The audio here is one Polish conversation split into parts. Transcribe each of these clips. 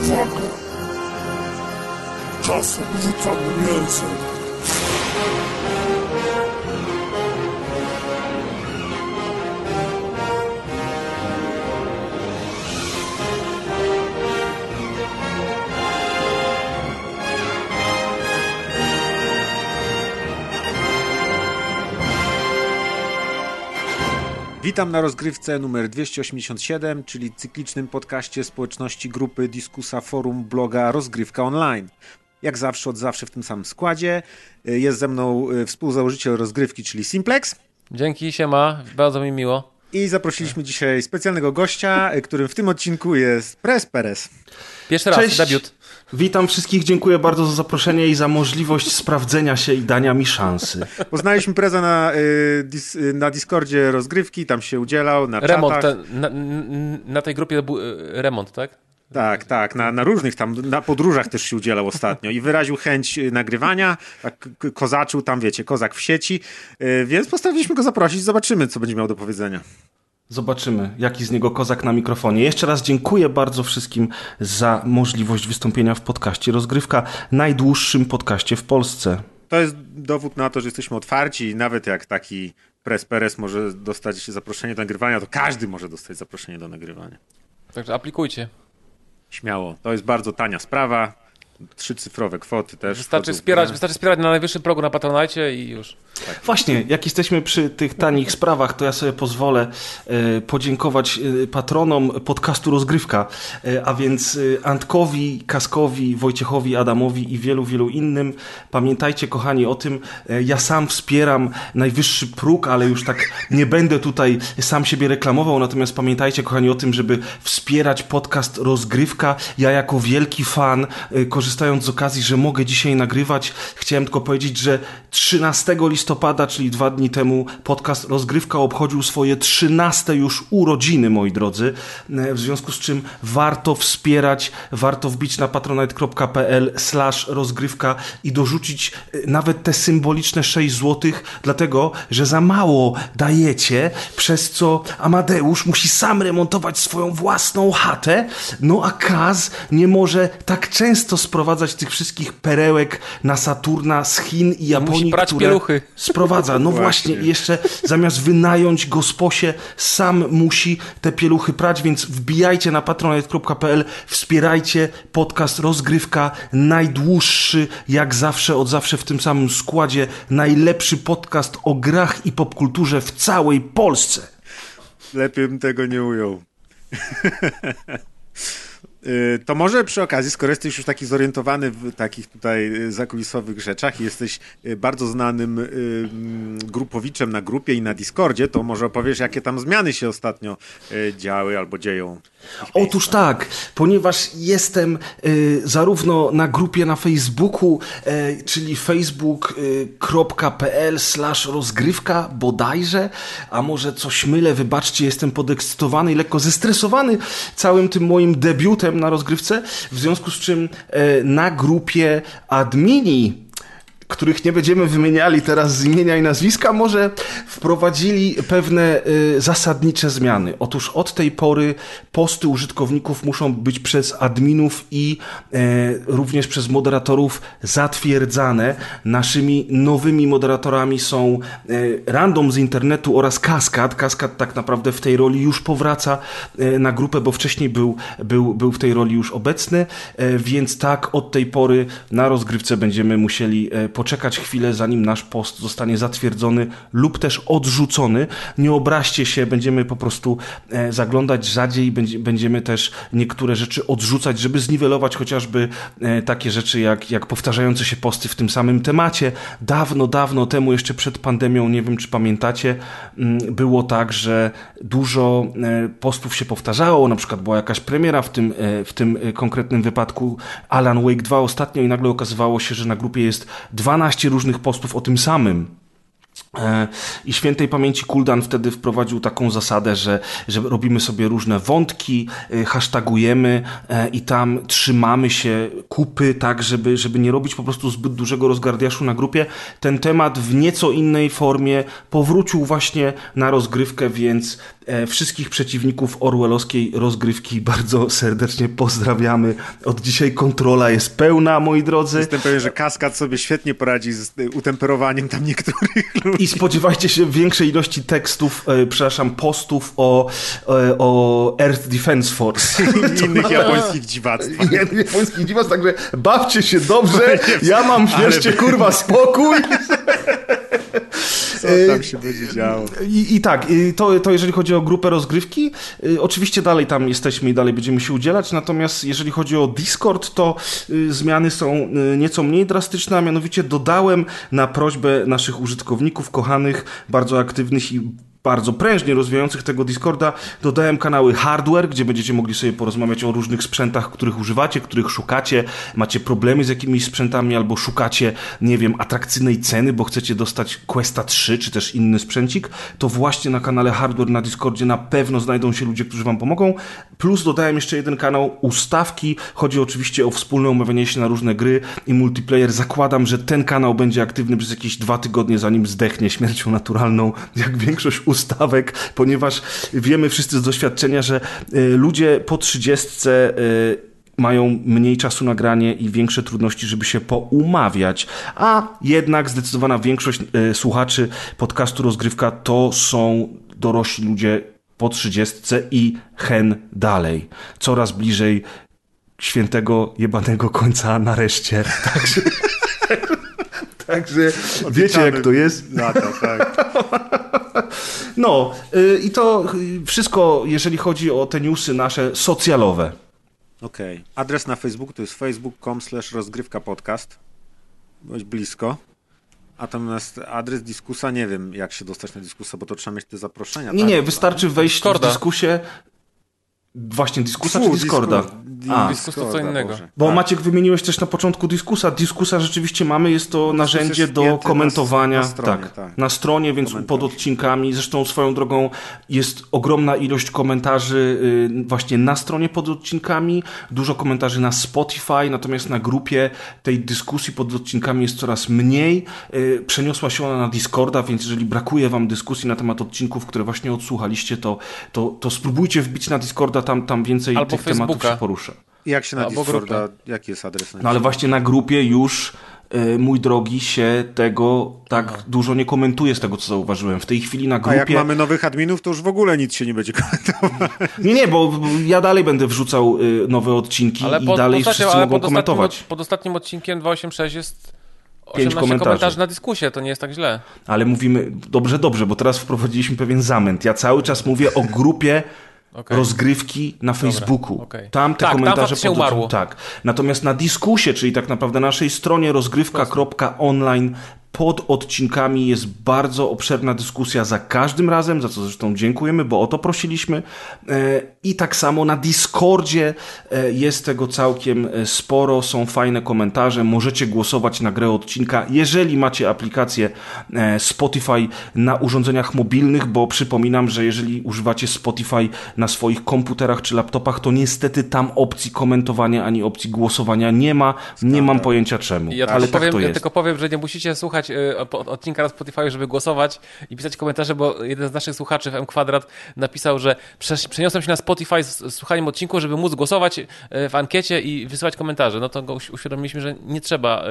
uwagę. Czasem rzucam język. Witam na rozgrywce numer 287, czyli cyklicznym podcaście społeczności grupy Dyskusa Forum bloga Rozgrywka Online. Jak zawsze, od zawsze w tym samym składzie. Jest ze mną współzałożyciel rozgrywki, czyli Simplex. Dzięki, siema, bardzo mi miło. I zaprosiliśmy dzisiaj specjalnego gościa, którym w tym odcinku jest Pres Perez. Pierwszy raz, debiut. Witam wszystkich, dziękuję bardzo za zaproszenie i za możliwość sprawdzenia się i dania mi szansy. Poznaliśmy Preza na Discordzie rozgrywki, tam się udzielał, na remont, czatach. Na tej grupie był remont, tak? Tak, na różnych tam, na podróżach też się udzielał ostatnio i wyraził chęć nagrywania, tak kozaczył tam, wiecie, kozak w sieci, więc postanowiliśmy go zaprosić, zobaczymy, co będzie miał do powiedzenia. Zobaczymy, jaki z niego kozak na mikrofonie. Jeszcze raz dziękuję bardzo wszystkim za możliwość wystąpienia w podcaście Rozgrywka, najdłuższym podcaście w Polsce. To jest dowód na to, że jesteśmy otwarci i nawet jak taki Pres Perez może dostać zaproszenie do nagrywania, to każdy może dostać zaproszenie do nagrywania. Także aplikujcie. Śmiało. To jest bardzo tania sprawa. 3-cyfrowe kwoty też. Wystarczy wspierać na najwyższym progu na Patronite i już. Tak. Właśnie, jak jesteśmy przy tych tanich sprawach, to ja sobie pozwolę podziękować patronom podcastu Rozgrywka, a więc Antkowi, Kaskowi, Wojciechowi, Adamowi i wielu, wielu innym. Pamiętajcie, kochani, o tym. Ja sam wspieram najwyższy próg, ale już tak nie będę tutaj sam siebie reklamował, natomiast pamiętajcie, kochani, o tym, żeby wspierać podcast Rozgrywka. Ja jako wielki fan, korzystając z okazji, że mogę dzisiaj nagrywać, chciałem tylko powiedzieć, że 13 listopada, czyli 2 dni temu, podcast Rozgrywka obchodził swoje 13 już urodziny, moi drodzy, w związku z czym warto wspierać, warto wbić na patronite.pl/rozgrywka i dorzucić nawet te symboliczne 6 zł, dlatego, że za mało dajecie, przez co Amadeusz musi sam remontować swoją własną chatę, no a Kaz nie może tak często sprowadzać tych wszystkich perełek na Saturna z Chin i Japonii, musi brać które pieluchy. Sprowadza. No właśnie, jeszcze zamiast wynająć gosposie, sam musi te pieluchy prać, więc wbijajcie na patronite.pl, wspierajcie podcast Rozgrywka, najdłuższy, jak zawsze, od zawsze w tym samym składzie, najlepszy podcast o grach i popkulturze w całej Polsce. Lepiej bym tego nie ujął. To może przy okazji, skoro jesteś już taki zorientowany w takich tutaj zakulisowych rzeczach i jesteś bardzo znanym grupowiczem na grupie i na Discordzie, to może opowiesz, jakie tam zmiany się ostatnio działy albo dzieją. Otóż tak, ponieważ jestem zarówno na grupie na Facebooku, czyli facebook.pl/rozgrywka bodajże, a może coś mylę, wybaczcie, jestem podekscytowany i lekko zestresowany całym tym moim debiutem na rozgrywce, w związku z czym na grupie admini, których nie będziemy wymieniali teraz z imienia i nazwiska, może wprowadzili pewne zasadnicze zmiany. Otóż od tej pory posty użytkowników muszą być przez adminów i również przez moderatorów zatwierdzane. Naszymi nowymi moderatorami są Random z internetu oraz Kaskad. Kaskad tak naprawdę w tej roli już powraca na grupę, bo wcześniej był w tej roli już obecny, więc tak, od tej pory na rozgrywce będziemy musieli poczekać chwilę, zanim nasz post zostanie zatwierdzony lub też odrzucony. Nie obraźcie się, będziemy po prostu zaglądać rzadziej, będziemy też niektóre rzeczy odrzucać, żeby zniwelować chociażby takie rzeczy jak powtarzające się posty w tym samym temacie. Dawno temu, jeszcze przed pandemią, nie wiem czy pamiętacie, było tak, że dużo postów się powtarzało, na przykład była jakaś premiera, w tym konkretnym wypadku Alan Wake 2 ostatnio, i nagle okazywało się, że na grupie jest 12 różnych postów o tym samym. I świętej pamięci Kuldan wtedy wprowadził taką zasadę, że robimy sobie różne wątki, hashtagujemy i tam trzymamy się kupy, tak, żeby nie robić po prostu zbyt dużego rozgardiaszu na grupie. Ten temat w nieco innej formie powrócił właśnie na rozgrywkę, więc wszystkich przeciwników orwellowskiej rozgrywki bardzo serdecznie pozdrawiamy. Od dzisiaj kontrola jest pełna, moi drodzy. Jestem pewien, że Kaskad sobie świetnie poradzi z utemperowaniem tam niektórych ludzi. I spodziewajcie się większej ilości tekstów, postów o Earth Defense Force. I innych japońskich dziwactw. Japońskich dziwactw, także bawcie się dobrze. Ja mam wreszcie, kurwa, spokój. Co tam się będzie działo. I tak, to jeżeli chodzi o grupę rozgrywki, oczywiście dalej tam jesteśmy i dalej będziemy się udzielać, natomiast jeżeli chodzi o Discord, to zmiany są nieco mniej drastyczne, a mianowicie dodałem na prośbę naszych użytkowników, kochanych, bardzo aktywnych i bardzo prężnie rozwijających tego Discorda, dodałem kanały hardware, gdzie będziecie mogli sobie porozmawiać o różnych sprzętach, których używacie, których szukacie, macie problemy z jakimiś sprzętami albo szukacie, nie wiem, atrakcyjnej ceny, bo chcecie dostać Questa 3 czy też inny sprzęcik, to właśnie na kanale hardware na Discordzie na pewno znajdą się ludzie, którzy wam pomogą. Plus dodałem jeszcze jeden kanał ustawki, chodzi oczywiście o wspólne umawianie się na różne gry i multiplayer. Zakładam, że ten kanał będzie aktywny przez jakieś 2 tygodnie, zanim zdechnie śmiercią naturalną, jak większość ustawek, ponieważ wiemy wszyscy z doświadczenia, że ludzie po 30 mają mniej czasu na granie i większe trudności, żeby się poumawiać, a jednak zdecydowana większość słuchaczy podcastu Rozgrywka to są dorośli ludzie po 30 i hen dalej. Coraz bliżej świętego jebanego końca nareszcie. Także... Także wiecie, jak to jest. No, to, tak. No i to wszystko, jeżeli chodzi o te newsy nasze socjalowe. Okej. Okay. Adres na Facebooku to jest facebook.com/rozgrywkapodcast. Bądź blisko. Natomiast adres Diskusa, nie wiem, jak się dostać na Diskusa, bo to trzeba mieć te zaproszenia. Nie, tak? Nie, wystarczy wejść w Diskusie. Właśnie Diskusa czy Discorda? Diskus to co innego. Boże. Bo tak. Maciek, wymieniłeś też na początku Diskusa. Diskusa rzeczywiście mamy, jest to narzędzie do komentowania na stronie, więc komentarz. Pod odcinkami. Zresztą swoją drogą jest ogromna ilość komentarzy właśnie na stronie pod odcinkami, dużo komentarzy na Spotify, natomiast na grupie tej dyskusji pod odcinkami jest coraz mniej. Przeniosła się ona na Discorda, więc jeżeli brakuje wam dyskusji na temat odcinków, które właśnie odsłuchaliście, to spróbujcie wbić na Discorda, tam więcej albo tych Facebooka. Tematów się porusza. Jak się na Discorda, jaki jest adres? No ale właśnie na grupie już, mój drogi, się tego tak dużo nie komentuje z tego, co zauważyłem. W tej chwili na grupie... A jak mamy nowych adminów, to już w ogóle nic się nie będzie komentować. Nie, bo ja dalej będę wrzucał nowe odcinki i dalej wszyscy mogą komentować. Pod ostatnim odcinkiem 286 jest... 5 komentarzy na Diskusie, to nie jest tak źle. Ale mówimy... Dobrze, bo teraz wprowadziliśmy pewien zamęt. Ja cały czas mówię o grupie... Okay. Rozgrywki na Facebooku. Okay. Tam te komentarze podchodzą. Tak. Natomiast na Diskusie, czyli tak naprawdę na naszej stronie rozgrywka.online, pod odcinkami jest bardzo obszerna dyskusja za każdym razem, za co zresztą dziękujemy, bo o to prosiliśmy. I tak samo na Discordzie jest tego całkiem sporo, są fajne komentarze, możecie głosować na grę odcinka, jeżeli macie aplikację Spotify na urządzeniach mobilnych, bo przypominam, że jeżeli używacie Spotify na swoich komputerach czy laptopach, to niestety tam opcji komentowania ani opcji głosowania nie ma. Nie mam pojęcia czemu, ale tak to jest. Ja tylko powiem, że nie musicie słuchać odcinka na Spotify, żeby głosować i pisać komentarze, bo jeden z naszych słuchaczy w M2 napisał, że przeniosłem się na Spotify z słuchaniem odcinku, żeby móc głosować w ankiecie i wysyłać komentarze. No to go uświadomiliśmy, że nie trzeba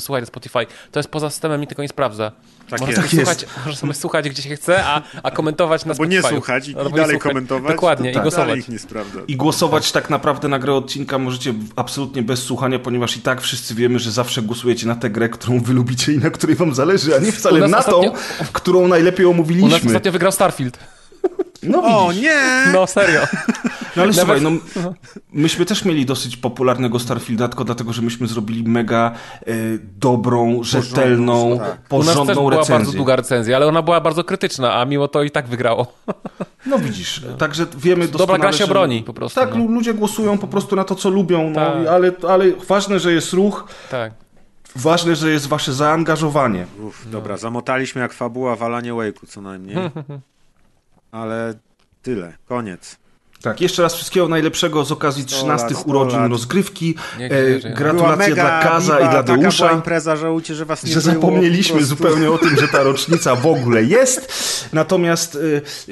słuchać na Spotify. To jest poza systemem i tego nie sprawdza. Tak można jest. Można sobie słuchać gdzie się chce, a komentować na Spotify. Bo nie słuchać i dalej słuchać. Komentować. Dokładnie, i głosować. Ich nie sprawdza. I głosować tak naprawdę na grę odcinka możecie absolutnie bez słuchania, ponieważ i tak wszyscy wiemy, że zawsze głosujecie na tę grę, którą wy lubicie i na której wam zależy, a nie wcale na tą, którą najlepiej omówiliśmy. U nas ostatnio wygrał Starfield. No widzisz. O nie! No serio. No ale słuchaj, myśmy też mieli dosyć popularnego Starfielda, tylko dlatego, że myśmy zrobili mega dobrą, rzetelną, porządną recenzję. U nas też była bardzo długa recenzja, ale ona była bardzo krytyczna, a mimo to i tak wygrało. No widzisz, także wiemy doskonale, dobra gra się broni po prostu. Tak, ludzie głosują po prostu na to, co lubią, ale ważne, że jest ruch. Tak. Ważne, że jest wasze zaangażowanie. Uf, dobra, zamotaliśmy jak fabuła walanie Wake'u co najmniej. Ale tyle, koniec. Tak, jeszcze raz wszystkiego najlepszego z okazji 13 urodzin rozgrywki. Gratulacje dla Kaza i dla Deusza. Taka impreza, żałujcie, że was nie było, zapomnieliśmy zupełnie o tym, że ta rocznica w ogóle jest. Natomiast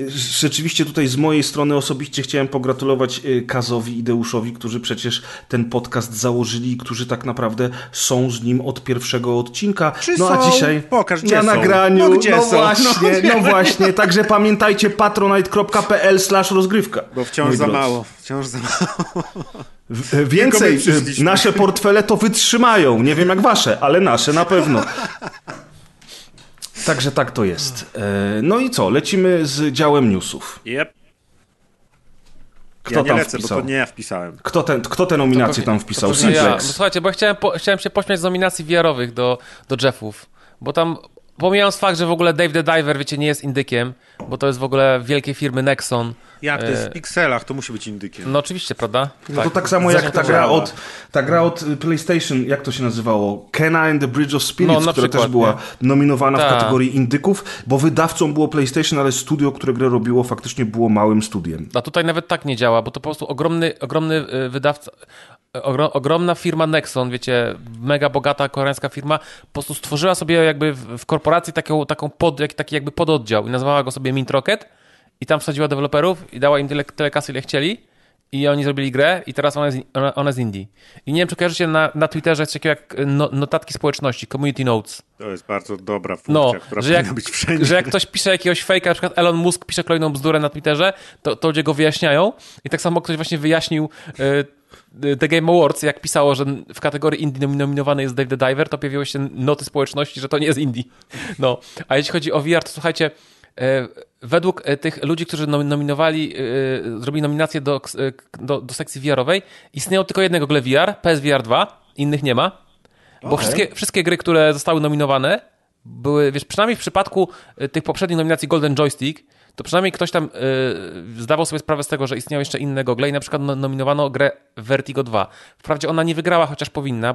rzeczywiście tutaj z mojej strony osobiście chciałem pogratulować Kazowi i Deuszowi, którzy przecież ten podcast założyli i którzy tak naprawdę są z nim od pierwszego odcinka. A dzisiaj na nagraniu. No właśnie. Także pamiętajcie patronite.pl/rozgrywka. Bo wciąż za mało. Więcej, nasze portfele to wytrzymają. Nie wiem jak wasze, ale nasze na pewno. Także tak to jest. No i co? Lecimy z działem newsów. Yep. Kto ja tam lecę, wpisał? Bo to nie ja wpisałem. Kto te nominacje tam wpisał? Ja. No, słuchajcie, bo ja chciałem się pośmiać z nominacji VR-owych do Jeffów. Bo tam, pomijając fakt, że w ogóle Dave the Diver, wiecie, nie jest indykiem, bo to jest w ogóle wielkie firmy Nexon. Jak to jest w pikselach, to musi być indykiem. No oczywiście, prawda? No tak. To tak samo jak ta gra od PlayStation, jak to się nazywało? Kenna and the Bridge of Spirits, która też była nominowana w kategorii indyków, bo wydawcą było PlayStation, ale studio, które grę robiło, faktycznie było małym studiem. A tutaj nawet tak nie działa, bo to po prostu ogromny wydawca... Ogromna firma Nexon, wiecie, mega bogata koreańska firma, po prostu stworzyła sobie jakby w korporacji taki pododdział i nazwała go sobie Mint Rocket i tam wsadziła deweloperów i dała im tyle kasy, ile chcieli i oni zrobili grę i teraz ona jest indie. I nie wiem, czy kojarzycie na Twitterze jest takie jak notatki społeczności, community notes. To jest bardzo dobra funkcja, która powinna być wszędzie. Że jak ktoś pisze jakiegoś fejka, na przykład Elon Musk pisze kolejną bzdurę na Twitterze, to ludzie go wyjaśniają i tak samo ktoś właśnie wyjaśnił The Game Awards, jak pisało, że w kategorii indie nominowany jest Dave the Diver, to pojawiły się noty społeczności, że to nie jest indie. No, a jeśli chodzi o VR, to słuchajcie, według tych ludzi, którzy zrobili nominację do sekcji VR-owej, istnieją tylko jednego Google VR, PSVR 2, innych nie ma, bo wszystkie gry, które zostały nominowane, były, wiesz, przynajmniej w przypadku tych poprzednich nominacji Golden Joystick, to przynajmniej ktoś tam zdawał sobie sprawę z tego, że istniały jeszcze inne gogle i na przykład nominowano grę Vertigo 2. Wprawdzie ona nie wygrała, chociaż powinna,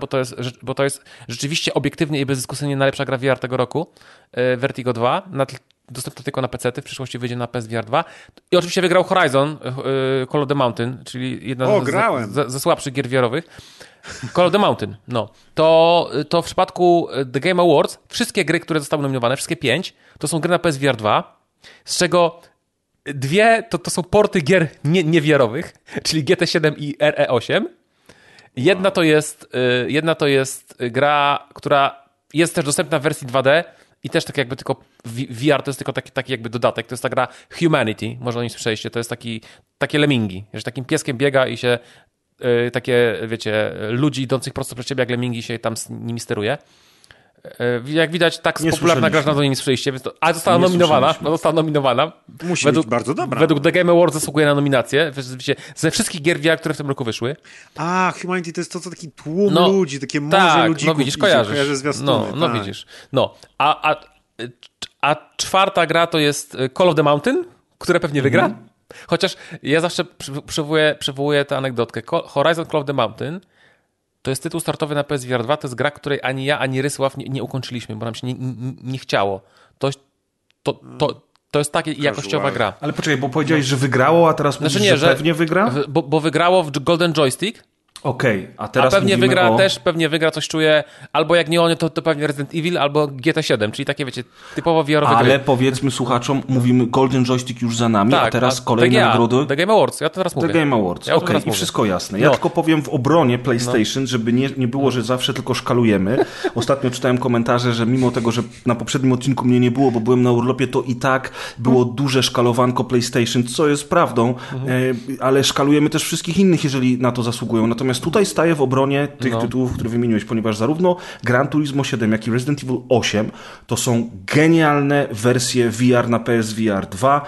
bo to jest rzeczywiście obiektywnie i bezdyskusyjnie najlepsza gra VR tego roku. Vertigo 2, dostępna tylko na PC-ty, w przyszłości wyjdzie na PSVR 2. I oczywiście wygrał Horizon, Call of the Mountain, czyli jedna ze słabszych gier VR-owych. Call of the Mountain, To w przypadku The Game Awards wszystkie gry, które zostały nominowane, wszystkie 5, to są gry na PSVR 2, z czego 2 to są porty gier niewiarowych, czyli GT7 i RE8. Jedna to jest gra, która jest też dostępna w wersji 2D i też tak jakby tylko VR to jest tylko taki jakby dodatek. To jest ta gra Humanity, może o niej słyszeliście. To jest takie lemingi, że takim pieskiem biega i się takie, wiecie, ludzi idących prosto przed ciebie jak lemingi się tam z nimi steruje. Jak widać, tak popularna gra na do nim sprzyjście, ale została nominowana. Musi być bardzo dobra. Według The Game Awards zasługuje na nominację. Ze wszystkich gier VR, które w tym roku wyszły. A, Humanity to jest to, co taki tłum ludzi, takie morze ludzików. No widzisz, kojarzysz zwiastuny. Widzisz. A czwarta gra to jest Call of the Mountain, która pewnie wygra. Chociaż ja zawsze przywołuję tę anegdotkę. Horizon Call of the Mountain to jest tytuł startowy na PSVR 2, to jest gra, której ani ja, ani Rysław nie ukończyliśmy, bo nam się nie chciało. To jest taka jakościowa gra. Ale poczekaj, bo powiedziałeś, że wygrało, a teraz mówisz, że pewnie wygra? Bo wygrało w Golden Joystick. Okej, a teraz pewnie wygra, coś czuję, albo jak nie one, to pewnie Resident Evil, albo GTA 7, czyli takie, wiecie, typowo VR-owe gry. Ale powiedzmy słuchaczom, mówimy Golden Joystick już za nami, tak, a teraz kolejne nagrody. The Game Awards, ja to teraz mówię. The Game Awards, okej, i wszystko jasne. Ja tylko powiem w obronie PlayStation, żeby nie było, że zawsze tylko szkalujemy. Ostatnio czytałem komentarze, że mimo tego, że na poprzednim odcinku mnie nie było, bo byłem na urlopie, to i tak było duże szkalowanko PlayStation, co jest prawdą, ale szkalujemy też wszystkich innych, jeżeli na to zasługują. Natomiast tutaj staję w obronie tych tytułów, które wymieniłeś, ponieważ zarówno Gran Turismo 7, jak i Resident Evil 8 to są genialne wersje VR na PSVR 2,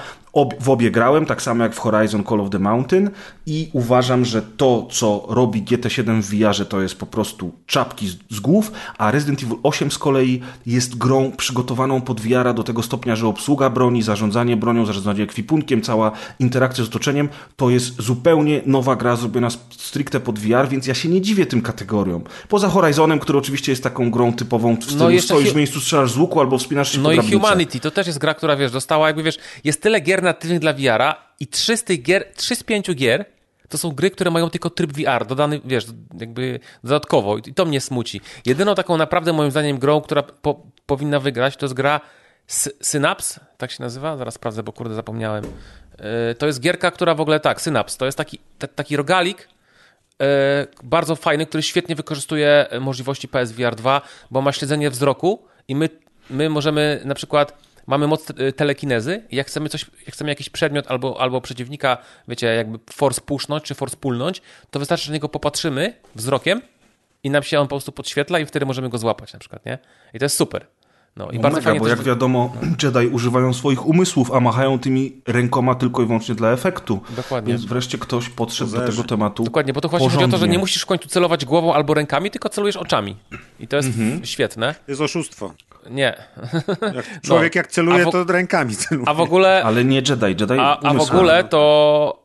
W obie grałem, tak samo jak w Horizon Call of the Mountain, i uważam, że to, co robi GT7 w VR-ze, to jest po prostu czapki z głów, a Resident Evil 8 z kolei jest grą przygotowaną pod VR-a do tego stopnia, że obsługa broni, zarządzanie bronią, zarządzanie ekwipunkiem, cała interakcja z otoczeniem, to jest zupełnie nowa gra zrobiona stricte pod VR, więc ja się nie dziwię tym kategoriom. Poza Horizonem, który oczywiście jest taką grą typową, w stylu stoisz w miejscu, strzelasz z łuku albo wspinasz się po grabnicę. No i Humanity, to też jest gra, która dostała, jest tyle gier natywnych dla VR-a i 3 z 5 gier to są gry, które mają tylko tryb VR dodany, dodatkowo, i to mnie smuci. Jedyną taką naprawdę moim zdaniem grą, która powinna wygrać, to jest gra Synapse, tak się nazywa? Zaraz sprawdzę, bo kurde zapomniałem. To jest gierka, która w ogóle Synapse, to jest taki rogalik, bardzo fajny, który świetnie wykorzystuje możliwości PSVR 2, bo ma śledzenie wzroku i my możemy na przykład... Mamy moc telekinezy i jak chcemy jakiś przedmiot albo przeciwnika, force pushnąć czy force pullnąć, to wystarczy, że na niego popatrzymy wzrokiem i nam się on po prostu podświetla i wtedy możemy go złapać na przykład, nie? I to jest super. Jak wiadomo, Jedi używają swoich umysłów, a machają tymi rękoma tylko i wyłącznie dla efektu. Dokładnie. Więc wreszcie ktoś podszedł do tego tematu. Dokładnie, bo to właśnie chodzi o to, że nie musisz w końcu celować głową albo rękami, tylko celujesz oczami. I to jest świetne. To jest oszustwo. Nie. Jak celuje, to rękami celuje. A w ogóle... Ale nie Jedi umysł. A w ogóle to...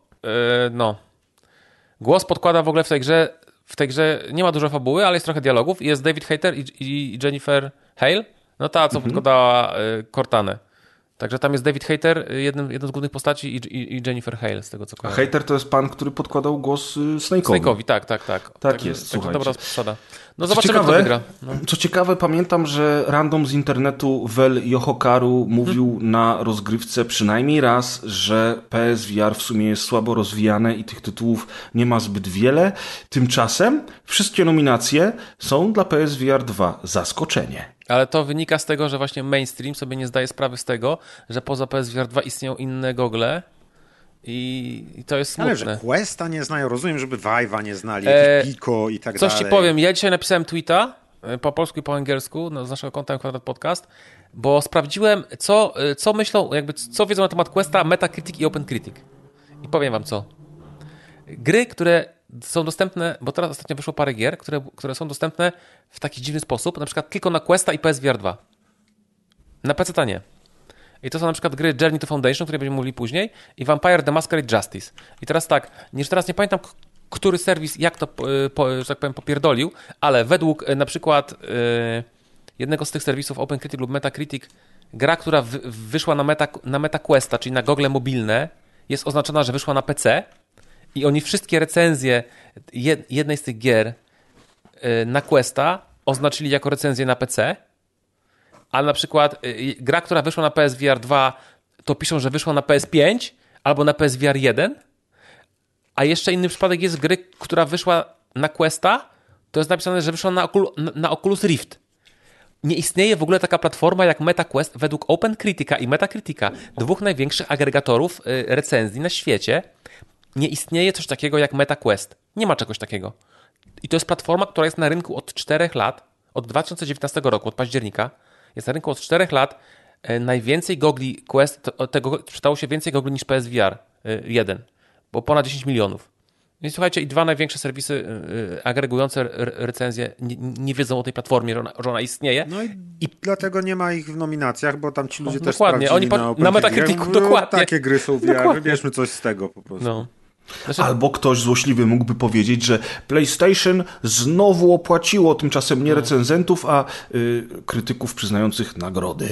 Głos podkłada w ogóle w tej grze nie ma dużo fabuły, ale jest trochę dialogów. Jest David Hayter i Jennifer Hale. No ta, co podkładała Cortanę. Także tam jest David Hayter, jedną z głównych postaci, i Jennifer Hale, z tego co kojarzę. A Hayter to jest pan, który podkładał głos Snake'owi. Snake'owi, tak. Tak jest, słuchajcie. Dobra zasada. No zobaczymy, kto wygra. No. Co ciekawe, pamiętam, że random z internetu Vel Yohokaru mówił na rozgrywce przynajmniej raz, że PSVR w sumie jest słabo rozwijane i tych tytułów nie ma zbyt wiele. Tymczasem wszystkie nominacje są dla PSVR 2 zaskoczenie. Ale to wynika z tego, że właśnie mainstream sobie nie zdaje sprawy z tego, że poza PSVR 2 istnieją inne gogle i to jest smutne. Ale że Questa nie znają, rozumiem, żeby Vive'a nie znali, jakieś Pico i tak dalej. Coś ci powiem, ja dzisiaj napisałem tweeta po polsku i po angielsku z naszego konta Kwadrat Podcast, bo sprawdziłem, co myślą, co wiedzą na temat Questa, Metacritic i OpenCritic. I powiem wam co. Gry, które są dostępne, bo teraz ostatnio wyszło parę gier, które są dostępne w taki dziwny sposób, na przykład tylko na Questa i PSVR 2. Na PC-ta nie. I to są na przykład gry Journey to Foundation, o której będziemy mówili później, i Vampire the Masquerade Justice. I teraz teraz nie pamiętam, który serwis jak to, że tak powiem, popierdolił, ale według na przykład jednego z tych serwisów OpenCritic lub Metacritic, gra, która wyszła na MetaQuesta, czyli na gogle mobilne, jest oznaczona, że wyszła na PC. I oni wszystkie recenzje jednej z tych gier na Questa oznaczyli jako recenzję na PC, ale na przykład gra, która wyszła na PSVR 2, to piszą, że wyszła na PS5 albo na PSVR 1, a jeszcze inny przypadek jest gry, która wyszła na Questa, to jest napisane, że wyszła na Oculus Rift. Nie istnieje w ogóle taka platforma jak MetaQuest według OpenCritica i Metacritica, dwóch największych agregatorów recenzji na świecie. Nie istnieje coś takiego jak MetaQuest. Nie ma czegoś takiego. I to jest platforma, która jest na rynku od 4 lat, od 2019 roku, od października. Jest na rynku od 4 lat. Najwięcej gogli Quest, tego sprzedało się więcej gogli niż PSVR 1, bo ponad 10 milionów. I słuchajcie, i dwa największe serwisy agregujące recenzje nie wiedzą o tej platformie, że ona istnieje. No i dlatego nie ma ich w nominacjach, bo tam ci ludzie też sprawdzili na Metacriticu. Dokładnie. Takie gry są VR, wybierzmy coś z tego po prostu. No. Albo ktoś złośliwy mógłby powiedzieć, że PlayStation znowu opłaciło tymczasem nie recenzentów, a krytyków przyznających nagrody.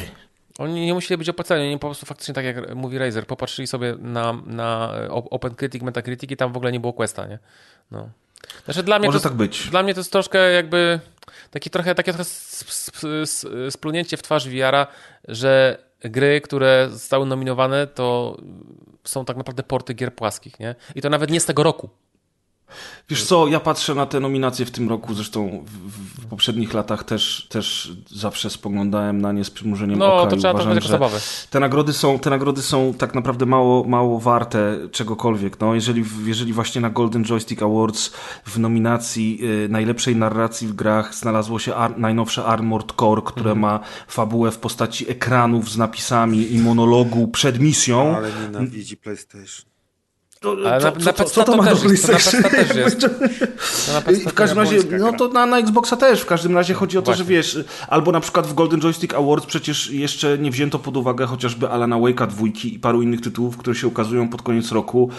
Oni nie musieli być opłacani, oni po prostu faktycznie, tak jak mówi Razer, popatrzyli sobie na OpenCritic, Metacritic i tam w ogóle nie było Questa, nie? No. Może tak być. Dla mnie to jest troszkę takie trochę splunięcie w twarz VR-a, że gry, które zostały nominowane, to są tak naprawdę porty gier płaskich, nie? I to nawet nie z tego roku. Wiesz co, ja patrzę na te nominacje w tym roku, zresztą w poprzednich latach też zawsze spoglądałem na nie z przymrużeniem oka. No, to trzeba uważam, to zabawę. Te nagrody są tak naprawdę mało warte czegokolwiek. No, jeżeli właśnie na Golden Joystick Awards w nominacji najlepszej narracji w grach znalazło się najnowsze Armored Core, które ma fabułę w postaci ekranów z napisami i monologu przed misją. Ale nienawidzi PlayStation. Co to ma do PlayStation? W każdym razie, no to na Xboxa też. W każdym razie chodzi o to, właśnie, że wiesz, albo na przykład w Golden Joystick Awards przecież jeszcze nie wzięto pod uwagę chociażby Alana Wake'a 2 i paru innych tytułów, które się ukazują pod koniec roku.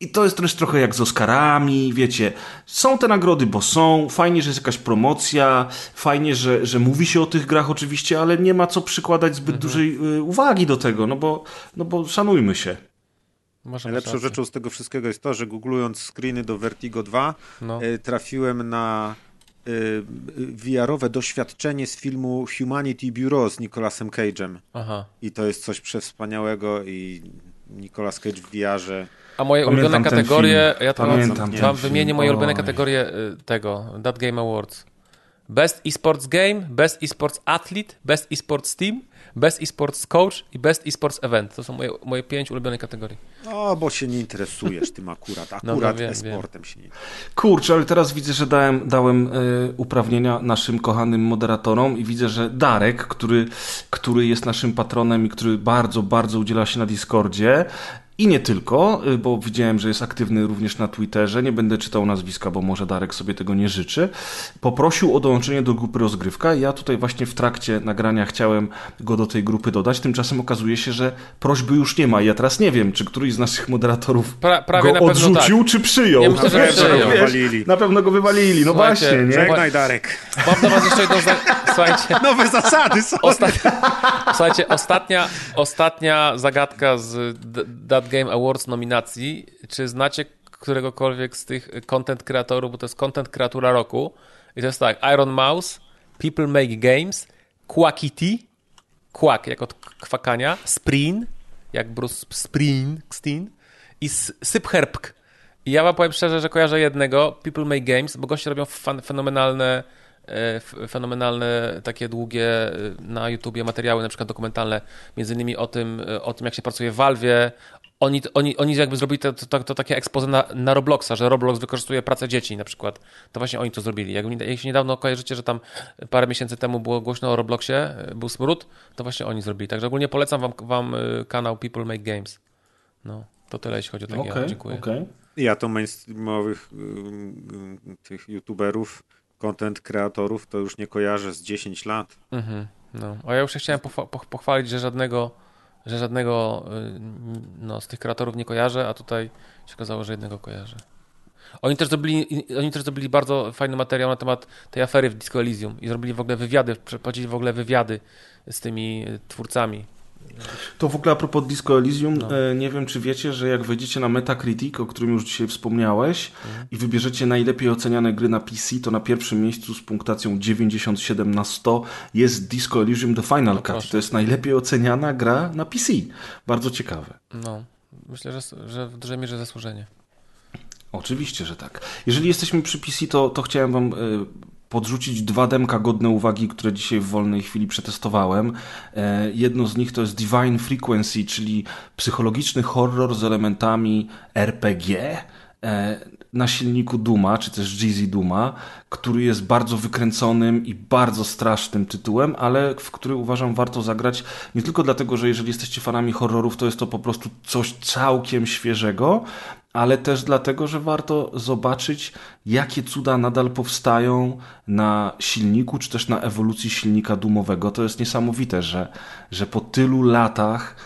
I to jest też trochę jak z Oscarami, wiecie. Są te nagrody, bo są. Fajnie, że jest jakaś promocja. Fajnie, że mówi się o tych grach oczywiście, ale nie ma co przykładać zbyt dużej uwagi do tego, no bo szanujmy się. Najlepszą rzeczą z tego wszystkiego jest to, że googlując screeny do Vertigo 2 trafiłem na VR-owe doświadczenie z filmu Humanity Bureau z Nicolasem Cage'em. Aha. I to jest coś przewspaniałego i Nicolas Cage w VR-ze. A moje ulubione kategorie, wymienię moje ulubione kategorie tego, That Game Awards. Best eSports Game, Best eSports Athlete, Best eSports Team, Best eSports Coach i Best eSports Event. To są moje 5 ulubione kategorie. No, bo się nie interesujesz tym akurat. Akurat eSportem się nie interesujesz. Kurczę, ale teraz widzę, że dałem uprawnienia naszym kochanym moderatorom i widzę, że Darek, który jest naszym patronem i który bardzo, bardzo udziela się na Discordzie, i nie tylko, bo widziałem, że jest aktywny również na Twitterze. Nie będę czytał nazwiska, bo może Darek sobie tego nie życzy. Poprosił o dołączenie do grupy Rozgrywka. Ja tutaj właśnie w trakcie nagrania chciałem go do tej grupy dodać. Tymczasem okazuje się, że prośby już nie ma. Ja teraz nie wiem, czy któryś z naszych moderatorów go odrzucił, tak, czy przyjął. Ja myślę, że przyjął. Wiesz, na pewno go wywalili. No właśnie, nie? Żegnaj, Darek. Mam do was jeszcze jedną... Słuchajcie. Nowe zasady są. Słuchajcie, ostatnia zagadka z That Game Awards nominacji. Czy znacie któregokolwiek z tych content kreatorów, bo to jest content kreatura roku i to jest tak, Iron Mouse, People Make Games, Quackity, Quack jak od kwakania, Sprin, jak Bruce Springsteen i Sypherbk. I ja wam powiem szczerze, że kojarzę jednego, People Make Games, bo goście robią fenomenalne takie długie na YouTubie materiały, na przykład dokumentalne, między innymi o tym jak się pracuje w Valve'ie. Oni jakby zrobili to takie expose na Robloxa, że Roblox wykorzystuje pracę dzieci na przykład. To właśnie oni to zrobili. Jak się niedawno kojarzycie, że tam parę miesięcy temu było głośno o Robloxie, był smród, to właśnie oni zrobili. Także ogólnie polecam wam kanał People Make Games. No, to tyle jeśli chodzi o takie. Dziękuję. Okay. Ja to mainstreamowych tych youtuberów, content kreatorów to już nie kojarzę z 10 lat. No. A ja już chciałem pochwalić, że żadnego z tych kreatorów nie kojarzę, a tutaj się okazało, że jednego kojarzę. Oni też zrobili bardzo fajny materiał na temat tej afery w Disco Elysium i zrobili w ogóle wywiady, przeprowadzili w ogóle wywiady z tymi twórcami. To w ogóle a propos Disco Elysium, nie wiem czy wiecie, że jak wejdziecie na Metacritic, o którym już dzisiaj wspomniałeś, i wybierzecie najlepiej oceniane gry na PC, to na pierwszym miejscu z punktacją 97/100 jest Disco Elysium The Final Cut. Proszę. To jest najlepiej oceniana gra na PC. Bardzo ciekawe. No, myślę, że w dużej mierze zasłużenie. Oczywiście, że tak. Jeżeli jesteśmy przy PC, to chciałem wam... podrzucić 2 demka godne uwagi, które dzisiaj w wolnej chwili przetestowałem. Jedno z nich to jest Divine Frequency, czyli psychologiczny horror z elementami RPG na silniku Dooma, czy też GZ Dooma, który jest bardzo wykręconym i bardzo strasznym tytułem, ale w który uważam warto zagrać nie tylko dlatego, że jeżeli jesteście fanami horrorów, to jest to po prostu coś całkiem świeżego, ale też dlatego, że warto zobaczyć, jakie cuda nadal powstają na silniku, czy też na ewolucji silnika Doomowego. To jest niesamowite, że po tylu latach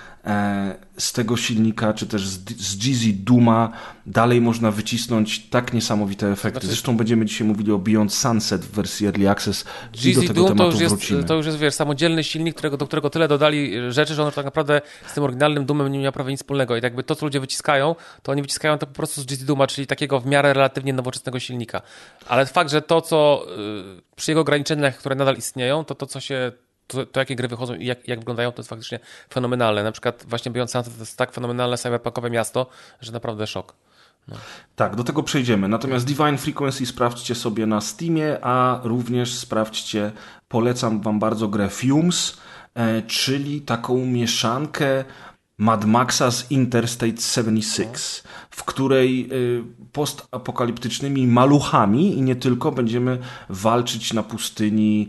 z tego silnika, czy też z GZ Dooma dalej można wycisnąć tak niesamowite efekty. Zresztą będziemy dzisiaj mówili o Beyond Sunset w wersji Early Access i do tego Doom tematu wrócimy. To już jest, wiesz, samodzielny silnik, do którego tyle dodali rzeczy, że on tak naprawdę z tym oryginalnym Doomem nie miał prawie nic wspólnego. I jakby to, co ludzie wyciskają, to oni wyciskają to po prostu z GZ Dooma, czyli takiego w miarę relatywnie nowoczesnego silnika. Ale fakt, że to, co przy jego ograniczeniach, które nadal istnieją, to jakie gry wychodzą i jak wyglądają, to jest faktycznie fenomenalne. Na przykład właśnie Beyond Sunset to jest tak fenomenalne cyberpunkowe miasto, że naprawdę szok. No. Tak, do tego przejdziemy. Natomiast Divine Frequency sprawdźcie sobie na Steamie, a również sprawdźcie, polecam wam bardzo grę Fumes, czyli taką mieszankę Mad Maxa z Interstate 76, w której postapokaliptycznymi maluchami i nie tylko będziemy walczyć na pustyni,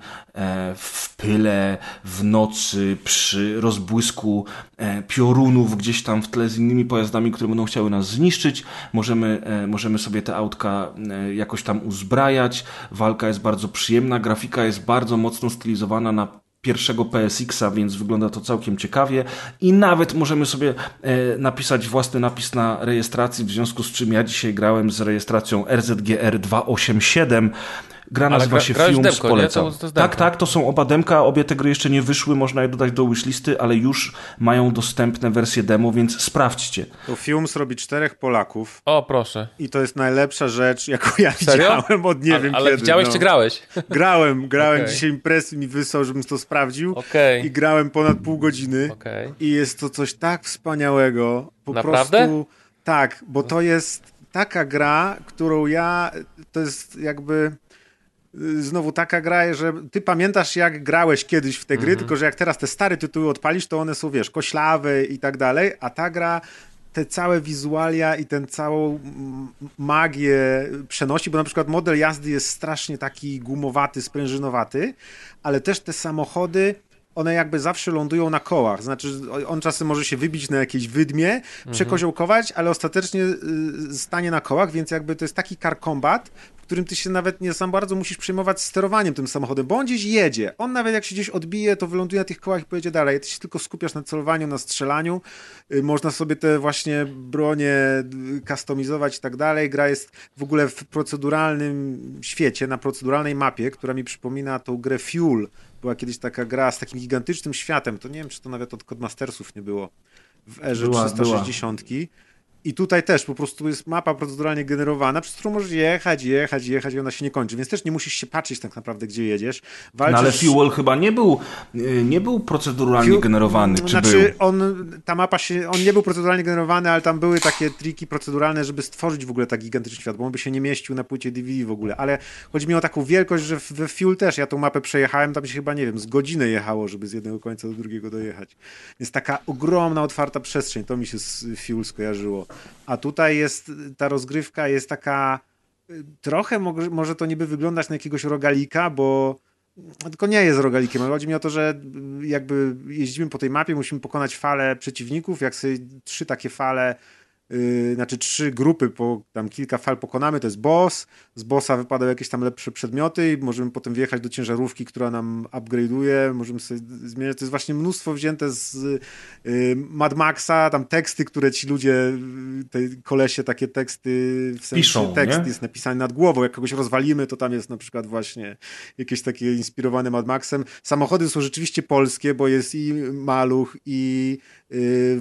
w pyle, w nocy, przy rozbłysku piorunów gdzieś tam w tle z innymi pojazdami, które będą chciały nas zniszczyć. Możemy sobie te autka jakoś tam uzbrajać. Walka jest bardzo przyjemna, grafika jest bardzo mocno stylizowana na pierwszego PSX-a, więc wygląda to całkiem ciekawie i nawet możemy sobie napisać własny napis na rejestracji, w związku z czym ja dzisiaj grałem z rejestracją RZGR 287. Gra nazywa się Fumes, polecam. Tak, to są oba demka, obie te gry jeszcze nie wyszły, można je dodać do wishlisty, ale już mają dostępne wersje demo, więc sprawdźcie. To Fumes robi 4 Polaków. O, proszę. I to jest najlepsza rzecz, jaką ja widziałem od nie wiem kiedy. Ale widziałeś czy grałeś? Grałem. Okay. Dzisiaj imprezy mi wysłał, żebym to sprawdził. Okay. I grałem ponad pół godziny. Okay. I jest to coś tak wspaniałego. Po prostu... Tak, bo to jest taka gra, którą ja... To jest jakby... Znowu taka gra, że ty pamiętasz jak grałeś kiedyś w te gry, tylko że jak teraz te stare tytuły odpalisz, to one są, wiesz, koślawe i tak dalej, a ta gra te całe wizualia i tę całą magię przenosi, bo na przykład model jazdy jest strasznie taki gumowaty, sprężynowaty, ale też te samochody, one jakby zawsze lądują na kołach, znaczy on czasem może się wybić na jakiejś wydmie, przekoziołkować, ale ostatecznie stanie na kołach, więc jakby to jest taki car combat, w którym ty się nawet nie sam bardzo musisz przejmować sterowaniem tym samochodem, bo on gdzieś jedzie. On nawet jak się gdzieś odbije, to wyląduje na tych kołach i pojedzie dalej. Ty się tylko skupiasz na celowaniu, na strzelaniu. Można sobie te właśnie bronie kustomizować i tak dalej. Gra jest w ogóle w proceduralnym świecie, na proceduralnej mapie, która mi przypomina tą grę Fuel. Była kiedyś taka gra z takim gigantycznym światem. To nie wiem, czy to nawet od Codemastersów nie było w erze 360. I tutaj też po prostu jest mapa proceduralnie generowana, przez którą możesz jechać i ona się nie kończy, więc też nie musisz się patrzeć tak naprawdę, gdzie jedziesz. Walczysz... No ale Fuel chyba nie był proceduralnie generowany, czy znaczy, był? On nie był proceduralnie generowany, ale tam były takie triki proceduralne, żeby stworzyć w ogóle tak gigantyczny świat, bo on by się nie mieścił na płycie DVD w ogóle, ale chodzi mi o taką wielkość, że we Fuel też ja tą mapę przejechałem, tam się chyba, nie wiem, z godzinę jechało, żeby z jednego końca do drugiego dojechać. Więc taka ogromna, otwarta przestrzeń, to mi się z Fuel skojarzyło. A tutaj jest, ta rozgrywka jest taka, trochę może to niby wyglądać na jakiegoś rogalika, bo tylko nie jest rogalikiem, ale chodzi mi o to, że jakby jeździmy po tej mapie, musimy pokonać falę przeciwników, jak sobie 3 takie fale, znaczy 3 grupy, po tam kilka fal pokonamy, to jest boss, z bossa wypadają jakieś tam lepsze przedmioty i możemy potem wjechać do ciężarówki, która nam upgrade'uje, możemy sobie zmieniać, to jest właśnie mnóstwo wzięte z Mad Maxa, tam teksty, które ci ludzie, te kolesie takie teksty, w sensie piszą, tekst nie? Jest napisany nad głową, jak kogoś rozwalimy, to tam jest na przykład właśnie jakieś takie inspirowane Mad Maxem. Samochody są rzeczywiście polskie, bo jest i Maluch, i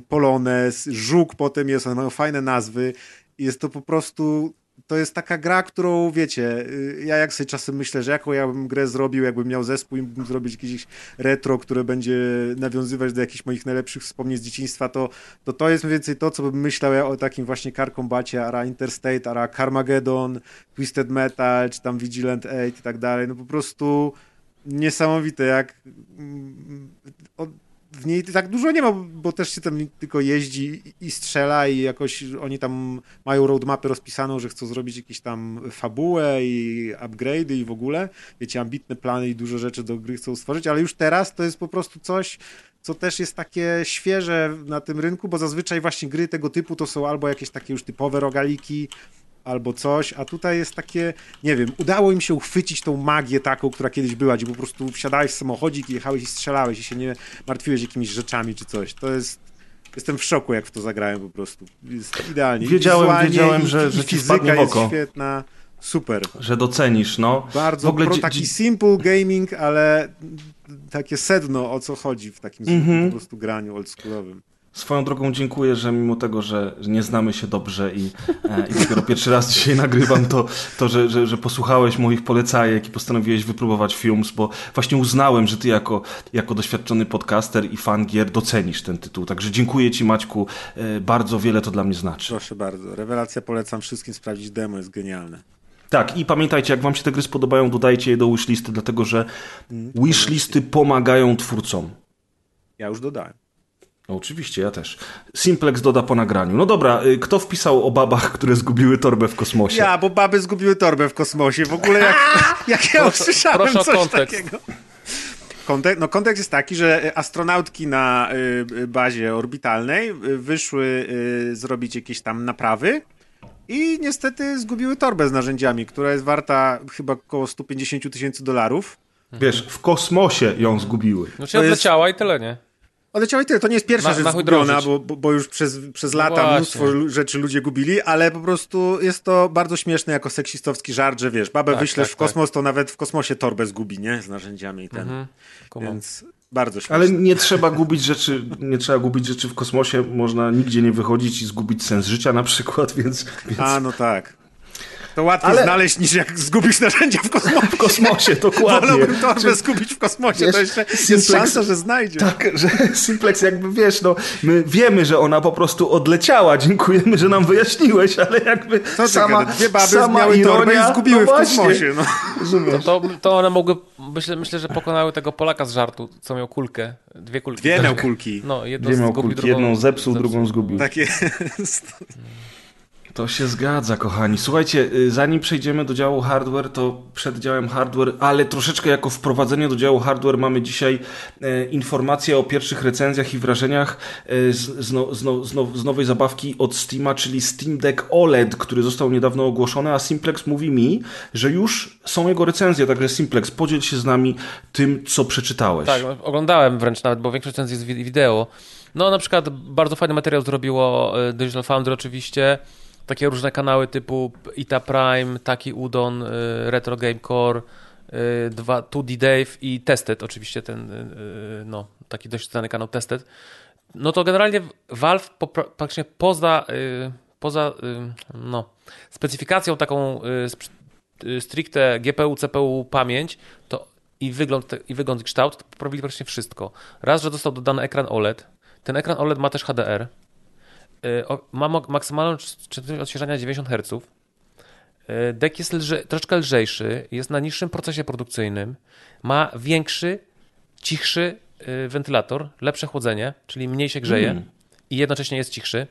Polonez, Żuk potem jest, one mają fajne nazwy. Jest to po prostu, to jest taka gra, którą wiecie, ja jak sobie czasem myślę, że jaką ja bym grę zrobił, jakbym miał zespół i bym zrobić jakieś retro, które będzie nawiązywać do jakichś moich najlepszych wspomnień z dzieciństwa, to jest mniej więcej to, co bym myślał ja o takim właśnie Car Combacie, ara Interstate, ara Carmageddon, Twisted Metal, czy tam Vigilant 8 i tak dalej. No po prostu niesamowite, jak w niej tak dużo nie ma, bo też się tam tylko jeździ i strzela i jakoś oni tam mają roadmapę rozpisaną, że chcą zrobić jakieś tam fabułę i upgrade'y i w ogóle, wiecie, ambitne plany i dużo rzeczy do gry chcą stworzyć, ale już teraz to jest po prostu coś, co też jest takie świeże na tym rynku, bo zazwyczaj właśnie gry tego typu to są albo jakieś takie już typowe rogaliki, albo coś, a tutaj jest takie, nie wiem, udało im się uchwycić tą magię taką, która kiedyś była, gdzie po prostu wsiadałeś w samochodzik i jechałeś i strzelałeś i się nie martwiłeś jakimiś rzeczami czy coś. To jest, jestem w szoku, jak w to zagrałem po prostu. Jest idealnie. Wiedziałem, że fizyka jest świetna. Super. Że docenisz, no. Bardzo w ogóle taki simple gaming, ale takie sedno, o co chodzi w takim po prostu graniu oldschoolowym. Swoją drogą dziękuję, że mimo tego, że nie znamy się dobrze i dopiero pierwszy raz dzisiaj nagrywam, to że posłuchałeś moich polecajek i postanowiłeś wypróbować Fumes, bo właśnie uznałem, że ty jako doświadczony podcaster i fan gier docenisz ten tytuł. Także dziękuję ci, Maćku, bardzo wiele to dla mnie znaczy. Proszę bardzo, rewelacja, polecam wszystkim sprawdzić demo, jest genialne. Tak, i pamiętajcie, jak wam się te gry spodobają, dodajcie je do wishlisty, dlatego że wishlisty pomagają twórcom. Ja już dodałem. No, oczywiście, ja też. Simplex doda po nagraniu. No dobra, kto wpisał o babach, które zgubiły torbę w kosmosie? Ja, bo baby zgubiły torbę w kosmosie. W ogóle jak ja usłyszałem proszę coś takiego. Kontekst jest taki, że astronautki na bazie orbitalnej wyszły zrobić jakieś tam naprawy i niestety zgubiły torbę z narzędziami, która jest warta chyba około $150,000. Wiesz, w kosmosie ją zgubiły. Znaczy odleciała i tyle, nie? Odleciała i tyle. To nie jest pierwsza rzecz zgubiona, bo już przez lata mnóstwo rzeczy ludzie gubili, ale po prostu jest to bardzo śmieszne jako seksistowski żart, że wiesz, babę wyślesz w kosmos, to nawet w kosmosie torbę zgubi, nie? Z narzędziami i ten. Więc bardzo śmieszne. Ale nie trzeba gubić rzeczy w kosmosie, można nigdzie nie wychodzić i zgubić sens życia na przykład, więc... A, no tak. To łatwiej znaleźć, niż jak zgubisz narzędzia w kosmosie, dokładnie. Wolałbym torbę zgubić w kosmosie, wiesz, to jeszcze Simplex, jest szansa, że znajdzie. Tak, że Simplex jakby, wiesz, no, my wiemy, że ona po prostu odleciała, dziękujemy, że nam wyjaśniłeś, ale jakby dwie baby miały torbę i zgubiły w kosmosie. No. To one mogły, myślę, że pokonały tego Polaka z żartu, co miał kulkę. Dwie kulki. Dwie miał kulki. No, jedną zepsuł, drugą zgubił. Tak jest. To się zgadza, kochani. Słuchajcie, zanim przejdziemy do działu hardware, to przed działem hardware, ale troszeczkę jako wprowadzenie do działu hardware mamy dzisiaj informacje o pierwszych recenzjach i wrażeniach z nowej zabawki od Steama, czyli Steam Deck OLED, który został niedawno ogłoszony, a Simplex mówi mi, że już są jego recenzje, także Simplex, podziel się z nami tym, co przeczytałeś. Tak, oglądałem wręcz nawet, bo większość recenzji jest wideo. No na przykład bardzo fajny materiał zrobiło Digital Foundry oczywiście, takie różne kanały typu Ita Prime, Taki Udon, Retro Game Core, 2D Dave i Tested oczywiście, ten taki dość znany kanał Tested. No to generalnie Valve praktycznie poza specyfikacją taką stricte GPU, CPU, pamięć to i wygląd i kształt robili praktycznie wszystko. Raz, że dostał dodany ekran OLED, ten ekran OLED ma też HDR, ma maksymalną częstotliwość odświeżania 90 Hz. Deck jest troszkę lżejszy, jest na niższym procesie produkcyjnym, ma większy, cichszy wentylator, lepsze chłodzenie, czyli mniej się grzeje i jednocześnie jest cichszy.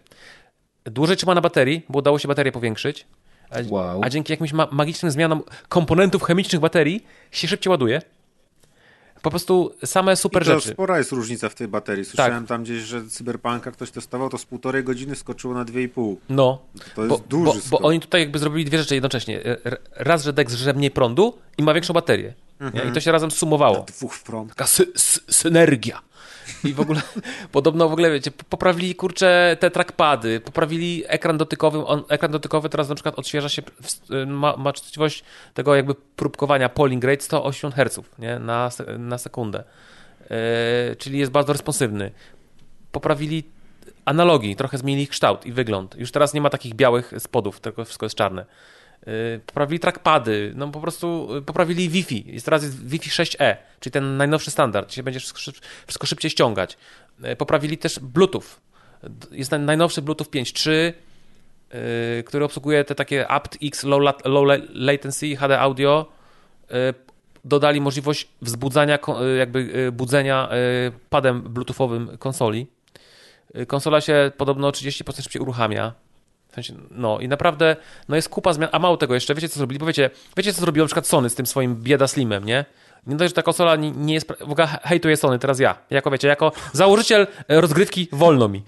Dłużej trzyma na baterii, bo udało się baterię powiększyć, a dzięki jakimś magicznym zmianom komponentów chemicznych baterii się szybciej ładuje. Po prostu same super rzeczy. Spora jest różnica w tej baterii. Słyszałem tam gdzieś, że Cyberpunka ktoś testował, to z 1,5 godziny skoczyło na 2,5. No. To jest duży skok. Bo oni tutaj jakby zrobili dwie rzeczy jednocześnie. Raz, że Dex żre mniej prądu i ma większą baterię. Mhm. I to się razem sumowało. Na dwóch frontach. Taka synergia. I w ogóle podobno w ogóle wiecie, poprawili kurczę te trackpady, poprawili ekran dotykowy. Ekran dotykowy teraz na przykład odświeża się, ma częstotliwość tego jakby próbkowania polling rate 180 Hz nie? Na sekundę. Czyli jest bardzo responsywny. Poprawili analogi, trochę zmienili kształt i wygląd. Już teraz nie ma takich białych spodów, tylko wszystko jest czarne. Poprawili trackpady, no po prostu poprawili Wi-Fi. Teraz jest Wi-Fi 6E, czyli ten najnowszy standard, czyli będziesz wszystko szybciej ściągać. Poprawili też Bluetooth. Jest najnowszy Bluetooth 5.3, który obsługuje te takie aptX low latency, HD audio. Dodali możliwość wzbudzania, jakby budzenia padem bluetoothowym konsoli. Konsola się podobno 30% szybciej uruchamia. W sensie, no i naprawdę no jest kupa zmian, a mało tego jeszcze, wiecie co zrobili? Bo wiecie co zrobiło na przykład Sony z tym swoim bieda slimem, nie? Nie dość, że ta konsola nie jest, w ogóle hejtuje Sony, teraz ja. Jako wiecie, jako założyciel rozgrywki wolno mi.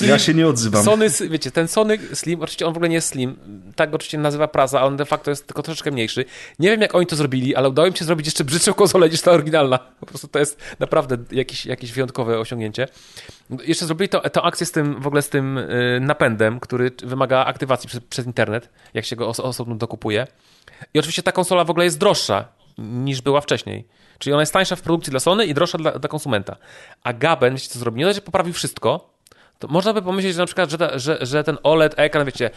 Ja się nie odzywam. Sony, wiecie, ten Sony Slim, oczywiście on w ogóle nie jest Slim, tak go oczywiście nazywa prasa, a on de facto jest tylko troszeczkę mniejszy. Nie wiem jak oni to zrobili, ale udało im się zrobić jeszcze brzydszą konsolę niż ta oryginalna. Po prostu to jest naprawdę jakieś wyjątkowe osiągnięcie. Jeszcze zrobili tę akcję z tym, w ogóle z tym napędem, który wymaga aktywacji przez internet, jak się go osobno dokupuje. I oczywiście ta konsola w ogóle jest droższa niż była wcześniej. Czyli ona jest tańsza w produkcji dla Sony i droższa dla konsumenta. A Gaben, wiecie co zrobi? Nie da się poprawił wszystko, to można by pomyśleć, że na przykład, że ten OLED ekran, wiecie,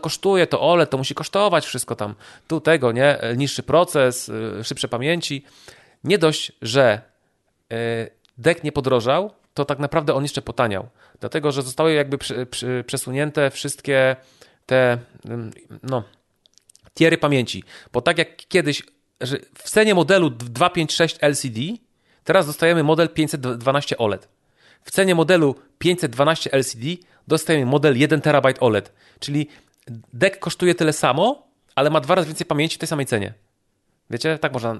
kosztuje to OLED, to musi kosztować wszystko tam, tu tego, nie? Niższy proces, szybsze pamięci. Nie dość, że dek nie podrożał, to tak naprawdę on jeszcze potaniał. Dlatego, że zostały jakby przesunięte wszystkie te tiery pamięci. Bo tak jak kiedyś że w cenie modelu 256 LCD teraz dostajemy model 512 OLED. W cenie modelu 512 LCD dostajemy model 1 TB OLED. Czyli dek kosztuje tyle samo, ale ma dwa razy więcej pamięci w tej samej cenie. Wiecie, tak można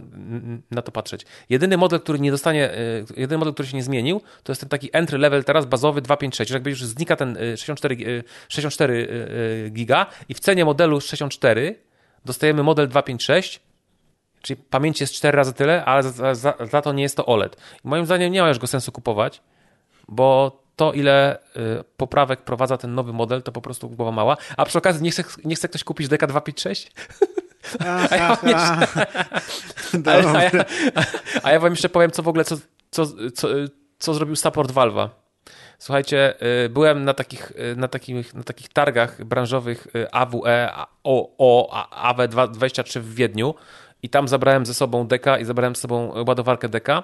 na to patrzeć. Jedyny model, który nie dostanie, jedyny model, który się nie zmienił, to jest ten taki entry level teraz bazowy 256. Jakby już znika ten 64 giga i w cenie modelu 64 dostajemy model 256, czyli pamięć jest 4 razy tyle, ale za to nie jest to OLED. I moim zdaniem nie ma już go sensu kupować, bo to, ile poprawek wprowadza ten nowy model, to po prostu głowa mała. A przy okazji nie chce ktoś kupić deka 256? A ja wam jeszcze powiem, co w ogóle, co zrobił support Valve'a. Słuchajcie, byłem na takich targach branżowych AWE, AW23 w Wiedniu i tam zabrałem ze sobą deka i zabrałem ze sobą ładowarkę deka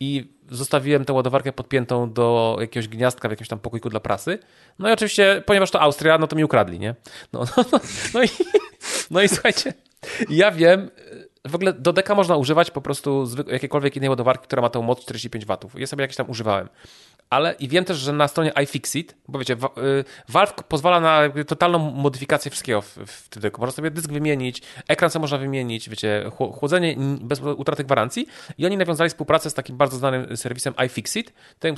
i zostawiłem tę ładowarkę podpiętą do jakiegoś gniazdka w jakimś tam pokoiku dla prasy. No i oczywiście, ponieważ to Austria, no to mi ukradli, nie? No i słuchajcie, ja wiem, w ogóle do deka można używać po prostu jakiejkolwiek innej ładowarki, która ma tą moc 45 W. Ja sobie jakieś tam używałem. Ale i wiem też, że na stronie iFixit, bo wiecie, Valve pozwala na totalną modyfikację wszystkiego w tym deku. Można sobie dysk wymienić, ekran sobie można wymienić, wiecie, chłodzenie bez utraty gwarancji i oni nawiązali współpracę z takim bardzo znanym serwisem iFixit, tym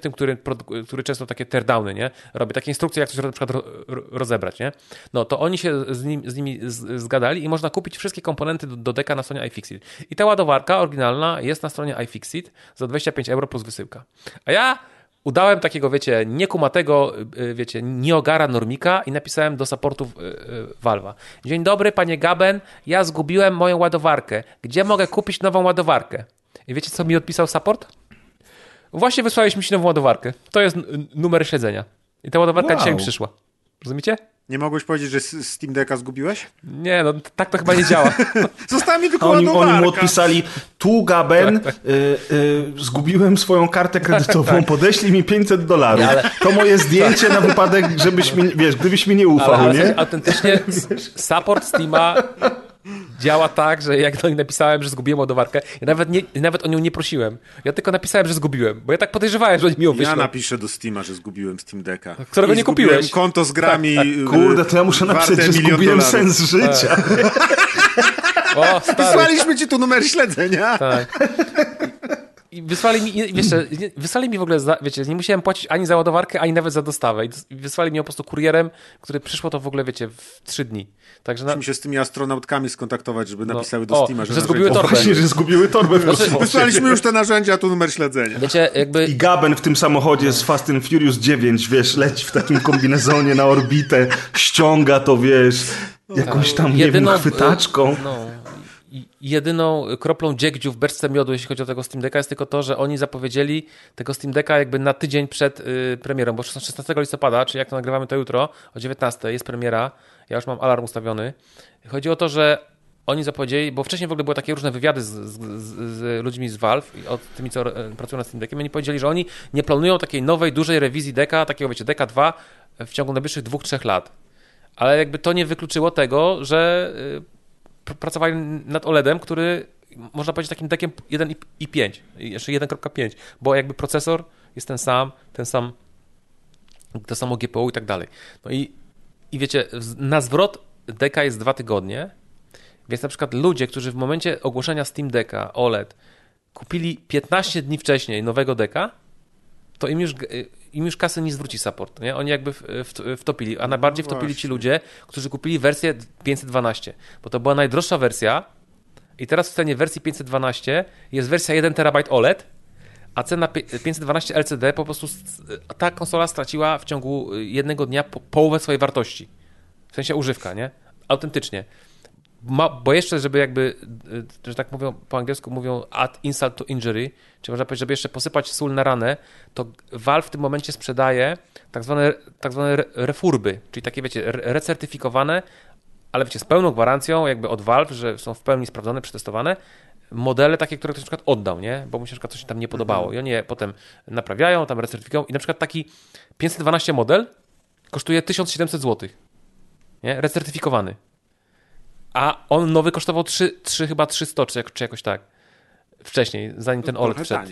który często takie teardowny, nie? Robi takie instrukcje, jak coś na przykład rozebrać, nie? No to oni się z nimi zgadali i można kupić wszystkie komponenty do deka na stronie iFixit. I ta ładowarka oryginalna jest na stronie iFixit za 25 euro plus wysyłka. A ja udałem takiego, wiecie, niekumatego, wiecie, nieogara normika i napisałem do supportów Valve'a. Dzień dobry, panie Gaben, ja zgubiłem moją ładowarkę. Gdzie mogę kupić nową ładowarkę? I wiecie, co mi odpisał support? Właśnie wysłałeś mi się nową ładowarkę. To jest numer śledzenia. I ta ładowarka dzisiaj mi przyszła. Rozumiecie? Nie mogłeś powiedzieć, że Steam Decka zgubiłeś? Nie, no tak to chyba nie działa. Została mi tylko ładowarka. Oni mu odpisali, tu Gaben, tak. Zgubiłem swoją kartę kredytową, tak. Podeślij mi $500. Ale to moje zdjęcie na wypadek, żebyś mi, wiesz, gdybyś mi nie ufał, ale nie? Autentycznie support Steama działa tak, że jak do nich napisałem, że zgubiłem ładowarkę, ja nawet o nią nie prosiłem. Ja tylko napisałem, że zgubiłem, bo ja tak podejrzewałem, że oni mi ją wyślą. Ja napiszę do Steama, że zgubiłem Steam Decka. Którego nie kupiłeś. Zgubiłem konto z grami. Tak. Kurde, to ja muszę napisać, że zgubiłem sens życia. Tak. O, stary. Wysłaliśmy ci tu numer śledzenia. Tak. I wysłali mi w ogóle, wiecie, nie musiałem płacić ani za ładowarkę, ani nawet za dostawę. I wysłali mi ją po prostu kurierem, który przyszło to w ogóle, wiecie, w 3 dni. Także musimy się z tymi astronautkami skontaktować, żeby napisały do Steama, że zgubiły torbę. Właśnie, że zgubiły torbę. Wysłaliśmy już te narzędzia, tu numer śledzenia. Wiecie, jakby i Gaben w tym samochodzie z Fast and Furious 9, wiesz, leci w takim kombinezonie na orbitę, ściąga to, wiesz, jakąś tam, nie wiem, chwytaczką. Jedyną kroplą dziegdziu w beczce miodu, jeśli chodzi o tego Steam Decka, jest tylko to, że oni zapowiedzieli tego Steam Decka jakby na tydzień przed premierą, bo 16 listopada, czyli jak to nagrywamy to jutro, o 19 jest premiera, ja już mam alarm ustawiony. Chodzi o to, że oni zapowiedzieli, bo wcześniej w ogóle były takie różne wywiady z ludźmi z Valve, tymi, co pracują nad Steam Deckiem, oni powiedzieli, że oni nie planują takiej nowej, dużej rewizji Decka, takiego, wiecie, Decka 2 w ciągu najbliższych 2-3 lat. Ale jakby to nie wykluczyło tego, że pracowali nad OLED-em, który można powiedzieć takim deckiem 1.5, jeszcze 1.5, bo jakby procesor jest ten sam, to samo GPU i tak dalej. No i wiecie, na zwrot deka jest 2 tygodnie, więc na przykład ludzie, którzy w momencie ogłoszenia Steam Decka OLED kupili 15 dni wcześniej nowego deka, to im już kasy nie zwróci support, nie? Oni jakby wtopili, a najbardziej wtopili ci ludzie, którzy kupili wersję 512, bo to była najdroższa wersja i teraz w cenie wersji 512 jest wersja 1 TB OLED, a cena 512 LCD po prostu ta konsola straciła w ciągu jednego dnia połowę swojej wartości, w sensie używka, nie? Autentycznie. bo jeszcze, żeby jakby, że tak mówią, po angielsku mówią add insult to injury, czyli można powiedzieć, żeby jeszcze posypać sól na ranę, to Valve w tym momencie sprzedaje tak zwane refurby, czyli takie, wiecie, recertyfikowane, ale wiecie, z pełną gwarancją jakby od Valve, że są w pełni sprawdzone, przetestowane, modele takie, które ktoś na przykład oddał, nie? Bo mu się na przykład coś tam nie podobało i oni je potem naprawiają, tam recertyfikują i na przykład taki 512 model kosztuje 1700 zł, nie? Recertyfikowany. A on nowy kosztował 300 czy jakoś tak wcześniej, zanim ten OLED wszedł.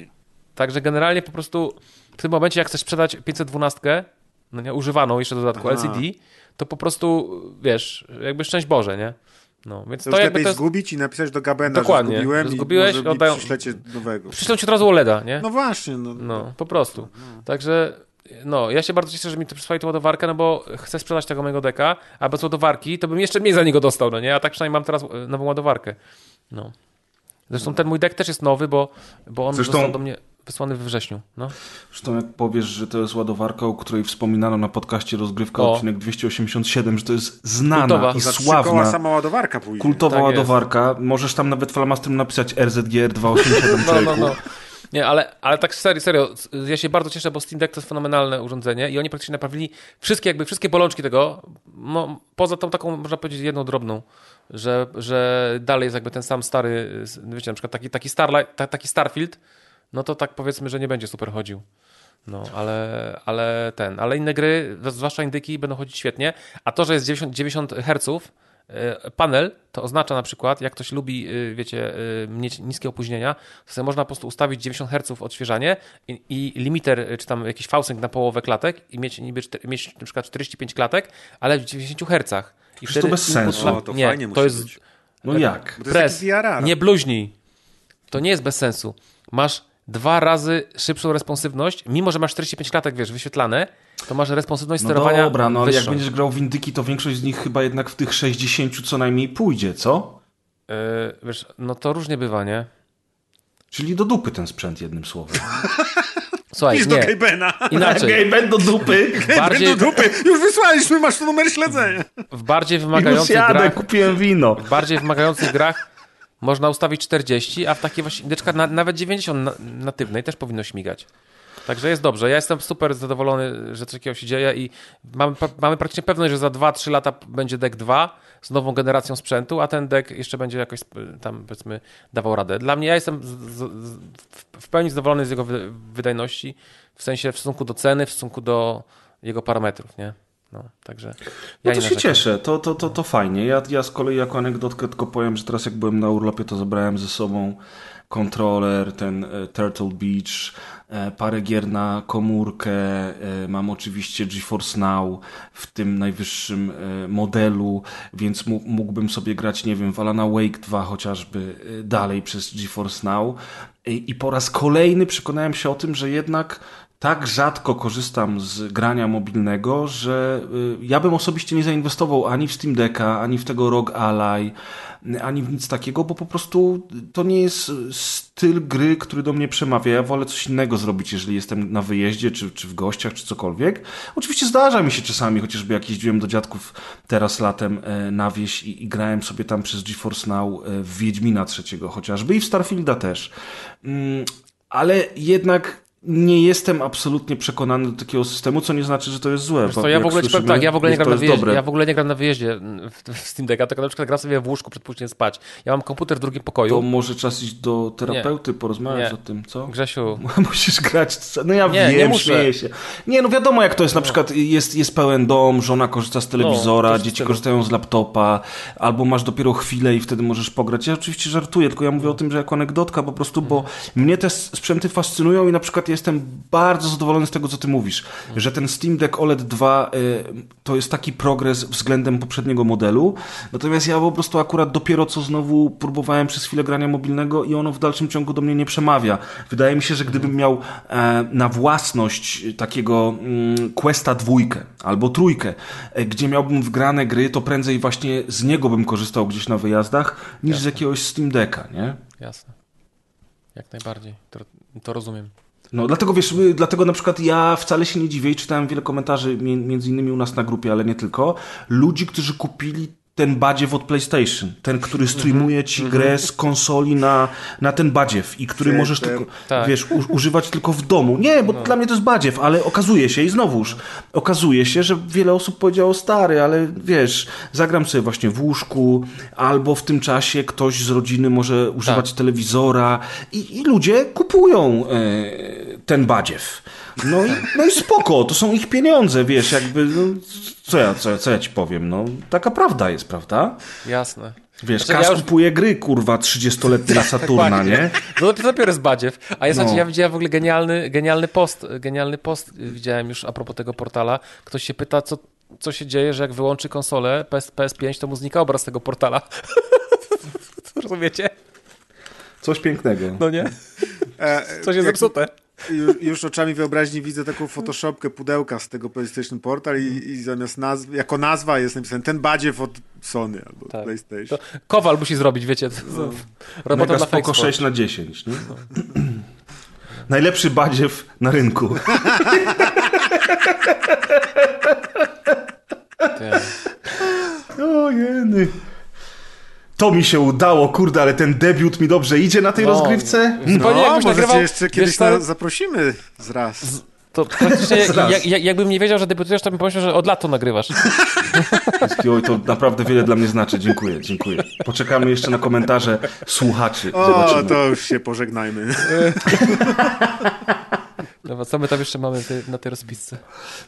Także generalnie po prostu w tym momencie, jak chcesz sprzedać 512, no nie, używaną jeszcze w dodatku LCD, to po prostu, wiesz, jakby szczęść Boże, nie? No, więc to już lepiej to jest... zgubić i napisać do Gabena, dokładnie, że zgubiłeś i oddają... przyślecie nowego. Przyślą ci od razu OLEDa, nie? No właśnie. No po prostu. No. Także... No, ja się bardzo cieszę, że mi to przysłali tą ładowarkę, no bo chcę sprzedać tego mojego deka, a bez ładowarki to bym jeszcze mniej za niego dostał, no nie? A tak przynajmniej mam teraz nową ładowarkę. No. Zresztą ten mój dek też jest nowy, bo on został do mnie wysłany we wrześniu. No. Zresztą jak powiesz, że to jest ładowarka, o której wspominano na podcaście Rozgrywka, odcinek 287, że to jest znana kultowa i sławna sama ładowarka pójdzie. Kultowa tak ładowarka. Jest. Możesz tam nawet flamastrem napisać RZGR 287 człowieku. No. Nie, ale tak serio, ja się bardzo cieszę, bo Steam Deck to jest fenomenalne urządzenie i oni praktycznie naprawili wszystkie bolączki tego, no, poza tą taką, można powiedzieć, jedną drobną, że dalej jest jakby ten sam stary, wiecie, na przykład taki Starfield, no to tak powiedzmy, że nie będzie super chodził. No, ale inne gry, zwłaszcza indyki, będą chodzić świetnie, a to, że jest 90 Hz panel, to oznacza na przykład, jak ktoś lubi, wiecie, mieć niskie opóźnienia, to sobie można po prostu ustawić 90 Hz odświeżanie i limiter, czy tam jakiś fałsynk na połowę klatek i mieć na przykład 45 klatek, ale w 90 Hz. I wtedy to bez sensu. Nie, fajnie to jest... Być. No jak? Press, nie bluźnij. To nie jest bez sensu. Masz 2 razy szybszą responsywność, mimo że masz 45 klatek, wiesz, wyświetlane, to masz responsywność sterowania. Dobra, ale wyższą. Jak będziesz grał w indyki, to większość z nich chyba jednak w tych 60 co najmniej pójdzie, co? Wiesz, no to różnie bywa, nie? Czyli do dupy ten sprzęt, jednym słowem. Słuchaj, nie. Do Gaybena. Inaczej. Gayben do dupy. Bardziej... do dupy. Już wysłaliśmy, masz tu numer śledzenia. W bardziej wymagających grach... kupiłem wino. W bardziej wymagających grach można ustawić 40, a w takiej właśnie indyczka nawet 90 natywnej też powinno śmigać. Także jest dobrze. Ja jestem super zadowolony, że coś takiego się dzieje i mamy praktycznie pewność, że za 2-3 lata będzie deck 2 z nową generacją sprzętu, a ten deck jeszcze będzie jakoś tam, powiedzmy, dawał radę. Dla mnie, ja jestem w pełni zadowolony z jego wydajności, w sensie w stosunku do ceny, w stosunku do jego parametrów, nie? No, także ja to się cieszę, to fajnie. Ja z kolei jako anegdotkę tylko powiem, że teraz jak byłem na urlopie, to zabrałem ze sobą kontroler, ten Turtle Beach, parę gier na komórkę, mam oczywiście GeForce Now w tym najwyższym modelu, więc mógłbym sobie grać, nie wiem, w Alana Wake 2 chociażby dalej przez GeForce Now i po raz kolejny przekonałem się o tym, że jednak tak rzadko korzystam z grania mobilnego, że ja bym osobiście nie zainwestował ani w Steam Decka, ani w tego ROG Ally, ani w nic takiego, bo po prostu to nie jest styl gry, który do mnie przemawia. Ja wolę coś innego zrobić, jeżeli jestem na wyjeździe, czy w gościach, czy cokolwiek. Oczywiście zdarza mi się czasami, chociażby jak jeździłem do dziadków teraz latem na wieś i grałem sobie tam przez GeForce Now w Wiedźmina III chociażby i w Starfielda też. Ale jednak nie jestem absolutnie przekonany do takiego systemu, co nie znaczy, że to jest złe. Bo, ja w ogóle nie gram na wyjeździe w Steam Decka, tylko na przykład gram sobie w łóżku przed później spać. Ja mam komputer w drugim pokoju. To może czas iść do terapeuty, porozmawiać o tym, co? Grzesiu. Musisz grać. No ja wiem, śmieję się. Nie, no wiadomo jak to jest, na przykład jest pełen dom, żona korzysta z telewizora, dzieci korzystają z laptopa, albo masz dopiero chwilę i wtedy możesz pograć. Ja oczywiście żartuję, tylko ja mówię o tym, że jako anegdotka po prostu, bo mnie te sprzęty fascynują i na przykład jestem bardzo zadowolony z tego, co ty mówisz, że ten Steam Deck OLED 2 to jest taki progres względem poprzedniego modelu, natomiast ja po prostu akurat dopiero co znowu próbowałem przez chwilę grania mobilnego i ono w dalszym ciągu do mnie nie przemawia. Wydaje mi się, że gdybym miał na własność takiego Questa 2 albo 3, gdzie miałbym wgrane gry, to prędzej właśnie z niego bym korzystał gdzieś na wyjazdach niż z jakiegoś Steam Decka, nie? Jasne. Jak najbardziej. To rozumiem. No, dlatego na przykład ja wcale się nie dziwię i czytałem wiele komentarzy, między innymi u nas na grupie, ale nie tylko, ludzi, którzy kupili ten badziew od PlayStation, ten, który streamuje ci grę z konsoli na ten badziew i który możesz tylko, tak, wiesz, używać tylko w domu. Nie, bo dla mnie to jest badziew, ale okazuje się, i znowuż, okazuje się, że wiele osób powiedziało, stary, ale wiesz, zagram sobie właśnie w łóżku, albo w tym czasie ktoś z rodziny może używać telewizora i ludzie kupują ten badziew. No i spoko, to są ich pieniądze, wiesz, jakby, no, co ja ci powiem, no, taka prawda jest, prawda? Jasne. Wiesz, znaczy, każdy kupuje gry, kurwa, 30-letni na Saturna, nie? No to dopiero jest badziew. A ja, ja widziałem w ogóle genialny post widziałem już a propos tego portala. Ktoś się pyta, co się dzieje, że jak wyłączy konsolę PS5, to mu znika obraz tego portala. Rozumiecie? Coś pięknego. No nie? Coś jest zepsute. Już oczami wyobraźni widzę taką photoshopkę pudełka z tego PlayStation Portal i zamiast nazwy, jako nazwa jest napisane ten badziew od Sony albo PlayStation. To Kowal musi zrobić, wiecie. Robota dla spoko 6/10. Nie? No. Najlepszy badziew na rynku. O jeny. To mi się udało, kurde, ale ten debiut mi dobrze idzie na tej rozgrywce. No, może jeszcze kiedyś zaprosimy zraz. To praktycznie jakbym nie wiedział, że debiutujesz, to bym pomyślał, że od lat to nagrywasz. Oj, to naprawdę wiele dla mnie znaczy. Dziękuję. Poczekamy jeszcze na komentarze słuchaczy. Zobaczymy. To już się pożegnajmy. Dobra, co my tam jeszcze mamy na tej rozpisce?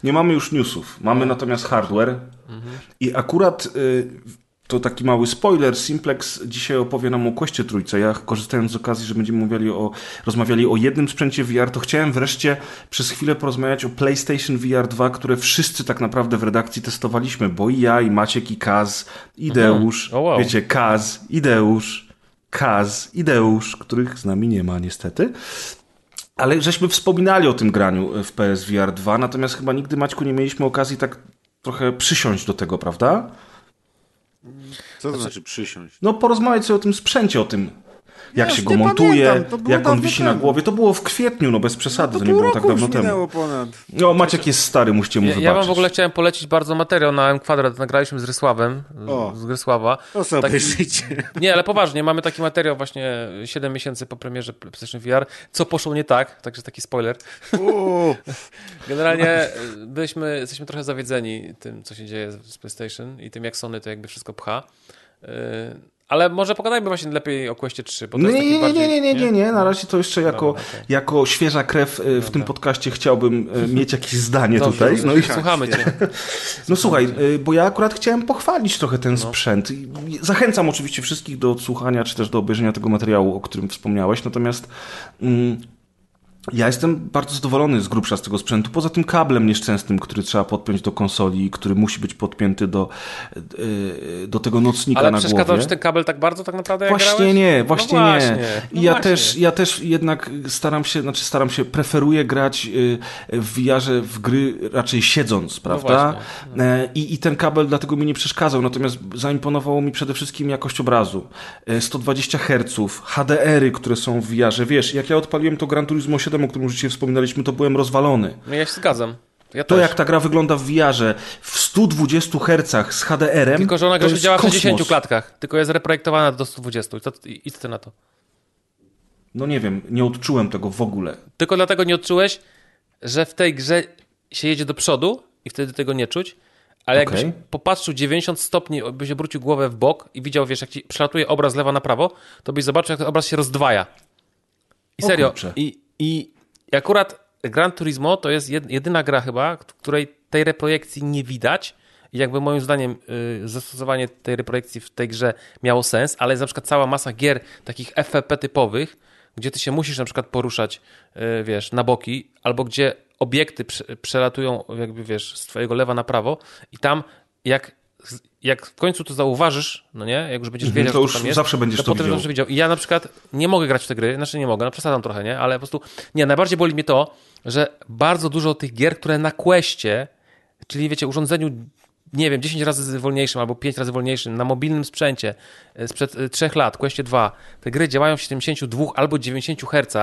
Nie mamy już newsów. Mamy natomiast hardware. I akurat... To taki mały spoiler, Simplex dzisiaj opowie nam o Questie Trójce. Ja, korzystając z okazji, że będziemy rozmawiali o jednym sprzęcie VR, to chciałem wreszcie przez chwilę porozmawiać o PlayStation VR 2, które wszyscy tak naprawdę w redakcji testowaliśmy, bo i ja, i Maciek, i Kaz, i Deusz, wiecie, Kaz, i Deusz, których z nami nie ma niestety. Ale żeśmy wspominali o tym graniu w PSVR 2, natomiast chyba nigdy, Maćku, nie mieliśmy okazji tak trochę przysiąść do tego, prawda? Co to znaczy przysiąść? No porozmawiać sobie o tym sprzęcie, o tym jak się go montuje, jak on wisi na głowie. To było w kwietniu, no bez przesady, to nie było tak dawno temu. Ponad. No Maciek jest stary, musicie mu wybaczyć. Ja wam w ogóle chciałem polecić bardzo materiał na M2, nagraliśmy z Rysławem, z Rysława. To sobie nie, ale poważnie, mamy taki materiał właśnie 7 miesięcy po premierze PlayStation VR, co poszło nie tak, także taki spoiler. Generalnie jesteśmy trochę zawiedzeni tym, co się dzieje z PlayStation i tym, jak Sony to jakby wszystko pcha. Ale może pogadajmy właśnie lepiej o Questie 3, bo to jest taki bardziej... Nie. Na razie to jeszcze jako świeża krew w tym podcaście chciałbym mieć jakieś zdanie tutaj. No i słuchamy cię. No słuchaj, bo ja akurat chciałem pochwalić trochę ten sprzęt. Zachęcam oczywiście wszystkich do odsłuchania, czy też do obejrzenia tego materiału, o którym wspomniałeś, natomiast... Ja jestem bardzo zadowolony z grubsza z tego sprzętu, poza tym kablem nieszczęsnym, który trzeba podpiąć do konsoli i który musi być podpięty do tego nocnika na głowie. Ale przeszkadzał ci ten kabel tak bardzo tak naprawdę, jak grałeś? Właśnie nie. Ja też jednak staram się, preferuję grać w VR-ze w gry raczej siedząc, prawda? No I ten kabel dlatego mi nie przeszkadzał, natomiast zaimponowało mi przede wszystkim jakość obrazu. 120 Hz, HDR-y, które są w VR-ze. Wiesz, jak ja odpaliłem to Gran Turismo 7, o którym już dzisiaj wspominaliśmy, to byłem rozwalony. Ja się zgadzam. To jak ta gra wygląda w VR-ze w 120 Hz z HDR-em... Tylko, że ona gra się działa w 60 klatkach, tylko jest reprojektowana do 120. I co ty na to? No nie wiem, nie odczułem tego w ogóle. Tylko dlatego nie odczułeś, że w tej grze się jedzie do przodu i wtedy tego nie czuć, ale jakbyś popatrzył 90 stopni, byś obrócił głowę w bok i widział, wiesz, jak ci przelatuje obraz lewa na prawo, to byś zobaczył, jak obraz się rozdwaja. I serio, i akurat Gran Turismo to jest jedyna gra chyba, w której tej reprojekcji nie widać. I jakby moim zdaniem zastosowanie tej reprojekcji w tej grze miało sens, ale jest na przykład cała masa gier takich FFP typowych, gdzie ty się musisz na przykład poruszać, wiesz, na boki, albo gdzie obiekty przelatują jakby, wiesz, z twojego lewa na prawo i tam jak w końcu to zauważysz, no nie? Jak już będziesz wiedział, to już co tam jest, zawsze będziesz to widział. I ja na przykład nie mogę grać w te gry, znaczy nie mogę, no przesadzam trochę, nie? Ale po prostu, nie, najbardziej boli mnie to, że bardzo dużo tych gier, które na Questie, czyli wiecie, urządzeniu, nie wiem, 10 razy wolniejszym albo 5 razy wolniejszym, na mobilnym sprzęcie sprzed 3 lat, Questie 2, te gry działają w 72 albo 90 Hz,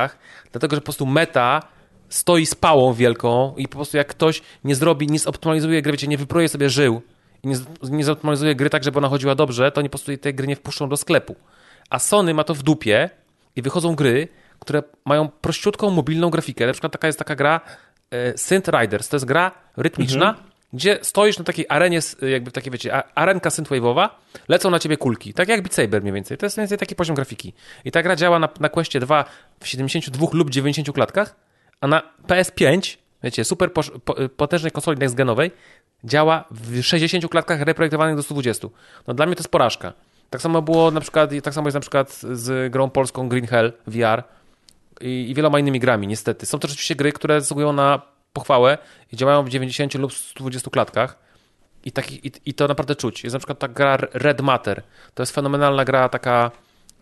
dlatego, że po prostu meta stoi z pałą wielką i po prostu jak ktoś nie zoptymalizuje gry, wiecie, nie wypruje sobie żył i nie zoptymalizuje gry tak, żeby ona chodziła dobrze, to oni po prostu tej gry nie wpuszczą do sklepu. A Sony ma to w dupie i wychodzą gry, które mają prościutką, mobilną grafikę. Na przykład jest taka gra Synth Riders. To jest gra rytmiczna, gdzie stoisz na takiej arenie, jakby takie, wiecie, arenka synthwave'owa, lecą na ciebie kulki. Tak jak Beat Saber mniej więcej. To jest mniej więcej taki poziom grafiki. I ta gra działa na Questie 2 w 72 lub 90 klatkach, a na PS5, wiecie, super potężnej konsoli next-genowej, działa w 60 klatkach reprojektowanych do 120. No dla mnie to jest porażka. Tak samo było na przykład, z grą polską Green Hell VR i wieloma innymi grami, niestety. Są to rzeczywiście gry, które zasługują na pochwałę i działają w 90 lub 120 klatkach i to naprawdę czuć. Jest na przykład ta gra Red Matter. To jest fenomenalna gra taka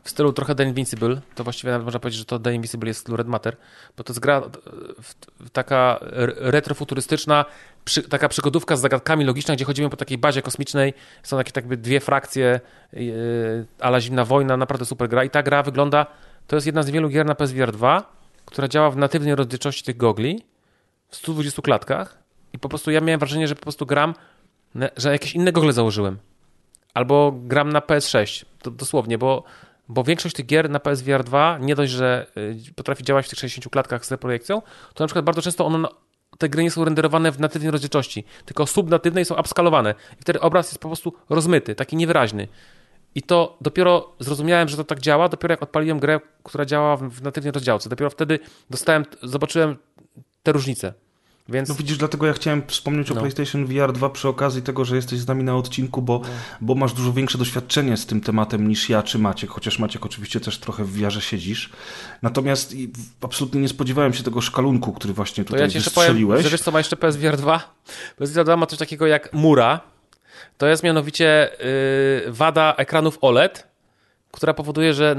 w stylu trochę The Invincible. To właściwie nawet można powiedzieć, że to The Invincible jest w stylu Red Matter, bo to jest gra taka retrofuturystyczna, taka przygodówka z zagadkami logicznymi, gdzie chodzimy po takiej bazie kosmicznej. Są takie tak jakby dwie frakcje a la Zimna Wojna. Naprawdę super gra i ta gra wygląda... To jest jedna z wielu gier na PSVR 2, która działa w natywnej rozdzielczości tych gogli w 120 klatkach i po prostu ja miałem wrażenie, że po prostu gram, że jakieś inne gogle założyłem. Albo gram na PS6, dosłownie, bo większość tych gier na PSVR 2 nie dość, że potrafi działać w tych 60 klatkach z reprojekcją, to na przykład bardzo często te gry nie są renderowane w natywnej rozdzielczości, tylko subnatywne i są upskalowane. I wtedy obraz jest po prostu rozmyty, taki niewyraźny. I to dopiero zrozumiałem, że to tak działa, dopiero jak odpaliłem grę, która działa w natywnej rozdziałce. Dopiero wtedy zobaczyłem te różnice. Więc... No widzisz, dlatego ja chciałem wspomnieć o PlayStation VR 2 przy okazji tego, że jesteś z nami na odcinku, bo masz dużo większe doświadczenie z tym tematem niż ja czy Maciek, chociaż Maciek oczywiście też trochę w VR-ze siedzisz. Natomiast absolutnie nie spodziewałem się tego szkalunku, który właśnie tutaj wystrzeliłeś. Powiem, że wiesz co ma jeszcze PSVR 2? PSVR 2 ma coś takiego jak mura. To jest mianowicie wada ekranów OLED, która powoduje, że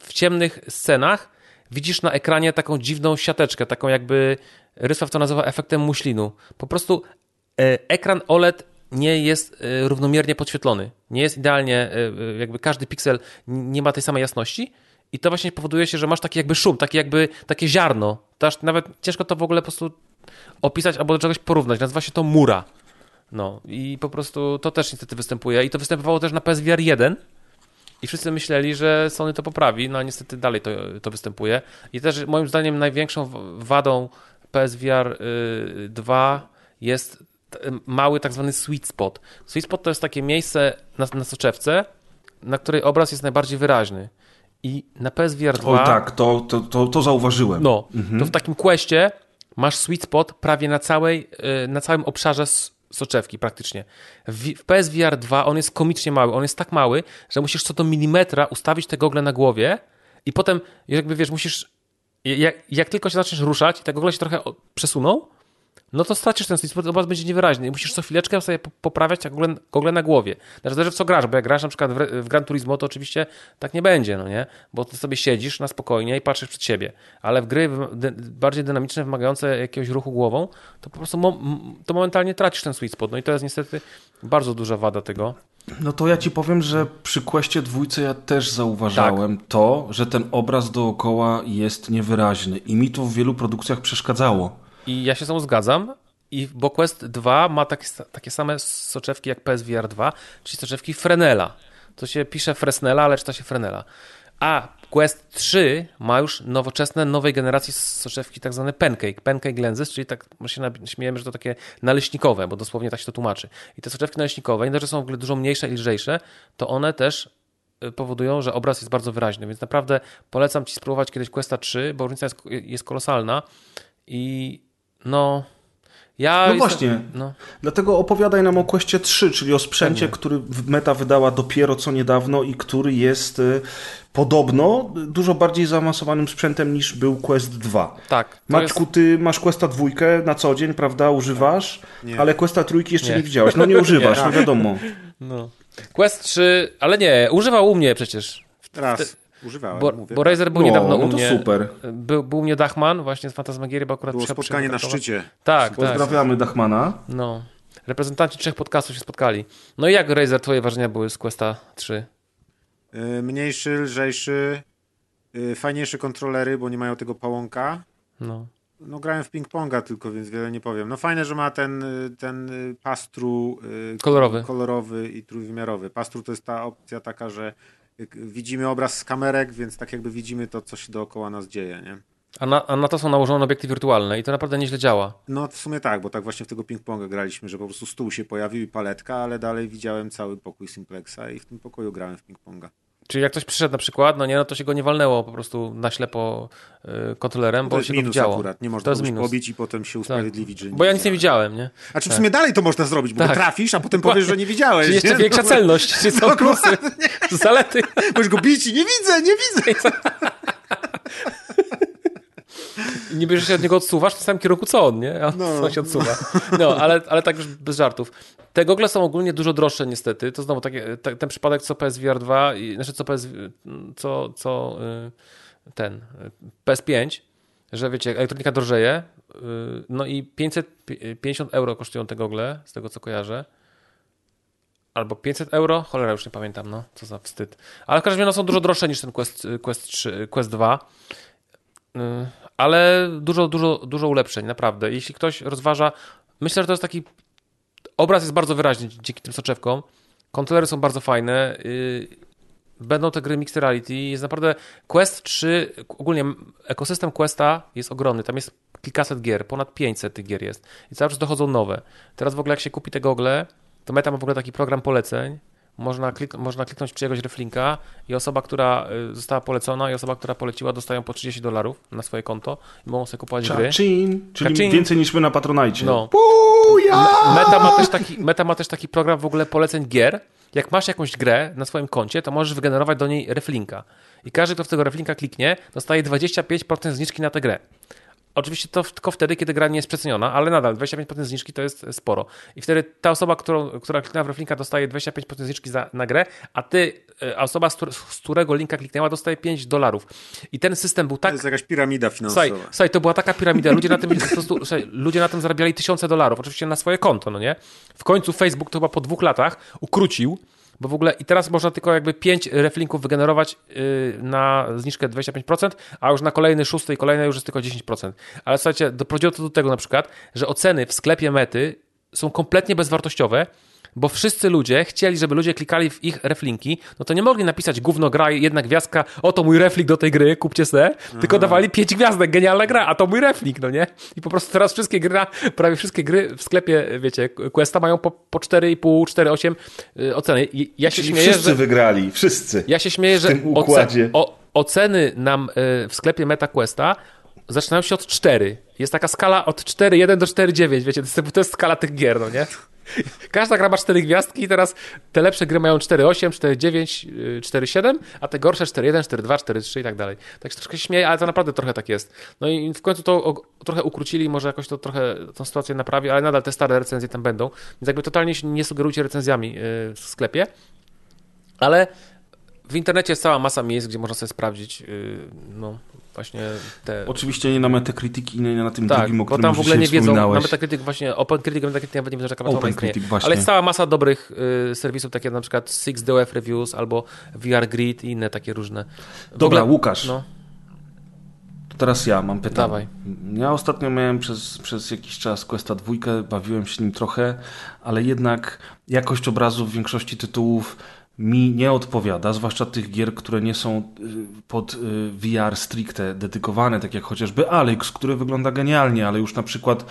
w ciemnych scenach widzisz na ekranie taką dziwną siateczkę, taką jakby Rysław to nazywa efektem muślinu. Po prostu ekran OLED nie jest równomiernie podświetlony. Nie jest idealnie, jakby każdy piksel nie ma tej samej jasności i to właśnie powoduje się, że masz taki jakby szum, taki jakby takie ziarno. Nawet ciężko to w ogóle po prostu opisać albo do czegoś porównać. Nazywa się to mura. No i po prostu to też niestety występuje i to występowało też na PSVR 1 i wszyscy myśleli, że Sony to poprawi, no a niestety dalej to występuje i też moim zdaniem największą wadą PSVR 2 jest mały tak zwany sweet spot. Sweet spot to jest takie miejsce na soczewce, na której obraz jest najbardziej wyraźny i na PSVR 2... O tak, to zauważyłem. No, to w takim questie masz sweet spot prawie na całym obszarze soczewki praktycznie. W PSVR 2 on jest komicznie mały. On jest tak mały, że musisz co do milimetra ustawić te gogle na głowie i potem jakby wiesz, musisz jak tylko się zaczniesz ruszać i te gogle się trochę przesuną, no to stracisz ten sweet spot, obraz będzie niewyraźny i musisz co chwileczkę sobie poprawiać te gogle na głowie. Znaczy też w co grasz, bo jak grasz na przykład w Gran Turismo, to oczywiście tak nie będzie, no nie? Bo ty sobie siedzisz na spokojnie i patrzysz przed siebie. Ale w gry bardziej dynamiczne, wymagające jakiegoś ruchu głową, to po prostu to momentalnie tracisz ten sweet spot. No i to jest niestety bardzo duża wada tego. No to ja ci powiem, że przy Questie 2 ja też zauważyłem to, że ten obraz dookoła jest niewyraźny i mi to w wielu produkcjach przeszkadzało. I ja się z tym zgadzam, bo Quest 2 ma takie same soczewki jak PSVR 2, czyli soczewki Fresnela. To się pisze Fresnela, ale czyta się Fresnela. A Quest 3 ma już nowoczesne, nowej generacji soczewki, tak zwane pancake lenses, czyli tak się śmiejemy, że to takie naleśnikowe, bo dosłownie tak się to tłumaczy. I te soczewki naleśnikowe, nie dość, że są w ogóle dużo mniejsze i lżejsze, to one też powodują, że obraz jest bardzo wyraźny. Więc naprawdę polecam ci spróbować kiedyś Questa 3, bo różnica jest kolosalna i dlatego opowiadaj nam o Questie 3, czyli o sprzęcie, który Meta wydała dopiero co niedawno i który jest podobno dużo bardziej zaawansowanym sprzętem niż był Quest 2. Tak. Maćku, ty masz Questa 2 na co dzień, prawda? Używasz, nie. Ale Questa 3 jeszcze nie widziałeś. No nie używasz, nie wiadomo. No. Quest 3, ale nie, używał u mnie przecież. Raz. Używałem, bo Razer był niedawno u mnie. To super. Był u mnie Dachman, właśnie z Fantasmagiery, bo akurat... Było spotkanie na szczycie. Tak. Pozdrawiamy Dachmana. No. Reprezentanci 3 podcastów się spotkali. No i jak, Razer, twoje wrażenia były z Questa 3? Mniejszy, lżejszy, fajniejsze kontrolery, bo nie mają tego pałąka. No. No grałem w ping-ponga tylko, więc wiele nie powiem. No fajne, że ma ten pastru kolorowy i trójwymiarowy. Pastru to jest ta opcja taka, że widzimy obraz z kamerek, więc tak jakby widzimy to, co się dookoła nas dzieje, nie? A na to są nałożone obiekty wirtualne i to naprawdę nieźle działa. No w sumie tak, bo tak właśnie w tego ping-ponga graliśmy, że po prostu stół się pojawił i paletka, ale dalej widziałem cały pokój Simplexa i w tym pokoju grałem w ping-ponga. Czyli jak ktoś przyszedł na przykład, no to się go nie walnęło po prostu na ślepo kontrolerem, bo się go widziało. Akurat. Nie można to pobić i potem się usprawiedliwić, tak. Że nie. Bo ja nic nie widziałem, nie? A czy w sumie dalej to można zrobić, bo tak. Trafisz, a potem powiesz, że nie widziałeś. Czyli jeszcze nie? Większa celność, czy są plusy, zalety. Możesz go bić i nie widzę. I niby, że się od niego odsuwasz w samym kierunku co on, nie? On się odsuwa. No, ale tak już bez żartów. Te gogle są ogólnie dużo droższe niestety. To znowu ten przypadek co PSVR 2, znaczy PS5, że wiecie, elektronika drożeje, no i 550 euro kosztują te gogle, z tego co kojarzę. Albo 500 euro, cholera już nie pamiętam, no co za wstyd. Ale w każdym razie są dużo droższe niż ten Quest 2. Ale dużo ulepszeń, naprawdę. Jeśli ktoś rozważa, myślę, że to jest taki obraz jest bardzo wyraźny dzięki tym soczewkom. Kontrolery są bardzo fajne. Będą te gry Mixed Reality. Jest naprawdę Quest 3, ogólnie ekosystem Questa jest ogromny. Tam jest kilkaset gier, ponad 500 tych gier jest. I cały czas dochodzą nowe. Teraz w ogóle jak się kupi te gogle, to Meta ma w ogóle taki program poleceń. Można kliknąć przy jakiegoś reflinka i osoba, która została polecona i osoba, która poleciła, dostają po $30 na swoje konto i mogą sobie kupować gry. Czyli więcej niż my na Patronite. No. Meta ma też taki program w ogóle poleceń gier. Jak masz jakąś grę na swoim koncie, to możesz wygenerować do niej reflinka. I każdy, kto w tego reflinka kliknie, dostaje 25% zniżki na tę grę. Oczywiście to tylko wtedy, kiedy gra nie jest przeceniona, ale nadal 25% zniżki to jest sporo. I wtedy ta osoba, która kliknęła w reflinka, dostaje 25% zniżki na grę, a osoba, z którego linka kliknęła, dostaje $5. I ten system był tak... To jest jakaś piramida finansowa. Słuchaj, to była taka piramida. Ludzie na tym zarabiali $1000. Oczywiście na swoje konto, no nie? W końcu Facebook to chyba po 2 latach ukrócił, bo w ogóle i teraz można tylko jakby 5 reflinków wygenerować na zniżkę 25%, a już na kolejny 6 i kolejne już jest tylko 10%. Ale słuchajcie, doprowadziło to do tego na przykład, że oceny w sklepie Mety są kompletnie bezwartościowe, bo wszyscy ludzie chcieli, żeby ludzie klikali w ich reflinki, no to nie mogli napisać gówno gra, jedna gwiazdka, oto mój reflik do tej gry, kupcie se, tylko dawali 5 gwiazdek, genialna gra, a to mój reflik, no nie? I po prostu teraz prawie wszystkie gry w sklepie, wiecie, Questa mają po 4,5, 4,8 oceny. Ja się śmieję, wszyscy że... wygrali, wszyscy. Ja się śmieję, że oceny nam w sklepie Meta Questa zaczynają się od 4. Jest taka skala od 4,1 do 4,9, wiecie, to jest skala tych gier, no nie? Każda gra ma 4 gwiazdki i teraz te lepsze gry mają 4,8, 4,9, 4,7, a te gorsze 4,1, 4,2, 4,3 i tak dalej. Tak się troszkę śmieję, ale to naprawdę trochę tak jest. No i w końcu to trochę ukrócili, może jakoś to trochę tą sytuację naprawi, ale nadal te stare recenzje tam będą, więc jakby totalnie się nie sugerujcie recenzjami w sklepie, ale w internecie jest cała masa miejsc, gdzie można sobie sprawdzić no właśnie te... Oczywiście nie na Metacritic i nie na tym drugim, o którym bo tam w ogóle nie wiedzą, na Metacritic właśnie, Metacritic nawet nie wiedzą, że taka platforma istnieje. Ale jest cała masa dobrych serwisów, takie na przykład 6DOF Reviews albo VR Grid i inne takie różne. Dobra, ogóle... Łukasz, no. To teraz ja mam pytanie. Dawaj. Ja ostatnio miałem przez jakiś czas Questa 2, bawiłem się nim trochę, ale jednak jakość obrazów w większości tytułów mi nie odpowiada, zwłaszcza tych gier, które nie są pod VR stricte dedykowane, tak jak chociażby Alyx, który wygląda genialnie, ale już na przykład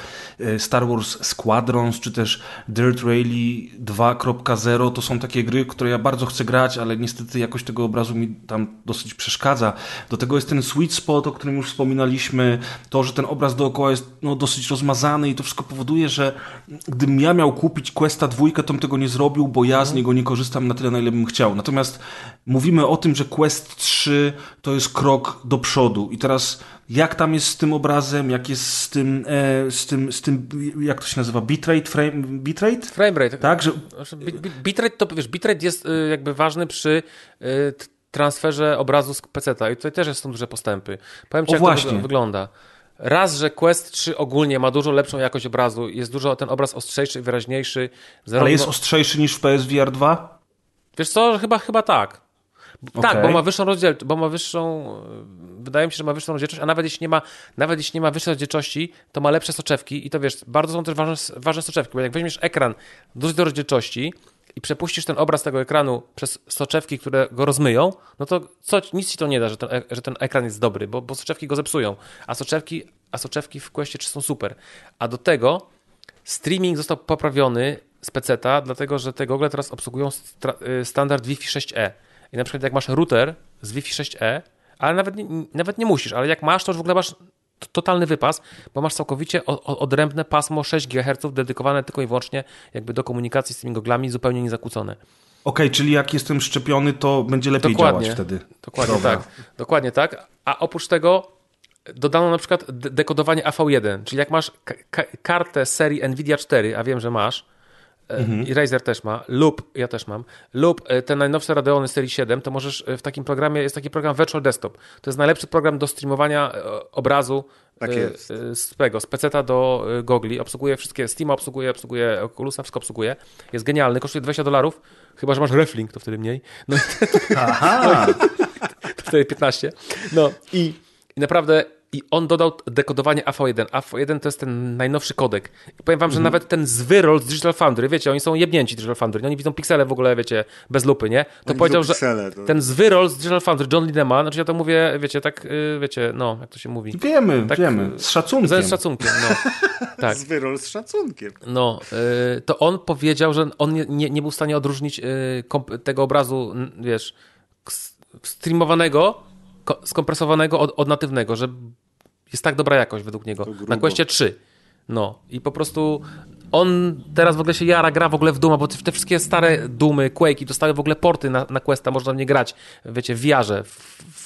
Star Wars Squadrons, czy też Dirt Rally 2.0 to są takie gry, które ja bardzo chcę grać, ale niestety jakość tego obrazu mi tam dosyć przeszkadza. Do tego jest ten sweet spot, o którym już wspominaliśmy, to, że ten obraz dookoła jest dosyć rozmazany i to wszystko powoduje, że gdybym ja miał kupić Questa 2, to bym tego nie zrobił, bo ja z niego nie korzystam na tyle, na ile bym chciał. Natomiast mówimy o tym, że Quest 3 to jest krok do przodu i teraz jak tam jest z tym obrazem, jak jest z tym jak to się nazywa, bitrate? Framerate. Tak, że... Bitrate to, wiesz, bitrate jest jakby ważny przy transferze obrazu z PC-ta i tutaj też są duże postępy. Powiem ci, jak właśnie to wygląda. Raz, że Quest 3 ogólnie ma dużo lepszą jakość obrazu, jest dużo ten obraz ostrzejszy, wyraźniejszy. Zarówno... Ale jest ostrzejszy niż w PSVR 2? Wiesz co, chyba tak. Okay. Tak, bo ma wyższą rozdzielczość, wydaje mi się, że ma wyższą rozdzielczość, a nawet jeśli nie ma wyższej rozdzielczości, to ma lepsze soczewki i to wiesz, bardzo są też ważne soczewki, bo jak weźmiesz ekran dużej rozdzielczości i przepuścisz ten obraz tego ekranu przez soczewki, które go rozmyją, no to nic ci to nie da, że ten ekran jest dobry, bo soczewki go zepsują, a soczewki w Questie 3 są super. A do tego streaming został poprawiony z peceta, dlatego że te gogle teraz obsługują standard Wi-Fi 6E. I na przykład jak masz router z Wi-Fi 6E, ale nawet nie musisz, ale jak masz, to już w ogóle masz totalny wypas, bo masz całkowicie odrębne pasmo 6 GHz dedykowane tylko i wyłącznie jakby do komunikacji z tymi goglami, zupełnie niezakłócone. Okej, czyli jak jestem szczepiony, to będzie lepiej działać wtedy. Dokładnie tak. A oprócz tego dodano na przykład dekodowanie AV1, czyli jak masz kartę serii Nvidia 4, a wiem, że masz, i Razer też ma, lub ja też mam, lub te najnowsze Radeony serii 7, to możesz w takim programie, jest taki program Virtual Desktop. To jest najlepszy program do streamowania obrazu z peceta do gogli. Obsługuje wszystkie, Steama obsługuje Oculusa, wszystko obsługuje. Jest genialny, kosztuje $20, chyba że masz Reflink, to wtedy mniej. No, aha! To wtedy 15. No i naprawdę... I on dodał dekodowanie AV1. AV1 to jest ten najnowszy kodek. I powiem wam, że nawet ten zwyrol z Digital Foundry, wiecie, oni są jebnięci Digital Foundry, oni widzą piksele w ogóle, wiecie, bez lupy, nie? To powiedział, że ten zwyrol z Digital Foundry, John Linneman, znaczy ja to mówię, wiecie, tak, wiecie, no, jak to się mówi. Wiemy, z szacunkiem. Z szacunkiem, no. Tak. Zwyrol z szacunkiem. No, to on powiedział, że on nie był w stanie odróżnić tego obrazu, wiesz, streamowanego, skompresowanego od natywnego, że jest tak dobra jakość według niego. Na Questie 3. No i po prostu on teraz w ogóle się jara, gra w ogóle w Dooma, bo te wszystkie stare Doomy, Quake'i dostały w ogóle porty na Questa, można w nie grać, wiecie, w jarze,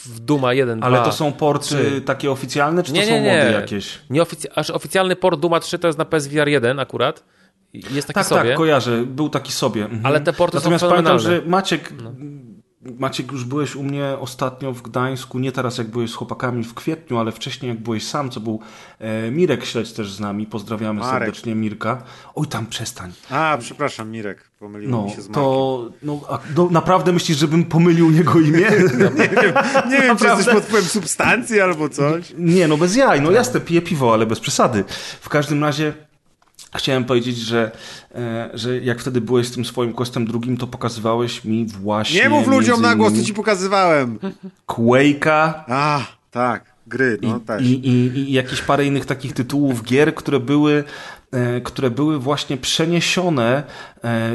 w Dooma 1, 2, Ale to są porty 3. Takie oficjalne, czy to są mody jakieś? Oficjalny port Dooma 3 to jest na PSVR 1 akurat. Jest taki sobie. Tak, kojarzę, był taki sobie. Ale te porty natomiast są fenomenalne. Natomiast pamiętam, że Maciek, już byłeś u mnie ostatnio w Gdańsku, nie teraz jak byłeś z chłopakami w kwietniu, ale wcześniej jak byłeś sam, co był Mirek Śledź też z nami, pozdrawiamy serdecznie Mirka. Oj, tam przestań. Przepraszam Mirek, pomyliłem mi się z Markiem. Naprawdę myślisz, żebym pomylił jego imię? nie wiem, czy jesteś pod wpływem substancji albo coś. Nie, bez jaj, jasne, piję piwo, ale bez przesady. W każdym razie chciałem powiedzieć, że jak wtedy byłeś z tym swoim questem drugim, to pokazywałeś mi właśnie... Nie mów ludziom na głos, co ci pokazywałem! Quake'a. Tak, gry. Tak. I jakieś parę innych takich tytułów, gier, które były właśnie przeniesione,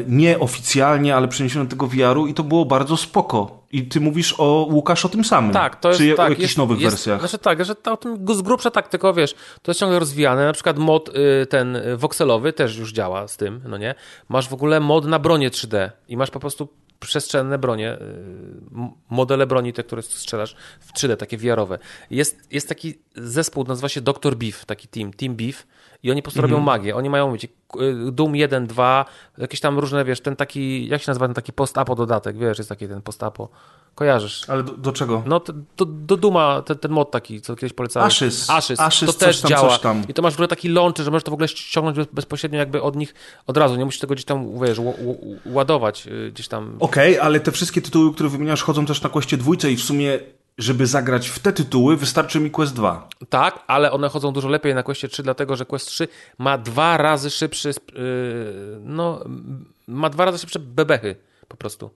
nieoficjalnie, ale przeniesione do tego VR-u i to było bardzo spoko. I ty mówisz, Łukasz, o tym samym. Tak, to jest, czy o jakichś nowych wersjach? Znaczy tak, że to z grubsza tak, tylko wiesz, to jest ciągle rozwijane. Na przykład mod ten wokselowy też już działa z tym, no nie? Masz w ogóle mod na bronie 3D i masz po prostu przestrzenne bronie, modele broni, te, które strzelasz w 3D, takie VR-owe. Jest taki zespół, nazywa się Dr. Beef, taki Team Beef i oni po prostu robią magię. Oni mają, wiecie, Doom 1, 2, jakieś tam różne, wiesz, ten taki, jak się nazywa ten taki post-apo dodatek, wiesz, jest taki ten post-apo. Kojarzysz. Ale do czego? No, do Dooma, ten mod taki, co kiedyś polecałem. Ashes, to też działa. Coś tam. I to masz w ogóle taki launcher, że możesz to w ogóle ściągnąć bezpośrednio jakby od nich od razu. Nie musisz tego gdzieś tam, wiesz, ładować gdzieś tam. Okej, ale te wszystkie tytuły, które wymieniasz, chodzą też na Questie 2 i w sumie, żeby zagrać w te tytuły, wystarczy mi Quest 2. Tak, ale one chodzą dużo lepiej na Questie 3, dlatego że Quest 3 ma 2 razy szybszy ma 2 razy szybsze bebechy. Po prostu.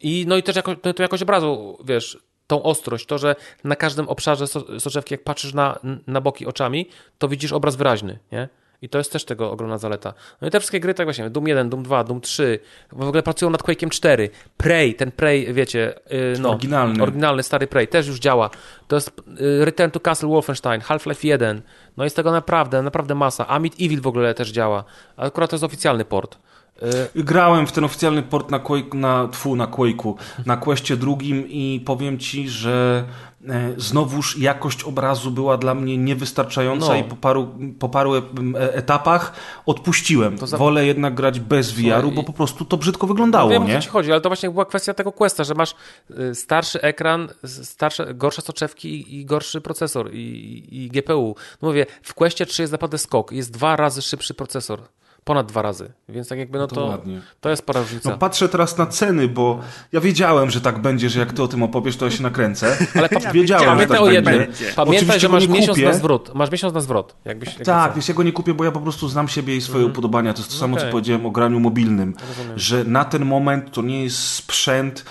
I też to jakoś obrazu, wiesz, tą ostrość, to, że na każdym obszarze soczewki, jak patrzysz na boki oczami, to widzisz obraz wyraźny, nie? I to jest też tego ogromna zaleta. No i te wszystkie gry, tak właśnie, Doom 1, Doom 2, Doom 3, w ogóle pracują nad Quake'iem 4, Prey, wiecie, oryginalny stary Prey, też już działa. To jest Return to Castle Wolfenstein, Half-Life 1, no jest tego naprawdę masa. Amit Evil w ogóle też działa, akurat to jest oficjalny port. Grałem w ten oficjalny port na Quake'u, na Questie drugim i powiem ci, że znowuż jakość obrazu była dla mnie niewystarczająca i po paru etapach odpuściłem. Wolę jednak grać bez VR-u, bo po prostu to brzydko wyglądało. No wiem, o co ci chodzi, ale to właśnie była kwestia tego Questa, że masz starszy ekran, gorsze soczewki i gorszy procesor i GPU. No mówię, w Questie 3 jest naprawdę skok, jest 2 razy szybszy procesor. ponad 2 razy, więc tak jakby no to jest para różnica. No patrzę teraz na ceny, bo ja wiedziałem, że tak będzie, że jak ty o tym opowiesz, to ja się nakręcę. Ale wiedziałem, że tak będzie. Pamiętaj, że masz miesiąc na zwrot. Masz miesiąc na zwrot. Tak, więc ja go nie kupię, bo ja po prostu znam siebie i swoje upodobania. To jest to samo, co powiedziałem o graniu mobilnym. Rozumiem. Że na ten moment to nie jest sprzęt,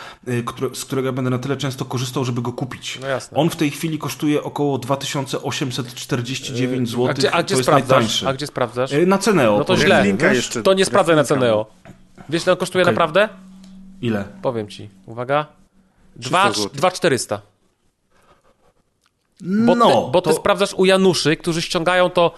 z którego ja będę na tyle często korzystał, żeby go kupić. No jasne. On w tej chwili kosztuje około 2849 zł. A gdzie sprawdzasz? Najtańszy. A gdzie sprawdzasz? Na Ceneo. No to źle. To nie sprawdzaj na Ceneo. Wiesz, ile on kosztuje naprawdę? Ile? Powiem ci. Uwaga. 2400. Bo ty sprawdzasz u Januszy, którzy ściągają to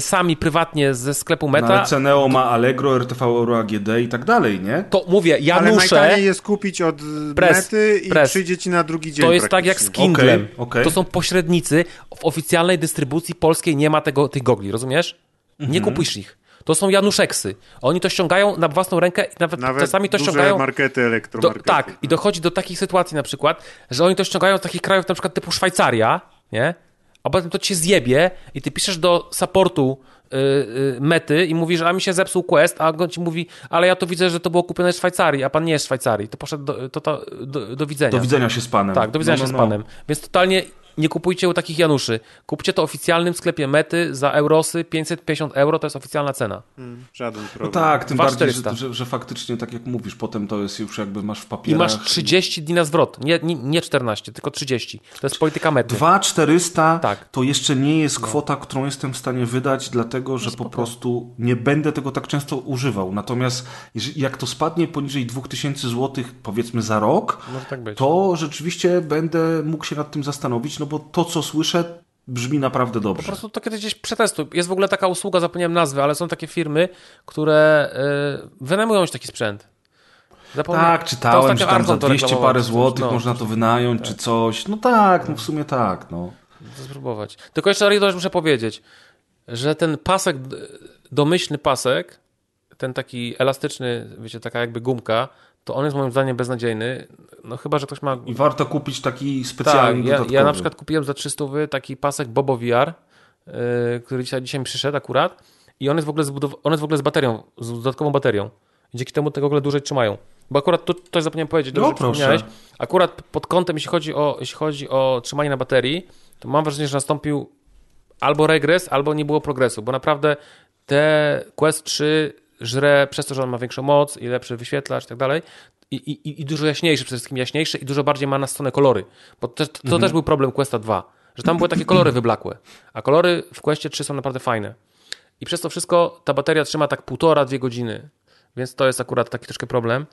sami prywatnie ze sklepu Meta. No ale Ceneo ma Allegro, RTV Euro AGD i tak dalej, nie? To mówię, Janusze... Ale najtaniej jest kupić od Mety i przyjdzie ci na drugi dzień. To jest tak jak z Kindlem. Okay. To są pośrednicy. W oficjalnej dystrybucji polskiej nie ma tych gogli, rozumiesz? Nie kupujesz ich. To są Januszeksy. Oni to ściągają na własną rękę i nawet czasami to ściągają... Nawet markety, elektromarkety. Tak, i dochodzi do takich sytuacji na przykład, że oni to ściągają z takich krajów na przykład typu Szwajcaria, nie? A potem to ci się zjebie i ty piszesz do supportu Mety i mówisz, a mi się zepsuł Quest, a on ci mówi, ale ja to widzę, że to było kupione w Szwajcarii, a pan nie jest w Szwajcarii. To poszedł do widzenia. Do widzenia się z panem. Tak, do widzenia się z panem. Więc totalnie... Nie kupujcie u takich Januszy. Kupcie to w oficjalnym sklepie Mety za eurosy, 550 euro, to jest oficjalna cena. Żaden problem. No tak, tym bardziej, że faktycznie, tak jak mówisz, potem to jest już jakby masz w papierach. I masz 30 dni na zwrot. Nie 14, tylko 30. To jest polityka Mety. 2400 tak. To jeszcze nie jest kwota, którą jestem w stanie wydać, dlatego, że po prostu nie będę tego tak często używał. Natomiast jak to spadnie poniżej 2000 zł, powiedzmy za rok, tak to rzeczywiście będę mógł się nad tym zastanowić, bo to, co słyszę, brzmi naprawdę dobrze. Po prostu to kiedyś gdzieś przetestuj. Jest w ogóle taka usługa, zapomniałem nazwy, ale są takie firmy, które wynajmują już taki sprzęt. Tak, czytałem, że tam za 200 parę złotych można to wynająć, czy coś. No tak, w sumie tak. To spróbować. Tylko jeszcze jedną rzecz muszę powiedzieć, że ten pasek, domyślny pasek, ten taki elastyczny, wiecie, taka jakby gumka, to on jest moim zdaniem beznadziejny, chyba, że ktoś ma... I warto kupić taki specjalny, dodatkowy. Ja na przykład kupiłem za 300 taki pasek Bobo VR, który dzisiaj mi przyszedł akurat i on jest w ogóle z baterią, z dodatkową baterią. Dzięki temu tego w ogóle dłużej trzymają. Bo akurat to też zapomniałem powiedzieć, dobrze przypomniałeś. Akurat pod kątem, jeśli chodzi o trzymanie na baterii, to mam wrażenie, że nastąpił albo regres, albo nie było progresu, bo naprawdę te Quest 3 żre przez to, że on ma większą moc i lepszy wyświetlacz i tak dalej i dużo jaśniejszy, przede wszystkim jaśniejszy i dużo bardziej ma nasycone kolory, bo to też był problem Questa 2, że tam były takie kolory wyblakłe, a kolory w Questie 3 są naprawdę fajne i przez to wszystko ta bateria trzyma tak 1,5-2 godziny, więc to jest akurat taki troszkę problem.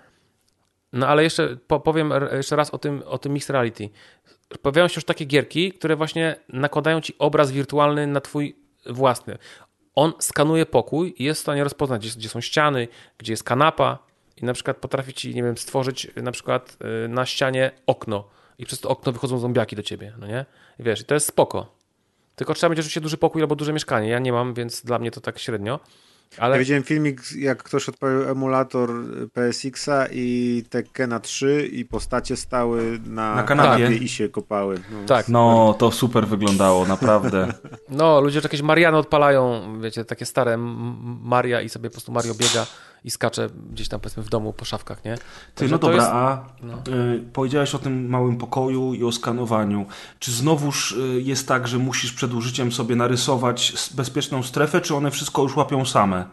No ale jeszcze powiem jeszcze raz o tym Mixed Reality. Pojawiają się już takie gierki, które właśnie nakładają ci obraz wirtualny na twój własny. On skanuje pokój i jest w stanie rozpoznać, gdzie są ściany, gdzie jest kanapa i na przykład potrafi ci, nie wiem, stworzyć na przykład na ścianie okno i przez to okno wychodzą zombiaki do ciebie, no nie? I wiesz, i to jest spoko. Tylko trzeba mieć oczywiście duży pokój albo duże mieszkanie. Ja nie mam, więc dla mnie to tak średnio. Ale... Ja widziałem filmik, jak ktoś odpalił emulator PSX-a i Tekkena 3 i postacie stały na kanapie i się kopały. To super wyglądało, naprawdę. Ludzie jakieś Mariany odpalają, wiecie, takie stare Maria i sobie po prostu Mario biega i skacze gdzieś tam, powiedzmy, w domu po szafkach, nie? Ty, powiedziałeś o tym małym pokoju i o skanowaniu. Czy znowuż jest tak, że musisz przed użyciem sobie narysować bezpieczną strefę, czy one wszystko już łapią same?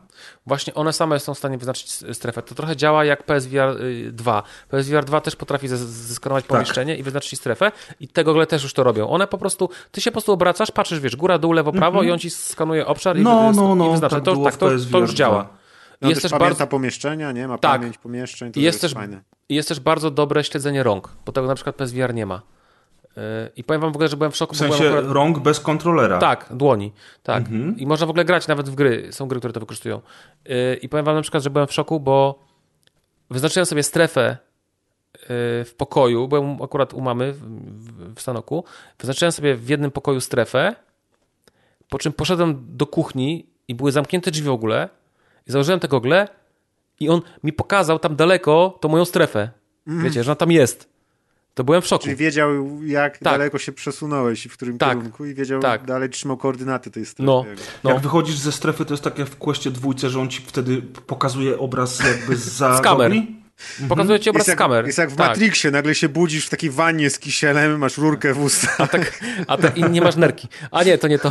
Właśnie one same są w stanie wyznaczyć strefę. To trochę działa jak PSVR 2. PSVR 2 też potrafi zeskanować pomieszczenie i wyznaczyć strefę i te gogle też już to robią. One po prostu, ty się po prostu obracasz, patrzysz, wiesz, góra, dół, lewo, prawo i on ci skanuje obszar i wyznacza. Tak to już działa. Jest też pamięta pomieszczenia, nie? Ma pamięć pomieszczeń, to jest też fajne. Jest też bardzo dobre śledzenie rąk, bo tego na przykład PSVR nie ma. I powiem wam w ogóle, że byłem w szoku. W sensie akurat... rąk bez kontrolera. Tak, dłoni. Tak. Mhm. I można w ogóle grać nawet w gry. Są gry, które to wykorzystują. I powiem wam na przykład, że byłem w szoku, bo wyznaczyłem sobie strefę w pokoju. Byłem akurat u mamy w Sanoku. Wyznaczyłem sobie w jednym pokoju strefę, po czym poszedłem do kuchni i były zamknięte drzwi w ogóle. I założyłem te gogle i on mi pokazał tam daleko tą moją strefę. Wiecie, że ona tam jest. To byłem w szoku. Czyli wiedział, jak daleko się przesunąłeś i w którym kierunku i wiedział, dalej trzymał koordynaty tej strefy. No. Jak wychodzisz ze strefy, to jest tak jak w Questie dwójce, że on ci wtedy pokazuje obraz jakby z kamer. Pokazuje ci obraz z kamer. Jest jak w Matrixie, nagle się budzisz w takiej wannie z kisielem, masz rurkę w ustach. I nie masz nerki. A nie, to nie to.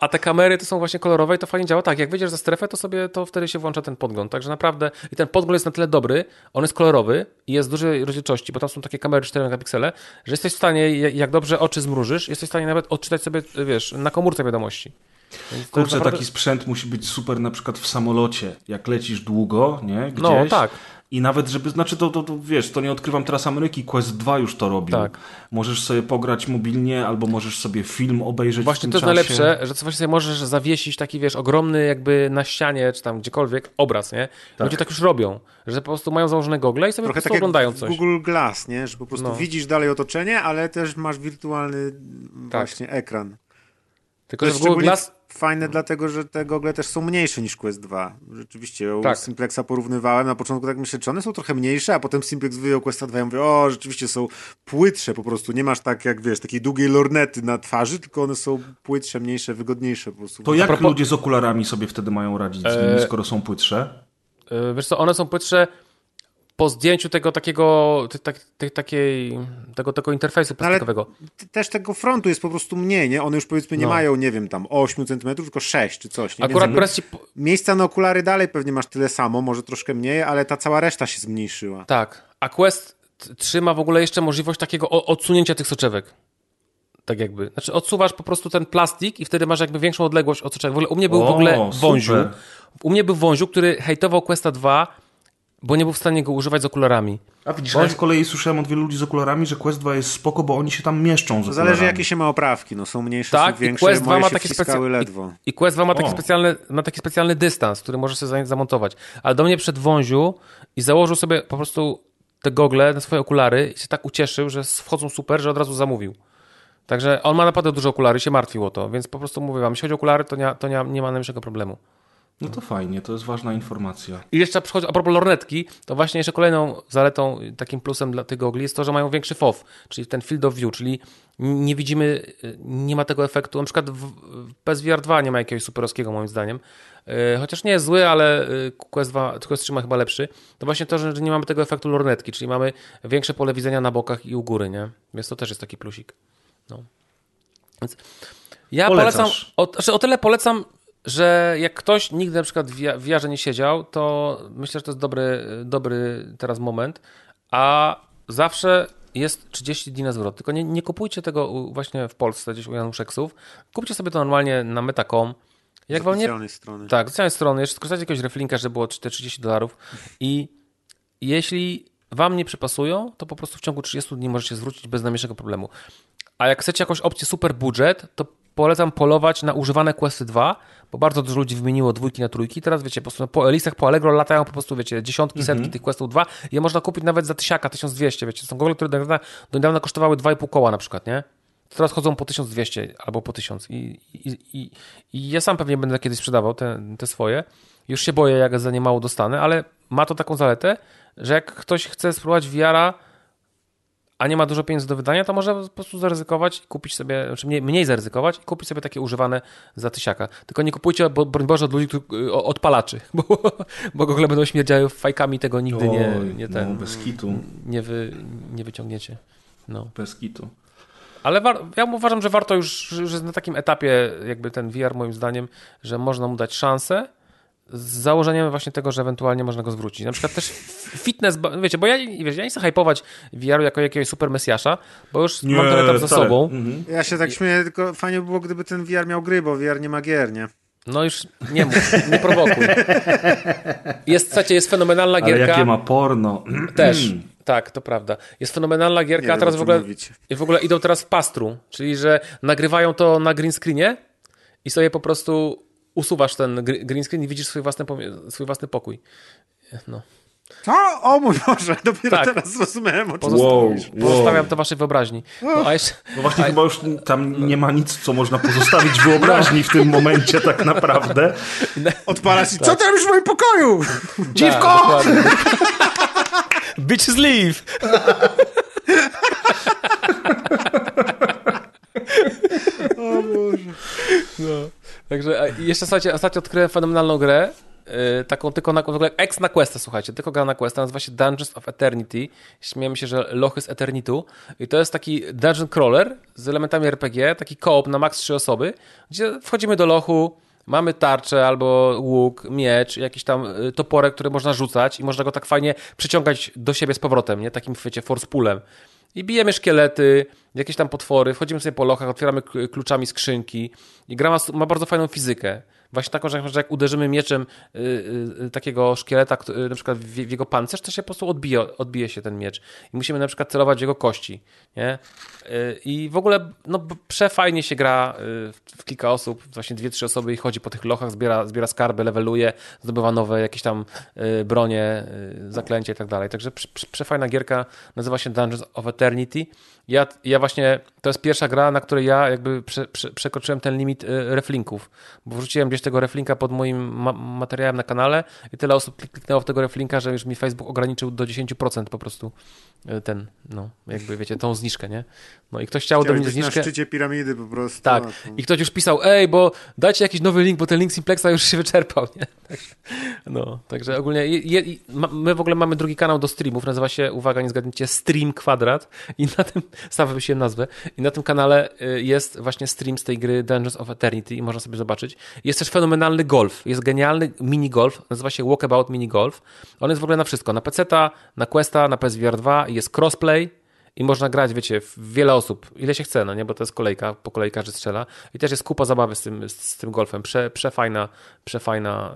A te kamery to są właśnie kolorowe i to fajnie działa. Tak, jak wyjdziesz za strefę, to sobie to wtedy się włącza ten podgląd. Także naprawdę, i ten podgląd jest na tyle dobry, on jest kolorowy i jest dużej rozdzielczości, bo tam są takie kamery 4 megapiksele, że jesteś w stanie, jak dobrze oczy zmrużysz, jesteś w stanie nawet odczytać sobie, wiesz, na komórce wiadomości. Kurczę, naprawdę... taki sprzęt musi być super na przykład w samolocie, jak lecisz długo, nie? Gdzieś. No, tak. I nawet, żeby, znaczy to wiesz, to nie odkrywam teraz Ameryki, Quest 2 już to robił. Tak. Możesz sobie pograć mobilnie, albo możesz sobie film obejrzeć właśnie w tym czasie. Właśnie to jest najlepsze, że co właśnie sobie możesz zawiesić taki, wiesz, ogromny jakby na ścianie, czy tam gdziekolwiek, obraz, nie? Tak. Ludzie tak już robią, że po prostu mają założone gogle i sobie trochę po prostu tak oglądają coś. Google Glass, nie? Że po prostu widzisz dalej otoczenie, ale też masz wirtualny właśnie ekran. Tylko, że w Google Glass... Fajne dlatego, że te gogle też są mniejsze niż Quest 2. Rzeczywiście, u Simplexa porównywałem, na początku tak myślę, czy one są trochę mniejsze, a potem Simplex wyjął Questa 2 i mówię, rzeczywiście są płytsze po prostu. Nie masz tak, jak wiesz, takiej długiej lornety na twarzy, tylko one są płytsze, mniejsze, wygodniejsze po prostu. To jak ludzie z okularami sobie wtedy mają radzić z nimi, skoro są płytsze? Wiesz co, one są płytsze po zdjęciu tego takiego tego interfejsu plastikowego. Ale też tego frontu jest po prostu mniej, nie? One już powiedzmy nie mają, nie wiem, tam 8 cm, tylko 6 czy coś. Nie? Akurat miejsca na okulary dalej pewnie masz tyle samo, może troszkę mniej, ale ta cała reszta się zmniejszyła. Tak, a Quest 3 ma w ogóle jeszcze możliwość takiego odsunięcia tych soczewek. Tak jakby. Znaczy odsuwasz po prostu ten plastik i wtedy masz jakby większą odległość od soczewek. U mnie był w ogóle wąziu. Super. U mnie był wąziu, który hejtował Questa 2, bo nie był w stanie go używać z okularami. A widzisz, ja z kolei słyszałem od wielu ludzi z okularami, że Quest 2 jest spoko, bo oni się tam mieszczą z okularami. Zależy, jakie się ma oprawki. No, są mniejsze, są większe, Quest 2 ma takie ledwo. I Quest 2 ma taki specjalny dystans, który możesz sobie zamontować. Ale do mnie przed wąziu i założył sobie po prostu te gogle na swoje okulary i się tak ucieszył, że wchodzą super, że od razu zamówił. Także on ma naprawdę duże okulary, się martwił o to. Więc po prostu mówię wam, jeśli chodzi o okulary, to nie ma najmniejszego problemu. No to fajnie, to jest ważna informacja. I jeszcze a propos lornetki, to właśnie jeszcze kolejną zaletą, takim plusem dla tych gogli jest to, że mają większy FOV, czyli ten field of view, czyli nie widzimy, nie ma tego efektu, na przykład w PSVR 2 nie ma jakiegoś superowskiego moim zdaniem, chociaż nie jest zły, ale Quest 3 ma chyba lepszy, to właśnie to, że nie mamy tego efektu lornetki, czyli mamy większe pole widzenia na bokach i u góry, nie? Więc to też jest taki plusik. No. Więc ja polecam, że jak ktoś nigdy na przykład w VR-ze nie siedział, to myślę, że to jest dobry teraz moment, a zawsze jest 30 dni na zwrot. Tylko nie kupujcie tego właśnie w Polsce, gdzieś u Januszeksów. Kupcie sobie to normalnie na meta.com. Z oficjalnej strony. Tak, z oficjalnej strony. Jeszcze skorzystajcie z jakiegoś reflinka, żeby było te $30. I jeśli wam nie przypasują, to po prostu w ciągu 30 dni możecie zwrócić bez najmniejszego problemu. A jak chcecie jakąś opcję super budżet, to polecam polować na używane Questy 2, bo bardzo dużo ludzi wymieniło 2 na 3. Teraz wiecie, po prostu po listach, po Allegro latają po prostu, wiecie, dziesiątki, setki tych Questów 2 i je można kupić nawet za 1200, wiecie. To są gogle, które do niedawna kosztowały 2,5 koła na przykład, nie? To teraz chodzą po 1200 albo po 1000 i ja sam pewnie będę kiedyś sprzedawał te swoje. Już się boję, jak za nie mało dostanę, ale ma to taką zaletę, że jak ktoś chce spróbować VR-a, a nie ma dużo pieniędzy do wydania, to może po prostu zaryzykować i kupić sobie, znaczy mniej zaryzykować i kupić sobie takie używane za 1000. Tylko nie kupujcie, broń Boże, od ludzi, odpalaczy, bo gogle będą śmierdziały fajkami, tego nigdy bez kitu. Nie wyciągniecie. No. Bez kitu. Ale ja uważam, że warto już jest na takim etapie jakby ten VR moim zdaniem, że można mu dać szansę, z założeniem właśnie tego, że ewentualnie można go zwrócić. Na przykład też fitness, wiecie, bo ja nie chcę hype'ować VR-u jako jakiegoś super mesjasza, bo już mam ten etap za sobą. Mhm. Ja się tak śmieję, tylko fajnie by było, gdyby ten VR miał gry, bo VR nie ma gier, nie? No już nie mów, nie prowokuj. Jest fenomenalna gierka. Ale jakie ma porno. Też. Tak, to prawda. Jest fenomenalna gierka, a teraz w ogóle idą teraz w pastru, czyli że nagrywają to na green screenie i sobie po prostu usuwasz ten green screen i widzisz swój własny pokój. No. Co? O mój Boże, dopiero teraz zrozumiałem, o czym mówisz. Pozostawiam to waszej wyobraźni. No właśnie, chyba już tam nie ma nic, co można pozostawić wyobraźni w tym momencie tak naprawdę. Odpalasz i co tam już w moim pokoju? Dziwko! Bitches leave. O Boże. No. Także jeszcze, słuchajcie, ostatnio odkryłem fenomenalną grę. Taką tylko na ex na Questa, słuchajcie, tylko gra na Questa, nazywa się Dungeons of Eternity. Śmiejemy się, że lochy z Eternitu. I to jest taki dungeon crawler z elementami RPG, taki co-op na max 3 osoby, gdzie wchodzimy do lochu, mamy tarczę albo łuk, miecz, jakiś tam toporek, który można rzucać i można go tak fajnie przyciągać do siebie z powrotem, nie? Takim, wiecie, force pullem. I bijemy szkielety, jakieś tam potwory, wchodzimy sobie po lochach, otwieramy kluczami skrzynki i gra ma bardzo fajną fizykę. Właśnie taką, że jak uderzymy mieczem takiego szkieleta, na przykład w jego pancerz, to się po prostu odbije się ten miecz. I musimy na przykład celować w jego kości. Nie? I w ogóle no, przefajnie się gra w kilka osób, właśnie 2-3 osoby i chodzi po tych lochach, zbiera skarby, leveluje, zdobywa nowe jakieś tam bronie, zaklęcia i tak dalej. Także przefajna gierka, nazywa się Dungeons of Eternity. Ja właśnie, to jest pierwsza gra, na której ja jakby przekroczyłem ten limit reflinków, bo wrzuciłem gdzieś tego reflinka pod moim materiałem na kanale i tyle osób kliknęło w tego reflinka, że już mi Facebook ograniczył do 10% po prostu ten, no jakby wiecie, tą zniżkę, nie? No i ktoś chciał ode mnie zniżkę. Na szczycie piramidy po prostu. Tak. No, i ktoś już pisał, ej, bo dajcie jakiś nowy link, bo ten link Simplexa już się wyczerpał, nie? No, także ogólnie my w ogóle mamy drugi kanał do streamów, nazywa się, uwaga, nie zgadnijcie, Stream Kwadrat i na tym sam wymyśliłem nazwę i na tym kanale jest właśnie stream z tej gry Dungeons of Eternity i można sobie zobaczyć. Jest też fenomenalny golf, jest genialny minigolf, nazywa się Walkabout Minigolf. On jest w ogóle na wszystko, na PC-ta, na Questa, na PSVR 2, jest crossplay i można grać, wiecie, w wiele osób, ile się chce, no nie, bo to jest kolejka, po kolejka, że strzela i też jest kupa zabawy z tym golfem, przefajna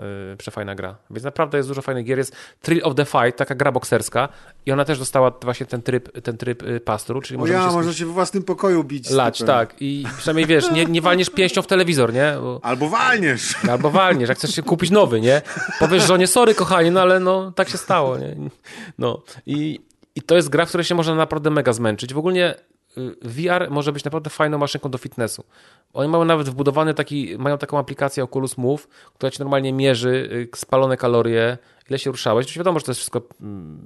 gra, więc naprawdę jest dużo fajnych gier, jest Thrill of the Fight, taka gra bokserska i ona też dostała właśnie ten tryb pastru, czyli można się we własnym pokoju bić. Lać, tak, i przynajmniej wiesz, nie walniesz pięścią w telewizor, nie? Bo... Albo walniesz, jak chcesz się kupić nowy, nie? Powiesz żonie, sorry kochanie, no ale no, tak się stało, nie? No I to jest gra, w której się można naprawdę mega zmęczyć. W ogóle VR może być naprawdę fajną maszynką do fitnessu. Oni mają nawet wbudowany mają taką aplikację Oculus Move, która ci normalnie mierzy spalone kalorie, ile się ruszałeś. Wiadomo, że to jest wszystko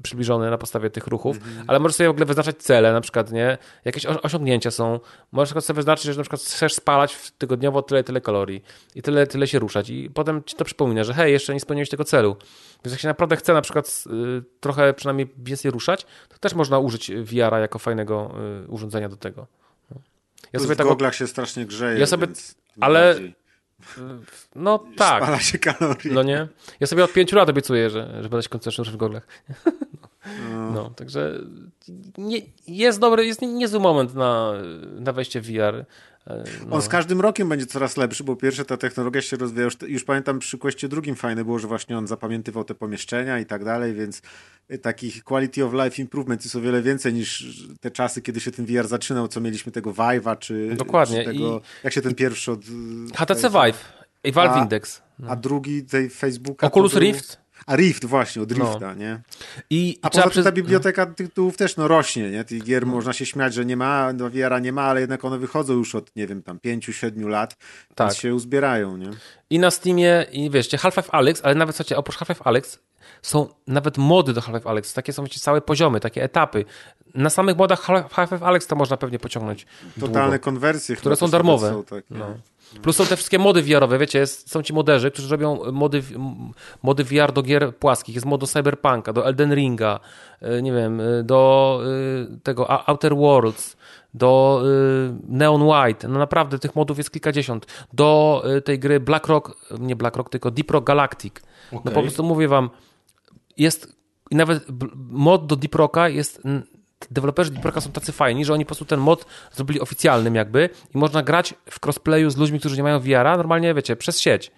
przybliżone na podstawie tych ruchów, ale możesz sobie w ogóle wyznaczać cele, na przykład, nie? Jakieś osiągnięcia są. Możesz sobie wyznaczyć, że na przykład chcesz spalać tygodniowo tyle kalorii i tyle się ruszać. I potem ci to przypomina, że hej, jeszcze nie spełniłeś tego celu. Więc jak się naprawdę chce na przykład trochę przynajmniej więcej ruszać, to też można użyć VR-a jako fajnego urządzenia do tego. No. W goglach się strasznie grzeje. Ale... No tak. Spala się kalorii. No nie? Ja sobie od 5 lat obiecuję, że będę się koncentrował w goglach. No, także jest niezły moment na wejście w VR. No. On z każdym rokiem będzie coraz lepszy, bo pierwsza ta technologia się rozwija. Już pamiętam przy Queście drugim fajne było, że właśnie on zapamiętywał te pomieszczenia i tak dalej, więc takich quality of life improvement jest o wiele więcej niż te czasy, kiedy się ten VR zaczynał, co mieliśmy tego Vive'a, czy... Dokładnie. Czy tego, jak się ten pierwszy od... HTC Vive i Valve Index. No. A drugi tej Facebooka... Oculus Rift. A Rift właśnie, od Rifta, no. Nie? A poza tym ta biblioteka tytułów też rośnie, nie? Tych gier można się śmiać, że nie ma, no VR-a nie ma, ale jednak one wychodzą już od, nie wiem, tam 5-7 lat, tak. Więc się uzbierają, nie? I na Steamie, i wiecie, Half-Life Alyx, ale nawet, słuchajcie, oprócz Half-Life Alyx są nawet mody do Half-Life Alyx, takie są, wiecie, całe poziomy, takie etapy. Na samych modach Half-Life Alyx to można pewnie pociągnąć totalne konwersje. Które są darmowe. Są tak, no. Plus są te wszystkie mody VR-owe, wiecie, są ci moderzy, którzy robią mody VR do gier płaskich, jest mod do Cyberpunka, do Elden Ringa, nie wiem, do tego Outer Worlds, do Neon White, no naprawdę tych modów jest kilkadziesiąt, do tej gry tylko Deep Rock Galactic, okay. No po prostu mówię wam, jest, i nawet mod do Deep Rocka jest... Deweloperzy Deep Rocka są tacy fajni, że oni po prostu ten mod zrobili oficjalnym jakby i można grać w crossplayu z ludźmi, którzy nie mają VR-a, normalnie, wiecie, przez sieć.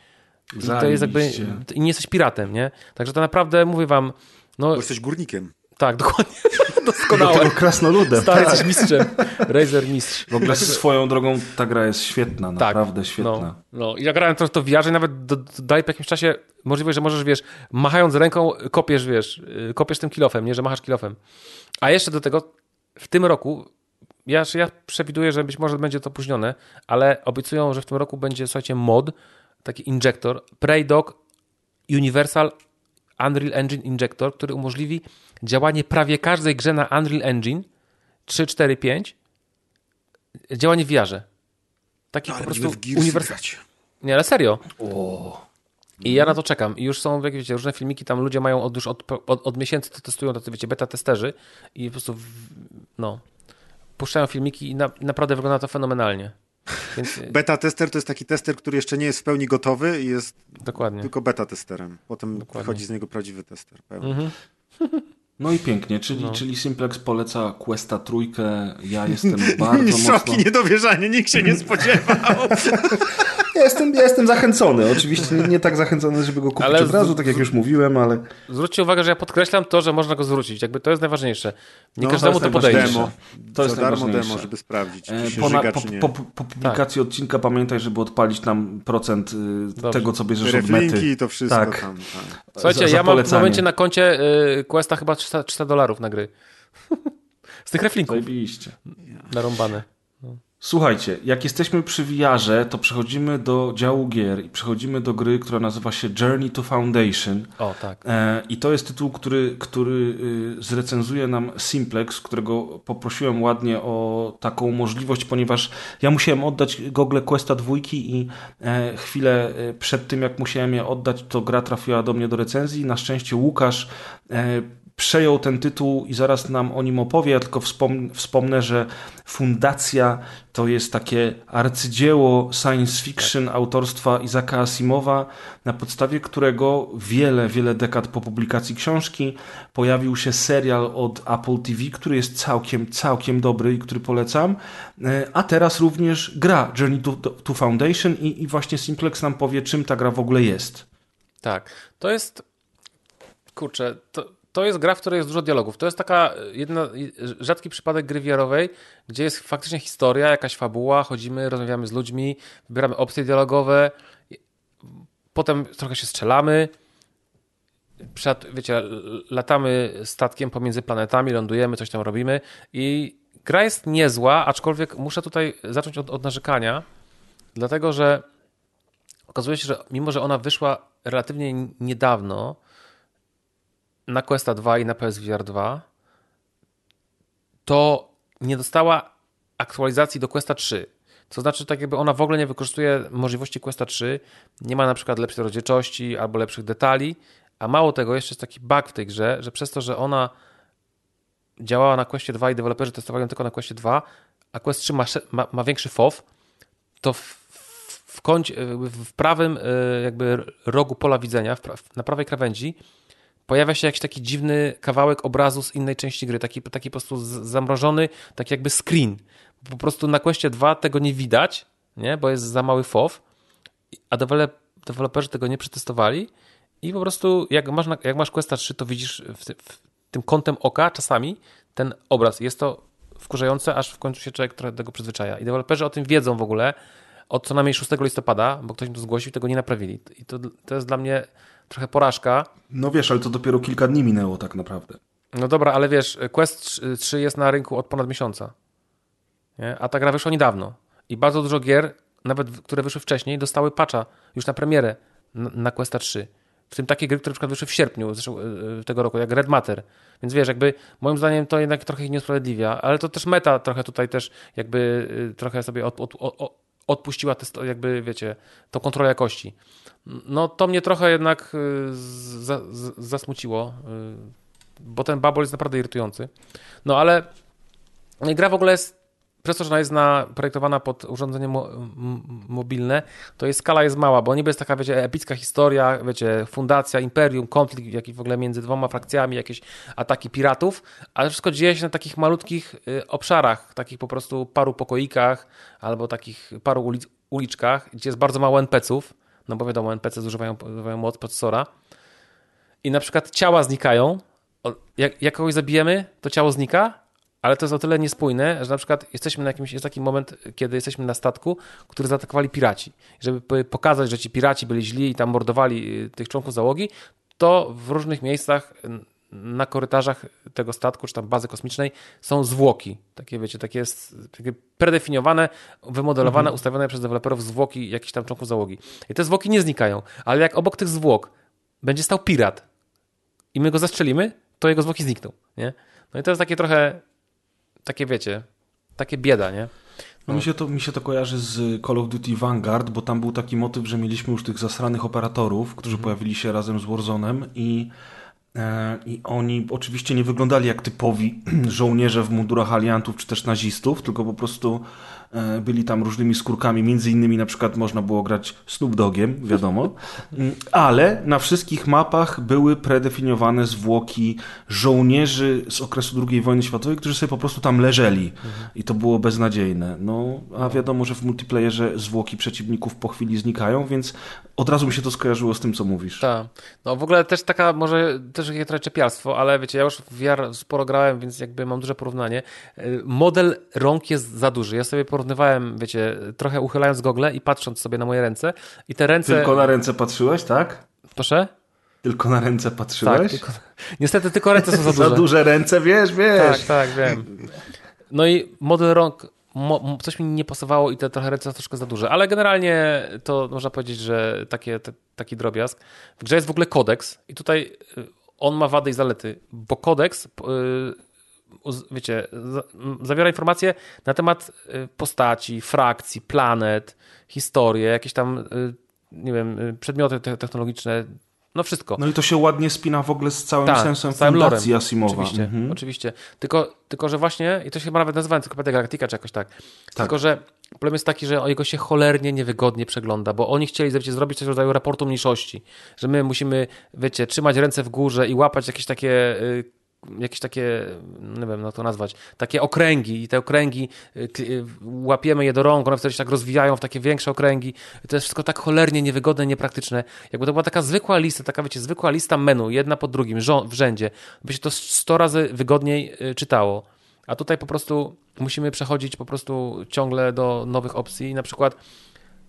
I to jest jakby... I nie jesteś piratem, nie? Także to naprawdę, mówię wam... No, bo jesteś górnikiem. Tak, dokładnie. Doskonałe. Tego krasnoludem. Stary, tak. Jesteś mistrzem. Razer mistrz. W ogóle swoją drogą ta gra jest świetna, naprawdę tak, świetna. No. Ja grałem trochę to w VR-ze i nawet dalej po jakimś czasie możliwe, że możesz, wiesz, machając ręką kopiesz, kopiesz tym kilofem, nie, że machasz kilofem. A jeszcze do tego w tym roku, ja przewiduję, że być może będzie to opóźnione, ale obiecują, że w tym roku będzie, słuchajcie, mod, taki injektor, Prey Dog Universal Unreal Engine Injector, który umożliwi działanie prawie każdej grze na Unreal Engine 3, 4, 5. Działanie w VR-ze. Taki ale po prostu uniwersalny. Nie, ale serio. O. I ja na to czekam. I już są, jak wiecie, różne filmiki, tam ludzie mają już od miesięcy to testują, to wiecie, beta testerzy i po prostu puszczają filmiki i naprawdę wygląda to fenomenalnie. Więc... Beta tester to jest taki tester, który jeszcze nie jest w pełni gotowy i jest tylko beta testerem. Potem wychodzi z niego prawdziwy tester. Mhm. No i pięknie, czyli Simplex poleca Questa trójkę, ja jestem bardzo mocno... Szoki, niedowierzanie, nikt się nie spodziewał. Ja jestem zachęcony, oczywiście nie tak zachęcony, żeby go kupić od razu, tak jak już mówiłem, ale... Zwróćcie uwagę, że ja podkreślam to, że można go zwrócić, jakby to jest najważniejsze. Nie każdemu to podejdzie. To jest darmo demo, żeby sprawdzić, czy po publikacji odcinka pamiętaj, żeby odpalić nam procent tego, co bierzesz od mety. Reflinki i to wszystko tam. Słuchajcie, ja mam w momencie na koncie Questa chyba $300 na gry. Z tych reflinków. Zajebiście. Narąbane. Słuchajcie, jak jesteśmy przy VR-ze, to przechodzimy do działu gier i przechodzimy do gry, która nazywa się Journey to Foundation. O, tak. I to jest tytuł, który zrecenzuje nam Simplex, którego poprosiłem ładnie o taką możliwość, ponieważ ja musiałem oddać gogle Questa 2 i chwilę przed tym, jak musiałem je oddać, to gra trafiła do mnie do recenzji. Na szczęście Łukasz przejął ten tytuł i zaraz nam o nim opowie, ja tylko wspomnę, że Fundacja to jest takie arcydzieło science fiction autorstwa Isaaca Asimowa, na podstawie którego wiele, wiele dekad po publikacji książki pojawił się serial od Apple TV, który jest całkiem dobry i który polecam, a teraz również gra Journey to Foundation i właśnie Simplex nam powie, czym ta gra w ogóle jest. Tak, to jest... Kurczę, to jest gra, w której jest dużo dialogów. To jest taka rzadki przypadek gry VR-owej, gdzie jest faktycznie historia, jakaś fabuła, chodzimy, rozmawiamy z ludźmi, wybieramy opcje dialogowe, potem trochę się strzelamy, latamy statkiem pomiędzy planetami, lądujemy, coś tam robimy i gra jest niezła, aczkolwiek muszę tutaj zacząć od narzekania, dlatego że okazuje się, że mimo, że ona wyszła relatywnie niedawno, na Questa 2 i na PSVR 2, to nie dostała aktualizacji do Questa 3. To znaczy, tak jakby ona w ogóle nie wykorzystuje możliwości Questa 3, nie ma na przykład lepszej rozdzielczości albo lepszych detali, a mało tego, jeszcze jest taki bug w tej grze, że przez to, że ona działała na Questie 2 i deweloperzy testowali ją tylko na Questie 2, a Quest 3 ma większy FOV, to w prawym jakby rogu pola widzenia, na prawej krawędzi, pojawia się jakiś taki dziwny kawałek obrazu z innej części gry, taki po prostu zamrożony, tak jakby screen. Po prostu na Questie 2 tego nie widać, nie? Bo jest za mały FOV, a deweloperzy tego nie przetestowali i po prostu jak masz Questa 3, to widzisz w tym kątem oka czasami ten obraz. Jest to wkurzające, aż w końcu się człowiek tego przyzwyczaja. I deweloperzy o tym wiedzą w ogóle od co najmniej 6 listopada, bo ktoś mi to zgłosił, tego nie naprawili. I to jest dla mnie trochę porażka. No wiesz, ale to dopiero kilka dni minęło tak naprawdę. No dobra, ale wiesz, Quest 3 jest na rynku od ponad miesiąca. Nie? A ta gra wyszła niedawno. I bardzo dużo gier, nawet które wyszły wcześniej, dostały patcha już na premierę na Questa 3. W tym takie gry, które na przykład wyszły w sierpniu tego roku, jak Red Matter. Więc wiesz, jakby moim zdaniem to jednak trochę ich nie usprawiedliwia, ale to też meta trochę tutaj też jakby trochę sobie odpuściła jakby, wiecie, tą kontrolę jakości. No to mnie trochę jednak zasmuciło, bo ten babol jest naprawdę irytujący. No ale gra w ogóle jest, przez to, że ona jest projektowana pod urządzenie mobilne, to jej skala jest mała, bo niby jest taka, wiecie, epicka historia, wiecie, fundacja, imperium, konflikt jakiś w ogóle między dwoma frakcjami, jakieś ataki piratów, ale wszystko dzieje się na takich malutkich obszarach, takich po prostu paru pokoikach albo takich paru uliczkach, gdzie jest bardzo mało NPC-ów, no bo wiadomo, NPC zużywają moc procesora i na przykład ciała znikają, jak kogoś zabijemy, to ciało znika, ale to jest o tyle niespójne, że na przykład jest taki moment, kiedy jesteśmy na statku, który zaatakowali piraci. Żeby pokazać, że ci piraci byli źli i tam mordowali tych członków załogi, to w różnych miejscach na korytarzach tego statku, czy tam bazy kosmicznej są zwłoki. Takie, wiecie, takie predefiniowane, wymodelowane, ustawione przez deweloperów zwłoki jakichś tam członków załogi. I te zwłoki nie znikają, ale jak obok tych zwłok będzie stał pirat, i my go zastrzelimy, to jego zwłoki znikną, nie? No i to jest takie trochę, takie wiecie, takie bieda, nie? No. Mi się to kojarzy z Call of Duty Vanguard, bo tam był taki motyw, że mieliśmy już tych zasranych operatorów, którzy pojawili się razem z Warzone'em i oni oczywiście nie wyglądali jak typowi żołnierze w mundurach aliantów czy też nazistów, tylko po prostu byli tam różnymi skórkami, między innymi na przykład można było grać Snoop Doggiem, wiadomo, ale na wszystkich mapach były predefiniowane zwłoki żołnierzy z okresu II wojny światowej, którzy sobie po prostu tam leżeli i to było beznadziejne. No, a wiadomo, że w multiplayerze zwłoki przeciwników po chwili znikają, więc od razu mi się to skojarzyło z tym, co mówisz. Tak. No w ogóle też taka, może też jakieś trochę czepialstwo, ale wiecie, ja już w VR sporo grałem, więc jakby mam duże porównanie. Model rąk jest za duży. Ja sobie porównywałem, wiecie, trochę uchylając gogle i patrząc sobie na moje ręce i te ręce... Tylko na ręce patrzyłeś, tak? Proszę? Tylko na ręce patrzyłeś? Tak, tylko... Niestety tylko ręce są za duże. Za duże ręce, wiesz. Tak, wiem. No i model rąk, coś mi nie pasowało i te trochę ręce są troszkę za duże, ale generalnie to można powiedzieć, że taki drobiazg. W grze jest w ogóle kodeks i tutaj on ma wady i zalety, bo kodeks... wiecie, zawiera informacje na temat postaci, frakcji, planet, historii, jakieś tam, nie wiem, przedmioty technologiczne, no wszystko. No i to się ładnie spina w ogóle z całym sensem fundacji Asimowa. Oczywiście, oczywiście. Tylko, że właśnie, i to się chyba nawet nazywa Encyklopedia Galactica, czy jakoś tak. Tylko, że problem jest taki, że jego się cholernie niewygodnie przegląda, bo oni chcieli, wiecie, zrobić coś w rodzaju raportu mniejszości, że my musimy, wiecie, trzymać ręce w górze i łapać jakieś takie, nie wiem, jak to nazwać, takie okręgi i te okręgi łapiemy je do rąk, one wtedy się tak rozwijają w takie większe okręgi. To jest wszystko tak cholernie niewygodne, niepraktyczne. Jakby to była taka zwykła lista, taka wiecie, zwykła lista menu, jedna po drugim, w rzędzie, by się to 100 razy wygodniej czytało. A tutaj po prostu musimy przechodzić po prostu ciągle do nowych opcji. Na przykład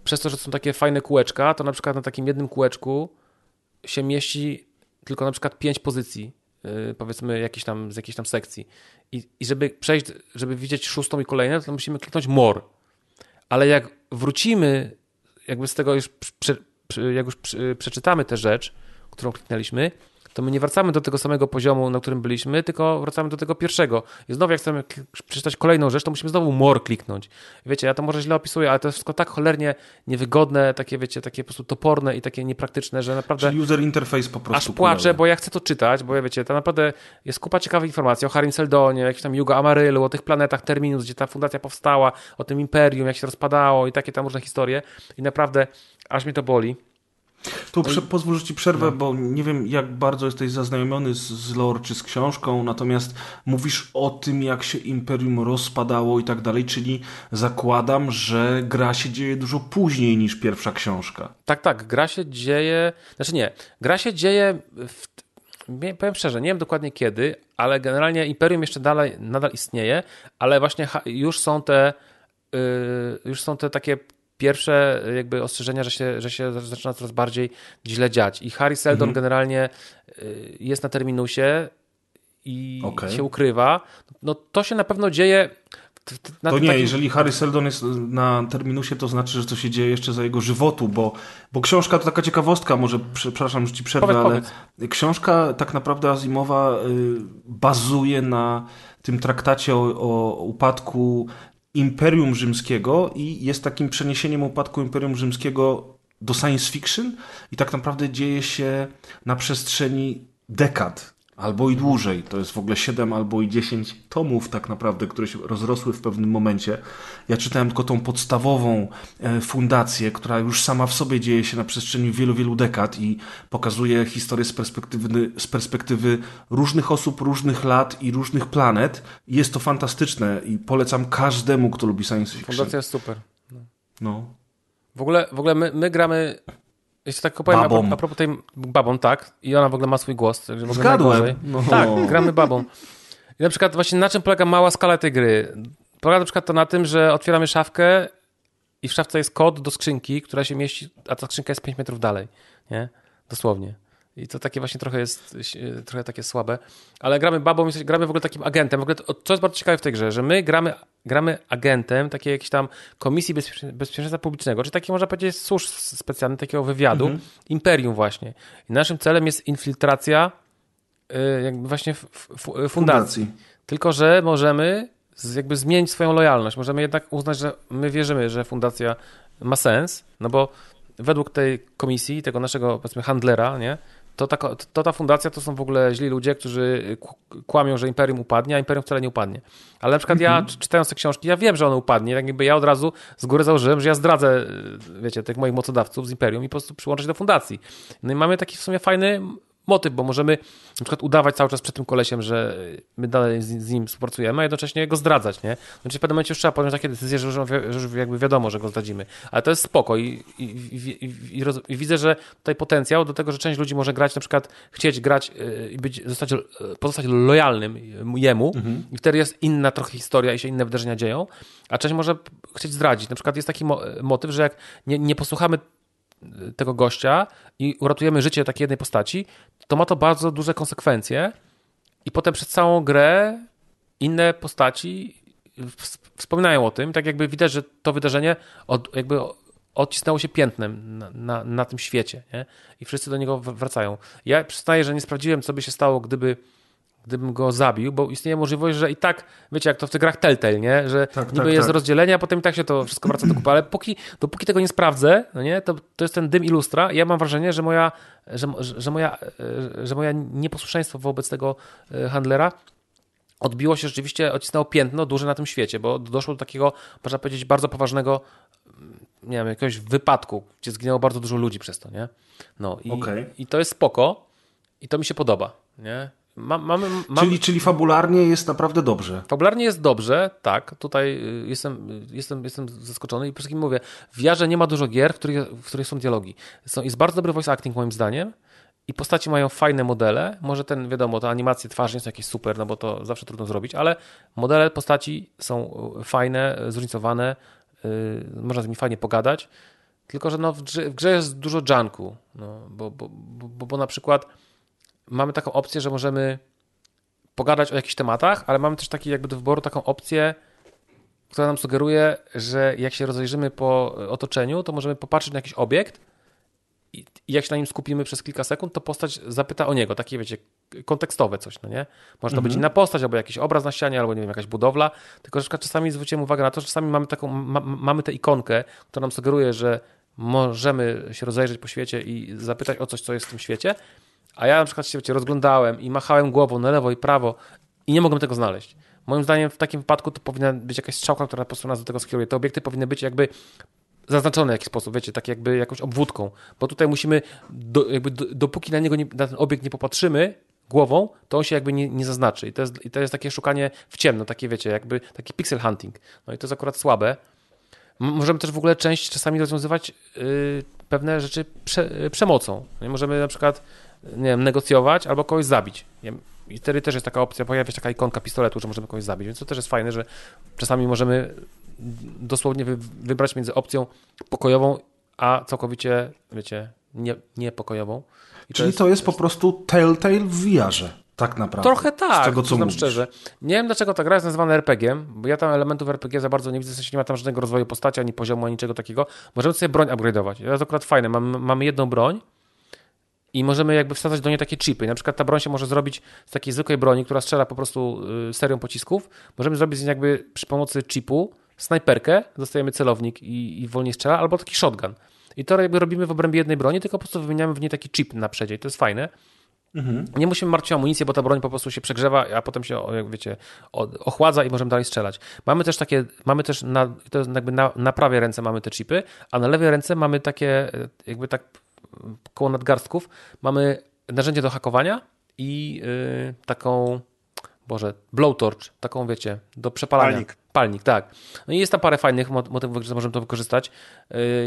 przez to, że są takie fajne kółeczka, to na przykład na takim jednym kółeczku się mieści tylko na przykład 5 pozycji. Powiedzmy z jakiejś tam sekcji. I żeby przejść, żeby widzieć szóstą i kolejne, to musimy kliknąć more. Ale jak wrócimy, jakby z tego już, przeczytamy tę rzecz, którą kliknęliśmy, to my nie wracamy do tego samego poziomu, na którym byliśmy, tylko wracamy do tego pierwszego. I znowu jak chcemy przeczytać kolejną rzecz, to musimy znowu more kliknąć. Wiecie, ja to może źle opisuję, ale to jest wszystko tak cholernie niewygodne, takie wiecie, takie po prostu toporne i takie niepraktyczne, że naprawdę... Czyli user interface po prostu. Aż płaczę, bo ja chcę to czytać, bo ja wiecie, tam naprawdę jest kupa ciekawych informacji o Harim Seldonie, o jakichś tam Yuga Amarylu, o tych planetach Terminus, gdzie ta fundacja powstała, o tym imperium, jak się rozpadało i takie tam różne historie. I naprawdę aż mnie to boli. Tu pozwól, że ci przerwę, bo nie wiem jak bardzo jesteś zaznajomiony z lore czy z książką, natomiast mówisz o tym, jak się Imperium rozpadało i tak dalej, czyli zakładam, że gra się dzieje dużo później niż pierwsza książka. Tak, gra się dzieje, powiem szczerze, nie wiem dokładnie kiedy, ale generalnie Imperium jeszcze nadal istnieje, ale właśnie już są te takie pierwsze jakby ostrzeżenia, że się zaczyna coraz bardziej źle dziać. I Harry Seldon generalnie jest na Terminusie i się ukrywa. No to się na pewno dzieje... jeżeli Harry Seldon jest na Terminusie, to znaczy, że to się dzieje jeszcze za jego żywotu, bo książka to taka ciekawostka, może, przepraszam, że ci przerwę, ale książka tak naprawdę Asimowa bazuje na tym traktacie o upadku Imperium Rzymskiego i jest takim przeniesieniem upadku Imperium Rzymskiego do science fiction i tak naprawdę dzieje się na przestrzeni dekad albo i dłużej. To jest w ogóle 7 albo i 10 tomów tak naprawdę, które się rozrosły w pewnym momencie. Ja czytałem tylko tą podstawową fundację, która już sama w sobie dzieje się na przestrzeni wielu, wielu dekad i pokazuje historię z perspektywy różnych osób, różnych lat i różnych planet. Jest to fantastyczne i polecam każdemu, kto lubi science fiction. Fundacja jest super. No. W ogóle my gramy... Jeśli tak powiem, a propos tej babą, tak, i ona w ogóle ma swój głos. Zgadłem. No. Tak, gramy babą. I na przykład właśnie na czym polega mała skala tej gry? Polega na przykład to na tym, że otwieramy szafkę i w szafce jest kod do skrzynki, która się mieści, a ta skrzynka jest 5 metrów dalej, nie? Dosłownie. I to takie właśnie trochę jest, trochę takie słabe. Ale gramy babą, gramy w ogóle takim agentem. W ogóle to, co jest bardzo ciekawe w tej grze, że my gramy agentem takiej jakiejś tam Komisji Bezpieczeństwa Publicznego, czy taki można powiedzieć służb specjalny, takiego wywiadu, imperium właśnie. I naszym celem jest infiltracja jakby właśnie fundacji. Tylko, że możemy jakby zmienić swoją lojalność. Możemy jednak uznać, że my wierzymy, że fundacja ma sens, no bo według tej komisji, tego naszego, powiedzmy, handlera, nie? To ta fundacja to są w ogóle źli ludzie, którzy kłamią, że imperium upadnie, a imperium wcale nie upadnie. Ale na przykład ja czytając te książki, ja wiem, że ono upadnie. Jakby ja od razu z góry założyłem, że ja zdradzę, wiecie, tych moich mocodawców z imperium i po prostu przyłączę się do fundacji. No i mamy taki w sumie fajny motyw, bo możemy na przykład udawać cały czas przed tym kolesiem, że my dalej z nim współpracujemy, a jednocześnie go zdradzać, nie? Znaczy w pewnym momencie już trzeba podjąć takie decyzje, że już jakby wiadomo, że go zdradzimy. Ale to jest spoko i widzę, że tutaj potencjał do tego, że część ludzi może grać, na przykład chcieć grać i pozostać lojalnym jemu i wtedy jest inna trochę historia i się inne wydarzenia dzieją, a część może chcieć zdradzić. Na przykład jest taki motyw, że jak nie posłuchamy tego gościa i uratujemy życie takiej jednej postaci, to ma to bardzo duże konsekwencje i potem przez całą grę inne postaci wspominają o tym, tak jakby widać, że to wydarzenie jakby odcisnęło się piętnem na tym świecie, nie? I wszyscy do niego wracają. Ja przyznaję, że nie sprawdziłem, co by się stało, gdybym go zabił, bo istnieje możliwość, że i tak, wiecie, jak to w tych grach Telltale, nie? Że tak, niby tak, jest tak. Rozdzielenie, a potem i tak się to wszystko wraca do kupy, ale dopóki tego nie sprawdzę, no nie? To jest ten dym i lustra i ja mam wrażenie, że moje nieposłuszeństwo wobec tego handlera odbiło się rzeczywiście, odcisnęło piętno duże na tym świecie, bo doszło do takiego, można powiedzieć, bardzo poważnego, nie wiem, jakiegoś wypadku, gdzie zginęło bardzo dużo ludzi przez to, nie? No i, i to jest spoko i to mi się podoba, nie? Czyli fabularnie jest naprawdę dobrze. Fabularnie jest dobrze, tak. Tutaj jestem zaskoczony i przede wszystkim mówię, w Jarze nie ma dużo gier, w których są dialogi. Jest bardzo dobry voice acting moim zdaniem i postaci mają fajne modele. Może te animacje twarzy nie są jakieś super, no bo to zawsze trudno zrobić, ale modele postaci są fajne, zróżnicowane, można z nimi fajnie pogadać, tylko że w grze jest dużo junku, no, bo na przykład mamy taką opcję, że możemy pogadać o jakichś tematach, ale mamy też taki jakby do wyboru taką opcję, która nam sugeruje, że jak się rozejrzymy po otoczeniu, to możemy popatrzeć na jakiś obiekt i jak się na nim skupimy przez kilka sekund, to postać zapyta o niego. Takie, wiecie, kontekstowe coś, no nie? Może to być inna postać, albo jakiś obraz na ścianie, albo nie wiem, jakaś budowla. Tylko że czasami zwróciłem uwagę na to, że czasami mamy taką, mamy tę ikonkę, która nam sugeruje, że możemy się rozejrzeć po świecie i zapytać o coś, co jest w tym świecie. A ja na przykład się rozglądałem i machałem głową na lewo i prawo i nie mogłem tego znaleźć. Moim zdaniem w takim wypadku to powinna być jakaś strzałka, która po prostu nas do tego skieruje. Te obiekty powinny być jakby zaznaczone w jakiś sposób, wiecie, tak jakby jakąś obwódką. Bo tutaj musimy, dopóki na ten obiekt nie popatrzymy głową, to on się jakby nie zaznaczy. I to jest takie szukanie w ciemno, takie, wiecie, jakby taki pixel hunting. No i to jest akurat słabe. Możemy też w ogóle część czasami rozwiązywać pewne rzeczy przemocą. Możemy na przykład, nie wiem, negocjować albo kogoś zabić. I wtedy też jest taka opcja, pojawia się taka ikonka pistoletu, że możemy kogoś zabić, więc to też jest fajne, że czasami możemy dosłownie wybrać między opcją pokojową, a całkowicie, wiecie, niepokojową. Czyli to jest po prostu Telltale w VR-ze, tak naprawdę. Trochę tak, z tego, co mówisz. Szczerze. Nie wiem, dlaczego ta gra jest nazywana RPG-iem, bo ja tam elementów RPG za bardzo nie widzę, w sensie nie ma tam żadnego rozwoju postaci, ani poziomu, ani niczego takiego. Możemy sobie broń upgrade'ować. To jest akurat fajne, mamy jedną broń, i możemy jakby wsadzać do niej takie chipy. I na przykład ta broń się może zrobić z takiej zwykłej broni, która strzela po prostu serią pocisków. Możemy zrobić z niej jakby przy pomocy chipu snajperkę, dostajemy celownik i wolniej strzela, albo taki shotgun. I to jakby robimy w obrębie jednej broni, tylko po prostu wymieniamy w niej taki chip na przedzie. I to jest fajne. Nie musimy martwić o amunicję, bo ta broń po prostu się przegrzewa, a potem się, jak wiecie, ochładza i możemy dalej strzelać. Mamy też na prawej ręce mamy te chipy, a na lewej ręce mamy takie jakby tak koło nadgarstków, mamy narzędzie do hakowania i taką, blowtorch, taką, wiecie, do przepalania. Palnik, tak. No i jest tam parę fajnych motywów, że możemy to wykorzystać.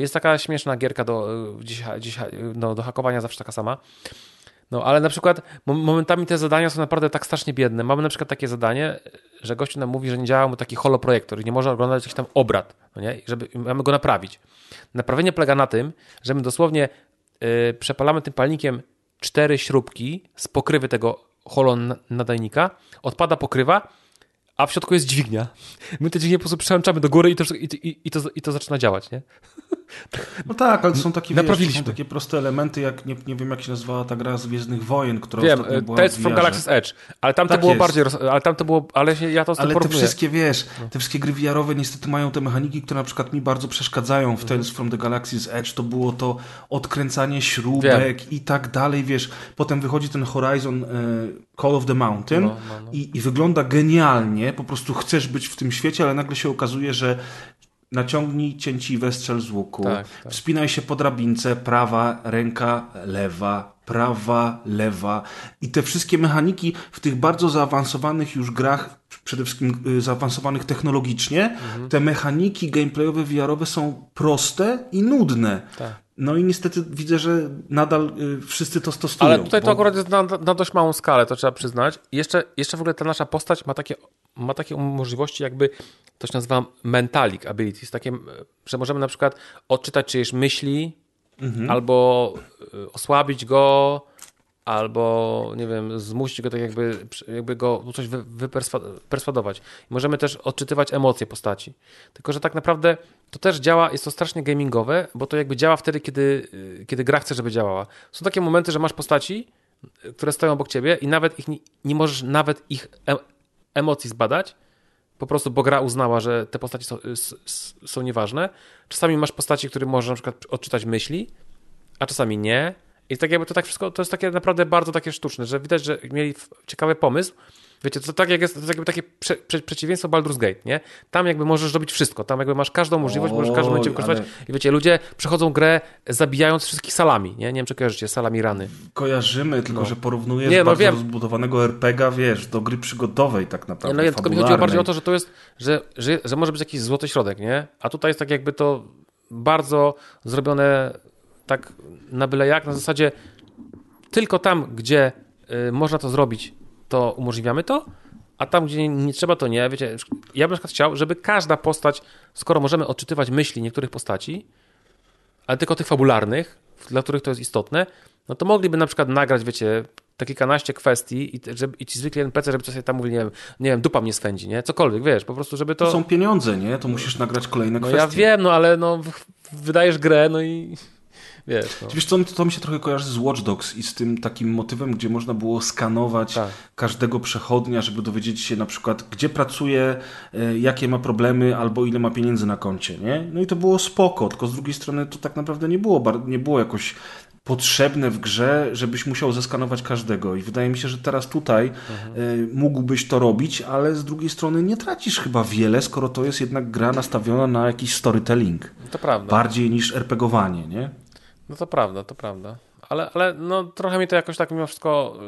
Jest taka śmieszna gierka do hakowania, zawsze taka sama. No, ale na przykład momentami te zadania są naprawdę tak strasznie biedne. Mamy na przykład takie zadanie, że gościu nam mówi, że nie działa mu taki holoprojektor i nie może oglądać jakichś tam obrad, no nie? Mamy go naprawić. Naprawienie polega na tym, że my dosłownie przepalamy tym palnikiem 4 śrubki z pokrywy tego holonadajnika, odpada pokrywa, a w środku jest dźwignia. My te dźwignie po prostu przełączamy do góry i to zaczyna działać, nie? No tak, ale są takie, są takie proste elementy, jak nie wiem jak się nazywała ta gra z Gwiezdnych Wojen, która ostatnio była Tales from Galaxy's Edge, ale tam to tak było bardziej, ale tam to było, ale ja to z tym porównuję. Ale te wszystkie gry VR-owe niestety mają te mechaniki, które na przykład mi bardzo przeszkadzają w Tales from the Galaxy's Edge, to było to odkręcanie śrubek i tak dalej, wiesz, potem wychodzi ten Horizon Call of the Mountain I wygląda genialnie, po prostu chcesz być w tym świecie, ale nagle się okazuje, że naciągnij cięciwe, strzel z łuku, tak. Wspinaj się po drabince, prawa, ręka, lewa, prawa, lewa i te wszystkie mechaniki w tych bardzo zaawansowanych już grach, przede wszystkim zaawansowanych technologicznie, te mechaniki gameplayowe, VR-owe są proste i nudne. Tak. No i niestety widzę, że nadal wszyscy to stosują. Ale tutaj to akurat jest na dość małą skalę, to trzeba przyznać. Jeszcze w ogóle ta nasza postać ma takie możliwości, jakby to się nazywa mentalic abilities, takie, że możemy na przykład odczytać czyjeś myśli, albo osłabić go, albo, nie wiem, zmusić go tak jakby go coś perswadować. Możemy też odczytywać emocje postaci. Tylko że tak naprawdę to też działa, jest to strasznie gamingowe, bo to jakby działa wtedy, kiedy gra chce, żeby działała. Są takie momenty, że masz postaci, które stoją obok ciebie i nawet ich nie możesz nawet ich emocji zbadać, po prostu, bo gra uznała, że te postaci są nieważne. Czasami masz postaci, które możesz na przykład odczytać myśli, a czasami nie. I tak jakby to tak wszystko, to jest takie naprawdę bardzo takie sztuczne, że widać, że mieli ciekawy pomysł. Wiecie, to tak jak jest, to jakby takie przeciwieństwo Baldur's Gate, nie? Tam jakby możesz robić wszystko, tam jakby masz każdą możliwość, możesz w każdym momencie wykorzystać. Ale... I wiecie, ludzie przechodzą grę zabijając wszystkich salami, nie? Nie wiem, czy kojarzycie, salami rany. Kojarzymy, tylko że porównujesz bardzo rozbudowanego RPGa, wiesz, do gry przygodowej tak naprawdę, fabularnej. Tylko mi chodziło bardziej o to, że to jest, że może być jakiś złoty środek, nie? A tutaj jest tak jakby to bardzo zrobione... tak na byle jak, na zasadzie tylko tam, gdzie można to zrobić, to umożliwiamy to, a tam, gdzie nie trzeba, to nie. Wiecie, ja bym na przykład chciał, żeby każda postać, skoro możemy odczytywać myśli niektórych postaci, ale tylko tych fabularnych, dla których to jest istotne, no to mogliby na przykład nagrać, wiecie, te kilkanaście kwestii i ci zwykli NPC, żeby coś tam mówili, nie wiem, dupa mnie swędzi, nie? Cokolwiek, wiesz, po prostu, żeby to... To są pieniądze, nie? To musisz nagrać kolejne kwestie. Ja wiem, ale wydajesz grę, i... Wiesz, Wiesz co, to mi się trochę kojarzy z Watch Dogs i z tym takim motywem, gdzie można było skanować każdego przechodnia, żeby dowiedzieć się na przykład, gdzie pracuje, jakie ma problemy albo ile ma pieniędzy na koncie, nie? No i to było spoko, tylko z drugiej strony to tak naprawdę nie było jakoś potrzebne w grze, żebyś musiał zeskanować każdego i wydaje mi się, że teraz tutaj mógłbyś to robić, ale z drugiej strony nie tracisz chyba wiele, skoro to jest jednak gra nastawiona na jakiś storytelling. To prawda. Bardziej niż RPGowanie, nie? No to prawda. Ale trochę mi to jakoś tak mimo wszystko...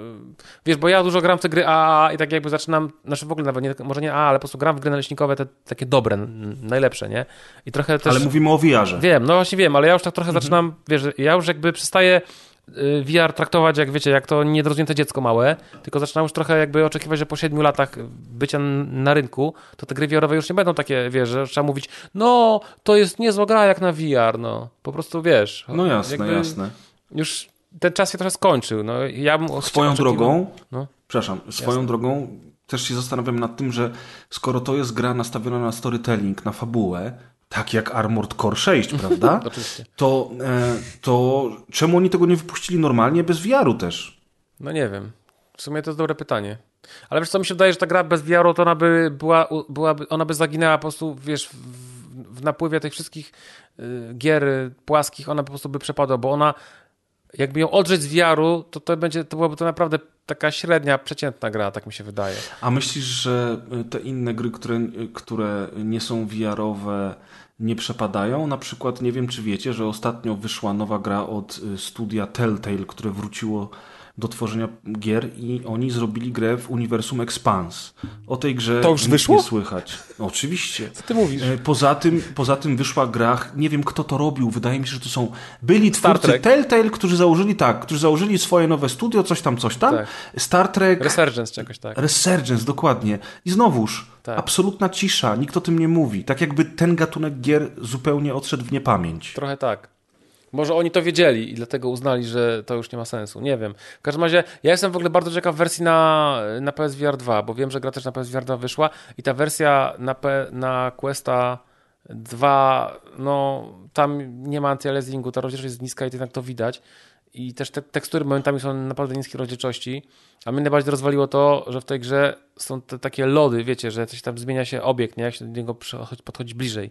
Wiesz, bo ja dużo gram w te gry AAA i tak jakby zaczynam... Znaczy w ogóle nawet, może nie AAA, ale po prostu gram w gry naleśnikowe, te takie dobre, najlepsze, nie? I trochę też... Ale mówimy o VR-ze. Wiem, no właśnie wiem, ale ja już tak trochę zaczynam... Wiesz, ja już jakby przestaję VR traktować, jak wiecie, jak to niedorozwinięte dziecko małe, tylko zaczynam już trochę jakby oczekiwać, że po 7 latach bycia na rynku, to te gry VR-owe już nie będą takie, wiesz, że trzeba mówić, no, to jest niezła gra jak na VR, no. Po prostu, wiesz. No jasne. Już ten czas się trochę skończył. No, ja bym swoją drogą też się zastanawiam nad tym, że skoro to jest gra nastawiona na storytelling, na fabułę, tak jak Armored Core 6, prawda? Oczywiście. To czemu oni tego nie wypuścili normalnie bez VR-u też? No nie wiem. W sumie to jest dobre pytanie. Ale wiesz co, mi się wydaje, że ta gra bez VR-u to ona by byłaby zaginęła po prostu, wiesz, w napływie tych wszystkich gier płaskich, ona po prostu by przepadła, bo ona jakby ją odrzeć z VR-u, to byłaby to naprawdę taka średnia, przeciętna gra, tak mi się wydaje. A myślisz, że te inne gry, które nie są VR-owe, nie przepadają? Na przykład, nie wiem, czy wiecie, że ostatnio wyszła nowa gra od studia Telltale, które wróciło do tworzenia gier i oni zrobili grę w uniwersum Expanse. O tej grze to już wyszło? Nie słychać. No, oczywiście. Co ty mówisz? Poza tym wyszła gra, nie wiem kto to robił, wydaje mi się, że to są byli twórcy Telltale, którzy założyli swoje nowe studio, coś tam. Tak. Star Trek. Resurgence czegoś tak. Resurgence, dokładnie. I znowuż absolutna cisza, nikt o tym nie mówi. Tak jakby ten gatunek gier zupełnie odszedł w niepamięć. Trochę tak. Może oni to wiedzieli i dlatego uznali, że to już nie ma sensu. Nie wiem. W każdym razie ja jestem w ogóle bardzo ciekaw wersji na PSVR 2, bo wiem, że gra też na PSVR 2 wyszła i ta wersja na Questa Dwa, no tam nie ma anti-aliasingu, ta rozdzielczość jest niska i jednak to widać. I też te tekstury momentami są naprawdę niskiej rozdzielczości. A mnie najbardziej rozwaliło to, że w tej grze są te takie lody, wiecie, że coś tam zmienia się obiekt, nie? Jak się do niego podchodzi bliżej.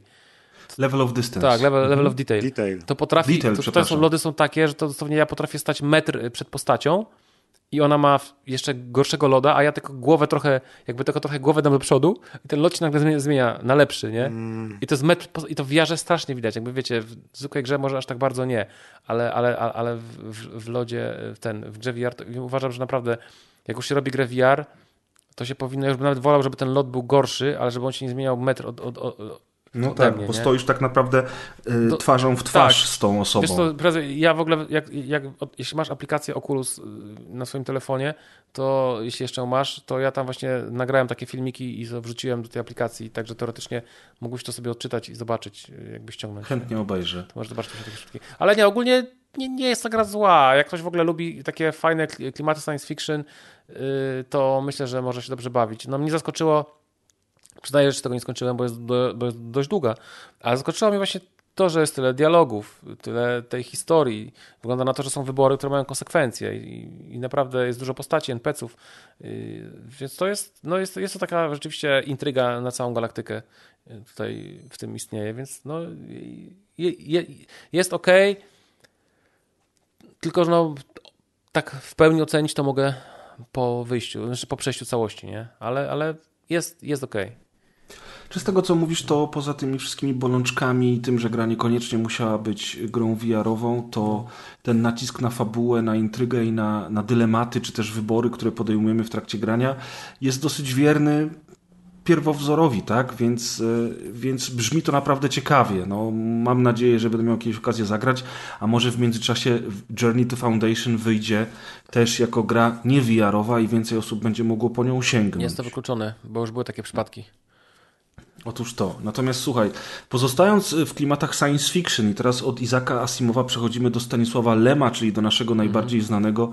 Level of distance. Tak, level of detail. To potrafi, to są lody są takie, że to dosłownie ja potrafię stać metr przed postacią i ona ma jeszcze gorszego loda, a ja tylko głowę trochę, jakby tylko trochę głowę dam do przodu i ten lot się nagle zmienia na lepszy, nie? I to jest metr, i to w jarze strasznie widać, jakby wiecie, w zwykłej grze może aż tak bardzo nie, ale w lodzie, w grze VR, to uważam, że naprawdę, jak już się robi grę VR, to się powinno, już bym nawet wolał, żeby ten lot był gorszy, ale żeby on się nie zmieniał metr No tak, mnie, bo stoisz tak naprawdę twarzą w twarz tak, z tą osobą. Wiesz co, ja w ogóle, jeśli masz aplikację Oculus na swoim telefonie, to jeśli jeszcze ją masz, to ja tam właśnie nagrałem takie filmiki i wrzuciłem do tej aplikacji, także teoretycznie mógłbyś to sobie odczytać i zobaczyć, jakby ściągnąć. Chętnie obejrzę. To możesz zobaczyć takie wszystkie. Ale nie, ogólnie nie jest ta gra zła. Jak ktoś w ogóle lubi takie fajne klimaty science fiction, to myślę, że może się dobrze bawić. No mnie zaskoczyło, przyznaję, że tego nie skończyłem, bo jest dość długa, ale zaskoczyło mnie właśnie to, że jest tyle dialogów, tyle tej historii. Wygląda na to, że są wybory, które mają konsekwencje i naprawdę jest dużo postaci, NPC-ów. Więc to jest to taka rzeczywiście intryga na całą galaktykę tutaj w tym istnieje, więc no, jest okej, tylko że no, tak w pełni ocenić to mogę po wyjściu, znaczy po przejściu całości, nie? Ale jest okej. Czy z tego, co mówisz, to poza tymi wszystkimi bolączkami i tym, że gra niekoniecznie musiała być grą VR-ową, to ten nacisk na fabułę, na intrygę i na dylematy, czy też wybory, które podejmujemy w trakcie grania, jest dosyć wierny pierwowzorowi, tak? Więc brzmi to naprawdę ciekawie. No, mam nadzieję, że będę miał jakieś okazję zagrać, a może w międzyczasie Journey to Foundation wyjdzie też jako gra nie VR-owa i więcej osób będzie mogło po nią sięgnąć. Jest to wykluczone, bo już były takie przypadki. Otóż to. Natomiast słuchaj, pozostając w klimatach science fiction i teraz od Isaaca Asimowa przechodzimy do Stanisława Lema, czyli do naszego najbardziej znanego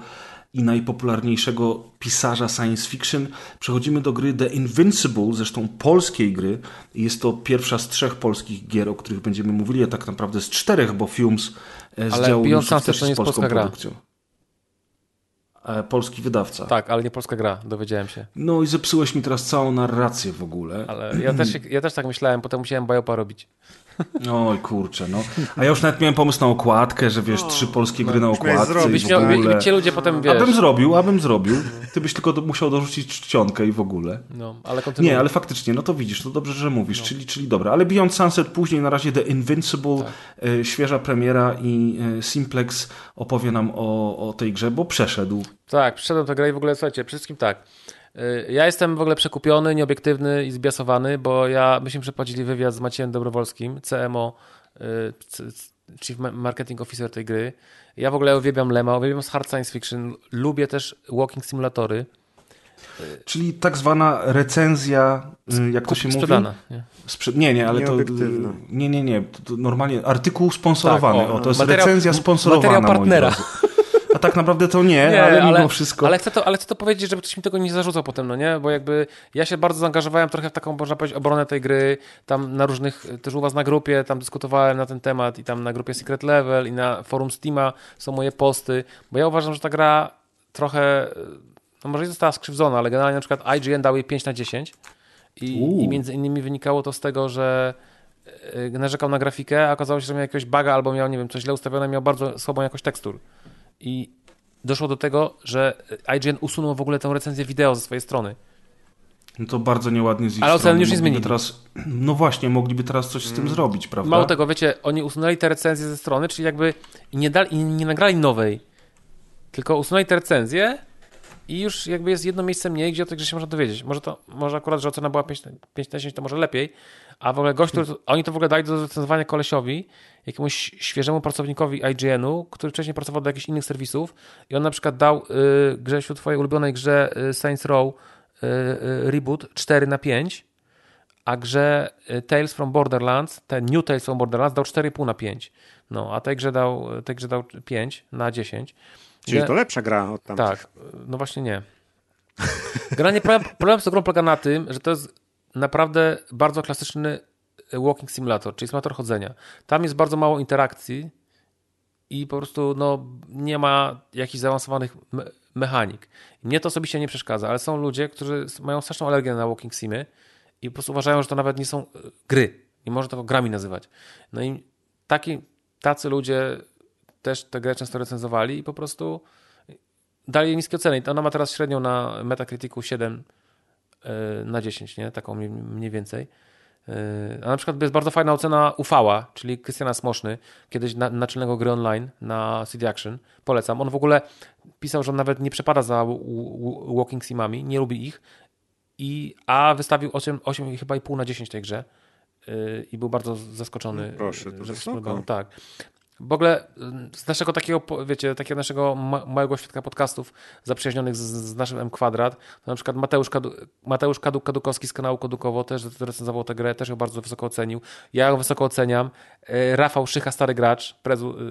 i najpopularniejszego pisarza science fiction. Przechodzimy do gry The Invincible, zresztą polskiej gry. Jest to pierwsza z 3 polskich gier, o których będziemy mówili, a tak naprawdę z 4, bo Fumes z działu też z polską produkcją. Polski wydawca. Tak, ale nie polska gra, dowiedziałem się. No i zepsułeś mi teraz całą narrację w ogóle. Ale ja też tak myślałem, potem musiałem biopa robić. Oj kurczę, no. A ja już nawet miałem pomysł na okładkę, że wiesz, 3 polskie gry na okładce i w ogóle. Cię ludzie potem, wiesz. Abym zrobił. Ty byś tylko musiał dorzucić czcionkę i w ogóle. No, ale kontynuuj. Nie, ale faktycznie, no to widzisz, to dobrze, że mówisz, no. czyli dobra. Ale Beyond Sunset później, na razie The Invincible, tak. Świeża premiera i Simplex opowie nam o tej grze, bo przeszedł. Tak, przeszedłem tę grę i w ogóle, słuchajcie, przede wszystkim tak. Ja jestem w ogóle przekupiony, nieobiektywny i zbiasowany, bo myśmy przeprowadzili wywiad z Maciejem Dobrowolskim, CMO, Chief Marketing Officer tej gry. Ja w ogóle uwielbiam Lema, uwielbiam hard science fiction, lubię też walking simulatory. Czyli tak zwana recenzja, jak to się sprzedana, mówi? Nie, ale to... Nie, to normalnie artykuł sponsorowany, tak, to jest recenzja sponsorowana. Materiał partnera. A tak naprawdę to nie ale mimo wszystko. Ale chcę to powiedzieć, żeby ktoś mi tego nie zarzucał potem, no nie? Bo jakby ja się bardzo zaangażowałem trochę w taką, można powiedzieć, obronę tej gry. Tam na różnych, też u was na grupie, tam dyskutowałem na ten temat i tam na grupie Secret Level i na forum Steama są moje posty. Bo ja uważam, że ta gra trochę, no może nie została skrzywdzona, ale generalnie na przykład IGN dał jej 5/10 i między innymi wynikało to z tego, że narzekał na grafikę, a okazało się, że miał jakiegoś buga albo miał, nie wiem, coś źle ustawione, miał bardzo słabą jakość tekstur. I doszło do tego, że IGN usunął w ogóle tę recenzję wideo ze swojej strony. No to bardzo nieładnie z ich strony. Ale oceny już nie zmienili. No właśnie, mogliby teraz coś z tym zrobić, prawda? Mało tego, wiecie, oni usunęli tę recenzję ze strony, czyli jakby nie nagrali nowej, tylko usunęli tę recenzję i już jakby jest jedno miejsce mniej, gdzie o tej grze się można dowiedzieć. Może akurat, że ocena była 5/10, to może lepiej, a w ogóle gość, oni to w ogóle dali do recenzowania kolesiowi, jakiemuś świeżemu pracownikowi IGN-u, który wcześniej pracował do jakichś innych serwisów i on na przykład dał Grzesiu, twojej ulubionej grze Saints Row Reboot 4/5, a grze Tales from Borderlands, ten New Tales from Borderlands dał 4,5/5, no a tej grze dał 5/10. Czyli to lepsza gra od tamtych. Tak, no właśnie nie. Granie problem z tą grą polega na tym, że to jest naprawdę bardzo klasyczny walking simulator, czyli symulator chodzenia. Tam jest bardzo mało interakcji i po prostu no, nie ma jakichś zaawansowanych mechanik. Mnie to osobiście nie przeszkadza, ale są ludzie, którzy mają straszną alergię na walking simy i po prostu uważają, że to nawet nie są gry. Nie można tego grami nazywać. No i tacy ludzie też tę grę często recenzowali i po prostu dali jej niskie oceny. Ona ma teraz średnią na Metacriticu 7 na 10, nie? Taką mniej więcej. A na przykład jest bardzo fajna ocena Ufała, czyli Krystiana Smoszny, kiedyś naczelnego gry online na CD Action. Polecam. On w ogóle pisał, że on nawet nie przepada za walking simami, nie lubi ich, a wystawił 8 chyba i pół na 10 tej grze i był bardzo zaskoczony. Proszę, to wysoko. Tak. W ogóle z naszego takiego, wiecie, takiego naszego małego świadka podcastów zaprzyjaźnionych z naszym M2, to na przykład Mateusz Kadukowski z kanału Kodukowo też recenzował tę grę, też ją bardzo wysoko ocenił. Ja ją wysoko oceniam. Rafał Szycha, stary gracz,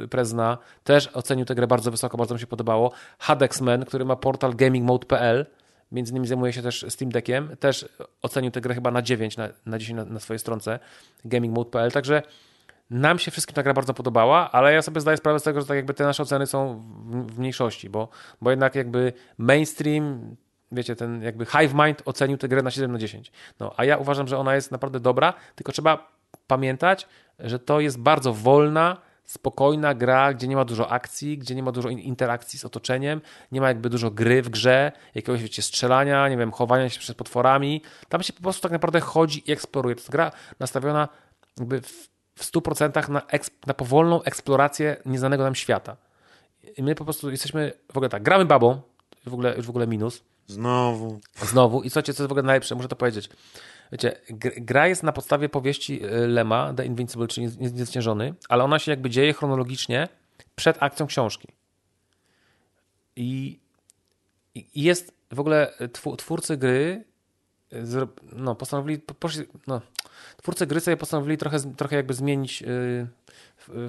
prezna, też ocenił tę grę bardzo wysoko, bardzo mi się podobało. Hadexman, który ma portal gamingmode.pl, między innymi zajmuje się też Steam Deckiem, też ocenił tę grę chyba na 9, na 10 na swojej stronce gamingmode.pl, także nam się wszystkim ta gra bardzo podobała, ale ja sobie zdaję sprawę z tego, że tak jakby te nasze oceny są w mniejszości, bo jednak jakby mainstream, wiecie, ten jakby hive mind ocenił tę grę na 7 na 10. No, a ja uważam, że ona jest naprawdę dobra, tylko trzeba pamiętać, że to jest bardzo wolna, spokojna gra, gdzie nie ma dużo akcji, gdzie nie ma dużo interakcji z otoczeniem, nie ma jakby dużo gry w grze, jakiegoś, wiecie, strzelania, nie wiem, chowania się przed potworami. Tam się po prostu tak naprawdę chodzi i eksploruje. To jest gra nastawiona jakby w 100% na powolną eksplorację nieznanego nam świata. I my po prostu jesteśmy, w ogóle tak, gramy babą, już w ogóle minus. Znowu. I co jest w ogóle najlepsze, muszę to powiedzieć. Wiecie, gra jest na podstawie powieści Lema, The Invincible, czyli Niezwyciężony, ale ona się jakby dzieje chronologicznie przed akcją książki. I jest w ogóle twórcy gry twórcy gry sobie postanowili trochę jakby zmienić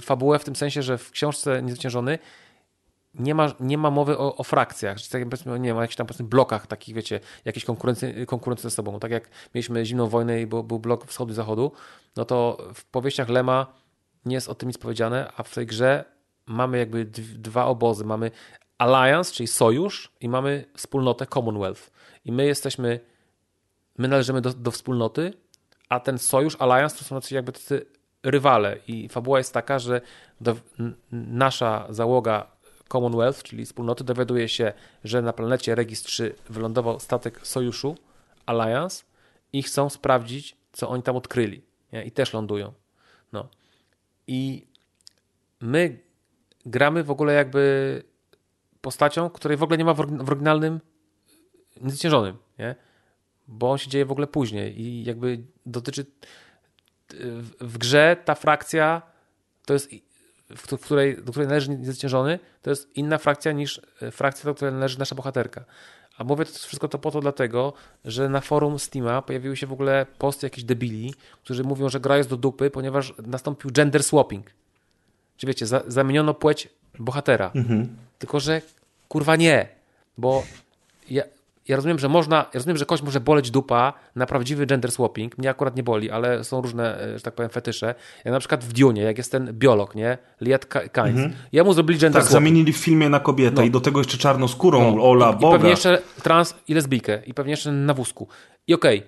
fabułę w tym sensie, że w książce Niezwyciężony nie ma mowy o frakcjach, czy tak jakby, nie ma jakichś tam blokach takich, wiecie, jakiejś konkurencji ze sobą. Tak jak mieliśmy Zimną wojnę i był blok wschodu i zachodu, no to w powieściach Lema nie jest o tym nic powiedziane, a w tej grze mamy jakby dwa obozy. Mamy Alliance, czyli sojusz, i mamy wspólnotę Commonwealth. I my należymy do wspólnoty, a ten sojusz, Alliance to są jakby tacy rywale. I fabuła jest taka, że nasza załoga Commonwealth, czyli wspólnoty, dowiaduje się, że na planecie Regis 3 wylądował statek sojuszu Alliance i chcą sprawdzić, co oni tam odkryli. Nie? I też lądują. No. I my gramy w ogóle jakby postacią, której w ogóle nie ma w oryginalnym Niezwyciężonym, nie? Bo on się dzieje w ogóle później i jakby dotyczy w grze ta frakcja, to jest do której należy Niezwyciężony, to jest inna frakcja niż frakcja, do której należy nasza bohaterka. A mówię to wszystko to po to dlatego, że na forum Steama pojawiły się w ogóle posty jakichś debili, którzy mówią, że gra jest do dupy, ponieważ nastąpił gender swapping. Czy wiecie, zamieniono płeć bohatera. Mhm. Tylko że kurwa nie, bo ja rozumiem, że kogoś może boleć dupa na prawdziwy gender swapping. Mnie akurat nie boli, ale są różne, że tak powiem, fetysze. Ja na przykład w Dune, jak jest ten biolog, nie? Liet Kynes. Mhm. Ja mu zrobili gender swapping. Tak, zamienili w filmie na kobietę i do tego jeszcze czarnoskórą, ola boga. I pewnie jeszcze trans i lesbijkę. I pewnie jeszcze na wózku. I okej.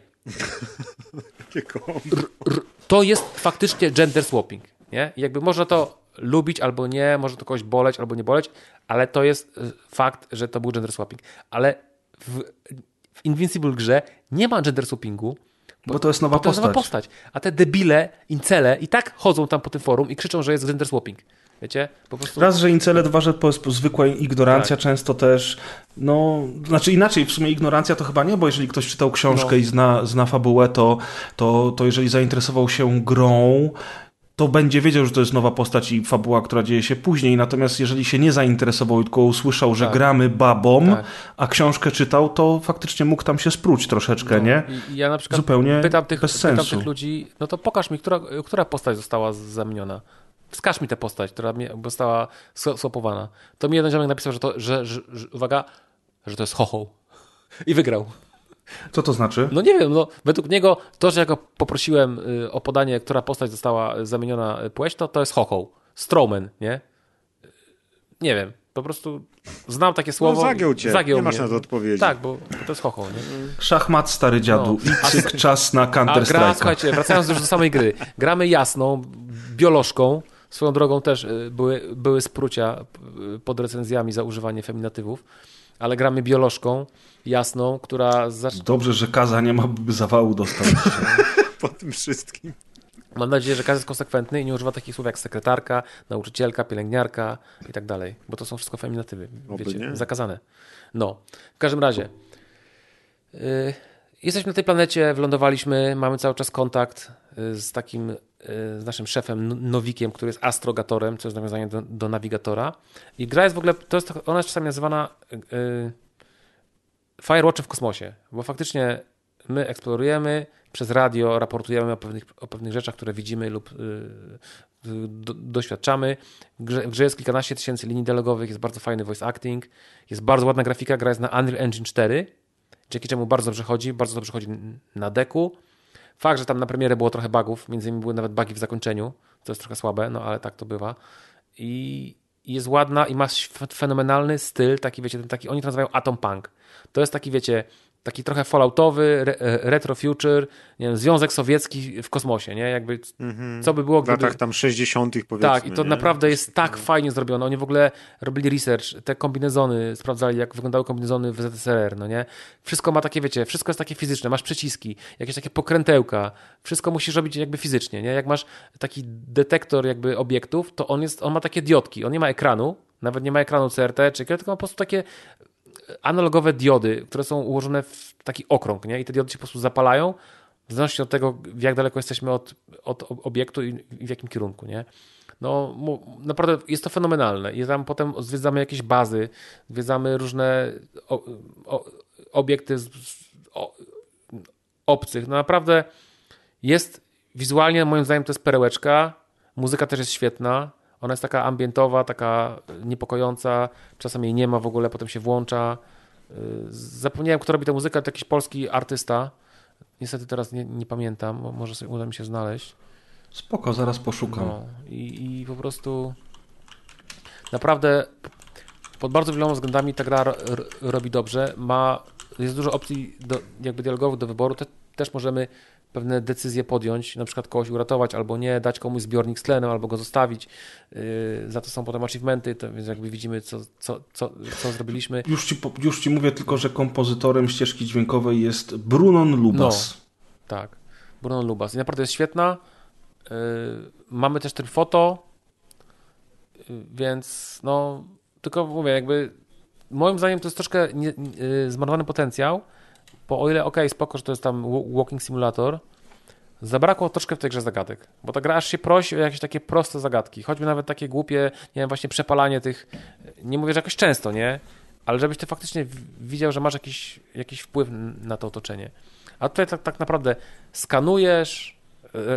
To jest faktycznie gender swapping, nie? I jakby można to lubić albo nie, może to kogoś boleć albo nie boleć, ale to jest fakt, że to był gender swapping. Ale w Invincible grze nie ma gender swappingu, bo to jest nowa postać. A te debile, incele i tak chodzą tam po tym forum i krzyczą, że jest gender swapping. Wiecie? Po prostu... Raz, że incele, dwa, że to jest zwykła ignorancja, tak. Często też, no, znaczy inaczej, w sumie ignorancja to chyba nie, bo jeżeli ktoś czytał książkę i zna fabułę, to jeżeli zainteresował się grą, to będzie wiedział, że to jest nowa postać i fabuła, która dzieje się później. Natomiast jeżeli się nie zainteresował, tylko usłyszał, że gramy babą, a książkę czytał, to faktycznie mógł tam się spróć troszeczkę, nie? Ja na przykład zupełnie pytam tych ludzi, no to pokaż mi, która postać została zamieniona. Wskaż mi tę postać, która została swapowana. To mi jeden ziomek napisał, że uwaga, że to jest chochoł. I wygrał. Co to znaczy? No nie wiem, no według niego to, że ja go poprosiłem o podanie, która postać została zamieniona płeć, to jest Hochoł. Strowman, nie? Nie wiem, po prostu znam takie słowo. No zagiął cię, nie masz na to odpowiedzi. Tak, bo to jest Hochoł, nie? Szachmat, stary dziadu, no. I cyk, czas na Counter Strike'a. Słuchajcie, wracając już do samej gry, gramy jasną, biolożką. Swoją drogą też były sprucia pod recenzjami za używanie feminatywów, ale gramy biolożką jasną, która... Dobrze, że Kaza nie ma zawału dostał. Po tym wszystkim. Mam nadzieję, że Kaza jest konsekwentny i nie używa takich słów jak sekretarka, nauczycielka, pielęgniarka i tak dalej, bo to są wszystko feminatywy, wiecie, nie? Zakazane. No, w każdym razie... Jesteśmy na tej planecie, wylądowaliśmy, mamy cały czas kontakt z takim, z naszym szefem Nowikiem, który jest astrogatorem, co jest nawiązanie do nawigatora. I gra jest w ogóle, ona jest czasami nazywana Firewatchem w kosmosie, bo faktycznie my eksplorujemy, przez radio raportujemy o pewnych rzeczach, które widzimy lub doświadczamy. W grze jest kilkanaście tysięcy linii dialogowych, jest bardzo fajny voice acting, jest bardzo ładna grafika, gra jest na Unreal Engine 4, dzięki czemu bardzo dobrze chodzi na deku. Fakt, że tam na premierę było trochę bugów, między innymi były nawet bugi w zakończeniu, co jest trochę słabe, no ale tak to bywa. I jest ładna i ma fenomenalny styl, taki wiecie, oni to nazywają Atom Punk. To jest taki, wiecie, taki trochę falloutowy, retro future, nie wiem, Związek Sowiecki w kosmosie, nie? Jakby, co by było, gdyby... W latach tam 60. powiedzmy. Tak, i to nie? Naprawdę jest tak fajnie zrobione. Oni w ogóle robili research, te kombinezony sprawdzali, jak wyglądały kombinezony w ZSRR, no nie? Wszystko ma takie, wiecie, wszystko jest takie fizyczne, masz przyciski, jakieś takie pokrętełka, wszystko musisz robić jakby fizycznie, nie? Jak masz taki detektor jakby obiektów, to on ma takie diodki, on nie ma ekranu, nawet nie ma ekranu CRT, czy tylko ma po prostu takie analogowe diody, które są ułożone w taki okrąg, nie? I te diody się po prostu zapalają w zależności od tego, jak daleko jesteśmy od obiektu i w jakim kierunku, nie? No, naprawdę jest to fenomenalne. I tam potem zwiedzamy jakieś bazy, zwiedzamy różne obiekty obcych. No naprawdę jest wizualnie, moim zdaniem, to jest perełeczka. Muzyka też jest świetna. Ona jest taka ambientowa, taka niepokojąca, czasem jej nie ma w ogóle, potem się włącza. Zapomniałem, kto robi tę muzykę, to jakiś polski artysta. Niestety teraz nie pamiętam, może sobie uda mi się znaleźć. Spoko, zaraz poszukam. No, i po prostu naprawdę pod bardzo wieloma względami ta gra robi dobrze. Jest dużo opcji jakby dialogowych do wyboru. Też możemy pewne decyzje podjąć, na przykład kogoś uratować albo nie, dać komuś zbiornik z tlenem albo go zostawić. Za to są potem achievementy, to więc jakby widzimy, co zrobiliśmy. Już ci mówię tylko, że kompozytorem ścieżki dźwiękowej jest Brunon Lubas. No, tak, Brunon Lubas. I naprawdę jest świetna. Mamy też tryb foto, więc no, tylko mówię, jakby moim zdaniem to jest troszkę zmarnowany potencjał, bo o ile okej, spoko, że to jest tam walking simulator, zabrakło troszkę w tej grze zagadek, bo ta gra aż się prosi o jakieś takie proste zagadki, choćby nawet takie głupie, nie wiem, właśnie przepalanie tych, nie mówię, że jakoś często, nie, ale żebyś ty faktycznie widział, że masz jakiś wpływ na to otoczenie. A tutaj tak naprawdę skanujesz,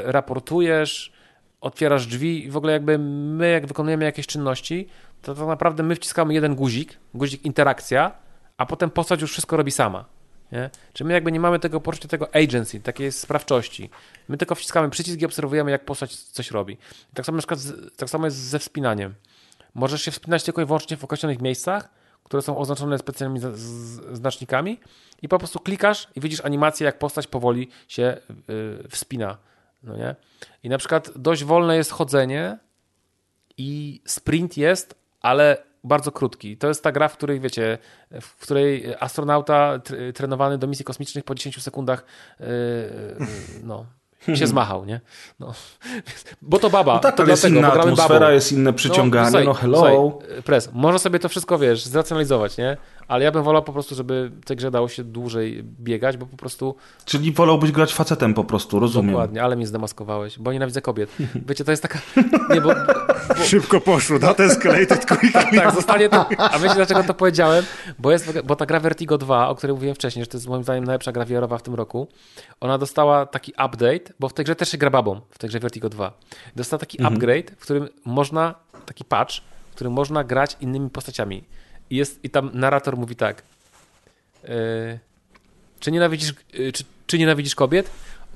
raportujesz, otwierasz drzwi i w ogóle jakby my, jak wykonujemy jakieś czynności, to tak naprawdę my wciskamy jeden guzik interakcja, a potem postać już wszystko robi sama. Nie? Czy my jakby nie mamy tego poczucia, tego agency, takiej sprawczości. My tylko wciskamy przycisk i obserwujemy, jak postać coś robi. I tak samo na przykład tak samo jest ze wspinaniem. Możesz się wspinać tylko i wyłącznie w określonych miejscach, które są oznaczone specjalnymi znacznikami i po prostu klikasz i widzisz animację, jak postać powoli się wspina. No nie? I na przykład dość wolne jest chodzenie i sprint jest, ale bardzo krótki. To jest ta gra, w której wiecie, w której astronauta trenowany do misji kosmicznych po 10 sekundach no, się zmachał, nie? No. Bo to baba. No tak, to jest inna atmosfera, babą. Jest inne przyciąganie. No, słuchaj, Prez, można sobie to wszystko, wiesz, zracjonalizować, nie? Ale ja bym wolał po prostu, żeby tej grze dało się dłużej biegać, bo po prostu... Czyli wolałbyś grać facetem po prostu, rozumiem. Dokładnie, ale mnie zdemaskowałeś, bo nienawidzę kobiet. Wiecie, to jest taka... Nie, bo... Szybko poszło, that escalated quickly. Tak, zostanie to... A wiecie, dlaczego to powiedziałem? Bo ta gra Vertigo 2, o której mówiłem wcześniej, że to jest moim zdaniem najlepsza gra VR-owa w tym roku, ona dostała taki update, bo w tej grze też się gra babą, w tej grze Vertigo 2. Dostała taki upgrade, w którym można... Taki patch, w którym można grać innymi postaciami. I tam narrator mówi tak. Czy nienawidzisz kobiet?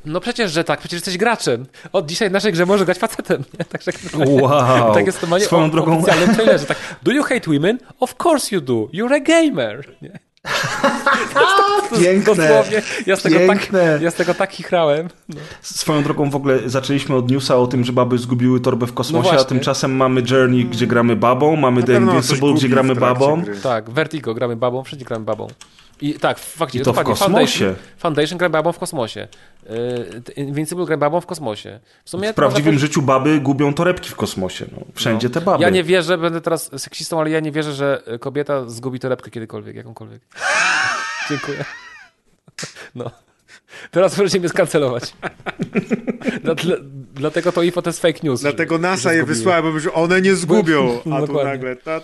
No przecież, że tak, przecież jesteś graczem. Od dzisiaj w naszej grze możesz grać facetem. Nie? Także, wow. Tak jest to manie oficjalnym trailerze. Tak, do you hate women? Of course you do. You're a gamer. Nie? Piękne. Dosłownie. Ja z tego tak chichrałem. No. Swoją drogą w ogóle zaczęliśmy od newsa o tym, że baby zgubiły torbę w kosmosie, no a tymczasem mamy Journey, gdzie gramy babą, mamy The Invincible, gdzie gramy babą. Tak, Vertigo gramy babą, wszędzie gramy babą. I tak, faktycznie. I to w kosmosie. Foundation gra babą w kosmosie. Invincible gra babą w kosmosie. W prawdziwym życiu baby gubią torebki w kosmosie. No. Wszędzie te baby. Ja nie wierzę, będę teraz seksistą, ale ja nie wierzę, że kobieta zgubi torebkę kiedykolwiek, jakąkolwiek. Dziękuję. No. Teraz możecie mnie skancelować. Dlatego to info to jest fake news. Dlatego że, NASA je wysłała, bo że one nie zgubią. A tu nagle ta.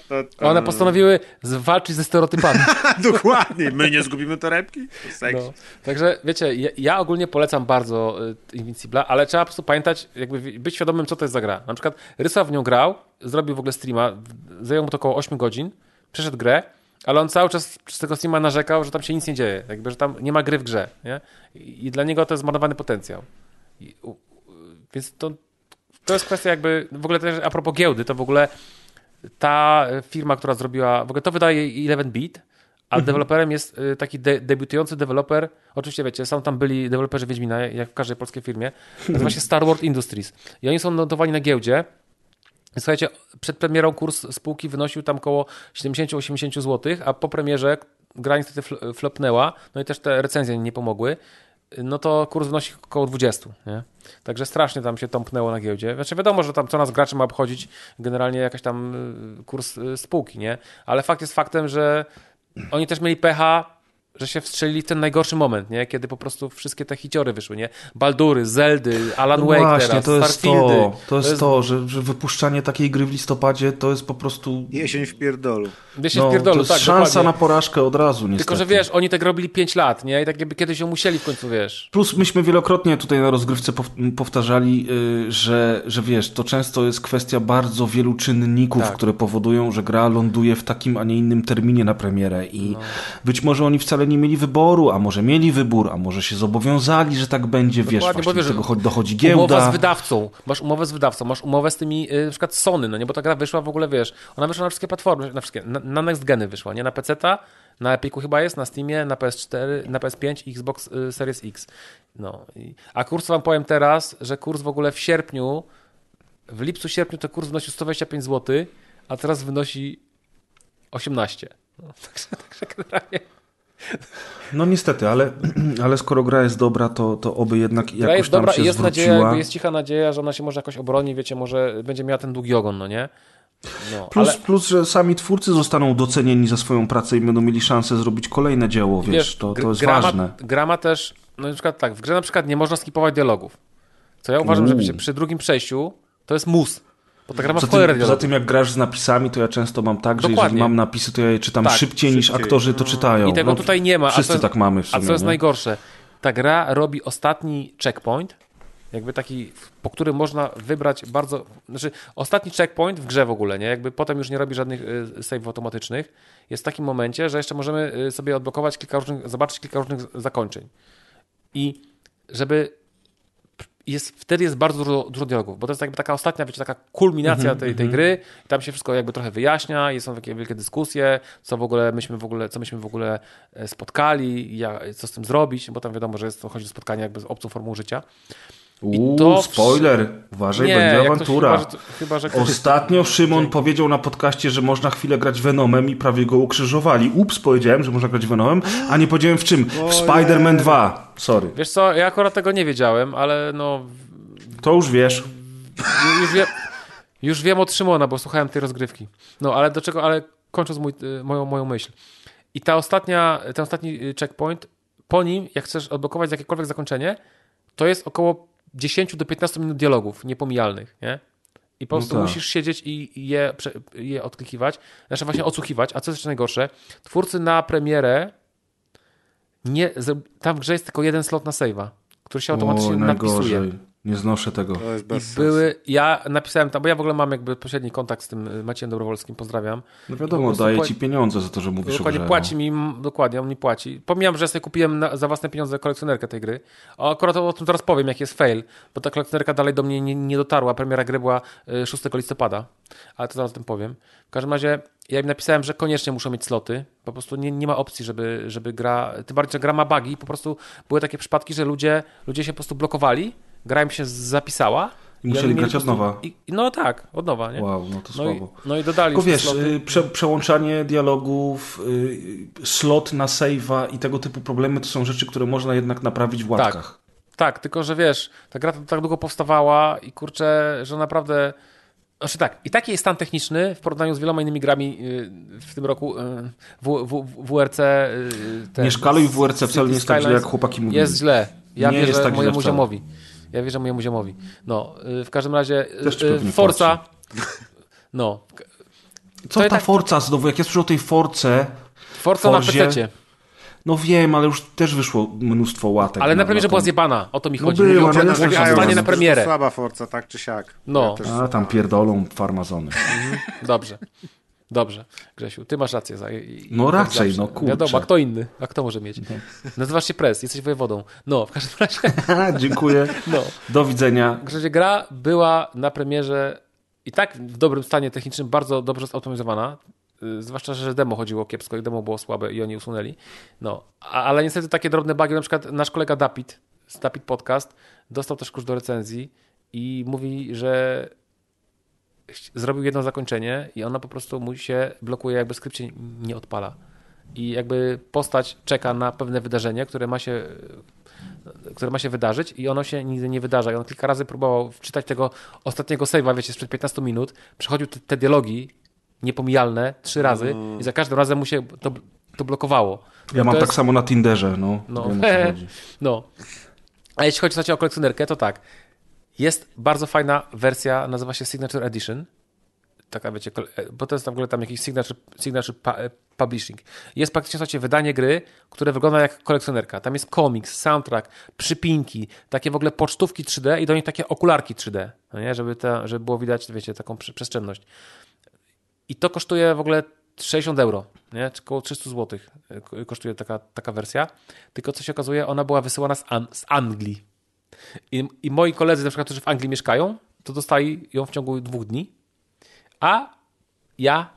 One postanowiły zwalczyć ze stereotypami. Dokładnie. My nie zgubimy torebki? No. Także wiecie, ja ogólnie polecam bardzo Invincibla, ale trzeba po prostu pamiętać, jakby być świadomym, co to jest za gra. Na przykład Rysa w nią grał, zrobił w ogóle streama, zajęło mu to około 8 godzin, przeszedł grę, ale on cały czas z tego streama narzekał, że tam się nic nie dzieje, jakby, że tam nie ma gry w grze. Nie? I dla niego to jest zmarnowany potencjał. Więc to jest kwestia jakby, w ogóle też a propos giełdy, to w ogóle ta firma, która zrobiła, w ogóle to wydaje 11-bit, a deweloperem jest taki debiutujący deweloper, oczywiście wiecie, są tam byli deweloperzy Wiedźmina, jak w każdej polskiej firmie, nazywa się Star Wars Industries. I oni są notowani na giełdzie. Słuchajcie, przed premierą kurs spółki wynosił tam koło 70-80 zł, a po premierze gra niestety flopnęła, no i też te recenzje nie pomogły, no to kurs wynosi około 20, nie? Także strasznie tam się tąpnęło na giełdzie. Znaczy wiadomo, że tam co nas graczy ma obchodzić generalnie jakaś tam kurs spółki, nie? Ale fakt jest faktem, że oni też mieli pecha, że się wstrzelili w ten najgorszy moment, nie? Kiedy po prostu wszystkie te hiciory wyszły, nie? Baldury, Zeldy, Alan Wake właśnie, teraz, Starfieldy. To jest to, że wypuszczanie takiej gry w listopadzie to jest po prostu... Jesień w pierdolu, to jest tak, szansa dokładnie na porażkę od razu, niestety. Tylko, że wiesz, oni tak robili 5 lat, nie? I tak jakby kiedyś ją musieli w końcu, wiesz. Plus myśmy wielokrotnie tutaj na rozgrywce powtarzali, że wiesz, to często jest kwestia bardzo wielu czynników, tak, które powodują, że gra ląduje w takim, a nie innym terminie na premierę i być może oni wcale nie mieli wyboru, a może mieli wybór, a może się zobowiązali, że tak będzie, dokładnie, wiesz, właśnie do tego dochodzi giełda. Masz umowę z wydawcą, masz umowę z tymi na przykład Sony, no nie, bo ta gra wyszła w ogóle, wiesz, ona wyszła na wszystkie platformy, na Next Geny wyszła, nie, na PC-ta, na Epicu chyba jest, na Steamie, na PS4, na PS5 i Xbox Series X. No. A kurs wam powiem teraz, że kurs w ogóle w lipcu, sierpniu to kurs wynosił 125 zł, a teraz wynosi 18. No, także generalnie... No niestety, ale skoro gra jest dobra, to oby jednak jakoś tam się jest zwróciła. Nadzieja, jest cicha nadzieja, że ona się może jakoś obroni, wiecie, może będzie miała ten długi ogon, no nie? No, plus, że sami twórcy zostaną docenieni za swoją pracę i będą mieli szansę zrobić kolejne dzieło, wiesz, to jest ważne. Gra ma też, no na przykład tak, w grze na przykład nie można skipować dialogów, co ja uważam, że wiecie, przy drugim przejściu to jest mus. Poza tym jak grasz z napisami, to ja często mam tak, że dokładnie, jeżeli mam napisy, to ja je czytam tak, szybciej niż aktorzy to czytają. I tego tutaj nie ma. Wszyscy tak mamy w sumie. A co jest najgorsze? Ta gra robi ostatni checkpoint, jakby taki, po którym można wybrać bardzo... Znaczy ostatni checkpoint w grze w ogóle, nie? Jakby potem już nie robi żadnych save'ów automatycznych. Jest w takim momencie, że jeszcze możemy sobie odblokować zobaczyć kilka różnych zakończeń. I żeby... Wtedy jest bardzo dużo dialogów, bo to jest jakby taka ostatnia, wiecie, taka kulminacja tej gry. I tam się wszystko jakby trochę wyjaśnia, i są takie wielkie dyskusje, co myśmy w ogóle spotkali, co z tym zrobić, bo tam wiadomo, że chodzi o spotkanie jakby z obcą formą życia. Spoiler! Uważaj, będzie awantura. Ostatnio Szymon powiedział na podcaście, że można chwilę grać Venomem i prawie go ukrzyżowali. Powiedziałem, że można grać Venomem, a nie powiedziałem w czym. W Spider-Man 2. Sorry. Wiesz co, ja akurat tego nie wiedziałem, ale no... To już wiesz. Już wiem od Szymona, bo słuchałem tej rozgrywki. No, ale do czego, ale kończąc moją myśl. I ten ostatni checkpoint, po nim, jak chcesz odblokować jakiekolwiek zakończenie, to jest około 10 do 15 minut dialogów niepomijalnych, nie? I po prostu musisz siedzieć i je odklikiwać, znaczy właśnie odsłuchiwać, a co jest jeszcze najgorsze, twórcy na premierę tam w grze jest tylko jeden slot na save'a, który się automatycznie napisuje. Nie znoszę tego. To jest bez sensu. Ja napisałem tam, bo ja w ogóle mam jakby pośredni kontakt z tym Maciejem Dobrowolskim, pozdrawiam. No wiadomo, daje ci pieniądze za to, że mówisz o grze. Dokładnie, on mi płaci. Pomijam, że sobie kupiłem za własne pieniądze kolekcjonerkę tej gry. A akurat o tym teraz powiem, jaki jest fail, bo ta kolekcjonerka dalej do mnie nie dotarła. Premiera gry była 6 listopada, ale to zaraz o tym powiem. W każdym razie ja im napisałem, że koniecznie muszą mieć sloty. Po prostu nie ma opcji, żeby gra... Tym bardziej, że gra ma bugi. Po prostu były takie przypadki, że ludzie się po prostu blokowali. Gra im się zapisała. I musieli grać od nowa. No tak, od nowa. Nie? Wow, no to słabo. No i dodali. Tylko wiesz, przełączanie dialogów, slot na save'a i tego typu problemy to są rzeczy, które można jednak naprawić w łatkach. Tak, tylko że wiesz, ta gra tak długo powstawała i kurczę, że naprawdę... Znaczy tak, i taki jest stan techniczny w porównaniu z wieloma innymi grami w tym roku WRC... Nie szkaluj WRC, wcale nie jest tak źle, jak chłopaki mówili. Jest źle. Ja wierzę mojemu ziomowi. No, w każdym razie Forza. No. Co ta Forza znowu? Jak ja słyszę o tej Forza na PC. No wiem, ale już też wyszło mnóstwo łatek. Ale na premierze była zjebana, o to mi chodzi. Zdanie na premierę. Słaba Forza, tak czy siak. No. A tam pierdolą farmazony. Dobrze, Grzesiu, ty masz rację. No raczej, zawsze. No kurczę. Wiadomo, a kto inny? A kto może mieć? Nazywasz się Prez, jesteś wojewodą. No, w każdym razie... Dziękuję, do widzenia. Grzesiu, gra była na premierze i tak w dobrym stanie technicznym, bardzo dobrze zoptymalizowana. Zwłaszcza, że demo chodziło kiepsko i demo było słabe i oni usunęli. No, ale niestety takie drobne bugi, na przykład nasz kolega Dapit, z Dapit Podcast, dostał też kurz do recenzji i mówi, że... zrobił jedno zakończenie i ona po prostu mu się blokuje, jakby skrypcie nie odpala. I jakby postać czeka na pewne wydarzenie, które ma się wydarzyć i ono się nigdy nie wydarza. I on kilka razy próbował wczytać tego ostatniego save'a, wiecie, sprzed 15 minut. Przechodził te dialogi niepomijalne 3 razy i za każdym razem mu się to blokowało. Ja mam tak samo na Tinderze, A jeśli chodzi o kolekcjonerkę, to tak. Jest bardzo fajna wersja, nazywa się Signature Edition. Taka wiecie, bo to jest w ogóle tam jakiś Signature Publishing. Jest praktycznie, słuchajcie, wydanie gry, które wygląda jak kolekcjonerka. Tam jest komiks, soundtrack, przypinki, takie w ogóle pocztówki 3D i do nich takie okularki 3D, no nie? Żeby było widać, wiecie, taką przestrzenność. I to kosztuje w ogóle 60 euro, nie? Czy około 300 zł kosztuje taka wersja. Tylko co się okazuje, ona była wysyłana z Anglii. I moi koledzy, na przykład, którzy w Anglii mieszkają, to dostali ją w ciągu 2 dni, a ja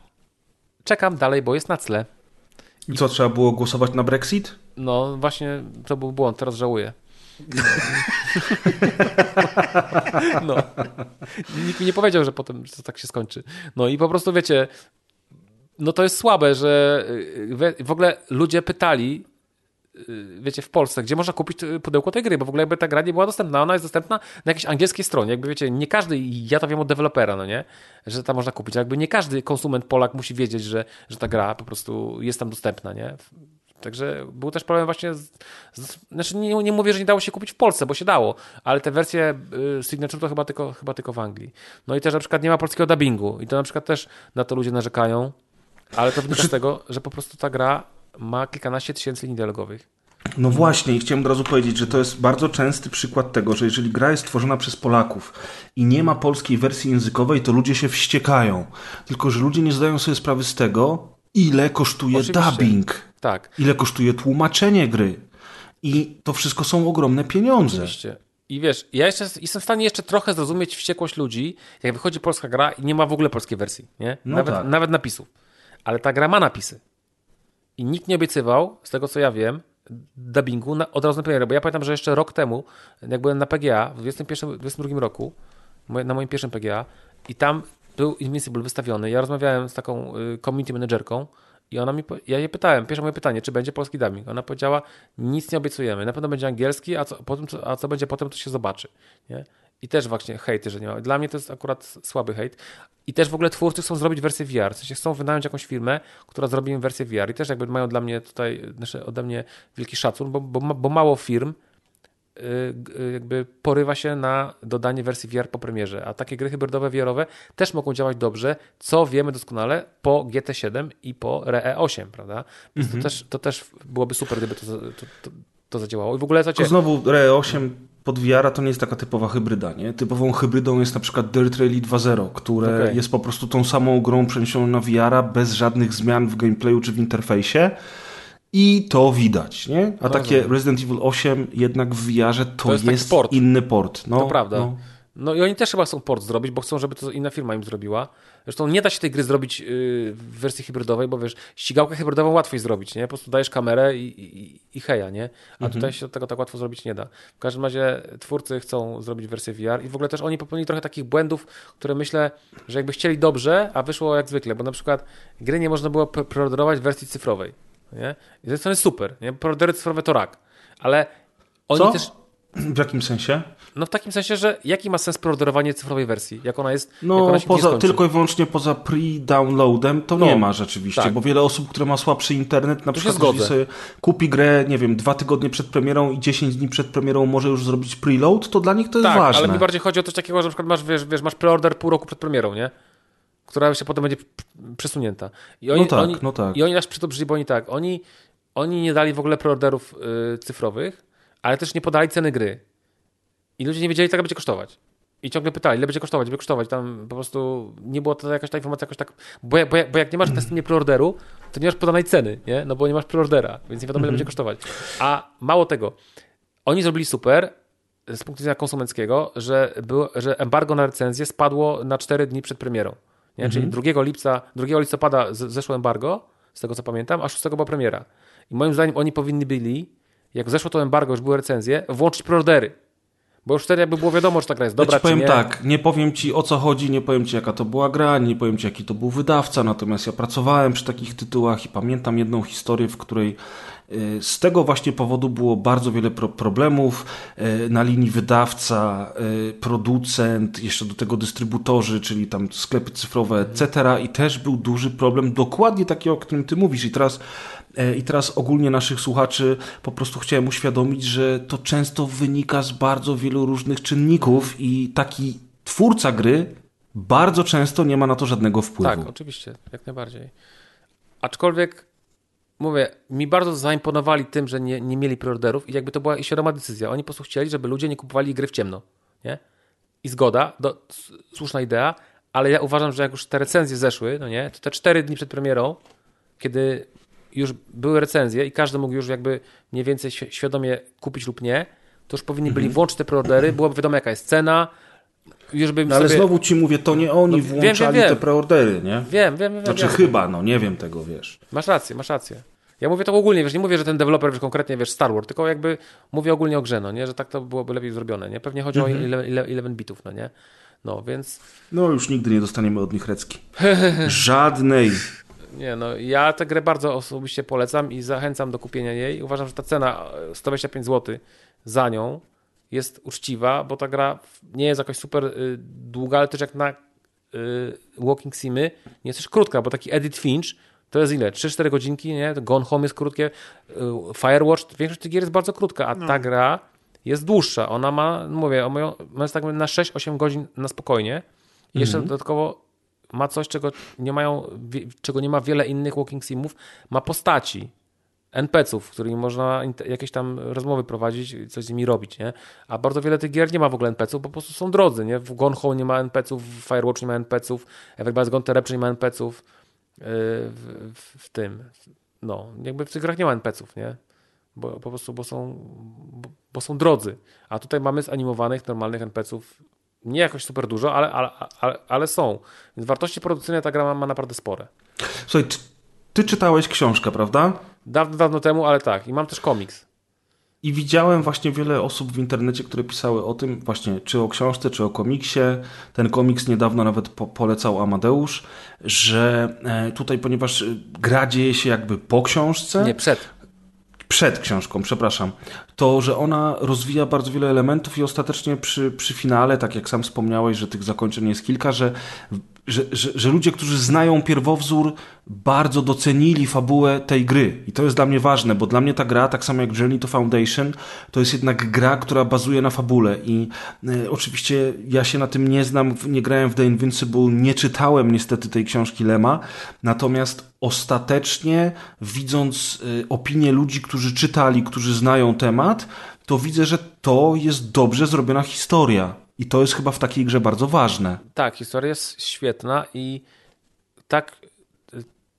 czekam dalej, bo jest na cle. I co, trzeba było głosować na Brexit? No właśnie, to był błąd, teraz żałuję. No. Nikt mi nie powiedział, że potem to tak się skończy. No i po prostu wiecie, no to jest słabe, że w ogóle ludzie pytali, wiecie, w Polsce, gdzie można kupić pudełko tej gry, bo w ogóle jakby ta gra nie była dostępna, ona jest dostępna na jakiejś angielskiej stronie, jakby wiecie, nie każdy, ja to wiem od dewelopera, no nie, że tam można kupić, jakby nie każdy konsument Polak musi wiedzieć, że ta gra po prostu jest tam dostępna, nie, także był też problem właśnie, znaczy nie mówię, że nie dało się kupić w Polsce, bo się dało, ale te wersje Signature to chyba tylko w Anglii, no i też na przykład nie ma polskiego dubbingu i to na przykład też na to ludzie narzekają, ale to wynika z tego, że po prostu ta gra ma kilkanaście tysięcy linii dialogowych. No właśnie, i chciałem od razu powiedzieć, że to jest bardzo częsty przykład tego, że jeżeli gra jest tworzona przez Polaków i nie ma polskiej wersji językowej, to ludzie się wściekają. Tylko że ludzie nie zdają sobie sprawy z tego, ile kosztuje dubbing, tak. Ile kosztuje tłumaczenie gry. I to wszystko są ogromne pieniądze. Oczywiście. I wiesz, ja jeszcze jestem w stanie jeszcze trochę zrozumieć wściekłość ludzi, jak wychodzi polska gra i nie ma w ogóle polskiej wersji, nie? No nawet napisów. Ale ta gra ma napisy. I nikt nie obiecywał, z tego co ja wiem, dubbingu od razu na premierę. Bo ja pamiętam, że jeszcze rok temu, jak byłem na PGA, w 2022 roku, na moim pierwszym PGA, i tam był Invincible wystawiony. Ja rozmawiałem z taką community managerką i ja jej pytałem, pierwsze moje pytanie, czy będzie polski dubbing. Ona powiedziała, nic nie obiecujemy, na pewno będzie angielski, a co będzie potem, to się zobaczy. Nie? I też właśnie hejty, że nie ma. Dla mnie to jest akurat słaby hejt. I też w ogóle twórcy chcą zrobić wersję VR. W sensie chcą wynająć jakąś firmę, która zrobi im wersję VR. I też jakby mają dla mnie tutaj, ode mnie wielki szacun, bo mało firm jakby porywa się na dodanie wersji VR po premierze. A takie gry hybrydowe, VR-owe też mogą działać dobrze, co wiemy doskonale po GT7 i po RE8, prawda? Więc to też byłoby super, gdyby to zadziałało. I w ogóle, znowu RE8 pod VR-a to nie jest taka typowa hybryda, nie? Typową hybrydą jest na przykład Dirt Rally 2.0, które jest po prostu tą samą grą przeniesioną na VR-a bez żadnych zmian w gameplayu czy w interfejsie. I to widać, nie? A takie Resident Evil 8 jednak w VR-ze to jest port. Inny port. No, to prawda. No. No i oni też chyba chcą port zrobić, bo chcą, żeby to inna firma im zrobiła. Zresztą nie da się tej gry zrobić w wersji hybrydowej, bo wiesz, ścigałkę hybrydową łatwiej zrobić, nie? Po prostu dajesz kamerę i heja, nie? A tutaj się tego tak łatwo zrobić nie da. W każdym razie twórcy chcą zrobić wersję VR i w ogóle też oni popełnili trochę takich błędów, które myślę, że jakby chcieli dobrze, a wyszło jak zwykle, bo na przykład gry nie można było preorderować w wersji cyfrowej, nie? I to jest super, nie? Preordery cyfrowe to rak, ale oni też... W jakim sensie? No w takim sensie, że jaki ma sens preorderowanie cyfrowej wersji? Jak ona jest? No jak ona się tylko i wyłącznie poza pre-downloadem to nie ma rzeczywiście, tak. Bo wiele osób, które ma słabszy internet, na przykład jeżeli sobie kupi grę, nie wiem, 2 tygodnie przed premierą i 10 dni przed premierą może już zrobić preload, to dla nich to jest ważne. Tak, ale mi bardziej chodzi o coś takiego, że na przykład masz preorder pół roku przed premierą, nie? Która się potem będzie przesunięta. I oni, I oni aż przy to brzli, bo oni nie dali w ogóle preorderów cyfrowych, ale też nie podali ceny gry. I ludzie nie wiedzieli, co będzie kosztować. I ciągle pytali, ile będzie kosztować. Tam po prostu nie było to jakaś ta informacja jakoś tak... Bo jak nie masz na stronie preorderu, to nie masz podanej ceny, nie? No bo nie masz preordera, więc nie wiadomo, ile będzie kosztować. A mało tego, oni zrobili super z punktu widzenia konsumenckiego, że embargo na recenzję spadło na 4 dni przed premierą. Nie? Czyli 2 listopada zeszło embargo, z tego co pamiętam, a 6 była premiera. I moim zdaniem oni powinni byli, jak zeszło to embargo, już były recenzje, włączyć preordery. Bo już wtedy jakby było wiadomo, że ta gra jest dobra, ja ci powiem nie. Tak, nie powiem ci o co chodzi, nie powiem ci jaka to była gra, nie powiem ci jaki to był wydawca, natomiast ja pracowałem przy takich tytułach i pamiętam jedną historię, w której z tego właśnie powodu było bardzo wiele problemów na linii wydawca, producent, jeszcze do tego dystrybutorzy, czyli tam sklepy cyfrowe, etc. I też był duży problem, dokładnie taki, o którym ty mówisz. I teraz ogólnie naszych słuchaczy po prostu chciałem uświadomić, że to często wynika z bardzo wielu różnych czynników i taki twórca gry bardzo często nie ma na to żadnego wpływu. Tak, oczywiście, jak najbardziej. Aczkolwiek mówię, mi bardzo zaimponowali tym, że nie mieli preorderów i jakby to była świadoma decyzja. Oni po prostu chcieli, żeby ludzie nie kupowali gry w ciemno, nie? I zgoda, słuszna idea, ale ja uważam, że jak już te recenzje zeszły, no nie, to te 4 dni przed premierą, kiedy już były recenzje i każdy mógł już jakby mniej więcej świadomie kupić lub nie, to już powinni byli włączyć te preordery, byłoby wiadomo jaka jest cena. Już bym ale sobie... znowu ci mówię, to nie oni włączali te preordery, nie? Wiem. Znaczy chyba, nie wiem tego, wiesz. Masz rację. Ja mówię to ogólnie, wiesz, nie mówię, że ten deweloper, wiesz, konkretnie, wiesz, Star Wars, tylko jakby mówię ogólnie o grze, nie? Że tak to byłoby lepiej zrobione, nie? Pewnie chodzi o 11 bitów, nie? No, więc... No, już nigdy nie dostaniemy od nich recki. Żadnej... Nie, ja tę grę bardzo osobiście polecam i zachęcam do kupienia jej. Uważam, że ta cena 125 zł za nią jest uczciwa, bo ta gra nie jest jakoś super długa, ale też jak na Walking Simy nie jest też krótka, bo taki Edith Finch to jest ile? 3-4 godzinki, nie? Gone Home jest krótkie, Firewatch, większość tych gier jest bardzo krótka, a ta gra jest dłuższa. Ona ma, na 6-8 godzin na spokojnie i jeszcze dodatkowo ma coś, czego nie ma wiele innych walking simów. Ma postaci, NPC-ów, którymi można jakieś tam rozmowy prowadzić, coś z nimi robić, nie? A bardzo wiele tych gier nie ma w ogóle NPC-ów, bo po prostu są drodzy, nie? W Gone Home nie ma NPC-ów, w Firewatch nie ma NPC-ów, Everybody's Gone to Rapture nie ma NPC-ów, w tym. No, jakby w tych grach nie ma NPC-ów, nie? Bo po prostu, bo są drodzy. A tutaj mamy zanimowanych, normalnych NPC-ów. Nie jakoś super dużo, ale są. Więc wartości produkcyjne ta gra ma naprawdę spore. Słuchaj, ty czytałeś książkę, prawda? Dawno temu, ale tak. I mam też komiks. I widziałem właśnie wiele osób w internecie, które pisały o tym właśnie, czy o książce, czy o komiksie. Ten komiks niedawno nawet polecał Amadeusz, że tutaj, ponieważ gra dzieje się jakby po książce... Nie, przed książką, przepraszam, to, że ona rozwija bardzo wiele elementów i ostatecznie przy finale, tak jak sam wspomniałeś, że tych zakończeń jest kilka, że ludzie, którzy znają pierwowzór, bardzo docenili fabułę tej gry. I to jest dla mnie ważne, bo dla mnie ta gra, tak samo jak Journey to Foundation, to jest jednak gra, która bazuje na fabule. I oczywiście ja się na tym nie znam, nie grałem w The Invincible, nie czytałem niestety tej książki Lema, natomiast ostatecznie, widząc opinię ludzi, którzy czytali, którzy znają temat, to widzę, że to jest dobrze zrobiona historia. I to jest chyba w takiej grze bardzo ważne. Tak, historia jest świetna i tak,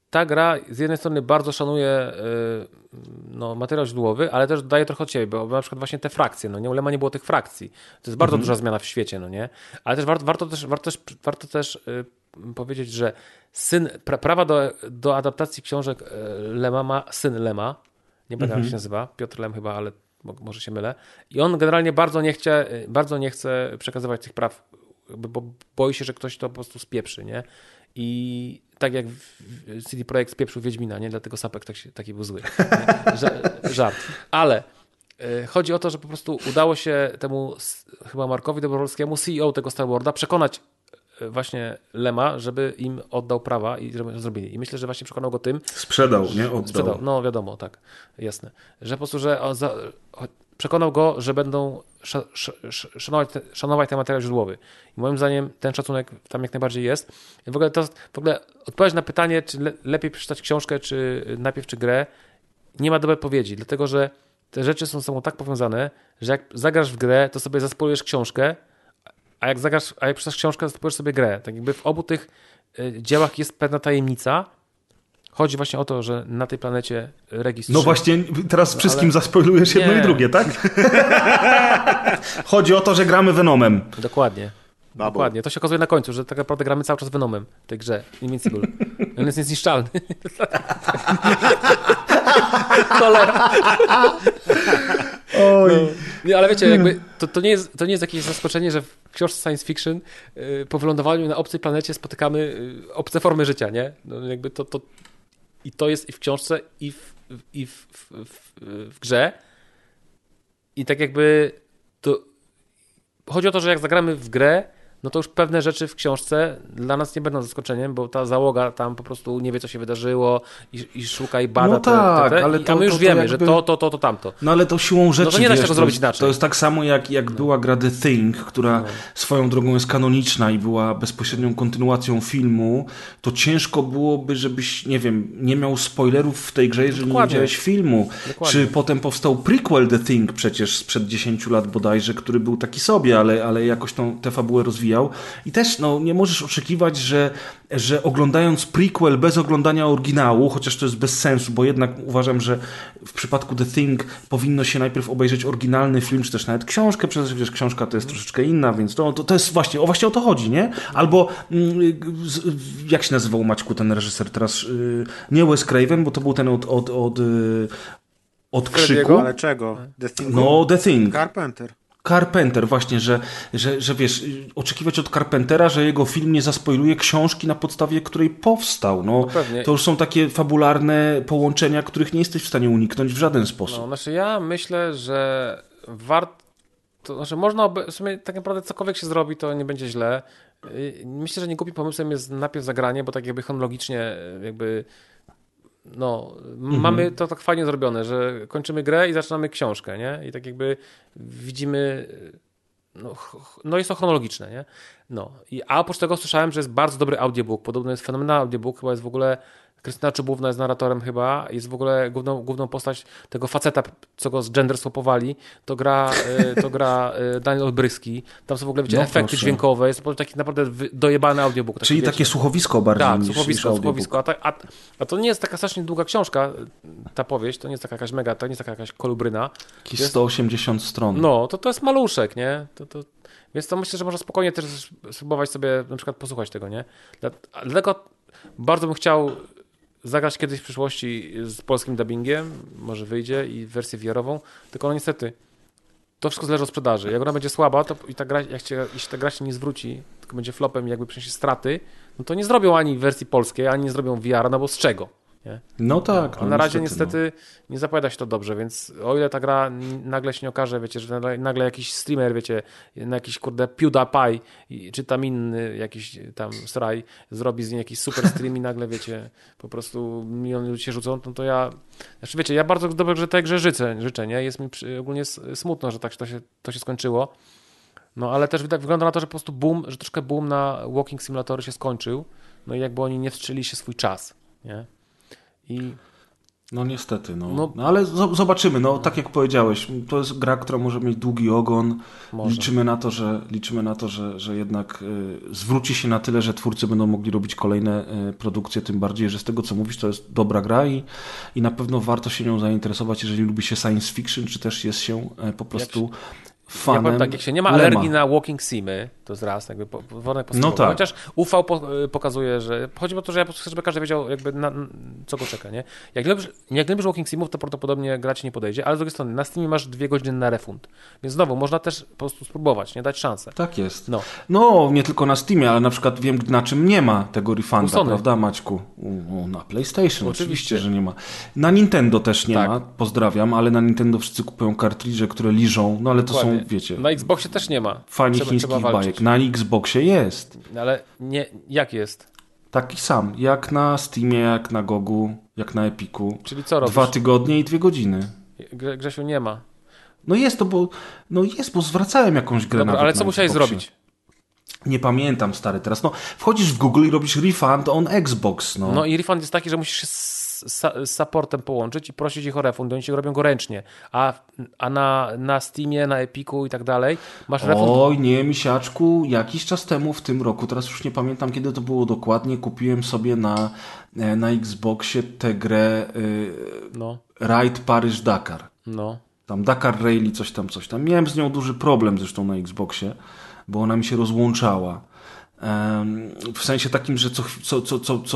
ta gra z jednej strony bardzo szanuje no, materiał źródłowy, ale też daje trochę od siebie, bo na przykład właśnie te frakcje, no nie, u Lema nie było tych frakcji. To jest bardzo duża zmiana w świecie, no nie? Ale też warto też powiedzieć, że syn, prawa do adaptacji książek Lema ma syn Lema, nie pamiętam jak się nazywa, Piotr Lem chyba, ale może się mylę. I on generalnie bardzo nie chce przekazywać tych praw, bo boi się, że ktoś to po prostu spieprzy, nie? I tak jak CD Projekt spieprzył Wiedźmina, nie? Dlatego Sapek taki był zły. Żart. Ale chodzi o to, że po prostu udało się temu chyba Markowi Dobrowolskiemu, CEO tego Star Warda, przekonać właśnie Lema, żeby im oddał prawa i żeby to zrobili. I myślę, że właśnie przekonał go tym... Sprzedał, nie? Oddał. Sprzedał. No wiadomo, tak. Jasne. Że po prostu, że przekonał go, że będą szanować ten materiał źródłowy. I moim zdaniem ten szacunek tam jak najbardziej jest. I w ogóle odpowiedź na pytanie, czy lepiej przeczytać książkę, czy najpierw, czy grę, nie ma dobrej odpowiedzi, dlatego że te rzeczy są ze sobą tak powiązane, że jak zagrasz w grę, to sobie zespołujesz książkę, a jak przeczytasz książkę, to spojrzysz sobie grę. Tak jakby w obu tych dziełach jest pewna tajemnica. Chodzi właśnie o to, że na tej planecie rejestrujesz. No właśnie, teraz wszystkim zaspoilujesz jedno i drugie, tak? Chodzi o to, że gramy Venomem. Dokładnie. Dokładnie. To się okazuje na końcu, że tak naprawdę gramy cały czas Venomem w tej grze. Invincible. On jest niezniszczalny. Cholera. Oj. No. Nie, ale wiecie, jakby to nie jest jakieś zaskoczenie, że w książce science fiction po wylądowaniu na obcej planecie spotykamy obce formy życia, nie? No, jakby to jest i w książce, i w grze. I tak jakby to chodzi o to, że jak zagramy w grę, no to już pewne rzeczy w książce dla nas nie będą zaskoczeniem, bo ta załoga tam po prostu nie wie, co się wydarzyło i szuka i bada. No tak, ale to, a my już wiemy, jakby... że to, tamto. No ale to siłą rzeczy, no to nie da się tego zrobić inaczej. To jest tak samo jak była gra The Thing, która swoją drogą jest kanoniczna i była bezpośrednią kontynuacją filmu, to ciężko byłoby, żebyś, nie wiem, nie miał spoilerów w tej grze, jeżeli nie widziałeś filmu. Dokładnie. Czy potem powstał prequel The Thing przecież sprzed 10 lat bodajże, który był taki sobie, ale jakoś tę fabułę rozwijał. I też no, nie możesz oczekiwać, że oglądając prequel bez oglądania oryginału, chociaż to jest bez sensu, bo jednak uważam, że w przypadku The Thing powinno się najpierw obejrzeć oryginalny film, czy też nawet książkę, przecież książka to jest troszeczkę inna, więc to jest właśnie o to chodzi, nie? Albo jak się nazywał, Maćku, ten reżyser teraz? Nie Wes Craven, bo to był ten od Krzyku. Ale czego? The Thing. Carpenter, właśnie, że wiesz, oczekiwać od Carpentera, że jego film nie zaspoiluje książki, na podstawie której powstał. No, to już są takie fabularne połączenia, których nie jesteś w stanie uniknąć w żaden sposób. No, znaczy ja myślę, że można w sumie tak naprawdę cokolwiek się zrobi, to nie będzie źle. Myślę, że nie głupi pomysłem jest najpierw zagranie, bo tak jakby chronologicznie jakby... No, mamy to tak fajnie zrobione, że kończymy grę i zaczynamy książkę, nie? I tak jakby widzimy, no jest to chronologiczne, nie? No. A oprócz tego słyszałem, że jest bardzo dobry audiobook, podobno jest fenomenalny audiobook, chyba jest w ogóle, Krystyna Czubówna jest narratorem chyba, jest w ogóle główną postać tego faceta, co go z gender swapowali, to gra Daniel Olbryski, tam są w ogóle, wiecie, efekty dźwiękowe, jest taki naprawdę dojebany audiobook. Taki, czyli wiecie, takie słuchowisko bardziej tak, niż słuchowisko. A to nie jest taka strasznie długa książka, ta powieść, to nie jest taka jakaś mega, to nie jest taka jakaś kolubryna. Jakieś 180 stron. No, to jest maluszek, nie? Więc to myślę, że można spokojnie też spróbować sobie na przykład posłuchać tego, nie? Dlatego bardzo bym chciał zagrać kiedyś w przyszłości z polskim dubbingiem, może wyjdzie i wersję VR-ową, tylko no niestety to wszystko zależy od sprzedaży. Jak ona będzie słaba, to i ta gra, jeśli ta gra się nie zwróci, tylko będzie flopem i jakby przyniesie straty, no to nie zrobią ani wersji polskiej, ani nie zrobią VR-a, no bo z czego? Nie? No tak. No, na razie niestety nie zapowiada się to dobrze, więc o ile ta gra nagle się nie okaże, wiecie, że nagle jakiś streamer, wiecie, na jakiś kurde PewDiePie czy tam inny jakiś tam sraj zrobi z niej jakiś super stream i nagle, wiecie, po prostu miliony ludzi się rzucą, no to ja, znaczy wiecie, ja bardzo dobrze, że tej grze życzę, nie? Jest mi ogólnie smutno, że tak to się skończyło, no ale też wygląda na to, że po prostu troszkę boom na walking simulatory się skończył, no i jakby oni nie wstrzeli się swój czas, nie? I No niestety, no ale zobaczymy, tak jak powiedziałeś, to jest gra, która może mieć długi ogon. Może. Liczymy na to, że jednak zwróci się na tyle, że twórcy będą mogli robić kolejne produkcje, tym bardziej, że z tego co mówisz, to jest dobra gra i na pewno warto się nią zainteresować, jeżeli lubi się science fiction, czy też jest się po prostu fanem. Ja powiem tak, jak się nie ma alergii na walking simy, to jest raz, jakby worek podstawowy. Tak. Chociaż UV pokazuje, że chodzi o to, że ja po prostu chcę, żeby każdy wiedział, jakby co go czeka, nie? Jak lubisz walking simów, to prawdopodobnie gra ci nie podejdzie, ale z drugiej strony na Steamie masz 2 godziny na refund. Więc znowu, można też po prostu spróbować, nie? Dać szansę. Tak jest. No nie tylko na Steamie, ale na przykład wiem, na czym nie ma tego refunda, prawda, Maćku? Na PlayStation oczywiście, że nie ma. Na Nintendo też nie ma, pozdrawiam, ale na Nintendo wszyscy kupują kartridże, które liżą, ale dokładnie. To są, wiecie... Na Xboxie też nie ma. Fani chińskich bajek. Na Xboxie jest. Ale nie, jak jest? Taki sam, jak na Steamie, jak na Gogu, jak na Epiku. Czyli co robisz? 2 tygodnie i 2 godziny. Grzesiu, nie ma. No jest to, bo zwracałem jakąś grę. Dobra, ale co musiałeś zrobić? Nie pamiętam, stary, teraz. Wchodzisz w Google i robisz refund on Xbox. No i refund jest taki, że musisz się z supportem połączyć i prosić ich o refund. Oni się robią go ręcznie. A na Steamie, na Epiku i tak dalej masz refund. Oj nie, misiaczku, jakiś czas temu w tym roku, teraz już nie pamiętam kiedy to było dokładnie, kupiłem sobie na Xboxie tę grę Ride Paryż Dakar. Tam Dakar Rally coś tam. Miałem z nią duży problem zresztą na Xboxie, bo ona mi się rozłączała. W sensie takim, że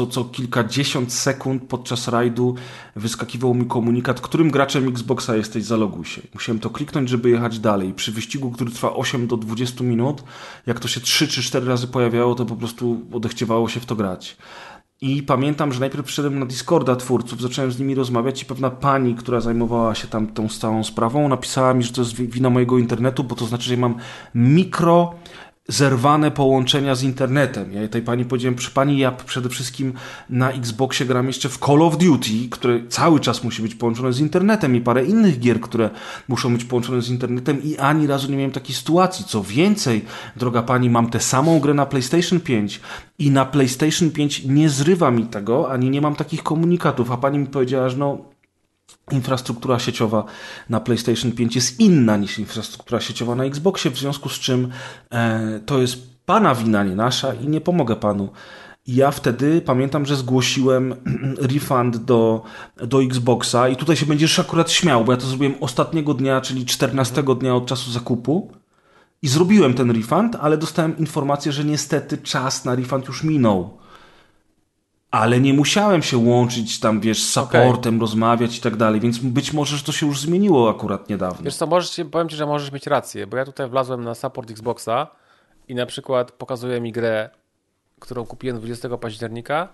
co kilkadziesiąt sekund podczas rajdu wyskakiwał mi komunikat, którym graczem Xboxa jesteś, zaloguj się. Musiałem to kliknąć, żeby jechać dalej. Przy wyścigu, który trwa 8 do 20 minut, jak to się 3 czy 4 razy pojawiało, to po prostu odechciewało się w to grać. I pamiętam, że najpierw przyszedłem na Discorda twórców, zacząłem z nimi rozmawiać i pewna pani, która zajmowała się tam tą całą sprawą, napisała mi, że to jest wina mojego internetu, bo to znaczy, że ja mam zerwane połączenia z internetem. Ja tej pani powiedziałem, przy pani, ja przede wszystkim na Xboxie gram jeszcze w Call of Duty, które cały czas musi być połączone z internetem i parę innych gier, które muszą być połączone z internetem i ani razu nie miałem takiej sytuacji. Co więcej, droga pani, mam tę samą grę na PlayStation 5 i na PlayStation 5 nie zrywa mi tego, ani nie mam takich komunikatów, a pani mi powiedziała, że infrastruktura sieciowa na PlayStation 5 jest inna niż infrastruktura sieciowa na Xboxie, w związku z czym to jest pana wina, nie nasza i nie pomogę panu. I ja wtedy pamiętam, że zgłosiłem refund do Xboxa i tutaj się będziesz akurat śmiał, bo ja to zrobiłem ostatniego dnia, czyli 14 dnia od czasu zakupu i zrobiłem ten refund, ale dostałem informację, że niestety czas na refund już minął. Ale nie musiałem się łączyć tam, z supportem, rozmawiać i tak dalej, więc być może, że to się już zmieniło akurat niedawno. Wiesz co, powiem Ci, że możesz mieć rację, bo ja tutaj wlazłem na support Xboxa i na przykład pokazuje mi grę, którą kupiłem 20 października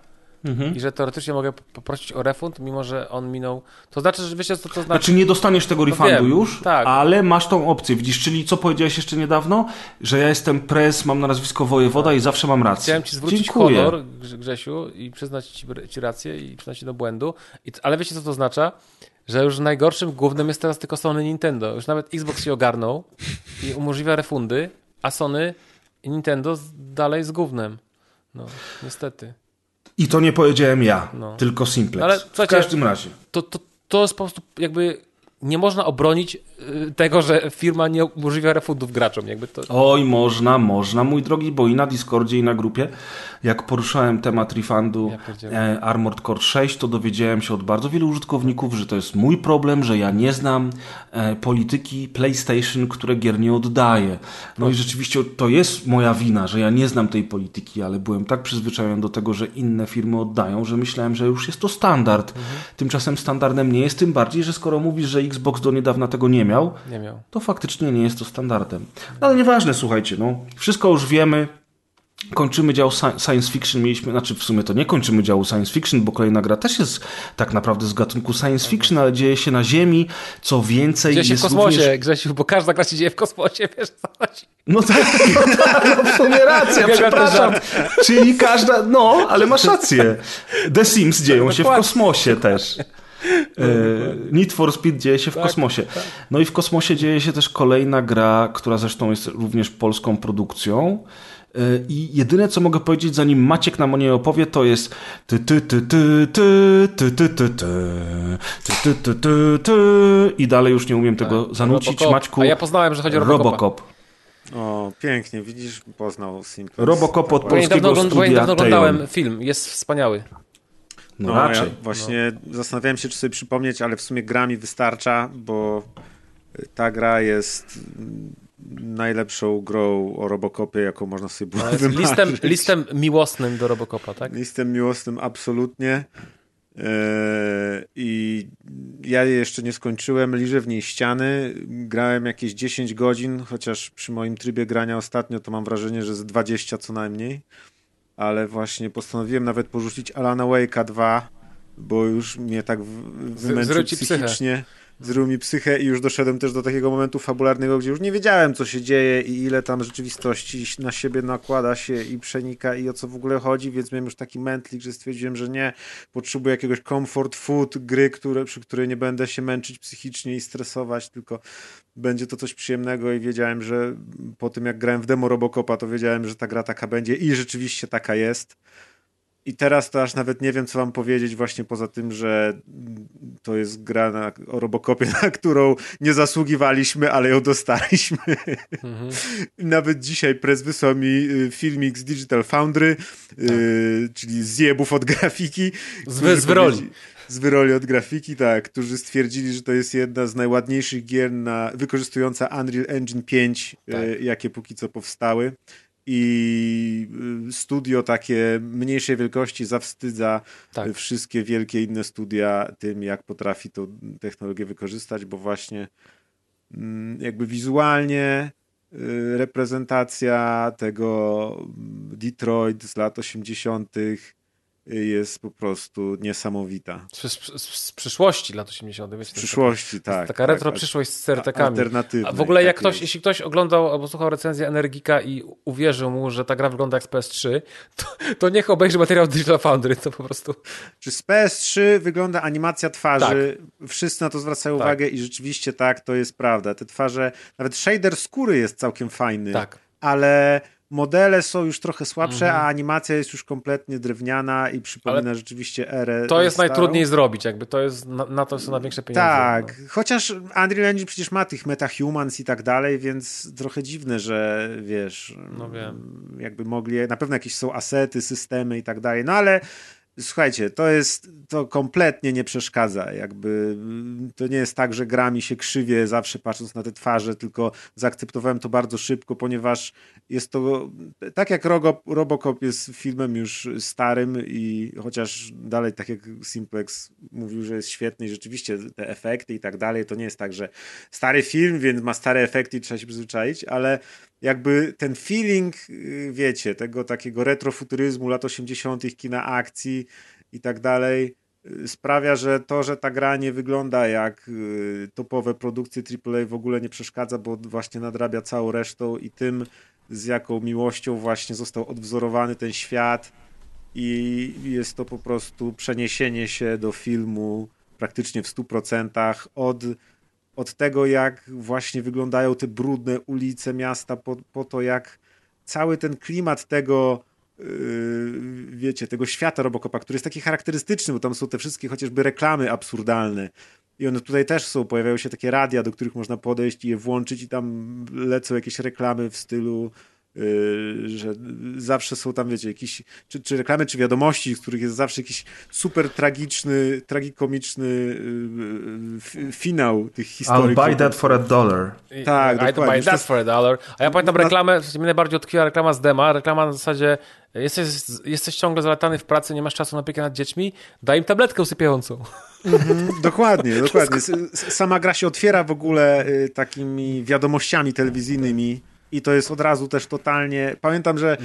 i że teoretycznie mogę poprosić o refund, mimo że on minął. To znaczy, że wiecie co to znaczy? Znaczy nie dostaniesz tego refundu już, tak. Ale masz tą opcję, widzisz, czyli co powiedziałeś jeszcze niedawno, że ja jestem pres, mam na nazwisko wojewoda i zawsze mam rację. Chciałem Ci zwrócić honor, Grzesiu, i przyznać Ci rację i przyznać Ci do błędu, ale wiecie co to oznacza? Że już najgorszym głównym jest teraz tylko Sony Nintendo, już nawet Xbox się ogarnął i umożliwia refundy, a Sony i Nintendo dalej z gównem, niestety. I to nie powiedziałem ja, tylko Simplex. Ale w każdym razie. To jest po prostu jakby nie można obronić tego, że firma nie umożliwia refundów graczom. Oj, można, mój drogi, bo i na Discordzie, i na grupie, jak poruszałem temat refundu Armored Core 6, to dowiedziałem się od bardzo wielu użytkowników, że to jest mój problem, że ja nie znam polityki PlayStation, które gier nie oddaje. I rzeczywiście to jest moja wina, że ja nie znam tej polityki, ale byłem tak przyzwyczajony do tego, że inne firmy oddają, że myślałem, że już jest to standard. Tymczasem standardem nie jest, tym bardziej, że skoro mówisz, że Xbox do niedawna tego nie miał, to faktycznie nie jest to standardem. Ale nieważne, słuchajcie, wszystko już wiemy. Kończymy dział science fiction, w sumie to nie kończymy działu science fiction, bo kolejna gra też jest tak naprawdę z gatunku science fiction, ale dzieje się na Ziemi, co więcej... Dzieje się w kosmosie, również... Grzesiu, bo każda gra się dzieje w kosmosie, wiesz co chodzi. W sumie racja, przepraszam. Czyli każda... ale masz rację. The Sims dzieją się w kosmosie też. Need for Speed dzieje się w kosmosie. I w kosmosie dzieje się też kolejna gra, która zresztą jest również polską produkcją I jedyne, co mogę powiedzieć, zanim Maciek nam o niej opowie, to jest i dalej już nie umiem tego zanucić. Maćku, a ja poznałem, że chodzi o Robocop. O, pięknie, widzisz, poznał Simple. Robocop od polskiego studia. Ja niedawno oglądałem film, jest wspaniały. No raczej. Ja właśnie zastanawiałem się, czy sobie przypomnieć, ale w sumie gra mi wystarcza, bo ta gra jest najlepszą grą o Robocopie, jaką można sobie było wymarzyć. Listem miłosnym do Robocopa, tak? Listem miłosnym, absolutnie. I ja jeszcze nie skończyłem, liżę w niej ściany, grałem jakieś 10 godzin, chociaż przy moim trybie grania ostatnio to mam wrażenie, że z 20 co najmniej, ale właśnie postanowiłem nawet porzucić Alana Wake'a 2, bo już mnie tak wymęczył psychicznie. Zrył mi psychę i już doszedłem też do takiego momentu fabularnego, gdzie już nie wiedziałem, co się dzieje i ile tam rzeczywistości na siebie nakłada się i przenika i o co w ogóle chodzi, więc miałem już taki mętlik, że stwierdziłem, że nie, potrzebuję jakiegoś comfort food, gry, przy której nie będę się męczyć psychicznie i stresować, tylko będzie to coś przyjemnego i wiedziałem, że po tym jak grałem w demo Robocopa, to wiedziałem, że ta gra taka będzie i rzeczywiście taka jest. I teraz to aż nawet nie wiem, co wam powiedzieć właśnie poza tym, że to jest gra o Robocopie, na którą nie zasługiwaliśmy, ale ją dostaliśmy. Mhm. Nawet dzisiaj prez wysłał mi filmik z Digital Foundry, czyli zjebów od grafiki. Z wyroli. Z wyroli od grafiki, tak, którzy stwierdzili, że to jest jedna z najładniejszych gier wykorzystująca Unreal Engine 5, tak, jakie póki co powstały. I studio takie mniejszej wielkości zawstydza wszystkie wielkie inne studia tym, jak potrafi tą technologię wykorzystać, bo właśnie jakby wizualnie reprezentacja tego Detroit z lat 80. jest po prostu niesamowita. Z przyszłości lat 80. Wiecie, z przyszłości, tak. Taka retro przyszłość z CRT-kami. Alternatywna. A w ogóle jak tak jeśli ktoś oglądał albo słuchał recenzji Energika i uwierzył mu, że ta gra wygląda jak z PS3, to niech obejrzy materiał Digital Foundry. To po prostu... Czy z PS3 wygląda animacja twarzy? Tak. Wszyscy na to zwracają uwagę i rzeczywiście tak, to jest prawda. Te twarze, nawet shader skóry jest całkiem fajny, ale... Modele są już trochę słabsze, a animacja jest już kompletnie drewniana i przypomina rzeczywiście erę. To jest starą. Najtrudniej zrobić, jakby to jest na to są największe pieniądze. Tak, no. Chociaż Unreal Engine przecież ma tych MetaHumans i tak dalej, więc trochę dziwne, że wiesz, no wiem, jakby mogli, na pewno jakieś są asety, systemy i tak dalej, no ale słuchajcie, to kompletnie nie przeszkadza, jakby to nie jest tak, że gra mi się krzywie zawsze patrząc na te twarze, tylko zaakceptowałem to bardzo szybko, ponieważ jest to, tak jak Robocop jest filmem już starym i chociaż dalej, tak jak Simplex mówił, że jest świetny i rzeczywiście te efekty i tak dalej, to nie jest tak, że stary film, więc ma stare efekty i trzeba się przyzwyczaić, ale jakby ten feeling, wiecie, tego takiego retrofuturyzmu lat 80. kina akcji i tak dalej sprawia, że to, że ta gra nie wygląda jak topowe produkcje AAA w ogóle nie przeszkadza, bo właśnie nadrabia całą resztą i tym, z jaką miłością właśnie został odwzorowany ten świat i jest to po prostu przeniesienie się do filmu praktycznie w 100% od tego, jak właśnie wyglądają te brudne ulice miasta, po to, jak cały ten klimat tego, wiecie, tego świata Robocopa, który jest taki charakterystyczny, bo tam są te wszystkie chociażby reklamy absurdalne i one tutaj też są, pojawiają się takie radia, do których można podejść i je włączyć i tam lecą jakieś reklamy w stylu, że zawsze są tam, wiecie, jakieś czy reklamy, czy wiadomości, w których jest zawsze jakiś super tragiczny, tragikomiczny finał tych historii. I'll buy that for $1. Tak, I'll buy that for $1. A ja pamiętam reklamę, mnie najbardziej odkryła reklama z dema, reklama na zasadzie jesteś ciągle zalatany w pracy, nie masz czasu na opiekę nad dziećmi, daj im tabletkę usypiającą. Dokładnie. Sama gra się otwiera w ogóle takimi wiadomościami telewizyjnymi. I to jest od razu też totalnie... Pamiętam, że...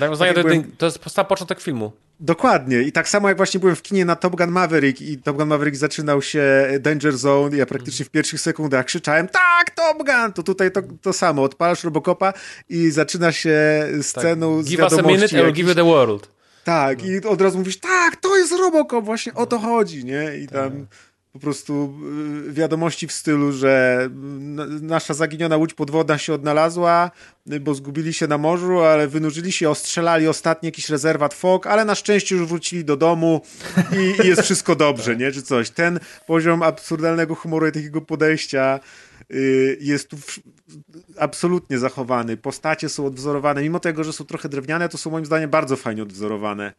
To jest sam początek filmu. Dokładnie. I tak samo jak właśnie byłem w kinie na Top Gun Maverick i Top Gun Maverick zaczynał się Danger Zone i ja praktycznie w pierwszych sekundach krzyczałem tak, Top Gun! To tutaj to samo. Odpalasz Robocopa i zaczyna się sceną z wiadomości. Give us a minute, I will give you the world. Tak. I od razu mówisz, tak, to jest Robocop, właśnie o to chodzi, nie? I tam... po prostu wiadomości w stylu, że nasza zaginiona łódź podwodna się odnalazła, bo zgubili się na morzu, ale wynurzyli się, ostrzelali ostatni jakiś rezerwat fok, ale na szczęście już wrócili do domu i jest wszystko dobrze, nie? Czy coś. Ten poziom absurdalnego humoru i takiego podejścia jest tu absolutnie zachowany. Postacie są odwzorowane, mimo tego, że są trochę drewniane, to są moim zdaniem bardzo fajnie odwzorowane.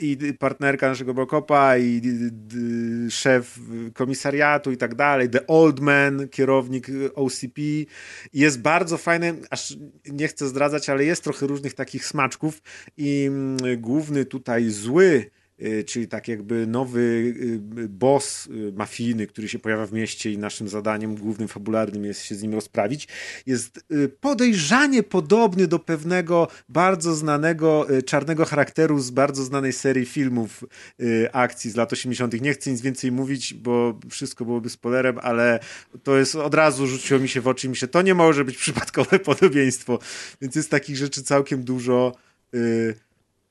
I partnerka naszego Brokopa, i szef komisariatu i tak dalej, The Old Man, kierownik OCP. Jest bardzo fajny, aż nie chcę zdradzać, ale jest trochę różnych takich smaczków i główny tutaj zły, czyli tak jakby nowy boss mafijny, który się pojawia w mieście i naszym zadaniem głównym fabularnym jest się z nim rozprawić, jest podejrzanie podobny do pewnego bardzo znanego czarnego charakteru z bardzo znanej serii filmów akcji z lat 80. Nie chcę nic więcej mówić, bo wszystko byłoby spoilerem, ale to jest od razu rzuciło mi się w oczy i mi się to nie może być przypadkowe podobieństwo, więc jest takich rzeczy całkiem dużo.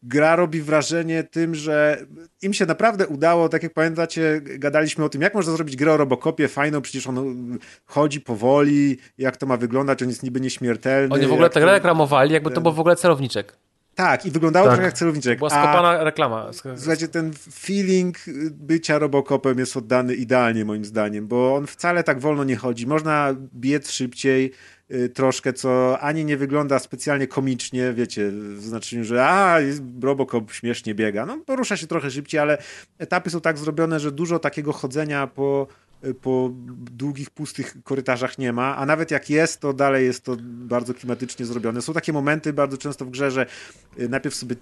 Gra robi wrażenie tym, że im się naprawdę udało, tak jak pamiętacie, gadaliśmy o tym, jak można zrobić grę o Robocopie fajną, przecież on chodzi powoli, jak to ma wyglądać, on jest niby nieśmiertelny. Oni w ogóle tę grę reklamowali, jakby to był w ogóle celowniczek. Tak, i wyglądało trochę jak celowniczek. Była skopana reklama. Słuchajcie, ten feeling bycia Robocopem jest oddany idealnie moim zdaniem, bo on wcale tak wolno nie chodzi. Można biec szybciej, troszkę, co ani nie wygląda specjalnie komicznie, wiecie, w znaczeniu, że Robocop śmiesznie biega. No, porusza się trochę szybciej, ale etapy są tak zrobione, że dużo takiego chodzenia po długich, pustych korytarzach nie ma, a nawet jak jest, to dalej jest to bardzo klimatycznie zrobione. Są takie momenty bardzo często w grze, że najpierw sobie,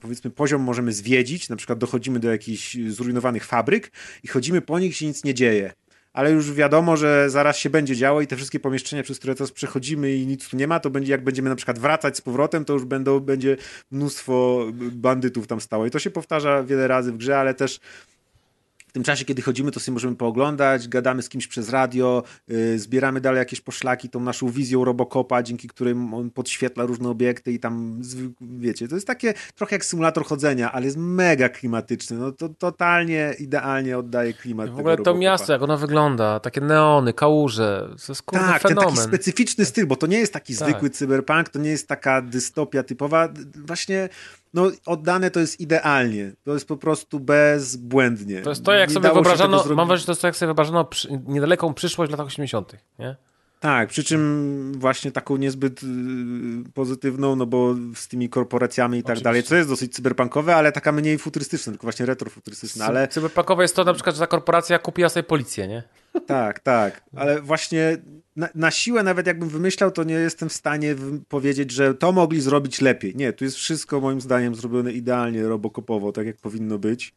powiedzmy, poziom możemy zwiedzić, na przykład dochodzimy do jakichś zrujnowanych fabryk i chodzimy po nich i się nic nie dzieje. Ale już wiadomo, że zaraz się będzie działo i te wszystkie pomieszczenia, przez które teraz przechodzimy i nic tu nie ma, to będzie, jak będziemy na przykład wracać z powrotem, to już będzie mnóstwo bandytów tam stało. I to się powtarza wiele razy w grze, ale też w tym czasie, kiedy chodzimy, to sobie możemy pooglądać, gadamy z kimś przez radio, zbieramy dalej jakieś poszlaki, tą naszą wizją Robocopa, dzięki której on podświetla różne obiekty i tam, wiecie, to jest takie trochę jak symulator chodzenia, ale jest mega klimatyczny, no to totalnie, idealnie oddaje klimat tego Robocopa. W ogóle to miasto, jak ono wygląda, takie neony, kałuże, to jest kurde fenomen. Tak, ten taki specyficzny styl, bo to nie jest taki zwykły cyberpunk, to nie jest taka dystopia typowa, właśnie... No oddane to jest idealnie. To jest po prostu bezbłędnie. To jest to, jak sobie wyobrażano, mam wrażenie, że to jest to, jak sobie wyobrażano niedaleką przyszłość w latach 80., nie? Tak, przy czym właśnie taką niezbyt pozytywną, no bo z tymi korporacjami i tak dalej, co jest dosyć cyberpunkowe, ale taka mniej futurystyczna, tylko właśnie retrofuturystyczna, ale... Cyberpunkowe jest to na przykład, że ta korporacja kupiła sobie policję, nie? Tak, tak, ale właśnie na siłę nawet jakbym wymyślał, to nie jestem w stanie powiedzieć, że to mogli zrobić lepiej. Nie, tu jest wszystko moim zdaniem zrobione idealnie robocopowo, tak jak powinno być.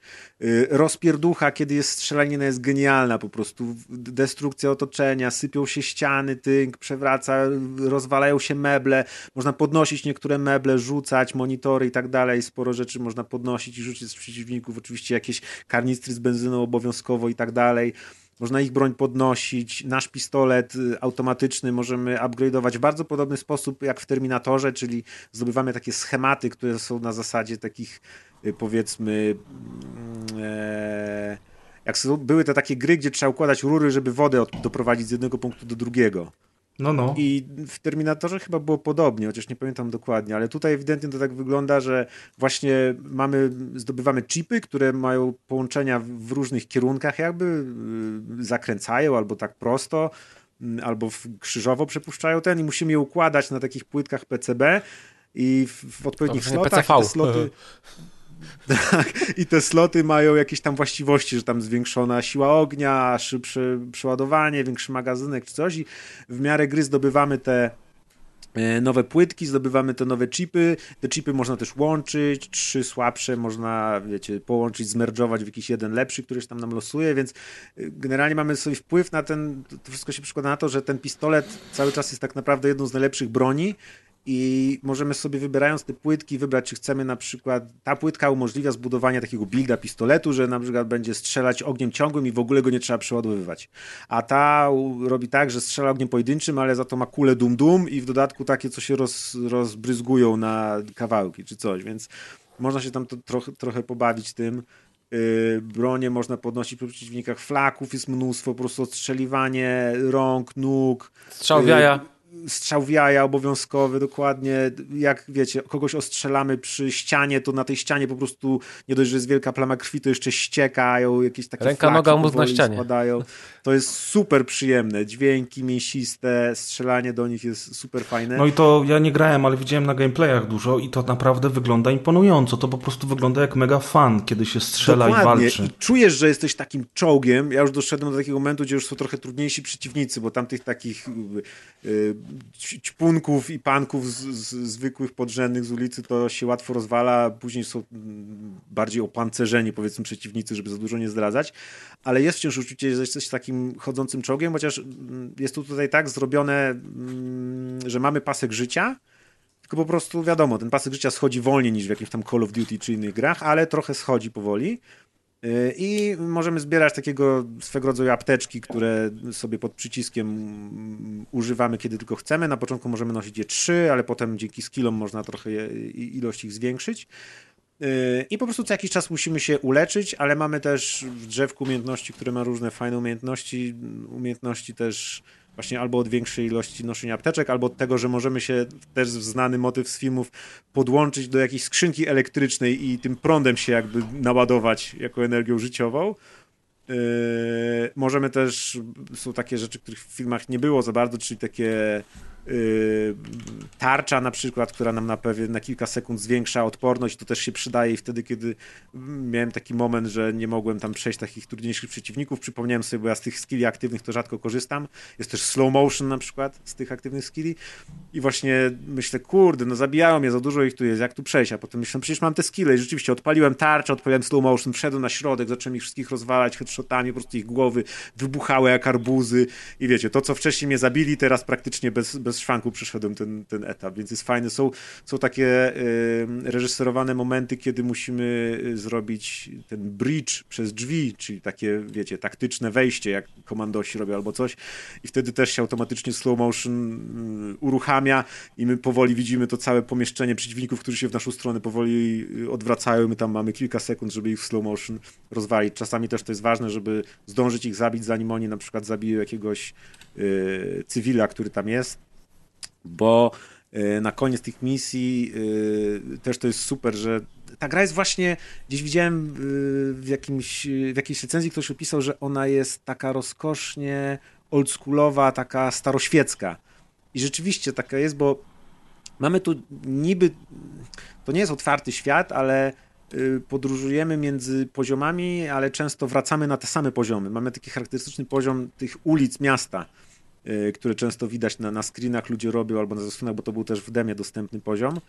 Rozpierducha, kiedy jest strzelanina, jest genialna po prostu. Destrukcja otoczenia, sypią się ściany, tynk przewraca, rozwalają się meble, można podnosić niektóre meble, rzucać, monitory i tak dalej. Sporo rzeczy można podnosić i rzucić z przeciwników, oczywiście jakieś karnistry z benzyną obowiązkowo i tak dalej. Można ich broń podnosić, nasz pistolet automatyczny możemy upgrade'ować w bardzo podobny sposób jak w Terminatorze, czyli zdobywamy takie schematy, które są na zasadzie takich, powiedzmy, jak były te takie gry, gdzie trzeba układać rury, żeby wodę doprowadzić z jednego punktu do drugiego. No. I w Terminatorze chyba było podobnie, chociaż nie pamiętam dokładnie, ale tutaj ewidentnie to tak wygląda, że właśnie zdobywamy chipy, które mają połączenia w różnych kierunkach, jakby zakręcają albo tak prosto, albo krzyżowo przepuszczają i musimy je układać na takich płytkach PCB i w odpowiednich slotach te sloty... Tak. I te sloty mają jakieś tam właściwości, że tam zwiększona siła ognia, szybsze przeładowanie, większy magazynek czy coś i w miarę gry zdobywamy te nowe płytki, zdobywamy te nowe chipy. Te chipy można też łączyć, 3 słabsze można, wiecie, połączyć, zmerdżować w jakiś jeden lepszy, któryś tam nam losuje, więc generalnie mamy sobie wpływ na ten, to wszystko się przekłada na to, że ten pistolet cały czas jest tak naprawdę jedną z najlepszych broni. I możemy sobie, wybierając te płytki, wybrać, czy chcemy na przykład... Ta płytka umożliwia zbudowanie takiego builda pistoletu, że na przykład będzie strzelać ogniem ciągłym i w ogóle go nie trzeba przeładowywać. A ta robi tak, że strzela ogniem pojedynczym, ale za to ma kulę dum-dum i w dodatku takie, co się rozbryzgują na kawałki czy coś, więc można się tam trochę pobawić tym. bronie można podnosić przy przeciwnikach, flaków jest mnóstwo, po prostu odstrzeliwanie rąk, nóg. Strzał w jaja. Strzał w jaja obowiązkowy, dokładnie. Jak wiecie, kogoś ostrzelamy przy ścianie, to na tej ścianie po prostu nie dość, że jest wielka plama krwi, to jeszcze ściekają jakieś takie ręka, flaki, noga, mózg na ścianie. Spadają. To jest super przyjemne. Dźwięki mięsiste, strzelanie do nich jest super fajne. No i to ja nie grałem, ale widziałem na gameplayach dużo i to naprawdę wygląda imponująco. To po prostu wygląda jak mega fun, kiedy się strzela dokładnie. I walczy. I czujesz, że jesteś takim czołgiem. Ja już doszedłem do takiego momentu, gdzie już są trochę trudniejsi przeciwnicy, bo tam tych takich ćpunków i panków zwykłych podrzędnych z ulicy to się łatwo rozwala, później są bardziej opancerzeni, powiedzmy, przeciwnicy, żeby za dużo nie zdradzać, ale jest wciąż uczucie, że jesteś takim chodzącym czołgiem, chociaż jest to tutaj tak zrobione, że mamy pasek życia, tylko po prostu wiadomo, ten pasek życia schodzi wolniej niż w jakimś tam Call of Duty czy innych grach, ale trochę schodzi powoli. I możemy zbierać takiego swego rodzaju apteczki, które sobie pod przyciskiem używamy, kiedy tylko chcemy. Na początku możemy nosić je 3, ale potem dzięki skillom można trochę ilość ich zwiększyć. I po prostu co jakiś czas musimy się uleczyć, ale mamy też w drzewku umiejętności, które ma różne fajne umiejętności. Umiejętności też właśnie albo od większej ilości noszenia apteczek, albo od tego, że możemy się też znany motyw z filmów podłączyć do jakiejś skrzynki elektrycznej i tym prądem się jakby naładować jako energią życiową. Możemy też, są takie rzeczy, których w filmach nie było za bardzo, czyli takie tarcza na przykład, która nam na kilka sekund zwiększa odporność, to też się przydaje i wtedy, kiedy miałem taki moment, że nie mogłem tam przejść takich trudniejszych przeciwników, przypomniałem sobie, bo ja z tych skilli aktywnych to rzadko korzystam, jest też slow motion na przykład z tych aktywnych skilli i właśnie myślę, kurde, no zabijają mnie, za dużo ich tu jest, jak tu przejść, a potem myślę, przecież mam te skille i rzeczywiście odpaliłem tarczę, odpaliłem slow motion, wszedłem na środek, zacząłem ich wszystkich rozwalać headshotami, po prostu ich głowy wybuchały jak arbuzy i wiecie, to co wcześniej mnie zabili, teraz praktycznie bez szwanku przeszedłem ten etap, więc jest fajne. Są takie reżyserowane momenty, kiedy musimy zrobić ten bridge przez drzwi, czyli takie, wiecie, taktyczne wejście, jak komandosi robią albo coś i wtedy też się automatycznie slow motion uruchamia i my powoli widzimy to całe pomieszczenie przeciwników, którzy się w naszą stronę powoli odwracają. My tam mamy kilka sekund, żeby ich w slow motion rozwalić. Czasami też to jest ważne, żeby zdążyć ich zabić, zanim oni na przykład zabiją jakiegoś cywila, który tam jest, bo na koniec tych misji też to jest super, że ta gra jest właśnie, gdzieś widziałem w jakiejś recenzji ktoś opisał, że ona jest taka rozkosznie oldschoolowa, taka staroświecka i rzeczywiście taka jest, bo mamy tu niby, to nie jest otwarty świat, ale podróżujemy między poziomami, ale często wracamy na te same poziomy. Mamy taki charakterystyczny poziom tych ulic miasta, które często widać na screenach ludzie robią albo na zasłonach, bo to był też w demie dostępny poziom.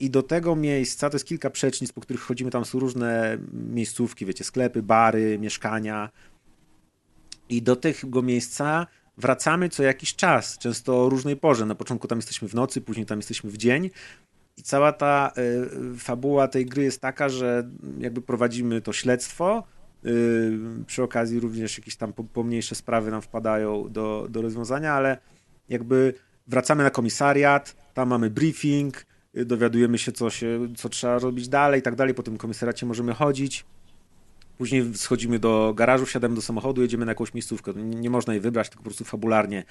I do tego miejsca, to jest kilka przecznic, po których chodzimy, tam są różne miejscówki, wiecie, sklepy, bary, mieszkania. I do tego miejsca wracamy co jakiś czas, często o różnej porze. Na początku tam jesteśmy w nocy, później tam jesteśmy w dzień. I cała ta fabuła tej gry jest taka, że jakby prowadzimy to śledztwo, przy okazji również jakieś tam pomniejsze sprawy nam wpadają do rozwiązania, ale jakby wracamy na komisariat, tam mamy briefing, dowiadujemy się co trzeba robić dalej i tak dalej, po tym komisariacie możemy chodzić. Później schodzimy do garażu, wsiadamy do samochodu, jedziemy na jakąś miejscówkę. Nie można jej wybrać, tylko po prostu fabularnie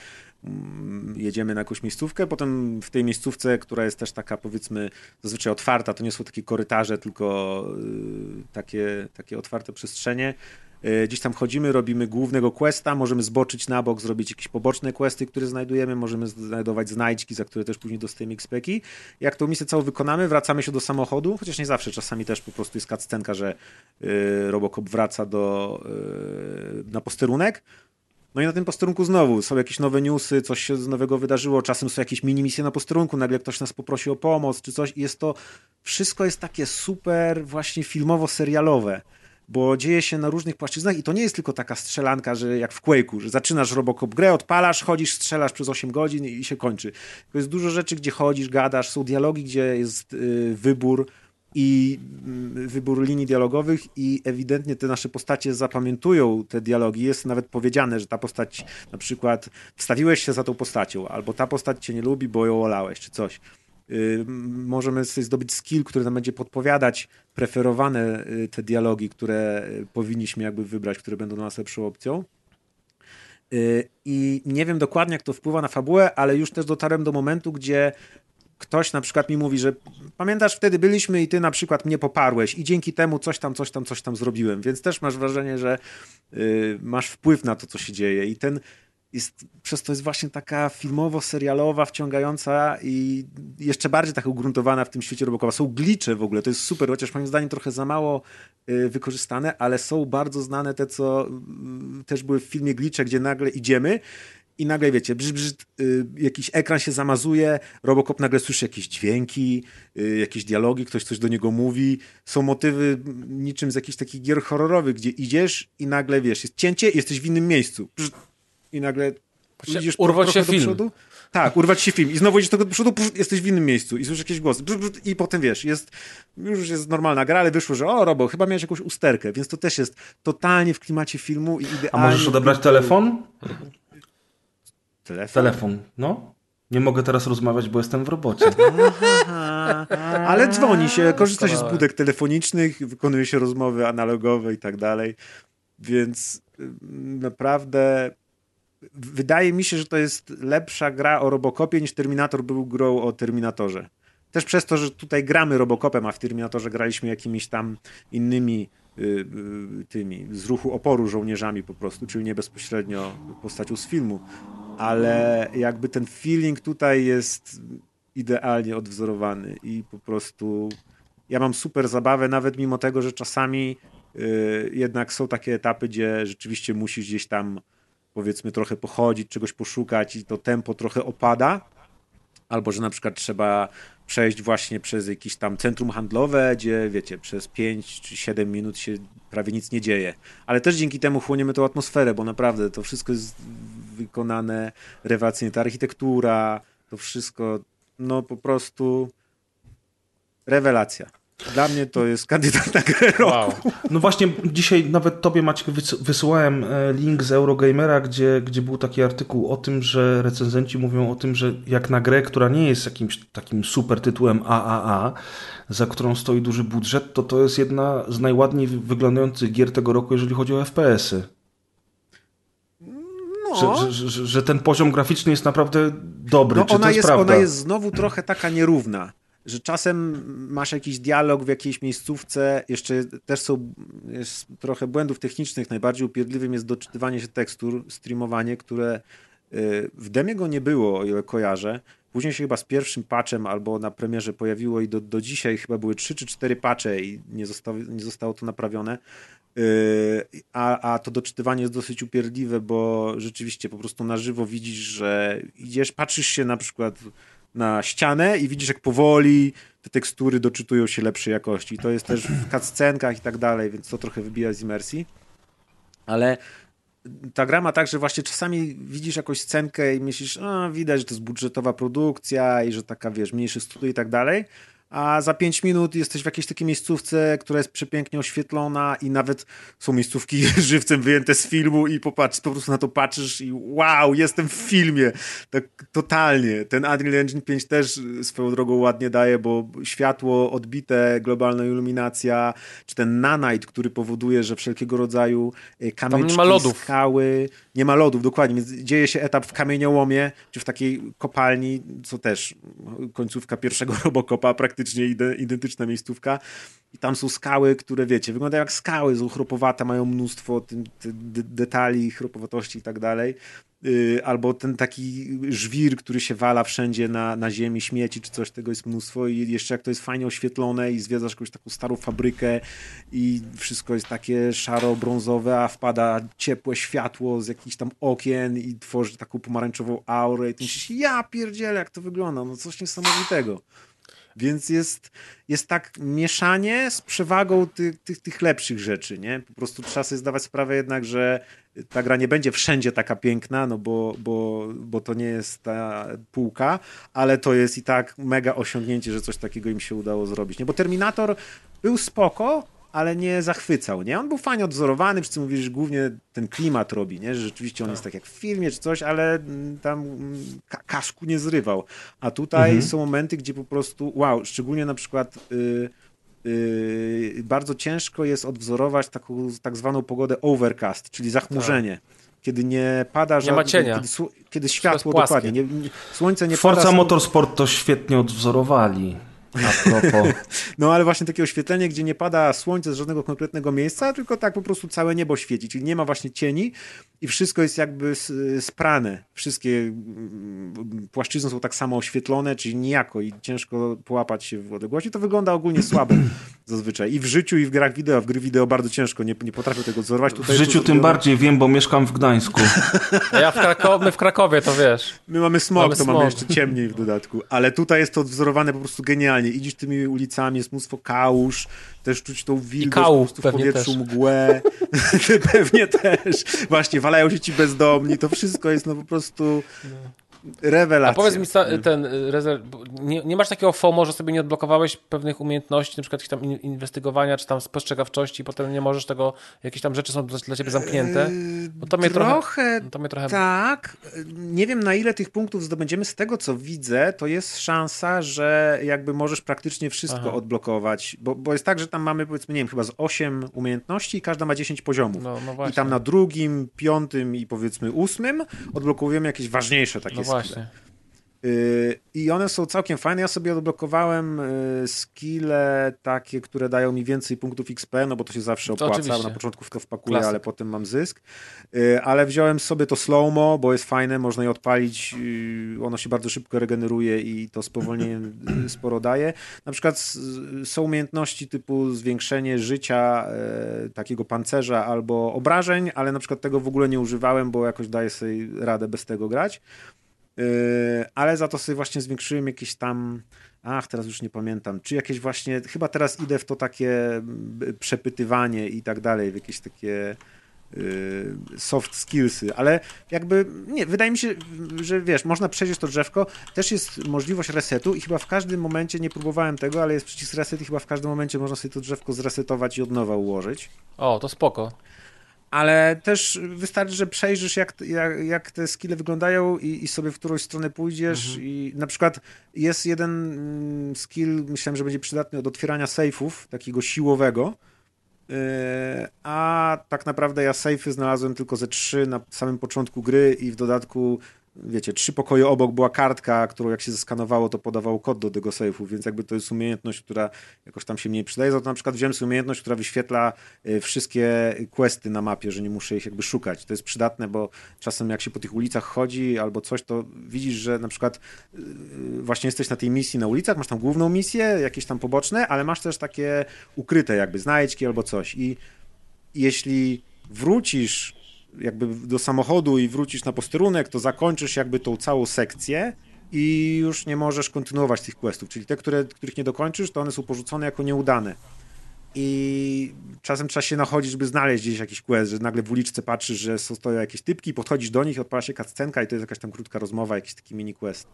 jedziemy na jakąś miejscówkę. Potem w tej miejscówce, która jest też taka, powiedzmy, zazwyczaj otwarta, to nie są takie korytarze, tylko takie otwarte przestrzenie. Gdzieś tam chodzimy, robimy głównego questa, możemy zboczyć na bok, zrobić jakieś poboczne questy, które znajdujemy, możemy znajdować znajdźki, za które też później dostajemy XP-ki. Jak tą misję całą wykonamy, wracamy się do samochodu, chociaż nie zawsze, czasami też po prostu jest cutscenka, że Robocop wraca na posterunek. No i na tym posterunku znowu są jakieś nowe newsy, coś się nowego wydarzyło, czasem są jakieś mini misje na posterunku, nagle ktoś nas poprosi o pomoc czy coś i jest to, wszystko jest takie super właśnie filmowo-serialowe, bo dzieje się na różnych płaszczyznach i to nie jest tylko taka strzelanka, że jak w Quake'u, że zaczynasz Robocop grę, odpalasz, chodzisz, strzelasz przez 8 godzin i się kończy. To jest dużo rzeczy, gdzie chodzisz, gadasz, są dialogi, gdzie jest wybór linii dialogowych i ewidentnie te nasze postacie zapamiętują te dialogi. Jest nawet powiedziane, że ta postać, na przykład wstawiłeś się za tą postacią, albo ta postać cię nie lubi, bo ją olałeś, czy coś. Możemy sobie zdobyć skill, który nam będzie podpowiadać preferowane te dialogi, które powinniśmy jakby wybrać, które będą dla nas lepszą opcją. I nie wiem dokładnie, jak to wpływa na fabułę, ale już też dotarłem do momentu, gdzie ktoś na przykład mi mówi, że pamiętasz, wtedy byliśmy i ty na przykład mnie poparłeś i dzięki temu coś tam zrobiłem, więc też masz wrażenie, że masz wpływ na to, co się dzieje i ten jest, przez to jest właśnie taka filmowo-serialowa, wciągająca i jeszcze bardziej tak ugruntowana w tym świecie Robocopa. Są glitche w ogóle, to jest super, chociaż moim zdaniem trochę za mało wykorzystane, ale są bardzo znane te, co też były w filmie glitche, gdzie nagle idziemy i nagle, wiecie, jakiś ekran się zamazuje, Robocop nagle słyszy jakieś dźwięki, jakieś dialogi, ktoś coś do niego mówi. Są motywy niczym z jakichś takich gier horrorowych, gdzie idziesz i nagle, wiesz, jest cięcie, jesteś w innym miejscu. I nagle idziesz trochę do przodu. Tak, urwać się film. I znowu idziesz do przodu, jesteś w innym miejscu i słyszysz jakiś głos. I potem, wiesz, już jest normalna gra, ale wyszło, że Robo, chyba miałeś jakąś usterkę, więc to też jest totalnie w klimacie filmu i idealnie. A możesz odebrać telefon? Telefon, no. Nie mogę teraz rozmawiać, bo jestem w robocie. Ale dzwoni się, korzysta się z budek telefonicznych, wykonuje się rozmowy analogowe i tak dalej. Więc naprawdę wydaje mi się, że to jest lepsza gra o Robocopie niż Terminator był grą o Terminatorze. Też przez to, że tutaj gramy Robocopem, a w Terminatorze graliśmy jakimiś tam innymi tymi z ruchu oporu żołnierzami po prostu, czyli nie bezpośrednio postacią z filmu. Ale jakby ten feeling tutaj jest idealnie odwzorowany i po prostu ja mam super zabawę, nawet mimo tego, że czasami jednak są takie etapy, gdzie rzeczywiście musisz gdzieś tam, powiedzmy, trochę pochodzić, czegoś poszukać i to tempo trochę opada, albo że na przykład trzeba przejść właśnie przez jakieś tam centrum handlowe, gdzie wiecie, przez 5 czy 7 minut się prawie nic nie dzieje. Ale też dzięki temu chłoniemy tą atmosferę, bo naprawdę to wszystko jest wykonane rewelacyjnie. Ta architektura, to wszystko, no po prostu rewelacja. Dla mnie to jest kandydat na grę roku. Wow. No właśnie dzisiaj nawet tobie, Maciek, wysyłałem link z Eurogamera, gdzie był taki artykuł o tym, że recenzenci mówią o tym, że jak na grę, która nie jest jakimś takim super tytułem AAA, za którą stoi duży budżet, to jest jedna z najładniej wyglądających gier tego roku, jeżeli chodzi o FPS-y. Że ten poziom graficzny jest naprawdę dobry. No, ona jest znowu trochę taka nierówna, że czasem masz jakiś dialog w jakiejś miejscówce, jeszcze też jest trochę błędów technicznych, najbardziej upierdliwym jest doczytywanie się tekstur, streamowanie, które w demie go nie było, o ile kojarzę, później się chyba z pierwszym patchem albo na premierze pojawiło i do dzisiaj chyba były 3 czy 4 patche i nie zostało to naprawione. A to doczytywanie jest dosyć upierdliwe, bo rzeczywiście po prostu na żywo widzisz, że idziesz, patrzysz się na przykład na ścianę i widzisz, jak powoli te tekstury doczytują się lepszej jakości. To jest też w cutscenkach i tak dalej, więc to trochę wybija z imersji. Ale ta gra ma tak, że właśnie czasami widzisz jakąś scenkę i myślisz, widać, że to jest budżetowa produkcja i że taka, wiesz, mniejszy studio i tak dalej. A za 5 minut jesteś w jakiejś takiej miejscówce, która jest przepięknie oświetlona i nawet są miejscówki żywcem wyjęte z filmu i popatrz, po prostu na to patrzysz i wow, jestem w filmie. Tak totalnie. Ten Unreal Engine 5 też swoją drogą ładnie daje, bo światło odbite, globalna iluminacja, czy ten nanite, który powoduje, że wszelkiego rodzaju kamyczki, nie ma lodów. Skały... Nie ma lodów, dokładnie. Więc dzieje się etap w kamieniołomie, czy w takiej kopalni, co też końcówka pierwszego Robocopa, praktycznie identyczna miejscówka. I tam są skały, które, wiecie, wyglądają jak skały, są chropowate, mają mnóstwo detali, chropowatości i tak dalej. Albo ten taki żwir, który się wala wszędzie na ziemi, śmieci czy coś, tego jest mnóstwo i jeszcze jak to jest fajnie oświetlone i zwiedzasz jakąś taką starą fabrykę i wszystko jest takie szaro-brązowe, a wpada ciepłe światło z jakichś tam okien i tworzy taką pomarańczową aurę i ty myślisz, ja pierdzielę, jak to wygląda, no coś niesamowitego. Więc jest tak mieszanie z przewagą tych lepszych rzeczy, nie? Po prostu trzeba sobie zdawać sprawę jednak, że ta gra nie będzie wszędzie taka piękna, no bo to nie jest ta półka, ale to jest i tak mega osiągnięcie, że coś takiego im się udało zrobić, nie? Bo Terminator był spoko, ale nie zachwycał, nie? On był fajnie odwzorowany, przy czym mówisz, że głównie ten klimat robi, nie? Że rzeczywiście on jest tak jak w filmie czy coś, ale tam kaszku nie zrywał. A tutaj są momenty, gdzie po prostu wow, szczególnie na przykład bardzo ciężko jest odwzorować taką tak zwaną pogodę overcast, czyli zachmurzenie. Kiedy nie pada żadnego... Nie ma cienia. Kiedy światło dokładnie. Słońce nie pada... Forza Motorsport to świetnie odwzorowali. A propos. No ale właśnie takie oświetlenie, gdzie nie pada słońce z żadnego konkretnego miejsca, tylko tak po prostu całe niebo świeci, czyli nie ma właśnie cieni i wszystko jest jakby sprane. Wszystkie płaszczyzny są tak samo oświetlone, czyli nijako i ciężko połapać się w odległości. To wygląda ogólnie słabo zazwyczaj. I w życiu, i w grach wideo. W gry wideo bardzo ciężko, nie potrafię tego odzorować. Tutaj w życiu tym bardziej wiem, bo mieszkam w Gdańsku. My w Krakowie, to wiesz. My mamy smog, mamy jeszcze ciemniej w dodatku. Ale tutaj jest to odwzorowane po prostu genialnie. Idziesz tymi ulicami, jest mnóstwo kałuż, też czuć tą wilgoć w powietrzu, też. Mgłę. Pewnie też. Właśnie, walają się ci bezdomni. To wszystko jest po prostu rewelacja. A powiedz mi, nie masz takiego FOMO, że sobie nie odblokowałeś pewnych umiejętności, na przykład jakieś tam inwestygowania, czy tam spostrzegawczości i potem nie możesz tego, jakieś tam rzeczy są dla ciebie zamknięte? Bo to mnie trochę... Tak. Nie wiem, na ile tych punktów zdobędziemy. Z tego, co widzę, to jest szansa, że jakby możesz praktycznie wszystko odblokować, bo jest tak, że tam mamy, powiedzmy, nie wiem, chyba z 8 umiejętności i każda ma 10 poziomów. No i tam na 2., 5. i powiedzmy 8. odblokowujemy jakieś ważniejsze takie skille. I one są całkiem fajne. Ja sobie odblokowałem skille takie, które dają mi więcej punktów XP, no bo to się zawsze opłaca. Na początku tylko wpakuję, ale potem mam zysk. Ale wziąłem sobie to slow-mo, bo jest fajne, można je odpalić. Ono się bardzo szybko regeneruje i to spowolnienie sporo daje. Na przykład są umiejętności typu zwiększenie życia, takiego pancerza albo obrażeń, ale na przykład tego w ogóle nie używałem, bo jakoś daję sobie radę bez tego grać. Ale za to sobie właśnie zwiększyłem jakieś tam, teraz już nie pamiętam, czy jakieś właśnie, chyba teraz idę w to takie przepytywanie i tak dalej, w jakieś takie soft skillsy, ale jakby, nie, wydaje mi się, że wiesz, można przejść to drzewko, też jest możliwość resetu i chyba w każdym momencie, nie próbowałem tego, ale jest przycisk reset i chyba w każdym momencie można sobie to drzewko zresetować i od nowa ułożyć. O, to spoko. Ale też wystarczy, że przejrzysz, jak te skille wyglądają i sobie w którąś stronę pójdziesz. I na przykład jest jeden skill, myślałem, że będzie przydatny od otwierania sejfów, takiego siłowego, a tak naprawdę ja sejfy znalazłem tylko ze 3 na samym początku gry i w dodatku, wiecie, 3 pokoje obok była kartka, którą jak się zeskanowało, to podawało kod do tego sejfu, więc jakby to jest umiejętność, która jakoś tam się mniej przydaje. Za to na przykład wziąłem sobie umiejętność, która wyświetla wszystkie questy na mapie, że nie muszę ich jakby szukać. To jest przydatne, bo czasem jak się po tych ulicach chodzi albo coś, to widzisz, że na przykład właśnie jesteś na tej misji na ulicach, masz tam główną misję, jakieś tam poboczne, ale masz też takie ukryte jakby znajdźki albo coś i jeśli wrócisz jakby do samochodu i wrócisz na posterunek, to zakończysz jakby tą całą sekcję i już nie możesz kontynuować tych questów, czyli te, których nie dokończysz, to one są porzucone jako nieudane. I czasem trzeba się nachodzić, żeby znaleźć gdzieś jakiś quest, że nagle w uliczce patrzysz, że stoją jakieś typki, podchodzisz do nich, odpala się cutscenka i to jest jakaś tam krótka rozmowa, jakiś taki mini quest.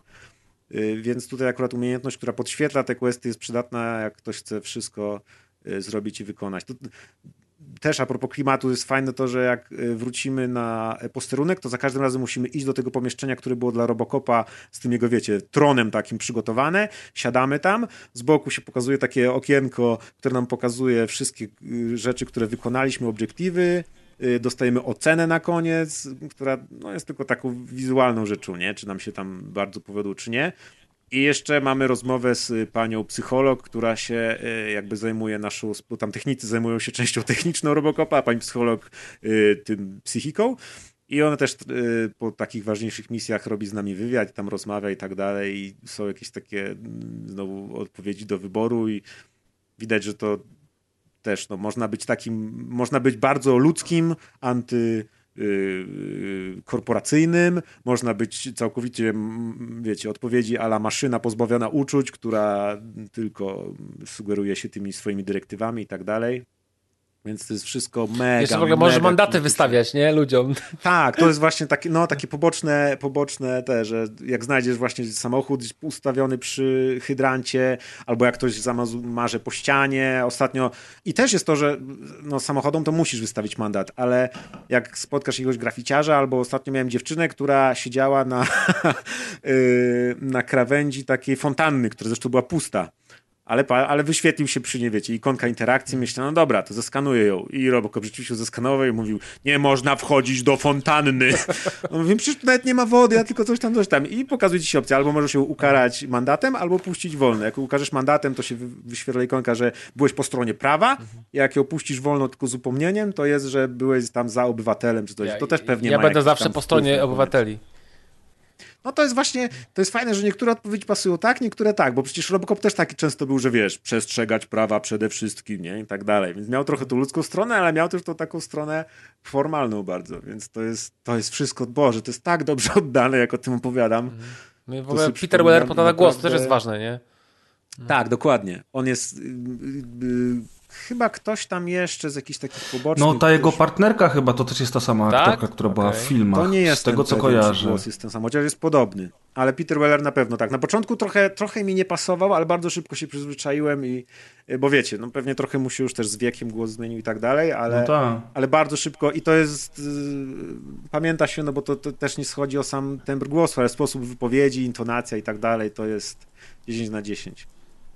Więc tutaj akurat umiejętność, która podświetla te questy, jest przydatna, jak ktoś chce wszystko zrobić i wykonać. Też a propos klimatu jest fajne to, że jak wrócimy na posterunek, to za każdym razem musimy iść do tego pomieszczenia, które było dla Robocopa z tym jego, wiecie, tronem takim przygotowane. Siadamy tam, z boku się pokazuje takie okienko, które nam pokazuje wszystkie rzeczy, które wykonaliśmy, obiektywy. Dostajemy ocenę na koniec, która jest tylko taką wizualną rzeczą, nie? Czy nam się tam bardzo powiodło, czy nie. I jeszcze mamy rozmowę z panią psycholog, która się jakby zajmuje naszą, bo tam technicy zajmują się częścią techniczną Robocopa, a pani psycholog tym psychiką. I ona też po takich ważniejszych misjach robi z nami wywiad, tam rozmawia i tak dalej. I są jakieś takie znowu odpowiedzi do wyboru i widać, że to też można być takim, można być bardzo ludzkim, korporacyjnym, można być całkowicie, wiecie, odpowiedzi a la maszyna pozbawiona uczuć, która tylko sugeruje się tymi swoimi dyrektywami i tak dalej. Więc to jest wszystko mega. Jeszcze w ogóle może mandaty wystawiać, nie? Ludziom. Tak, to jest właśnie takie, no, takie poboczne te, że jak znajdziesz właśnie samochód ustawiony przy hydrancie, albo jak ktoś zamarzy po ścianie ostatnio. I też jest to, że no, samochodom to musisz wystawić mandat, ale jak spotkasz jakiegoś graficiarza, albo ostatnio miałem dziewczynę, która siedziała na krawędzi takiej fontanny, która zresztą była pusta. Ale wyświetlił się przy niej, wiecie, ikonka interakcji. Myślę, no dobra, to zeskanuję ją. I Robocop rzeczywiście zeskanował i mówił, nie można wchodzić do fontanny. No mówię, przecież tu nawet nie ma wody, ja tylko coś tam. I pokazuje ci się opcja, albo możesz się ukarać mandatem, albo puścić wolno. Jak ukażesz mandatem, to się wyświetla ikonka, że byłeś po stronie prawa. Jak ją puścisz wolno tylko z upomnieniem, to jest, że byłeś tam za obywatelem czy coś. To też pewnie ja będę zawsze po stronie obywateli. No to jest właśnie, to jest fajne, że niektóre odpowiedzi pasują tak, niektóre tak, bo przecież Robocop też taki często był, że wiesz, przestrzegać prawa przede wszystkim, nie? I tak dalej. Więc miał trochę tu ludzką stronę, ale miał też tą taką stronę formalną bardzo, więc to jest wszystko, Boże, to jest tak dobrze oddane, jak o tym opowiadam. No i w ogóle Peter Weller podada głos, to też jest ważne, nie? No. Tak, dokładnie. On jest... chyba ktoś tam jeszcze z jakichś takich pobocznych... No ta jego partnerka chyba, to też jest ta sama aktorka, która była w filmach. To nie jest z tego, co kojarzę. Głos jest ten sam, chociaż jest podobny. Ale Peter Weller na pewno tak. Na początku trochę mi nie pasował, ale bardzo szybko się przyzwyczaiłem i... Bo wiecie, no pewnie trochę mu się już też z wiekiem głos zmienił i tak dalej, ale, no tak. Ale bardzo szybko... I to jest... pamięta się, no bo to też nie schodzi o sam tembr głosu, ale sposób wypowiedzi, intonacja i tak dalej, to jest 10 na 10.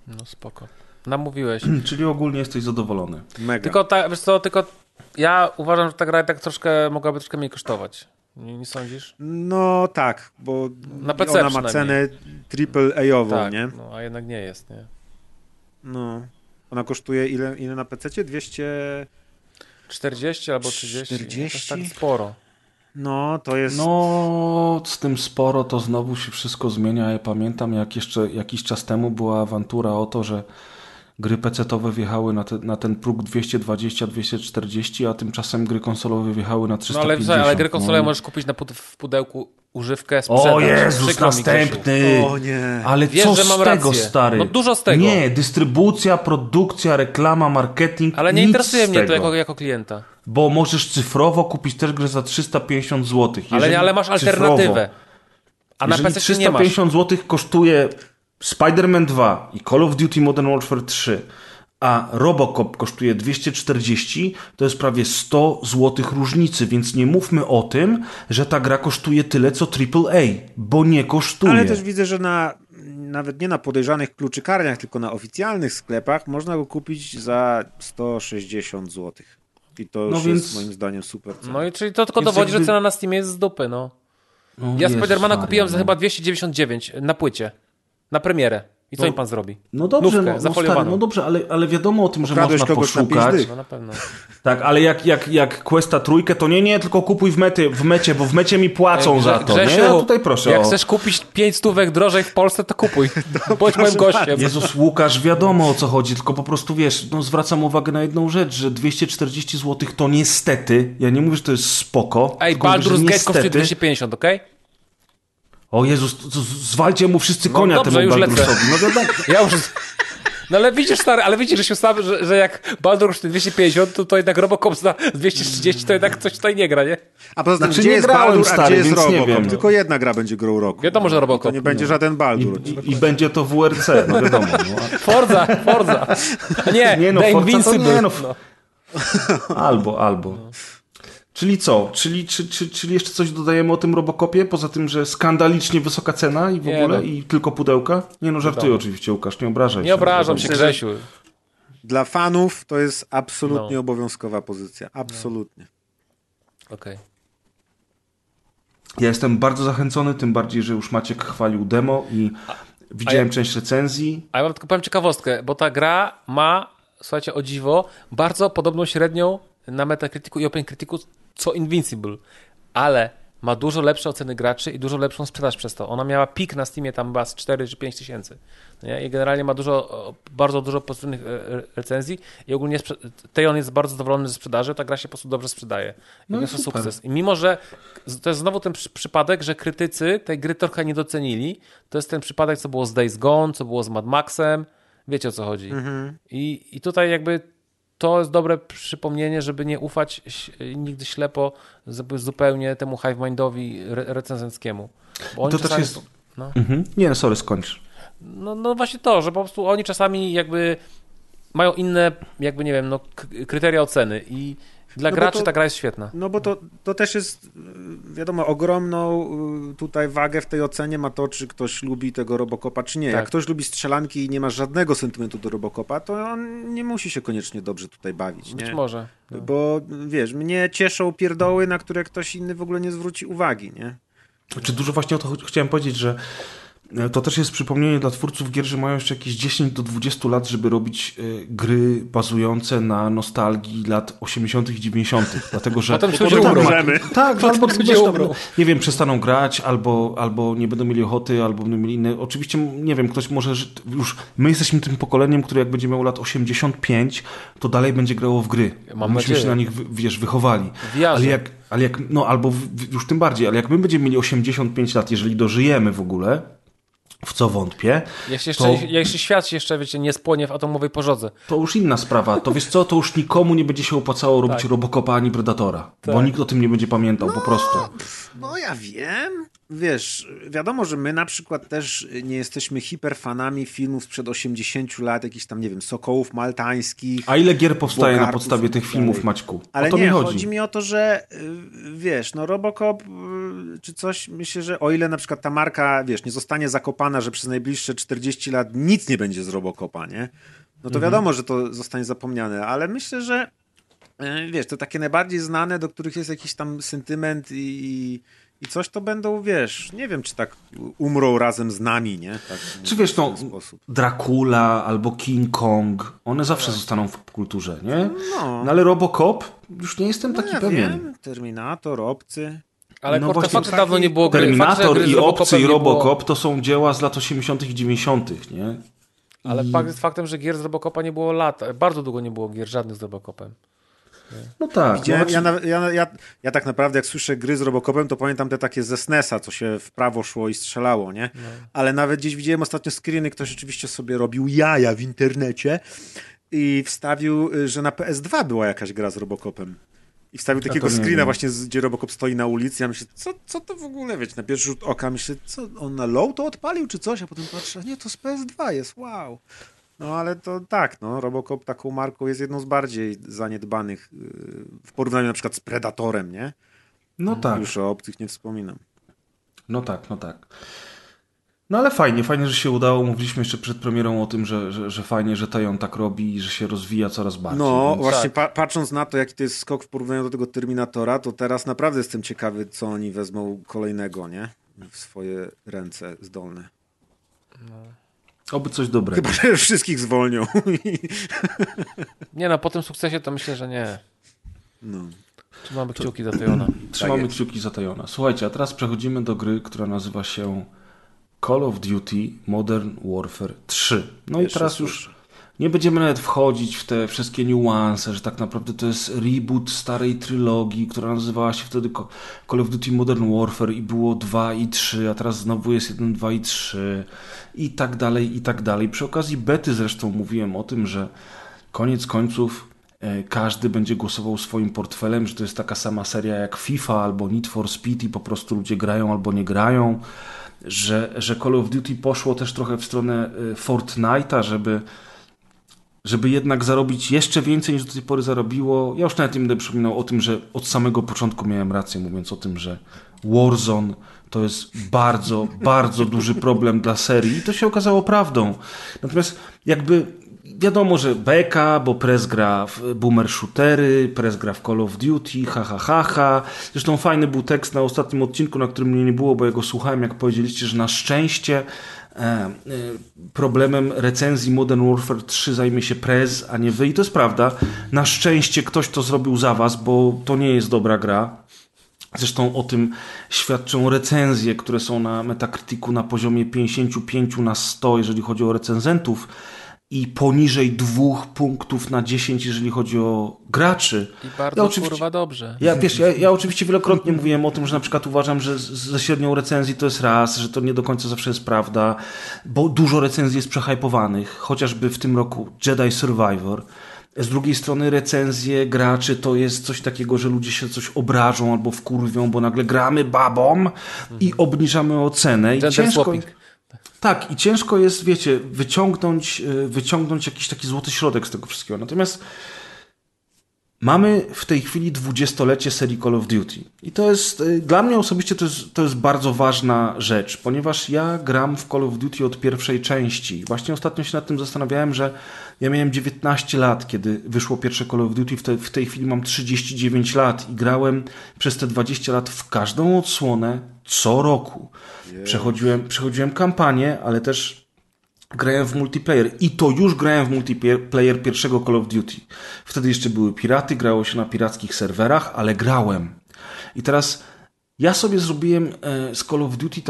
No spoko. Namówiłeś. Czyli ogólnie jesteś zadowolony. Mega. Tylko ja uważam, że ta gra tak troszkę mogłaby troszkę mniej kosztować. Nie sądzisz? No tak, bo na PC ona ma cenę AAA-ową, tak, nie? No, a jednak nie jest, nie? No. Ona kosztuje ile na PC-cie? 240 albo 30. 40? To jest tak sporo. No, to jest... No, z tym sporo to znowu się wszystko zmienia. Ja pamiętam, jak jeszcze jakiś czas temu była awantura o to, że gry PC-towe wjechały na ten próg 220-240, a tymczasem gry konsolowe wjechały na 350. No ale gry konsolowe możesz kupić w pudełku używkę z O Jezus, przykro następny! O nie. Ale wiesz, co że mam z tego, rację. Stary? No dużo z tego. Nie, dystrybucja, produkcja, reklama, marketing, ale nie interesuje mnie to jako klienta. Bo możesz cyfrowo kupić też grę za 350 zł. Ale masz alternatywę. A na PC 350 zł kosztuje... Spider-Man 2 i Call of Duty Modern Warfare 3, a Robocop kosztuje 240, to jest prawie 100 zł różnicy, więc nie mówmy o tym, że ta gra kosztuje tyle co AAA, bo nie kosztuje. Ale też widzę, że nawet nie na podejrzanych kluczykarniach, tylko na oficjalnych sklepach można go kupić za 160 zł. I to już jest moim zdaniem super cena. No i czyli to tylko dowodzi, że cena na Steamie jest z dupy, no. Ja Spider-Mana kupiłem za chyba 299 na płycie. Na premierę. I co im pan zrobi? No dobrze, Nówkę, stary, no dobrze, ale wiadomo o tym, że można poszukać. No na pewno. Tak, ale jak Questa trójkę, to nie, tylko kupuj w mecie, bo w mecie mi płacą za to. Grzesiu, nie? Ja tutaj proszę jak chcesz kupić 5 stówek drożej w Polsce, to kupuj. Bądź moim gościem. Jezus, Łukasz, wiadomo o co chodzi, tylko po prostu wiesz, no zwracam uwagę na jedną rzecz, że 240 zł to niestety, ja nie mówię, że to jest spoko. Ej, Baldur's Gate kosztuje 250, okej? Okay? O Jezus, zwalcie mu wszyscy konia dobrze, temu Baldurowi. No tak. Ja już... No ale widzisz, stary, że się ustawi, że jak Baldur już 250, to jednak Robocop za 230, to jednak coś tutaj nie gra, nie? A poza tym, znaczy, gdzie nie jest Baldur, stary, a gdzie jest Robocop? Nie wiem. Tylko jedna gra będzie grą roku. Wiadomo, że Robocop. To nie będzie żaden Baldur. I będzie to WRC, no wiadomo. No. Forza. Nie, The Invincible. Albo. No. Czyli co? Czyli jeszcze coś dodajemy o tym Robocopie? Poza tym, że skandalicznie wysoka cena i w ogóle i tylko pudełka? Nie no, żartuję oczywiście, Łukasz, nie obrażaj się. Nie obrażam się, Grzesiu. Dla fanów to jest absolutnie obowiązkowa pozycja. Absolutnie. Okej. Okay. Ja jestem bardzo zachęcony, tym bardziej, że już Maciek chwalił demo i widziałem część recenzji. A ja wam tylko powiem ciekawostkę, bo ta gra ma, słuchajcie, o dziwo, bardzo podobną średnią na Metacriticu i OpenCriticu co Invincible, ale ma dużo lepsze oceny graczy i dużo lepszą sprzedaż przez to. Ona miała pik na Steamie tam chyba z 4 czy 5 tysięcy. I generalnie ma bardzo dużo pozytywnych recenzji i ogólnie on jest bardzo zadowolony ze sprzedaży, ta gra się po prostu dobrze sprzedaje. No jest to sukces. I mimo, że to jest znowu ten przypadek, że krytycy tej gry trochę nie docenili, to jest ten przypadek, co było z Days Gone, co było z Mad Maxem, wiecie o co chodzi. Mhm. I tutaj jakby to jest dobre przypomnienie, żeby nie ufać nigdy ślepo zupełnie temu hive-mindowi recenzenckiemu. Bo to też jest... No. Mhm. Nie, no sorry, skończ. No właśnie to, że po prostu oni czasami jakby mają inne, jakby nie wiem, no, kryteria oceny i dla graczy ta gra jest świetna. No bo to też jest, wiadomo, ogromną tutaj wagę w tej ocenie ma to, czy ktoś lubi tego Robocopa, czy nie. Tak. Jak ktoś lubi strzelanki i nie ma żadnego sentymentu do Robocopa, to on nie musi się koniecznie dobrze tutaj bawić. Być może. No. Bo wiesz, mnie cieszą pierdoły, na które ktoś inny w ogóle nie zwróci uwagi, nie? Znaczy dużo właśnie o to chciałem powiedzieć, że to też jest przypomnienie dla twórców gier, że mają jeszcze jakieś 10 do 20 lat, żeby robić gry bazujące na nostalgii lat 80. i 90. Dlatego, że... Potem się umrzemy. Tak, albo nie wiem, przestaną grać, albo nie będą mieli ochoty, albo będą mieli inne... Oczywiście, nie wiem, ktoś może... już my jesteśmy tym pokoleniem, które jak będzie miało lat 85, to dalej będzie grało w gry. Myśmy się na nich, wiesz, wychowali. Ale jak, no albo już tym bardziej, ale jak my będziemy mieli 85 lat, jeżeli dożyjemy w ogóle... W co wątpię. Jeśli świat się jeszcze, wiecie, nie spłonie w atomowej pożodze. To już inna sprawa. To wiesz co, to już nikomu nie będzie się opłacało robić Robocopa ani Predatora. Tak. Bo nikt o tym nie będzie pamiętał po prostu. No ja wiem. Wiesz, wiadomo, że my na przykład też nie jesteśmy hiperfanami filmów sprzed 80 lat, jakichś tam, nie wiem, Sokołów Maltańskich. A ile gier powstaje na podstawie tych filmów, Maćku? Ale nie, chodzi mi o to, że wiesz, no Robocop czy coś, myślę, że o ile na przykład ta marka, wiesz, nie zostanie zakopana, że przez najbliższe 40 lat nic nie będzie z Robocopa, nie? No to wiadomo, że to zostanie zapomniane, ale myślę, że wiesz, to takie najbardziej znane, do których jest jakiś tam sentyment i coś, to będą, wiesz, nie wiem, czy tak umrą razem z nami, nie? Tak, czy wiesz, no, Dracula albo King Kong, one zawsze zostaną w popkulturze, nie? No ale Robocop, już nie jestem taki pewien. Wiem. Terminator, Obcy... Ale no właśnie, fakty dawno nie było gry. Terminator i Obcy i Robocop to są dzieła z lat 80. i 90., nie? Ale fakt jest faktem, że gier z Robocopa nie było lat. Bardzo długo nie było gier żadnych z Robocopem. No tak. Ja tak naprawdę jak słyszę gry z Robocopem, to pamiętam te takie ze SNES-a, co się w prawo szło i strzelało, nie? No. Ale nawet gdzieś widziałem ostatnio screeny, ktoś oczywiście sobie robił jaja w internecie i wstawił, że na PS2 była jakaś gra z Robocopem. I wstawił takiego screena właśnie, gdzie Robocop stoi na ulicy. Ja myślę, co to w ogóle, wiecie, na pierwszy rzut oka myślę, co on na low to odpalił czy coś, a potem patrzę, nie, to z PS2 jest, wow. No ale to tak, no, Robocop taką marką jest jedną z bardziej zaniedbanych w porównaniu na przykład z Predatorem, nie? No tak. Już o obcych nie wspominam. No tak. No ale fajnie, że się udało. Mówiliśmy jeszcze przed premierą o tym, że fajnie, że Tajon tak robi i że się rozwija coraz bardziej. No więc... właśnie, patrząc na to, jaki to jest skok w porównaniu do tego Terminatora, to teraz naprawdę jestem ciekawy, co oni wezmą kolejnego, nie? W swoje ręce zdolne. No. Oby coś dobrego. Chyba, że wszystkich zwolnią. Nie no, po tym sukcesie to myślę, że nie. No. Trzymamy kciuki za Tajona. Słuchajcie, a teraz przechodzimy do gry, która nazywa się... Call of Duty Modern Warfare 3. No i teraz już nie będziemy nawet wchodzić w te wszystkie niuanse, że tak naprawdę to jest reboot starej trylogii, która nazywała się wtedy Call of Duty Modern Warfare i było 2 i 3, a teraz znowu jest 1, 2 i 3 i tak dalej, i tak dalej. Przy okazji bety zresztą mówiłem o tym, że koniec końców każdy będzie głosował swoim portfelem, że to jest taka sama seria jak FIFA albo Need for Speed i po prostu ludzie grają albo nie grają. Że Call of Duty poszło też trochę w stronę Fortnite'a, żeby jednak zarobić jeszcze więcej niż do tej pory zarobiło. Ja już nawet nie będę przypominał o tym, że od samego początku miałem rację, mówiąc o tym, że Warzone to jest bardzo, bardzo duży problem dla serii i to się okazało prawdą. Natomiast jakby wiadomo, że beka, bo Prez gra w Boomer Shootery, Prez gra w Call of Duty, Zresztą fajny był tekst na ostatnim odcinku, na którym mnie nie było, bo ja go słuchałem, jak powiedzieliście, że na szczęście problemem recenzji Modern Warfare 3 zajmie się Prez, a nie wy. I to jest prawda. Na szczęście ktoś to zrobił za was, bo to nie jest dobra gra. Zresztą o tym świadczą recenzje, które są na Metacriticu na poziomie 55 na 100, jeżeli chodzi o recenzentów. I poniżej 2 punktów na 10, jeżeli chodzi o graczy. I bardzo kurwa dobrze. Ja oczywiście wielokrotnie mówiłem o tym, że na przykład uważam, że ze średnią recenzji to jest raz, że to nie do końca zawsze jest prawda, bo dużo recenzji jest przehypowanych. Chociażby w tym roku Jedi Survivor, Z drugiej strony recenzje graczy to jest coś takiego, że ludzie się coś obrażą albo wkurwią, bo nagle gramy babom i obniżamy ocenę. I ciężko, tak, i ciężko jest, wiecie, wyciągnąć jakiś taki złoty środek z tego wszystkiego. Natomiast mamy w tej chwili 20-lecie serii Call of Duty. I to jest, dla mnie osobiście to jest bardzo ważna rzecz, ponieważ ja gram w Call of Duty od pierwszej części. Właśnie ostatnio się nad tym zastanawiałem, że ja miałem 19 lat, kiedy wyszło pierwsze Call of Duty. W tej chwili mam 39 lat i grałem przez te 20 lat w każdą odsłonę co roku. Przechodziłem kampanię, ale też grałem w multiplayer. I to już grałem w multiplayer pierwszego Call of Duty. Wtedy jeszcze były piraty, grało się na pirackich serwerach, ale grałem. I teraz ja sobie zrobiłem z Call of Duty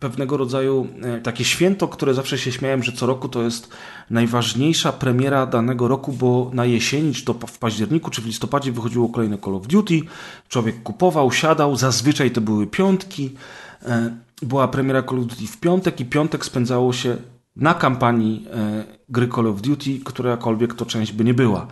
pewnego rodzaju takie święto, które zawsze się śmiałem, że co roku to jest najważniejsza premiera danego roku, bo na jesieni, czy to w październiku, czy w listopadzie wychodziło kolejne Call of Duty. Człowiek kupował, siadał, zazwyczaj to były piątki. Była premiera Call of Duty w piątek i piątek spędzało się na kampanii gry Call of Duty, którakolwiek to część by nie była.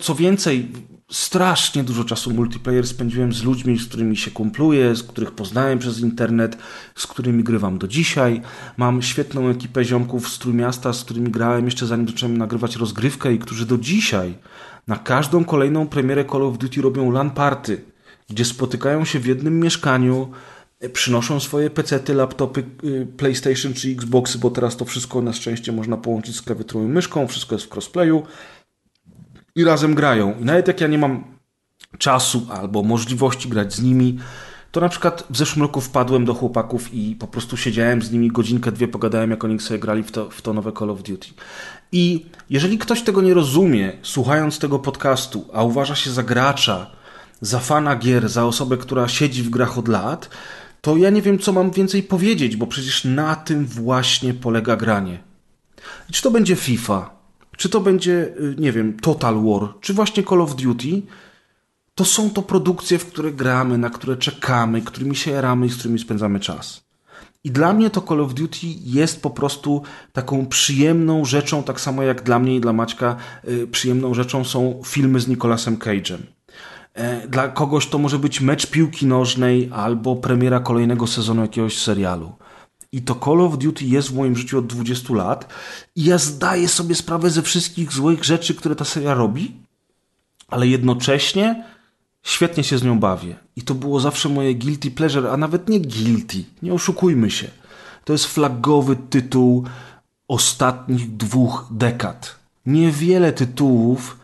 Co więcej, strasznie dużo czasu multiplayer spędziłem z ludźmi, z którymi się kumpluję, z których poznałem przez internet, z którymi grywam do dzisiaj. Mam świetną ekipę ziomków z Trójmiasta, z którymi grałem jeszcze zanim zacząłem nagrywać rozgrywkę i którzy do dzisiaj na każdą kolejną premierę Call of Duty robią LAN party, gdzie spotykają się w jednym mieszkaniu, przynoszą swoje pecety, laptopy, PlayStation czy Xboxy, bo teraz to wszystko na szczęście można połączyć z klawiaturą i myszką, wszystko jest w crossplayu i razem grają. I nawet jak ja nie mam czasu albo możliwości grać z nimi, to na przykład w zeszłym roku wpadłem do chłopaków i po prostu siedziałem z nimi godzinkę, dwie, pogadałem, jak oni sobie grali w to nowe Call of Duty. I jeżeli ktoś tego nie rozumie, słuchając tego podcastu, a uważa się za gracza, za fana gier, za osobę, która siedzi w grach od lat, to ja nie wiem, co mam więcej powiedzieć, bo przecież na tym właśnie polega granie. I czy to będzie FIFA, czy to będzie, nie wiem, Total War, czy właśnie Call of Duty, to są to produkcje, w które gramy, na które czekamy, którymi się jaramy i z którymi spędzamy czas. I dla mnie to Call of Duty jest po prostu taką przyjemną rzeczą, tak samo jak dla mnie i dla Maćka przyjemną rzeczą są filmy z Nicolasem Cage'em. Dla kogoś to może być mecz piłki nożnej albo premiera kolejnego sezonu jakiegoś serialu. I to Call of Duty jest w moim życiu od 20 lat i ja zdaję sobie sprawę ze wszystkich złych rzeczy, które ta seria robi, ale jednocześnie świetnie się z nią bawię. I to było zawsze moje guilty pleasure, a nawet nie guilty, nie oszukujmy się. To jest flagowy tytuł ostatnich 2 dekad. Niewiele tytułów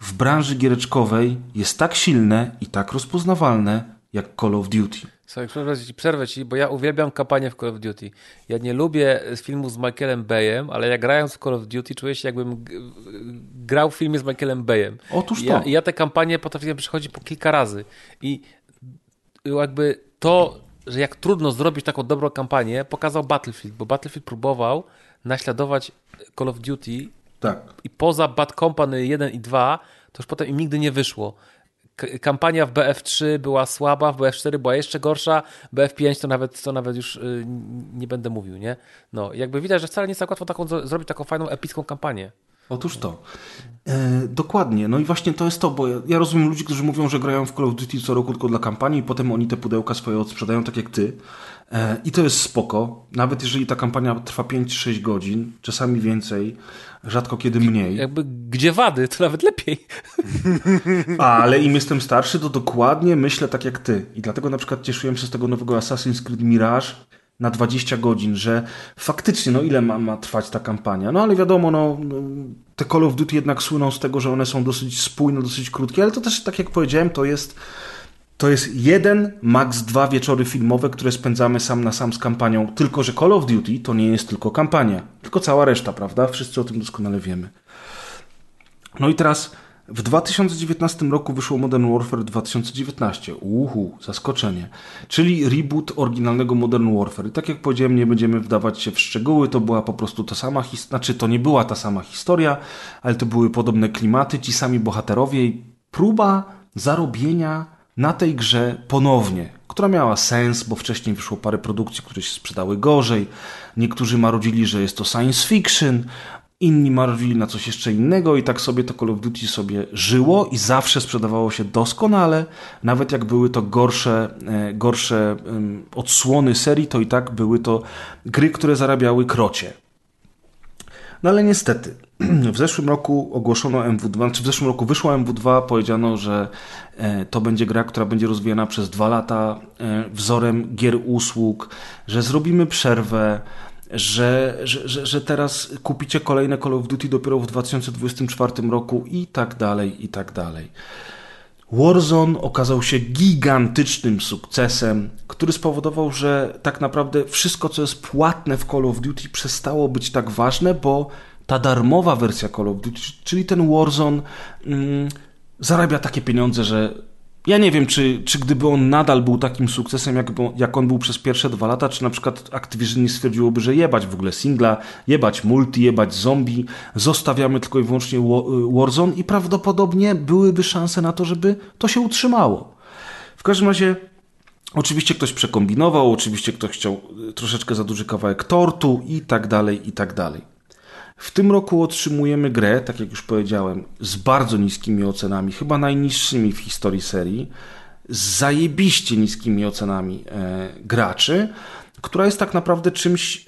w branży giereczkowej jest tak silne i tak rozpoznawalne jak Call of Duty. Słuchaj, przerwę ci, bo ja uwielbiam kampanię w Call of Duty. Ja nie lubię filmu z Michaelem Bayem, ale ja grając w Call of Duty czuję się, jakbym grał w filmie z Michaelem Bayem. Otóż to. Ja te kampanie potrafiłem przechodzić po kilka razy. I jakby to, że jak trudno zrobić taką dobrą kampanię, pokazał Battlefield, bo Battlefield próbował naśladować Call of Duty. Tak. I poza Bad Company 1 i 2 to już potem im nigdy nie wyszło. Kampania w BF3 była słaba, w BF4 była jeszcze gorsza, BF5 to nawet już nie będę mówił, nie? No, jakby widać, że wcale nie jest tak łatwo zrobić taką fajną, epicką kampanię. Otóż to. Dokładnie. No i właśnie to jest to, bo ja rozumiem ludzi, którzy mówią, że grają w Call of Duty co roku tylko dla kampanii i potem oni te pudełka swoje odsprzedają, tak jak ty. I to jest spoko. Nawet jeżeli ta kampania trwa 5-6 godzin, czasami więcej, rzadko kiedy mniej. Jakby gdzie wady, to nawet lepiej. Ale im jestem starszy, to dokładnie myślę tak jak ty. I dlatego na przykład cieszyłem się z tego nowego Assassin's Creed Mirage na 20 godzin, że faktycznie, no ile ma trwać ta kampania? No ale wiadomo, no te Call of Duty jednak słyną z tego, że one są dosyć spójne, dosyć krótkie, ale to też, tak jak powiedziałem, to jest 1, max 2 wieczory filmowe, które spędzamy sam na sam z kampanią. Tylko że Call of Duty to nie jest tylko kampania, tylko cała reszta, prawda? Wszyscy o tym doskonale wiemy. No i teraz w 2019 roku wyszło Modern Warfare 2019. Zaskoczenie. Czyli reboot oryginalnego Modern Warfare. I tak jak powiedziałem, nie będziemy wdawać się w szczegóły, to była po prostu ta sama historia, znaczy to nie była ta sama historia, ale to były podobne klimaty, ci sami bohaterowie i próba zarobienia na tej grze ponownie, która miała sens, bo wcześniej wyszło parę produkcji, które się sprzedały gorzej. Niektórzy marudzili, że jest to science fiction. inni marzyli na coś jeszcze innego i tak sobie to Call of Duty sobie żyło i zawsze sprzedawało się doskonale, nawet jak były to gorsze odsłony serii, to i tak były to gry, które zarabiały krocie. No ale niestety, w zeszłym roku ogłoszono MW2, czy w zeszłym roku wyszła MW2, powiedziano, że to będzie gra, która będzie rozwijana przez 2 lata wzorem gier usług, że zrobimy przerwę, że teraz kupicie kolejne Call of Duty dopiero w 2024 roku i tak dalej, i tak dalej. Warzone okazał się gigantycznym sukcesem, który spowodował, że tak naprawdę wszystko, co jest płatne w Call of Duty, przestało być tak ważne, bo ta darmowa wersja Call of Duty, czyli ten Warzone, zarabia takie pieniądze, że ja nie wiem, czy gdyby on nadal był takim sukcesem, jak on był przez pierwsze 2 lata, czy na przykład Activision nie stwierdziłoby, że jebać w ogóle singla, jebać multi, jebać zombie, zostawiamy tylko i wyłącznie Warzone i prawdopodobnie byłyby szanse na to, żeby to się utrzymało. W każdym razie oczywiście ktoś przekombinował, oczywiście ktoś chciał troszeczkę za duży kawałek tortu i tak dalej, i tak dalej. W tym roku otrzymujemy grę, tak jak już powiedziałem, z bardzo niskimi ocenami, chyba najniższymi w historii serii, z zajebiście niskimi ocenami graczy, która jest tak naprawdę czymś,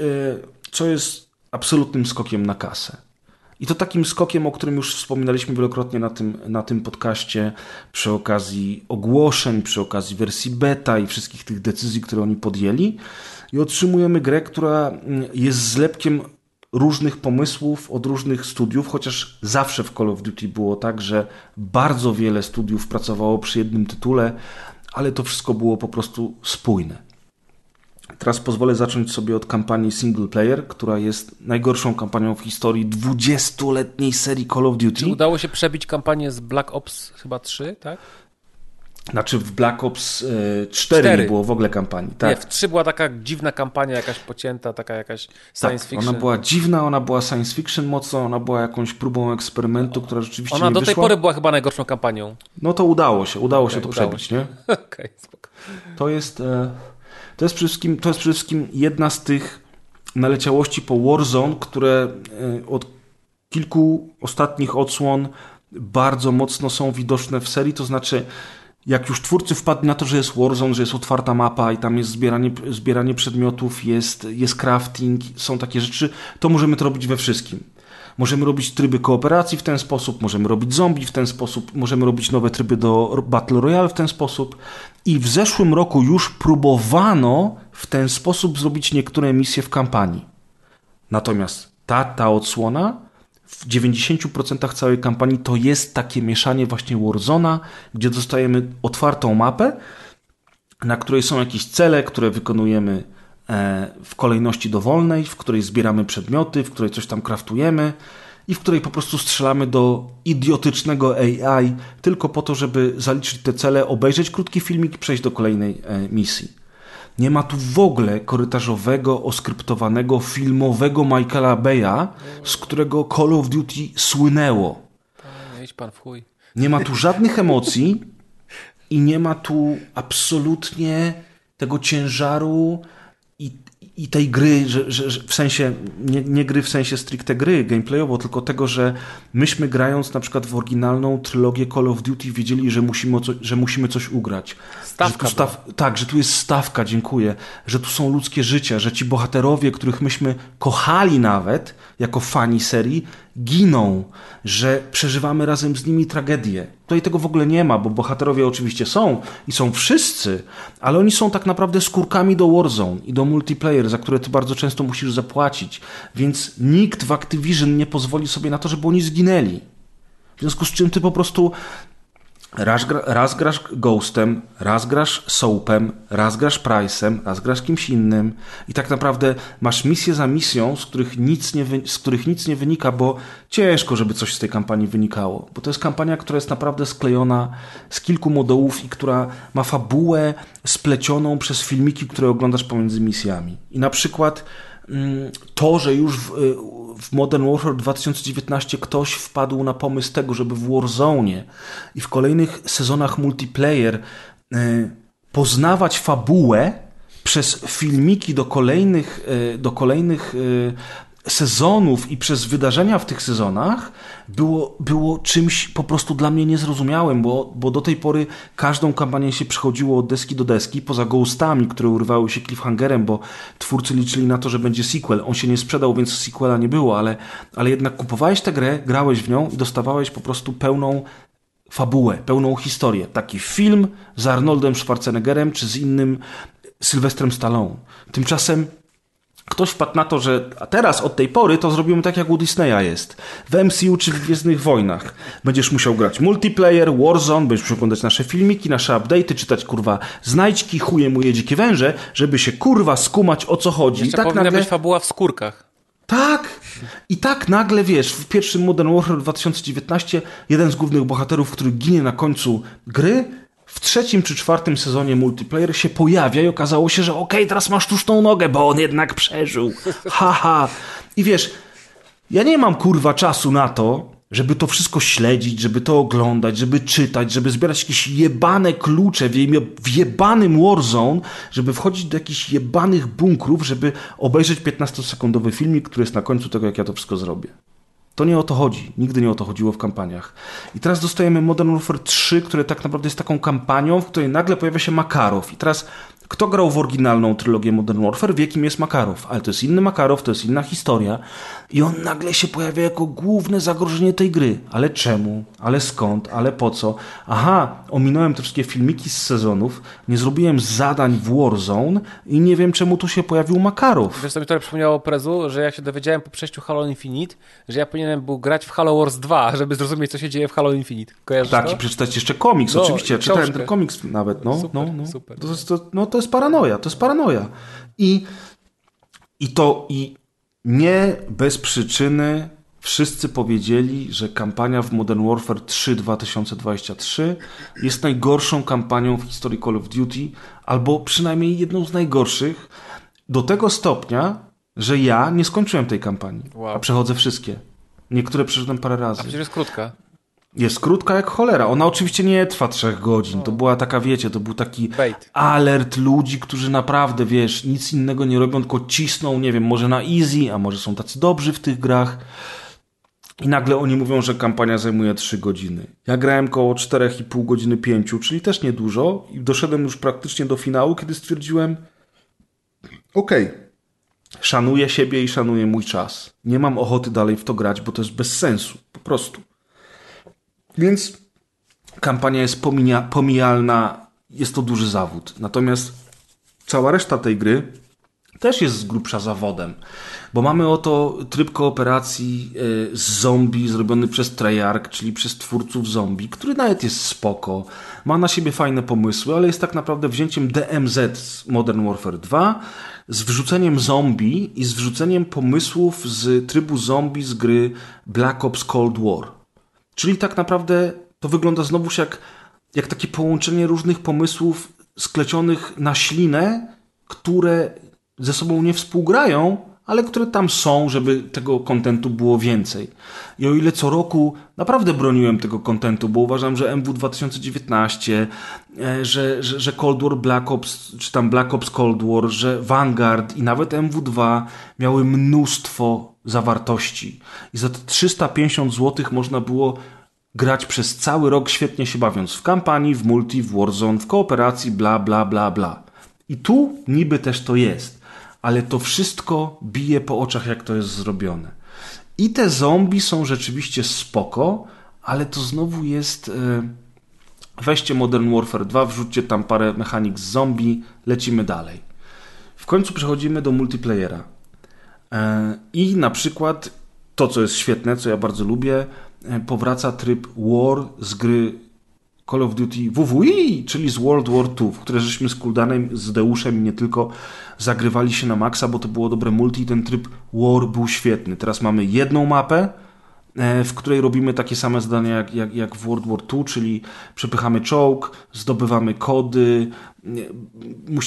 co jest absolutnym skokiem na kasę. I to takim skokiem, o którym już wspominaliśmy wielokrotnie na tym podcaście, przy okazji ogłoszeń, przy okazji wersji beta i wszystkich tych decyzji, które oni podjęli. I otrzymujemy grę, która jest zlepkiem różnych pomysłów od różnych studiów, chociaż zawsze w Call of Duty było tak, że bardzo wiele studiów pracowało przy jednym tytule, ale to wszystko było po prostu spójne. Teraz pozwolę zacząć sobie od kampanii single player, która jest najgorszą kampanią w historii 20-letniej serii Call of Duty. Czy udało się przebić kampanię z Black Ops chyba 3, tak? Znaczy w Black Ops 4 nie było w ogóle kampanii. Tak. Nie, w 3 była taka dziwna kampania, jakaś pocięta, taka jakaś science fiction. Ona była dziwna, ona była science fiction mocno, ona była jakąś próbą eksperymentu, która rzeczywiście nie wyszła. Ona do tej pory była chyba najgorszą kampanią. No to udało się to przebić. Nie? Okej, spoko. To jest przede wszystkim jedna z tych naleciałości po Warzone, które od kilku ostatnich odsłon bardzo mocno są widoczne w serii, to znaczy jak już twórcy wpadli na to, że jest Warzone, że jest otwarta mapa i tam jest zbieranie przedmiotów, jest crafting, są takie rzeczy, to możemy to robić we wszystkim. Możemy robić tryby kooperacji w ten sposób, możemy robić zombie w ten sposób, możemy robić nowe tryby do Battle Royale w ten sposób i w zeszłym roku już próbowano w ten sposób zrobić niektóre misje w kampanii. Natomiast ta odsłona w 90% całej kampanii to jest takie mieszanie właśnie Warzone'a, gdzie dostajemy otwartą mapę, na której są jakieś cele, które wykonujemy w kolejności dowolnej, w której zbieramy przedmioty, w której coś tam craftujemy i w której po prostu strzelamy do idiotycznego AI tylko po to, żeby zaliczyć te cele, obejrzeć krótki filmik i przejść do kolejnej misji. Nie ma tu w ogóle korytarzowego, oskryptowanego, filmowego Michaela Bay'a, z którego Call of Duty słynęło. Idź pan w chuj. Nie ma tu żadnych emocji i nie ma tu absolutnie tego ciężaru i tej gry, że w sensie, nie gry w sensie stricte gry gameplayowo, tylko tego, że myśmy grając na przykład w oryginalną trylogię Call of Duty wiedzieli, że musimy coś ugrać. Stawka. Że tu jest stawka, dziękuję. Że tu są ludzkie życia, że ci bohaterowie, których myśmy kochali nawet, jako fani serii, giną, że przeżywamy razem z nimi tragedię. Tutaj tego w ogóle nie ma, bo bohaterowie oczywiście są i są wszyscy, ale oni są tak naprawdę skórkami do Warzone i do multiplayer, za które ty bardzo często musisz zapłacić, więc nikt w Activision nie pozwoli sobie na to, żeby oni zginęli. W związku z czym ty po prostu raz grasz Ghostem, raz grasz Soapem, raz grasz Price'em, raz grasz kimś innym i tak naprawdę masz misję za misją, z których nic nie wynika, bo ciężko, żeby coś z tej kampanii wynikało, bo to jest kampania, która jest naprawdę sklejona z kilku modułów i która ma fabułę splecioną przez filmiki, które oglądasz pomiędzy misjami. I na przykład to, że już w Modern Warfare 2019 ktoś wpadł na pomysł tego, żeby w Warzone i w kolejnych sezonach multiplayer poznawać fabułę przez filmiki do kolejnych sezonów i przez wydarzenia w tych sezonach było czymś po prostu dla mnie niezrozumiałym, bo do tej pory każdą kampanię się przechodziło od deski do deski, poza Ghostami, które urwały się cliffhangerem, bo twórcy liczyli na to, że będzie sequel. On się nie sprzedał, więc sequela nie było, ale jednak kupowałeś tę grę, grałeś w nią i dostawałeś po prostu pełną fabułę, pełną historię. Taki film z Arnoldem Schwarzeneggerem czy z innym Sylwestrem Stallone. Tymczasem ktoś wpadł na to, że a teraz od tej pory to zrobimy tak jak u Disneya jest. W MCU czy w Gwiezdnych Wojnach. Będziesz musiał grać multiplayer, Warzone, będziesz musiał oglądać nasze filmiki, nasze update'y, czytać kurwa znajdźki, chuje mu je dzikie węże, żeby się kurwa skumać o co chodzi. Jeszcze tak powinna nagle być fabuła w skórkach. Tak! I tak nagle, wiesz, w pierwszym Modern Warfare 2019 jeden z głównych bohaterów, który ginie na końcu gry, w trzecim czy czwartym sezonie multiplayer się pojawia i okazało się, że okej, teraz masz sztuczną nogę, bo on jednak przeżył. Haha. I wiesz, ja nie mam kurwa czasu na to, żeby to wszystko śledzić, żeby to oglądać, żeby czytać, żeby zbierać jakieś jebane klucze w jebanym Warzone, żeby wchodzić do jakichś jebanych bunkrów, żeby obejrzeć 15-sekundowy filmik, który jest na końcu tego, jak ja to wszystko zrobię. To nie o to chodzi. Nigdy nie o to chodziło w kampaniach. I teraz dostajemy Modern Warfare 3, które tak naprawdę jest taką kampanią, w której nagle pojawia się Makarow. I teraz kto grał w oryginalną trylogię Modern Warfare, wie, kim jest Makarow. Ale to jest inny Makarow, to jest inna historia. I on nagle się pojawia jako główne zagrożenie tej gry. Ale czemu? Ale skąd? Ale po co? Aha, ominąłem te wszystkie filmiki z sezonów, nie zrobiłem zadań w Warzone i nie wiem, czemu tu się pojawił Makarow. Wiesz, co mi to przypomniało, Prezu, że jak się dowiedziałem po przejściu Halo Infinite, że ja powinienem był grać w Halo Wars 2, żeby zrozumieć, co się dzieje w Halo Infinite. Kojarzysz tak, to? I przeczytać jeszcze komiks, no, oczywiście. Ja czytałem ten komiks nawet. No, super, no. Super. To jest paranoja. I nie bez przyczyny wszyscy powiedzieli, że kampania w Modern Warfare 3 2023 jest najgorszą kampanią w historii Call of Duty, albo przynajmniej jedną z najgorszych, do tego stopnia, że ja nie skończyłem tej kampanii, wow. A przechodzę wszystkie. Niektóre przeszedłem parę razy. A przecież jest krótka. Jest krótka jak cholera. Ona oczywiście nie trwa 3 godzin. To była taka, wiecie, to był taki alert ludzi, którzy naprawdę, wiesz, nic innego nie robią, tylko cisną, nie wiem, może na easy, a może są tacy dobrzy w tych grach. I nagle oni mówią, że kampania zajmuje 3 godziny. Ja grałem koło 4,5 godziny 5, czyli też niedużo. I doszedłem już praktycznie do finału, kiedy stwierdziłem, okej, szanuję siebie i szanuję mój czas. Nie mam ochoty dalej w to grać, bo to jest bez sensu. Po prostu. Więc kampania jest pomijalna, jest to duży zawód. Natomiast cała reszta tej gry też jest z grubsza zawodem, bo mamy oto tryb kooperacji z zombie zrobiony przez Treyarch, czyli przez twórców zombie, który nawet jest spoko, ma na siebie fajne pomysły, ale jest tak naprawdę wzięciem DMZ z Modern Warfare 2, z wrzuceniem zombie i z wrzuceniem pomysłów z trybu zombie z gry Black Ops Cold War. Czyli tak naprawdę to wygląda znowuż jak takie połączenie różnych pomysłów sklecionych na ślinę, które ze sobą nie współgrają, ale które tam są, żeby tego kontentu było więcej. I o ile co roku naprawdę broniłem tego kontentu, bo uważam, że MW 2019, że Cold War Black Ops, czy tam Black Ops Cold War, że Vanguard i nawet MW2 miały mnóstwo zawartości. I za te 350 zł można było grać przez cały rok, świetnie się bawiąc w kampanii, w multi, w Warzone, w kooperacji, bla, bla, bla, bla. I tu niby też to jest. Ale to wszystko bije po oczach, jak to jest zrobione. I te zombie są rzeczywiście spoko, ale to znowu jest... Weźcie Modern Warfare 2, wrzućcie tam parę mechanik z zombie, lecimy dalej. W końcu przechodzimy do multiplayera. I na przykład to, co jest świetne, co ja bardzo lubię, powraca tryb War z gry Call of Duty WWII, czyli z World War II, w które żeśmy z Kuldanem, z Deuszem i nie tylko zagrywali się na maksa, bo to było dobre multi i ten tryb War był świetny. Teraz mamy jedną mapę, w której robimy takie same zadania jak w World War II, czyli przepychamy czołg, zdobywamy kody,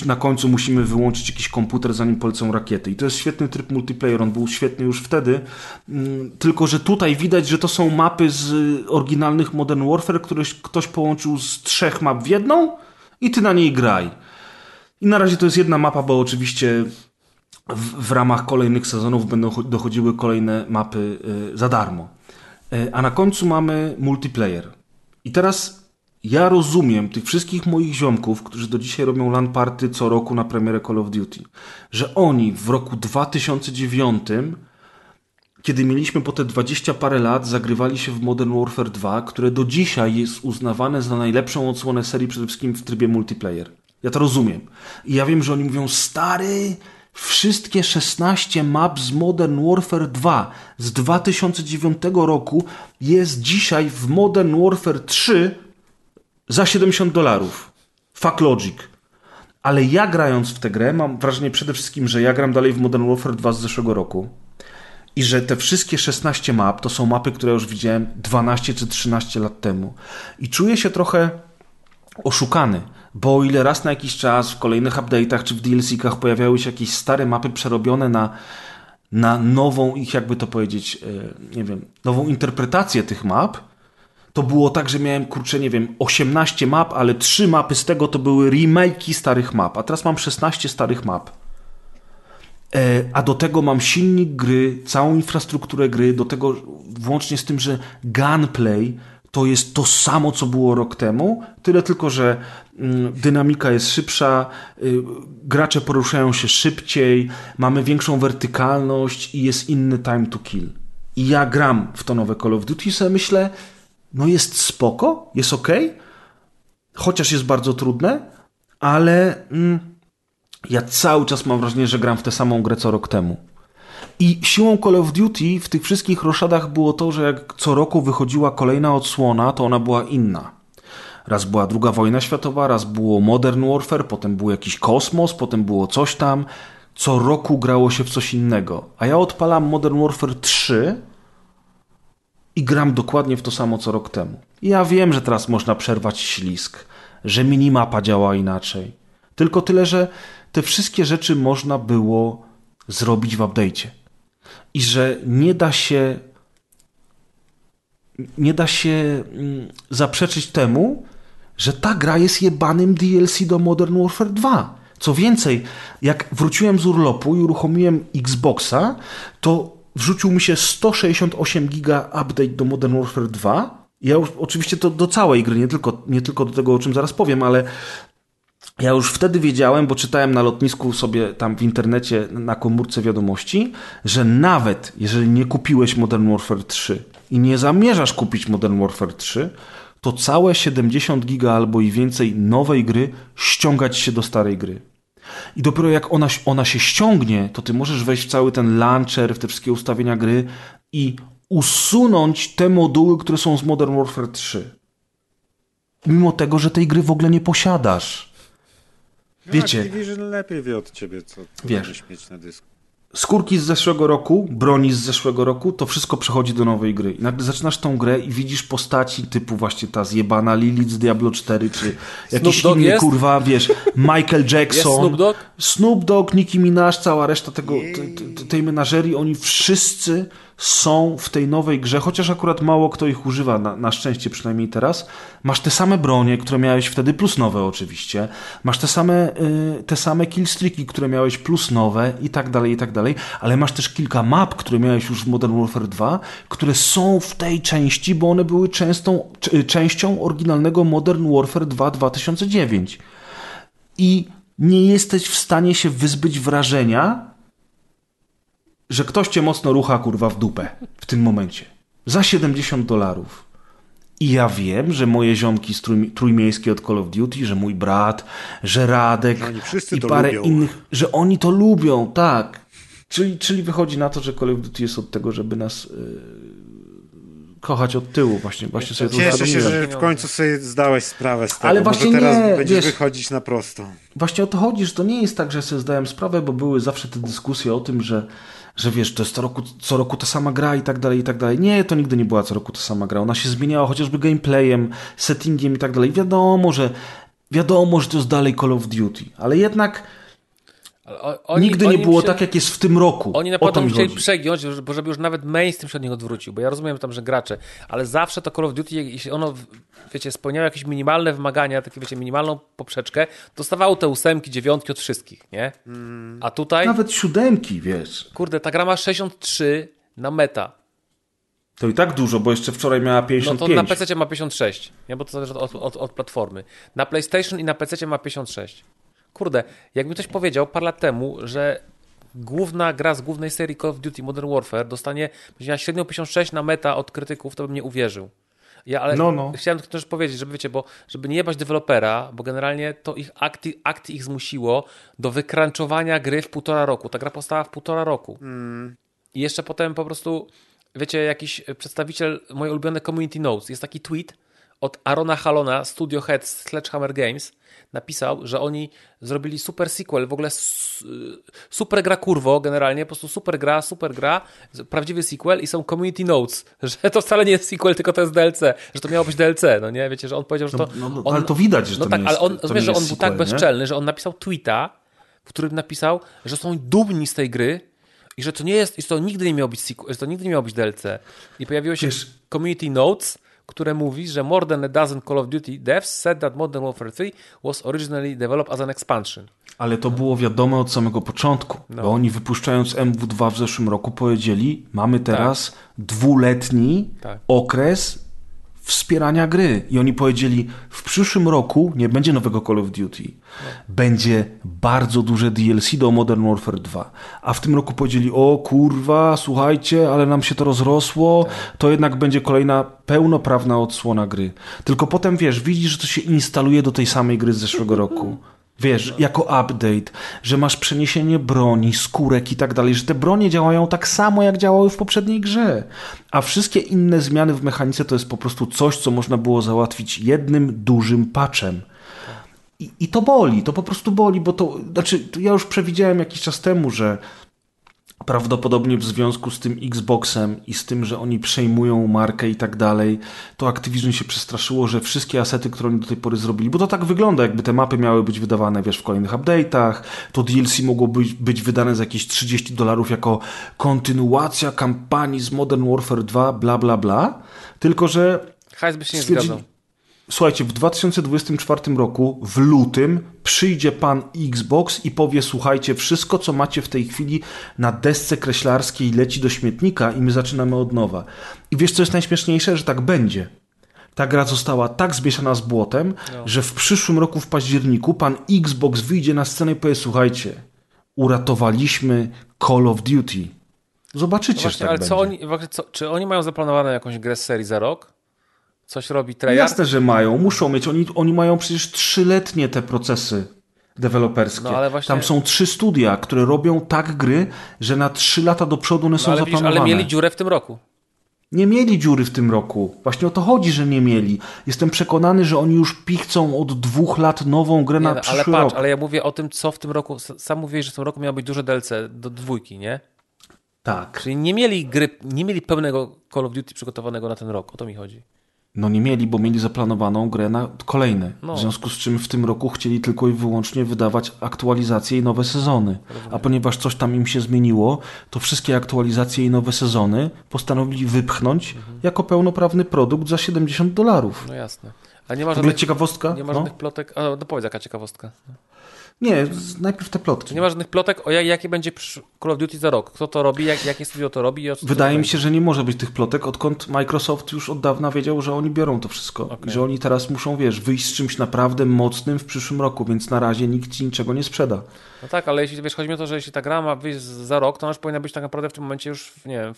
na końcu musimy wyłączyć jakiś komputer, zanim polecą rakiety. I to jest świetny tryb multiplayer, on był świetny już wtedy, tylko że tutaj widać, że to są mapy z oryginalnych Modern Warfare, które ktoś połączył z 3 map w jedną i ty na niej graj. I na razie to jest jedna mapa, bo oczywiście w ramach kolejnych sezonów będą dochodziły kolejne mapy za darmo. A na końcu mamy multiplayer. I teraz ja rozumiem tych wszystkich moich ziomków, którzy do dzisiaj robią LAN party co roku na premierę Call of Duty, że oni w roku 2009, kiedy mieliśmy po te 20 parę lat, zagrywali się w Modern Warfare 2, które do dzisiaj jest uznawane za najlepszą odsłonę serii, przede wszystkim w trybie multiplayer. Ja to rozumiem. I ja wiem, że oni mówią, stary, wszystkie 16 map z Modern Warfare 2 z 2009 roku jest dzisiaj w Modern Warfare 3 za $70. Fuck logic. Ale ja grając w tę grę, mam wrażenie przede wszystkim, że ja gram dalej w Modern Warfare 2 z zeszłego roku i że te wszystkie 16 map to są mapy, które już widziałem 12 czy 13 lat temu. I czuję się trochę oszukany, bo o ile raz na jakiś czas w kolejnych update'ach czy w DLC-kach pojawiały się jakieś stare mapy przerobione na nową ich, jakby to powiedzieć, nie wiem, nową interpretację tych map, to było tak, że miałem, 18 map, ale 3 mapy z tego to były remake'i starych map, a teraz mam 16 starych map. A do tego mam silnik gry, całą infrastrukturę gry, do tego włącznie z tym, że gunplay to jest to samo, co było rok temu, tyle tylko, że dynamika jest szybsza, gracze poruszają się szybciej, mamy większą wertykalność i jest inny time to kill. I ja gram w to nowe Call of Duty i sobie myślę, no jest spoko, jest okej, chociaż jest bardzo trudne, ale ja cały czas mam wrażenie, że gram w tę samą grę co rok temu. I siłą Call of Duty w tych wszystkich roszadach było to, że jak co roku wychodziła kolejna odsłona, to ona była inna. Raz była II wojna światowa, raz było Modern Warfare, potem był jakiś kosmos, potem było coś tam. Co roku grało się w coś innego. A ja odpalam Modern Warfare 3 i gram dokładnie w to samo co rok temu. I ja wiem, że teraz można przerwać ślizg, że minimapa działa inaczej. Tylko tyle, że te wszystkie rzeczy można było zrobić w update'cie. I że nie da się zaprzeczyć temu, że ta gra jest jebanym DLC do Modern Warfare 2. Co więcej, jak wróciłem z urlopu i uruchomiłem Xboxa, to wrzucił mi się 168 giga update do Modern Warfare 2. Ja już oczywiście to do całej gry, nie tylko do tego, o czym zaraz powiem, ale ja już wtedy wiedziałem, bo czytałem na lotnisku sobie tam w internecie, na komórce wiadomości, że nawet jeżeli nie kupiłeś Modern Warfare 3 i nie zamierzasz kupić Modern Warfare 3, to całe 70 giga albo i więcej nowej gry ściągać się do starej gry. I dopiero jak ona się ściągnie, to ty możesz wejść w cały ten launcher, w te wszystkie ustawienia gry i usunąć te moduły, które są z Modern Warfare 3. Mimo tego, że tej gry w ogóle nie posiadasz. Wiecie, Activision lepiej wie od ciebie, co możesz mieć na dysku. Skórki z zeszłego roku, broni z zeszłego roku, to wszystko przechodzi do nowej gry. I nagle zaczynasz tą grę i widzisz postaci typu właśnie ta zjebana Lilith z Diablo 4, czy jakiś inny jest? Kurwa, wiesz, Michael Jackson, jest Snoop Dogg? Snoop Dogg, Nicki Minaj, cała reszta tego, tej menażerii, oni wszyscy są w tej nowej grze, chociaż akurat mało kto ich używa, na szczęście przynajmniej teraz. Masz te same bronie, które miałeś wtedy, plus nowe oczywiście. Masz te same killstreaki, które miałeś, plus nowe i tak dalej, ale masz też kilka map, które miałeś już w Modern Warfare 2, które są w tej części, bo one były częścią oryginalnego Modern Warfare 2 2009. I nie jesteś w stanie się wyzbyć wrażenia, że ktoś cię mocno rucha, kurwa, w dupę w tym momencie. Za $70. I ja wiem, że moje ziomki z trójmiejskie od Call of Duty, że mój brat, że Radek i parę innych, że oni to lubią, tak. Czyli wychodzi na to, że Call of Duty jest od tego, żeby nas kochać od tyłu. Właśnie sobie to cieszę się, że w końcu sobie zdałeś sprawę z tego, ale właśnie może teraz nie, będziesz wychodzić na prosto. Właśnie o to chodzi, że to nie jest tak, że sobie zdałem sprawę, bo były zawsze te dyskusje o tym, że wiesz, to jest co roku ta sama gra i tak dalej, i tak dalej. Nie, to nigdy nie była co roku ta sama gra. Ona się zmieniała chociażby gameplayem, settingiem i tak dalej. Wiadomo, że to jest dalej Call of Duty, ale jednak Nigdy nie było tak, jak jest w tym roku. Oni na pewno musieli przegiąć, żeby już nawet mainstream się od nich odwrócił, bo ja rozumiem tam, że gracze, ale zawsze to Call of Duty, jeśli ono, wiecie, spełniało jakieś minimalne wymagania, takie, wiecie, minimalną poprzeczkę, dostawało te 8, 9 od wszystkich, nie? A tutaj... Nawet 7, wiesz. Kurde, ta gra ma 63 na meta. To i tak dużo, bo jeszcze wczoraj miała 55. No to na PC ma 56, nie? Bo to zależy od platformy. Na PlayStation i na PC ma 56. Kurde, jakby ktoś powiedział parę lat temu, że główna gra z głównej serii Call of Duty Modern Warfare będzie miała średnią 56 na meta od krytyków, to bym nie uwierzył. Ja ale chciałem tylko też powiedzieć, żeby wiecie, bo żeby nie jebać dewelopera, bo generalnie to ich akty ich zmusiło do wykranczowania gry w 1,5 roku. Ta gra powstała w 1,5 roku. I jeszcze potem po prostu, wiecie, jakiś przedstawiciel mojej ulubionej Community Notes, jest taki tweet od Arona Halona, Studio Head Sledgehammer Games, napisał, że oni zrobili super sequel, w ogóle super gra, kurwo, generalnie, po prostu super gra, prawdziwy sequel i są community notes, że to wcale nie jest sequel, tylko to jest DLC, że to miało być DLC, no nie, wiecie, że on powiedział, że to... ale to widać, że to nie jest sequel, ale on, wiesz, że on był tak bezczelny, że on napisał tweeta, w którym napisał, że są dumni z tej gry i że to nie jest, i to nigdy nie miało być sequel, że to nigdy nie miało być DLC. I pojawiło się community notes, które mówi, że more than a dozen Call of Duty devs said that Modern Warfare 3 was originally developed as an expansion. Ale to było wiadomo od samego początku, bo oni wypuszczając MW2 w zeszłym roku powiedzieli, mamy teraz dwuletni okres wspierania gry. I oni powiedzieli, w przyszłym roku nie będzie nowego Call of Duty. Będzie bardzo duże DLC do Modern Warfare 2. A w tym roku powiedzieli, o kurwa, słuchajcie, ale nam się to rozrosło, to jednak będzie kolejna pełnoprawna odsłona gry. Tylko potem, wiesz, widzisz, że to się instaluje do tej samej gry z zeszłego roku. Wiesz, jako update, że masz przeniesienie broni, skórek i tak dalej, że te bronie działają tak samo, jak działały w poprzedniej grze. A wszystkie inne zmiany w mechanice to jest po prostu coś, co można było załatwić jednym dużym patchem. I to boli, to po prostu boli, bo to... Znaczy, ja już przewidziałem jakiś czas temu, że prawdopodobnie w związku z tym Xboxem i z tym, że oni przejmują markę i tak dalej, to Activision się przestraszyło, że wszystkie asety, które oni do tej pory zrobili, bo to tak wygląda, jakby te mapy miały być wydawane, wiesz, w kolejnych update'ach, to DLC mogło być wydane za jakieś $30 jako kontynuacja kampanii z Modern Warfare 2, bla, bla, bla, tylko że... Hajs by się nie zgadzał. Słuchajcie, w 2024 roku, w lutym, przyjdzie pan Xbox i powie, słuchajcie, wszystko, co macie w tej chwili na desce kreślarskiej leci do śmietnika i my zaczynamy od nowa. I wiesz, co jest najśmieszniejsze? Że tak będzie. Ta gra została tak zmieszana z błotem, że w przyszłym roku, w październiku, pan Xbox wyjdzie na scenę i powie, słuchajcie, uratowaliśmy Call of Duty. Zobaczycie, no właśnie, że tak ale będzie. Czy oni mają zaplanowaną jakąś grę z serii za rok? Coś robi Treyarch? Jasne, że mają. Muszą mieć. Oni mają przecież 3-letnie te procesy deweloperskie. No, ale właśnie... Tam są 3 studia, które robią tak gry, że na 3 lata do przodu one są zaplanowane. Ale mieli dziurę w tym roku. Nie mieli dziury w tym roku. Właśnie o to chodzi, że nie mieli. Jestem przekonany, że oni już pichcą od 2 lat nową grę na przyszły rok. Ale ja mówię o tym, co w tym roku... Sam mówiłeś, że w tym roku miało być duże DLC do 2, nie? Tak. Czyli nie mieli gry, nie mieli pełnego Call of Duty przygotowanego na ten rok. O to mi chodzi. No nie mieli, bo mieli zaplanowaną grę na kolejne. W związku z czym w tym roku chcieli tylko i wyłącznie wydawać aktualizacje i nowe sezony. A ponieważ coś tam im się zmieniło, to wszystkie aktualizacje i nowe sezony postanowili wypchnąć jako pełnoprawny produkt za $70. No jasne. A nie ma żadnych, ciekawostka? Nie ma żadnych plotek? A, no powiedz, jaka ciekawostka. Nie, najpierw te plotki. Nie ma żadnych plotek o jakie będzie Call of Duty za rok. Kto to robi, jakie studio to robi. Wydaje mi się, że nie może być tych plotek, odkąd Microsoft już od dawna wiedział, że oni biorą to wszystko. Okay. Że oni teraz muszą, wiesz, wyjść z czymś naprawdę mocnym w przyszłym roku, więc na razie nikt ci niczego nie sprzeda. No tak, ale jeśli, wiesz, chodzi mi o to, że jeśli ta gra ma wyjść za rok, to ona już powinna być tak naprawdę w tym momencie już, nie wiem,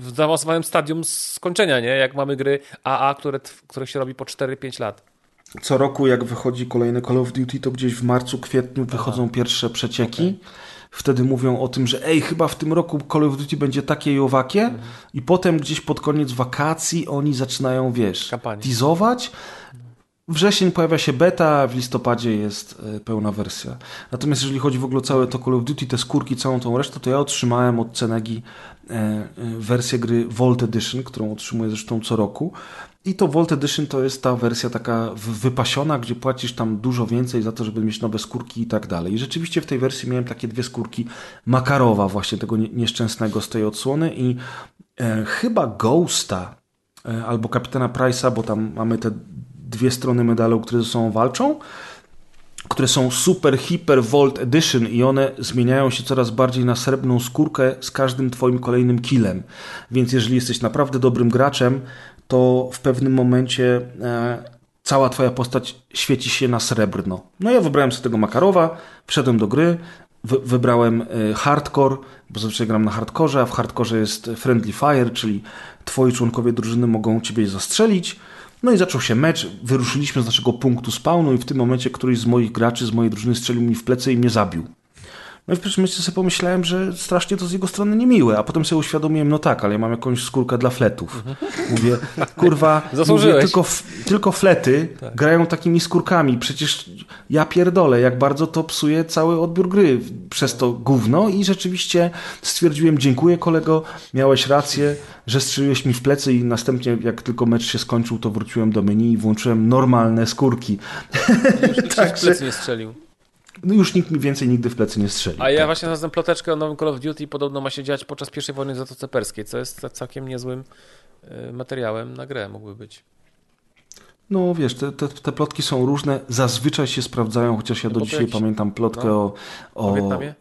w zaawansowanym stadium skończenia, nie? Jak mamy gry AA, które się robi po 4-5 lat. Co roku, jak wychodzi kolejny Call of Duty, to gdzieś w marcu, kwietniu wychodzą pierwsze przecieki. Wtedy mówią o tym, że chyba w tym roku Call of Duty będzie takie i owakie. I potem gdzieś pod koniec wakacji oni zaczynają, wiesz, teasować. Wrzesień pojawia się beta, w listopadzie jest pełna wersja. Natomiast jeżeli chodzi w ogóle o całe to Call of Duty, te skórki, całą tą resztę, to ja otrzymałem od Cenegi wersję gry Vault Edition, którą otrzymuję zresztą co roku. I to Vault Edition to jest ta wersja taka wypasiona, gdzie płacisz tam dużo więcej za to, żeby mieć nowe skórki i tak dalej. I rzeczywiście w tej wersji miałem takie dwie skórki Makarowa, właśnie tego nieszczęsnego z tej odsłony i chyba Ghosta albo Kapitana Price'a, bo tam mamy te dwie strony medalu, które ze sobą walczą, które są super, hiper Vault Edition i one zmieniają się coraz bardziej na srebrną skórkę z każdym twoim kolejnym killem. Więc jeżeli jesteś naprawdę dobrym graczem, to w pewnym momencie cała twoja postać świeci się na srebrno. No ja wybrałem sobie tego Makarowa, wszedłem do gry, wybrałem hardcore, bo zawsze gram na hardkorze, a w hardkorze jest friendly fire, czyli twoi członkowie drużyny mogą ciebie zastrzelić. No i zaczął się mecz, wyruszyliśmy z naszego punktu spawnu i w tym momencie któryś z moich graczy, z mojej drużyny strzelił mi w plecy i mnie zabił. No i w pierwszym momencie sobie pomyślałem, że strasznie to z jego strony niemiłe, a potem sobie uświadomiłem, no tak, ale ja mam jakąś skórkę dla fletów. Mówię, kurwa, mówię, tylko flety tak grają takimi skórkami, przecież ja pierdolę, jak bardzo to psuje cały odbiór gry przez to gówno i rzeczywiście stwierdziłem, dziękuję kolego, miałeś rację, że strzeliłeś mi w plecy i następnie jak tylko mecz się skończył, to wróciłem do menu i włączyłem normalne skórki. No już nikt w plecy nie strzelił. No już nikt mi więcej nigdy w plecy nie strzeli. A ja tak, właśnie znalazłem ploteczkę o nowym Call of Duty, podobno ma się dziać podczas pierwszej wojny w Zatoce Perskiej, co jest całkiem niezłym materiałem na grę, mógłby być. No wiesz, te plotki są różne, zazwyczaj się sprawdzają, chociaż ja do dzisiaj pamiętam plotkę o Wietnamie.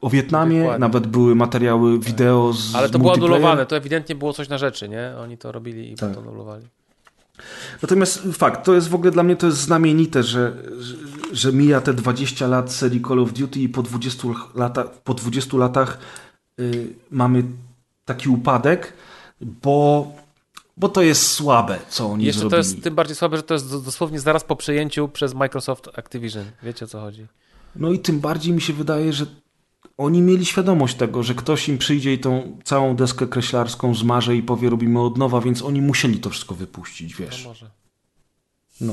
O Wietnamie, dokładnie. Nawet były materiały wideo z ale to było anulowane, to ewidentnie było coś na rzeczy, nie? Oni to robili i tak potem anulowali. Natomiast fakt, to jest w ogóle dla mnie to jest znamienite, że mija te 20 lat serii Call of Duty i po 20 latach mamy taki upadek, bo to jest słabe, co oni jeszcze zrobili. To jest tym bardziej słabe, że to jest dosłownie zaraz po przejęciu przez Microsoft Activision. Wiecie, o co chodzi. No i tym bardziej mi się wydaje, że oni mieli świadomość tego, że ktoś im przyjdzie i tą całą deskę kreślarską zmarze i powie, robimy od nowa, więc oni musieli to wszystko wypuścić, wiesz. No może. No.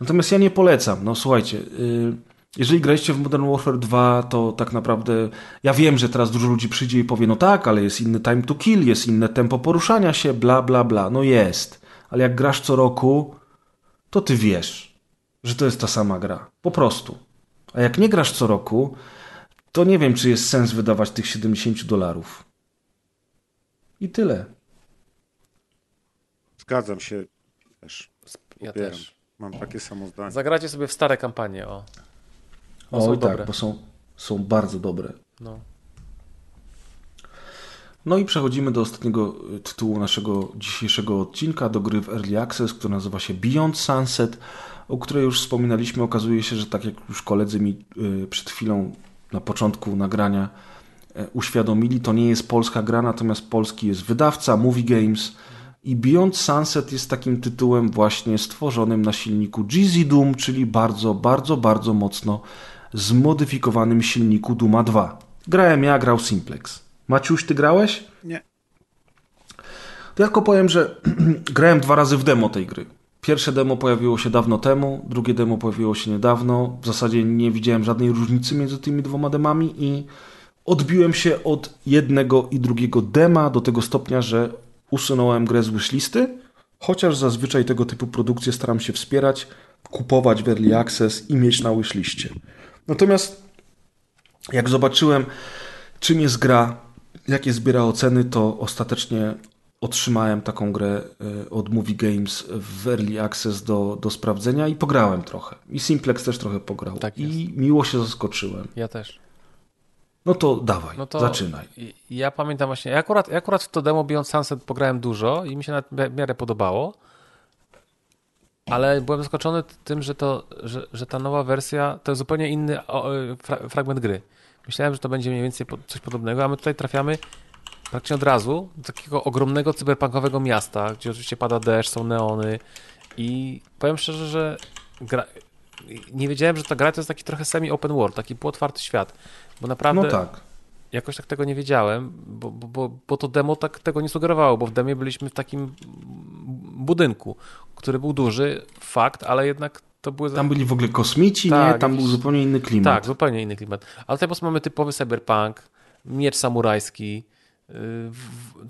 Natomiast ja nie polecam. No słuchajcie, jeżeli graliście w Modern Warfare 2, to tak naprawdę ja wiem, że teraz dużo ludzi przyjdzie i powie, no tak, ale jest inny time to kill, jest inne tempo poruszania się, bla, bla, bla. No jest. Ale jak grasz co roku, to ty wiesz, że to jest ta sama gra. Po prostu. A jak nie grasz co roku, to nie wiem, czy jest sens wydawać tych $70. I tyle. Zgadzam się. Ja też. Mam takie samo zdanie. Zagracie sobie w stare kampanie. Są dobre. Tak, bo są bardzo dobre. No i przechodzimy do ostatniego tytułu naszego dzisiejszego odcinka, do gry w Early Access, która nazywa się Beyond Sunset, o której już wspominaliśmy. Okazuje się, że tak jak już koledzy mi przed chwilą na początku nagrania uświadomili, to nie jest polska gra, natomiast polski jest wydawca Movie Games i Beyond Sunset jest takim tytułem właśnie stworzonym na silniku GZ Doom, czyli bardzo, bardzo, bardzo mocno zmodyfikowanym silniku Dooma 2. Grałem ja, grał Simplex. Maciuś, ty grałeś? Nie. To ja tylko powiem, że grałem 2 razy w demo tej gry. Pierwsze demo pojawiło się dawno temu, drugie demo pojawiło się niedawno. W zasadzie nie widziałem żadnej różnicy między tymi 2 demami i odbiłem się od jednego i drugiego dema do tego stopnia, że usunąłem grę z wishlisty, chociaż zazwyczaj tego typu produkcje staram się wspierać, kupować w Early Access i mieć na wishliście. Natomiast jak zobaczyłem, czym jest gra, jakie zbiera oceny, to ostatecznie otrzymałem taką grę od Movie Games w Early Access do sprawdzenia i pograłem trochę. I Simplex też trochę pograł. Tak jest. I miło się zaskoczyłem. Ja też. No to dawaj, zaczynaj. Ja pamiętam właśnie, ja akurat w to demo Beyond Sunset pograłem dużo i mi się nawet w miarę podobało, ale byłem zaskoczony tym, że ta nowa wersja to jest zupełnie inny fragment gry. Myślałem, że to będzie mniej więcej coś podobnego, a my tutaj trafiamy praktycznie od razu do takiego ogromnego cyberpunkowego miasta, gdzie oczywiście pada deszcz, są neony i powiem szczerze, że nie wiedziałem, że ta gra to jest taki trochę semi-open world, taki półotwarty świat, bo naprawdę jakoś tak tego nie wiedziałem, bo to demo tak tego nie sugerowało, bo w demie byliśmy w takim budynku, który był duży, fakt, ale jednak to były... Tam byli w ogóle kosmici, tak, nie? Tam był zupełnie inny klimat. Tak, zupełnie inny klimat. Ale teraz mamy typowy cyberpunk, miecz samurajski,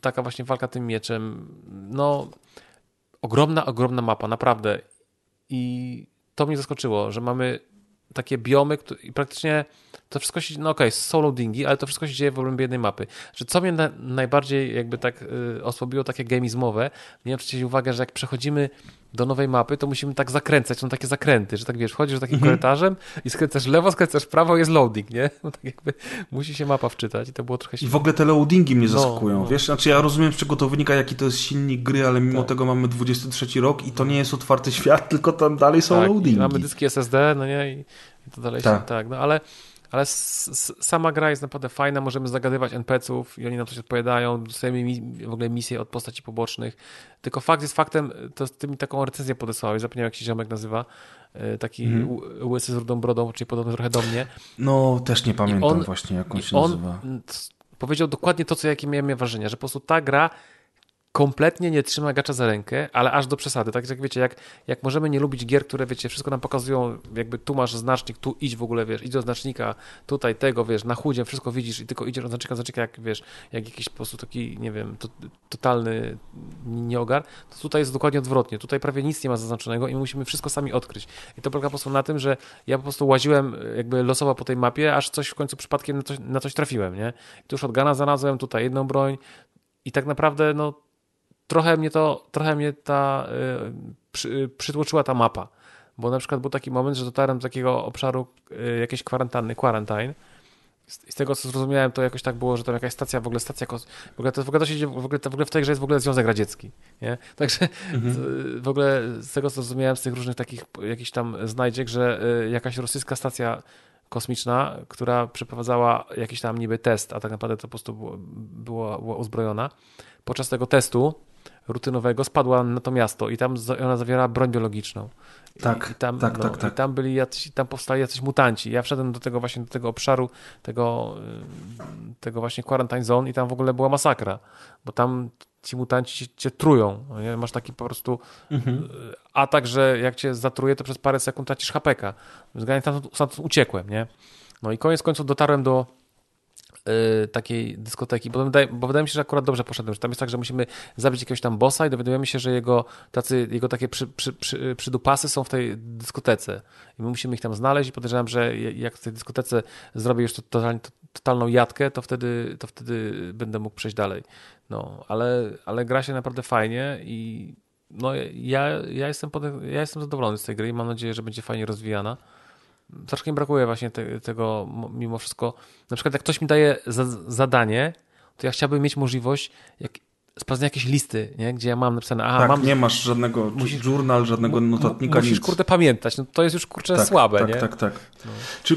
taka właśnie walka tym mieczem. No, ogromna mapa, naprawdę. I to mnie zaskoczyło, że mamy takie biomy, i praktycznie to wszystko się, no okej, są loadingi, ale to wszystko się dzieje w obrębie jednej mapy. Że co mnie najbardziej jakby tak osłabiło, takie gamizmowe, miałem przecież uwagę, że jak przechodzimy do nowej mapy, to musimy tak zakręcać, są takie zakręty, że tak wiesz, wchodzisz takim korytarzem i skręcasz lewo, skręcasz prawo, jest loading, nie? No tak jakby musi się mapa wczytać i to było trochę... I w ogóle te loadingi mnie zaskakują, no. Wiesz? Znaczy ja rozumiem, z czego to wynika, jaki to jest silnik gry, ale mimo tego mamy 23 rok i to nie jest otwarty świat, tylko tam dalej są loadingi. Mamy dyski SSD, no nie? I to dalej się... Tak, no ale sama gra jest naprawdę fajna, możemy zagadywać NPC-ów i oni nam coś odpowiadają, dostajemy w ogóle misje od postaci pobocznych, tylko fakt jest faktem, to ty mi taką recenzję podesłałeś, zapomniałem jak się ziomek nazywa, taki łysy z rudą brodą, czyli podobny trochę do mnie. No też nie pamiętam właśnie jak on się nazywa. Powiedział dokładnie to, co jakie miałem wrażenie, że po prostu ta gra kompletnie nie trzyma gracza za rękę, ale aż do przesady. Tak jak wiecie, jak możemy nie lubić gier, które wiecie, wszystko nam pokazują, jakby tu masz znacznik, tu idź w ogóle, wiesz, idź do znacznika, tutaj tego, wiesz, na chudzie wszystko widzisz i tylko idziesz od znacznika, jak wiesz, jak jakiś po prostu taki, nie wiem, totalny nieogar, to tutaj jest dokładnie odwrotnie. Tutaj prawie nic nie ma zaznaczonego i musimy wszystko sami odkryć. I to polega po prostu na tym, że ja po prostu łaziłem jakby losowo po tej mapie, aż coś w końcu przypadkiem na coś trafiłem, nie? Tu już od Gana znalazłem, tutaj jedną broń i tak naprawdę, no, Trochę mnie przytłoczyła ta mapa, bo na przykład był taki moment, że dotarłem do takiego obszaru jakiejś quarantine. Z tego co zrozumiałem, to jakoś tak było, że tam jakaś stacja, w ogóle stacja, w ogóle w tej grze jest w ogóle Związek Radziecki, nie? Także w ogóle z tego co zrozumiałem, z tych różnych takich jakichś tam znajdziek, że jakaś rosyjska stacja kosmiczna, która przeprowadzała jakiś tam niby test, a tak naprawdę to po prostu była uzbrojona. Podczas tego testu rutynowego spadła na to miasto i tam ona zawierała broń biologiczną. I tam I tam byli powstali jacyś mutanci. Ja wszedłem do tego obszaru, tego właśnie quarantine zone i tam w ogóle była masakra, bo tam ci mutanci cię trują. Nie? Masz taki po prostu atak, że jak cię zatruje, to przez parę sekund tracisz HPK. Zgadnie tam uciekłem, nie? No i koniec końców dotarłem do takiej dyskoteki, bo wydaje mi się, że akurat dobrze poszedłem, że tam jest tak, że musimy zabić jakiegoś tam bossa i dowiadujemy się, że jego takie przydupasy są w tej dyskotece i my musimy ich tam znaleźć i podejrzewam, że jak w tej dyskotece zrobię już totalną jatkę, to wtedy będę mógł przejść dalej. No, ale gra się naprawdę fajnie i no, ja jestem zadowolony z tej gry i mam nadzieję, że będzie fajnie rozwijana. Troszkę mi brakuje właśnie tego mimo wszystko. Na przykład jak ktoś mi daje zadanie, to ja chciałbym mieć możliwość sprawdzenia jakieś listy, nie? Gdzie ja mam napisane... Aha, tak, nie masz żadnego journal, żadnego notatnika, musisz, nic. Kurde, pamiętać. No to jest już, słabe, nie? Tak. No. Czy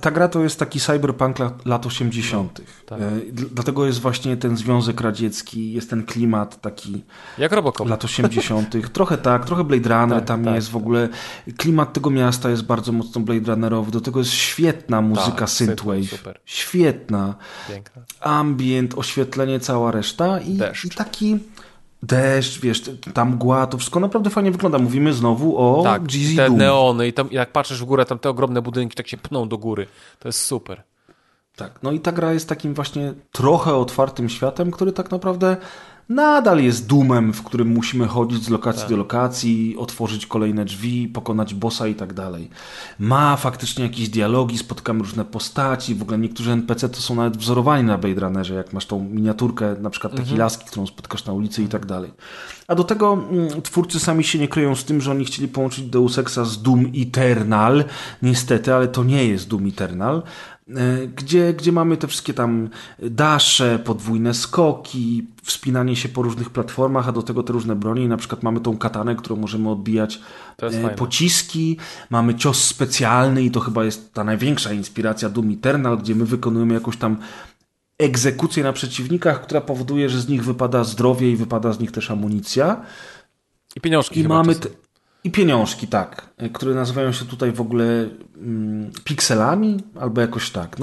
ta gra to jest taki cyberpunk lat 80. No, tak. Dlatego jest właśnie ten Związek Radziecki, jest ten klimat taki... Jak Robocop. Lat 80. trochę Blade Runner jest w ogóle. Klimat tego miasta jest bardzo mocno Blade Runnerowy. Do tego jest świetna muzyka synthwave. Super. Świetna. Piękna. Ambient, oświetlenie, cała reszta. I taki deszcz, wiesz, ta mgła, to wszystko naprawdę fajnie wygląda. Mówimy znowu o GZ Doom. Te neony i tam, jak patrzysz w górę, tam te ogromne budynki tak się pną do góry. To jest super. Tak, no i ta gra jest takim właśnie trochę otwartym światem, który tak naprawdę nadal jest Doomem, w którym musimy chodzić z lokacji do lokacji, otworzyć kolejne drzwi, pokonać bossa i tak dalej. Ma faktycznie jakieś dialogi, spotkamy różne postaci, w ogóle niektórzy NPC to są nawet wzorowani na Blade Runnerze, jak masz tą miniaturkę, na przykład takiej laski, którą spotkasz na ulicy i tak dalej. A do tego twórcy sami się nie kryją z tym, że oni chcieli połączyć Deus Exa z Doom Eternal, niestety, ale to nie jest Doom Eternal, gdzie mamy te wszystkie tam dasze, podwójne skoki, wspinanie się po różnych platformach, a do tego te różne broni. Na przykład mamy tą katanę, którą możemy odbijać pociski, mamy cios specjalny i to chyba jest ta największa inspiracja Doom Eternal, gdzie my wykonujemy jakąś tam egzekucję na przeciwnikach, która powoduje, że z nich wypada zdrowie i wypada z nich też amunicja. I pieniążki. I mamy I pieniążki, tak, które nazywają się tutaj w ogóle pikselami albo jakoś tak.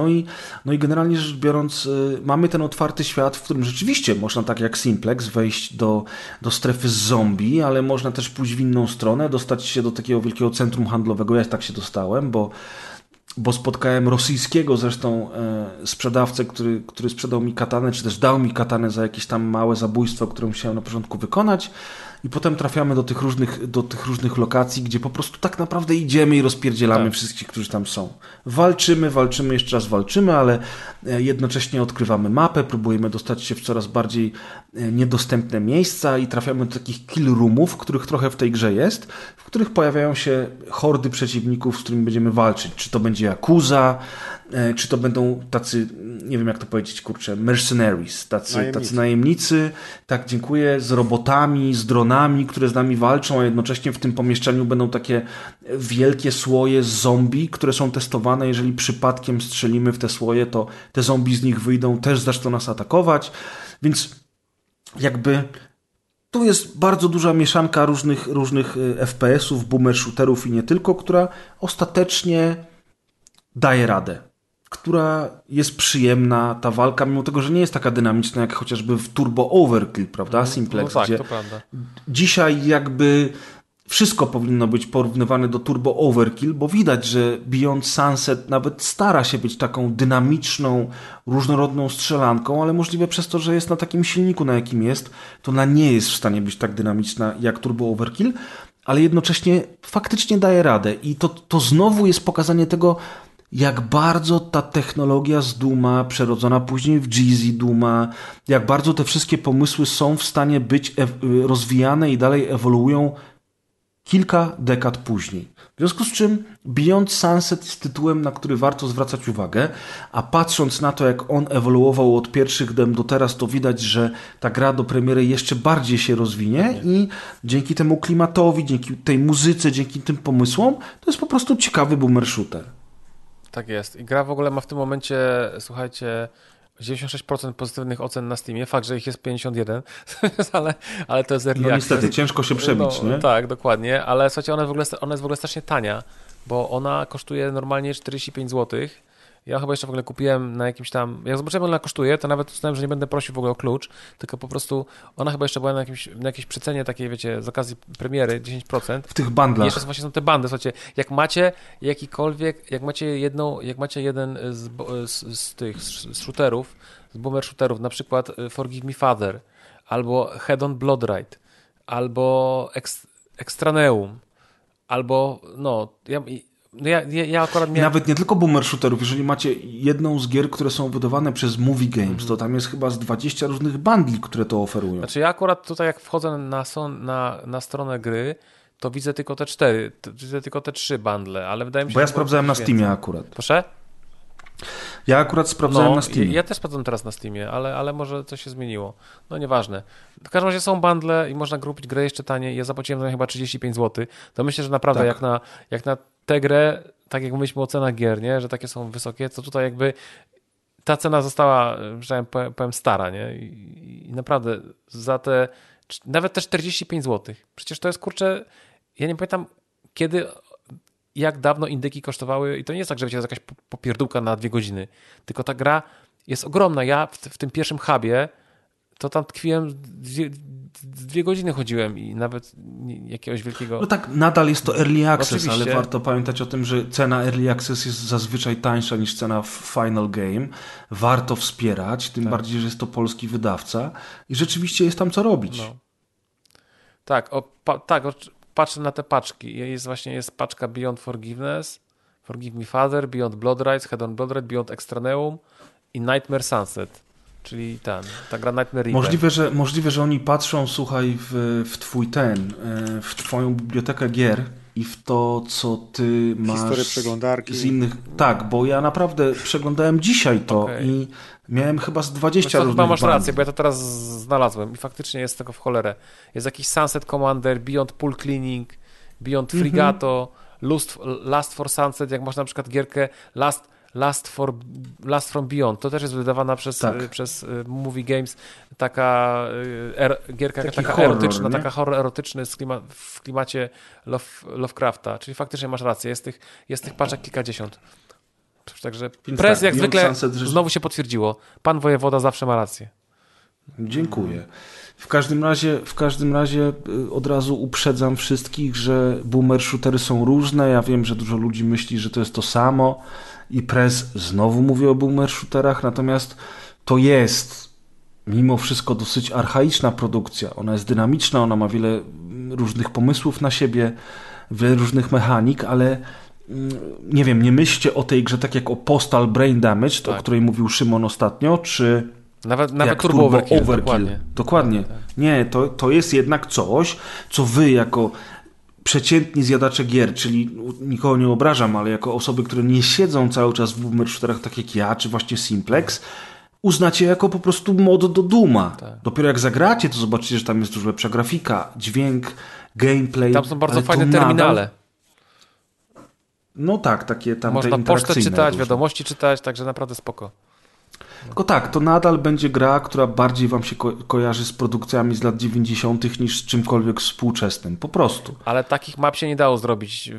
No i generalnie rzecz biorąc mamy ten otwarty świat, w którym rzeczywiście można tak jak Simplex wejść do strefy z zombie, ale można też pójść w inną stronę, dostać się do takiego wielkiego centrum handlowego. Ja tak się dostałem, bo spotkałem rosyjskiego zresztą sprzedawcę, który sprzedał mi katanę, czy też dał mi katanę za jakieś tam małe zabójstwo, które musiałem na początku wykonać. I potem trafiamy do tych różnych lokacji, gdzie po prostu tak naprawdę idziemy i rozpierdzielamy wszystkich, którzy tam są. Walczymy, jeszcze raz walczymy, ale jednocześnie odkrywamy mapę, próbujemy dostać się w coraz bardziej niedostępne miejsca i trafiamy do takich kill roomów, których trochę w tej grze jest, w których pojawiają się hordy przeciwników, z którymi będziemy walczyć. Czy to będzie Yakuza, czy to będą tacy, nie wiem jak to powiedzieć, kurczę, mercenaries, tacy najemnicy, tak, dziękuję, z robotami, z dronami, które z nami walczą, a jednocześnie w tym pomieszczeniu będą takie wielkie słoje zombie, które są testowane, jeżeli przypadkiem strzelimy w te słoje, to te zombie z nich wyjdą, też zaczną nas atakować, więc jakby tu jest bardzo duża mieszanka różnych FPS-ów, boomer shooterów i nie tylko, która ostatecznie daje radę, która jest przyjemna, ta walka, mimo tego, że nie jest taka dynamiczna jak chociażby w Turbo Overkill, prawda, Simplex, no tak, gdzie to prawda. Dzisiaj jakby wszystko powinno być porównywane do Turbo Overkill, bo widać, że Beyond Sunset nawet stara się być taką dynamiczną, różnorodną strzelanką, ale możliwe przez to, że jest na takim silniku, na jakim jest, to ona nie jest w stanie być tak dynamiczna jak Turbo Overkill, ale jednocześnie faktycznie daje radę i to znowu jest pokazanie tego, jak bardzo ta technologia z Dooma, przerodzona później w Jeezy Dooma, jak bardzo te wszystkie pomysły są w stanie być rozwijane i dalej ewoluują kilka dekad później. W związku z czym Beyond Sunset jest tytułem, na który warto zwracać uwagę, a patrząc na to, jak on ewoluował od pierwszych dem do teraz, to widać, że ta gra do premiery jeszcze bardziej się rozwinie i dzięki temu klimatowi, dzięki tej muzyce, dzięki tym pomysłom, to jest po prostu ciekawy boomer shooter. Tak jest. I gra w ogóle ma w tym momencie, słuchajcie, 96% pozytywnych ocen na Steamie. Fakt, że ich jest 51, ale to jest early access. No niestety, ciężko się przebić, nie? Tak, dokładnie, ale słuchajcie, ona jest w ogóle strasznie tania, bo ona kosztuje normalnie 45 zł. Ja chyba jeszcze w ogóle kupiłem na jakimś tam... Jak zobaczyłem, ile ona kosztuje, to nawet uznałem, że nie będę prosił w ogóle o klucz, tylko po prostu ona chyba jeszcze była na jakiejś przecenie takiej, wiecie, z okazji premiery 10%. W tych bandlach. I jeszcze właśnie są te bandy, słuchajcie, jak macie jakikolwiek, jak macie jeden z tych shooterów, z boomer shooterów, na przykład Forgive Me Father, albo Head on Bloodride, albo Extraneum, albo ja akurat miałem... Nawet nie tylko boomer shooterów, jeżeli macie jedną z gier, które są wydawane przez Movie Games, to tam jest chyba z 20 różnych bundli, które to oferują. Znaczy ja akurat tutaj jak wchodzę na stronę gry, to widzę tylko te 4, widzę tylko te 3 bundle, ale wydaje mi się... Bo ja sprawdzałem na Steamie akurat. Proszę? Ja akurat sprawdzałem na Steamie. Ja też sprawdzam teraz na Steamie, ale może coś się zmieniło. No nieważne. W każdym razie są bundle i można kupić grę jeszcze taniej. Ja zapłaciłem za nią chyba 35 zł. To myślę, że naprawdę tak. jak na tę grę, tak jak mówiliśmy o cenach gier, nie? Że takie są wysokie, to tutaj jakby ta cena została, że powiem, stara, nie? I naprawdę za te nawet te 45 zł. Przecież to jest, kurczę, ja nie pamiętam kiedy... jak dawno indyki kosztowały i to nie jest tak, że wiecie, jest jakaś popierdółka na 2 godziny, tylko ta gra jest ogromna. Ja w tym pierwszym hubie to tam tkwiłem, 2 godziny chodziłem i nawet jakiegoś wielkiego... No tak, nadal jest to early access, oczywiście. Ale warto pamiętać o tym, że cena early access jest zazwyczaj tańsza niż cena final game. Warto wspierać, tym bardziej, że jest to polski wydawca i rzeczywiście jest tam co robić. No. Patrzę na te paczki. Jest paczka Beyond Forgiveness, Forgive Me Father, Beyond Bloodride, Head on Bloodride, Beyond Extraneum i Nightmare Sunset, czyli ta gra Nightmare River. Możliwe, że oni patrzą, słuchaj, w twoją bibliotekę gier i w to, co ty masz... Historię przeglądarki. Z innych... Tak, bo ja naprawdę przeglądałem dzisiaj to i miałem chyba z 20 różnych chyba masz bandów. Rację, bo ja to teraz znalazłem i faktycznie jest tego w cholerę. Jest jakiś Sunset Commander, Beyond Pool Cleaning, Beyond Frigato, Last for Sunset, jak masz na przykład gierkę Last Last From Beyond, to też jest wydawana przez Movie Games taka gierka, taka horror, erotyczna, nie? Taka horror erotyczny w klimacie Lovecrafta, czyli faktycznie masz rację, jest tych paczek kilkadziesiąt. Także prez jak zwykle znowu się potwierdziło. Pan wojewoda zawsze ma rację. Dziękuję. W każdym razie od razu uprzedzam wszystkich, że boomer shootery są różne. Ja wiem, że dużo ludzi myśli, że to jest to samo i prez znowu mówi o boomer shooterach, natomiast to jest mimo wszystko dosyć archaiczna produkcja. Ona jest dynamiczna, ona ma wiele różnych pomysłów na siebie, wiele różnych mechanik, ale nie wiem, nie myślcie o tej grze tak jak o Postal Brain Damage, tak, o której mówił Szymon ostatnio, czy nawet Turbo Overkill. Dokładnie. Tak. Nie, to jest jednak coś, co wy jako przeciętni zjadacze gier, czyli nikogo nie obrażam, ale jako osoby, które nie siedzą cały czas w boomer shooterach tak jak ja, czy właśnie Simplex, uznacie jako po prostu mod do Dooma. Tak. Dopiero jak zagracie, to zobaczycie, że tam jest dużo lepsza grafika, dźwięk, gameplay. Tam są bardzo fajne terminale. No tak, takie tam można pocztę czytać, różne wiadomości czytać, także naprawdę spoko. Tylko tak, to nadal będzie gra, która bardziej wam się kojarzy z produkcjami z lat 90. niż z czymkolwiek współczesnym, po prostu. Ale takich map się nie dało zrobić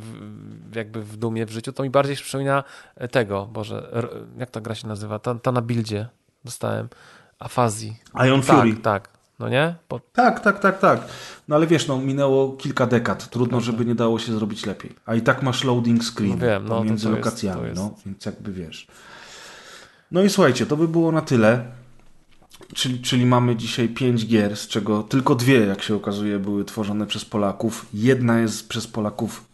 jakby w Doomie, w życiu. To mi bardziej przypomina tego, jak ta gra się nazywa? Ta na buildzie dostałem. Afazji. Ion Fury. Tak. No nie? Tak. No ale wiesz, minęło kilka dekad. Trudno, żeby nie dało się zrobić lepiej. A i tak masz loading screen pomiędzy to lokacjami. Jest. No, więc jakby wiesz. No i słuchajcie, to by było na tyle. Czyli mamy dzisiaj 5 gier, z czego tylko 2, jak się okazuje, były tworzone przez Polaków. Jedna jest przez Polaków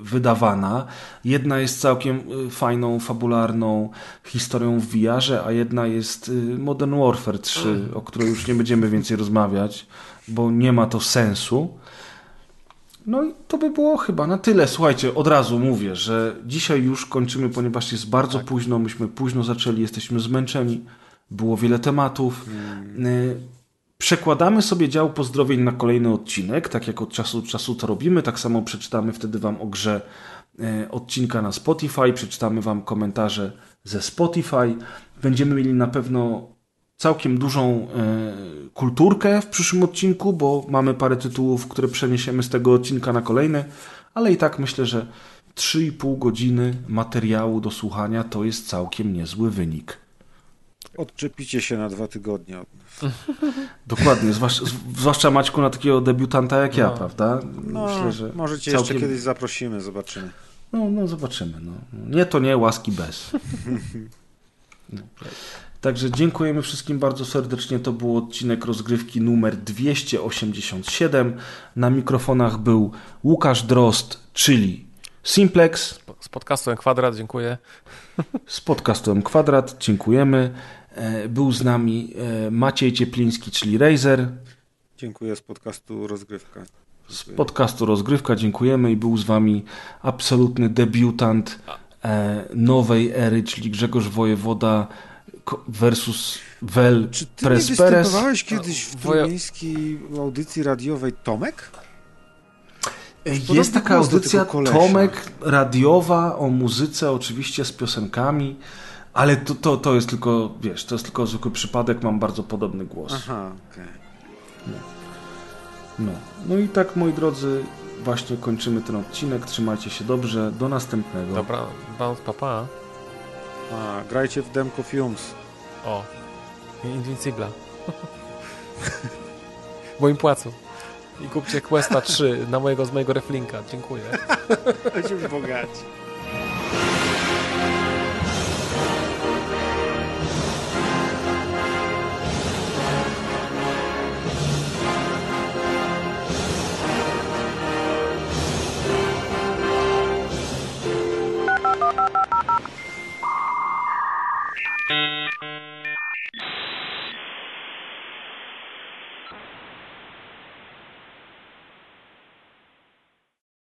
wydawana, jedna jest całkiem fajną, fabularną historią w VR-ze, a jedna jest Modern Warfare 3, o której już nie będziemy więcej rozmawiać, bo nie ma to sensu. No i to by było chyba na tyle. Słuchajcie, od razu mówię, że dzisiaj już kończymy, ponieważ jest bardzo późno, myśmy późno zaczęli, jesteśmy zmęczeni. Było wiele tematów. Przekładamy sobie dział pozdrowień na kolejny odcinek, tak jak od czasu do czasu to robimy. Tak samo przeczytamy wtedy wam o grze odcinka na Spotify, przeczytamy wam komentarze ze Spotify. Będziemy mieli na pewno całkiem dużą kulturkę w przyszłym odcinku, bo mamy parę tytułów, które przeniesiemy z tego odcinka na kolejny, ale i tak myślę, że 3,5 godziny materiału do słuchania to jest całkiem niezły wynik. Odczepicie się na 2 tygodnie. Dokładnie, zwłaszcza Maćku na takiego debiutanta jak ja, prawda? Myślę, że możecie całkiem... jeszcze kiedyś zaprosimy, zobaczymy. No zobaczymy. No. Nie to nie, łaski bez. No. Także dziękujemy wszystkim bardzo serdecznie. To był odcinek rozgrywki numer 287. Na mikrofonach był Łukasz Drozd, czyli Simplex. Z podcastu M-Kwadrat, dziękuję. Z podcastu M-Kwadrat, dziękujemy. Był z nami Maciej Ciepliński, czyli Razer. Dziękuję, z podcastu Rozgrywka. Z podcastu Rozgrywka, dziękujemy. I był z wami absolutny debiutant nowej ery, czyli Grzegorz Wojewoda versus Czy ty nie występowałeś kiedyś w trójmiejskiej audycji radiowej Tomek? Jest taka audycja Tomek radiowa o muzyce, oczywiście z piosenkami, ale to jest tylko, wiesz, to jest tylko zwykły przypadek, mam bardzo podobny głos. Aha, okej. No i tak, moi drodzy, właśnie kończymy ten odcinek, trzymajcie się dobrze, do następnego. Dobra, papa. A, grajcie w Demko Fumes. O, Invincibla. Bo im płacą. I kupcie Questa 3 z mojego reflinka. Dziękuję. Będziemy bogaci.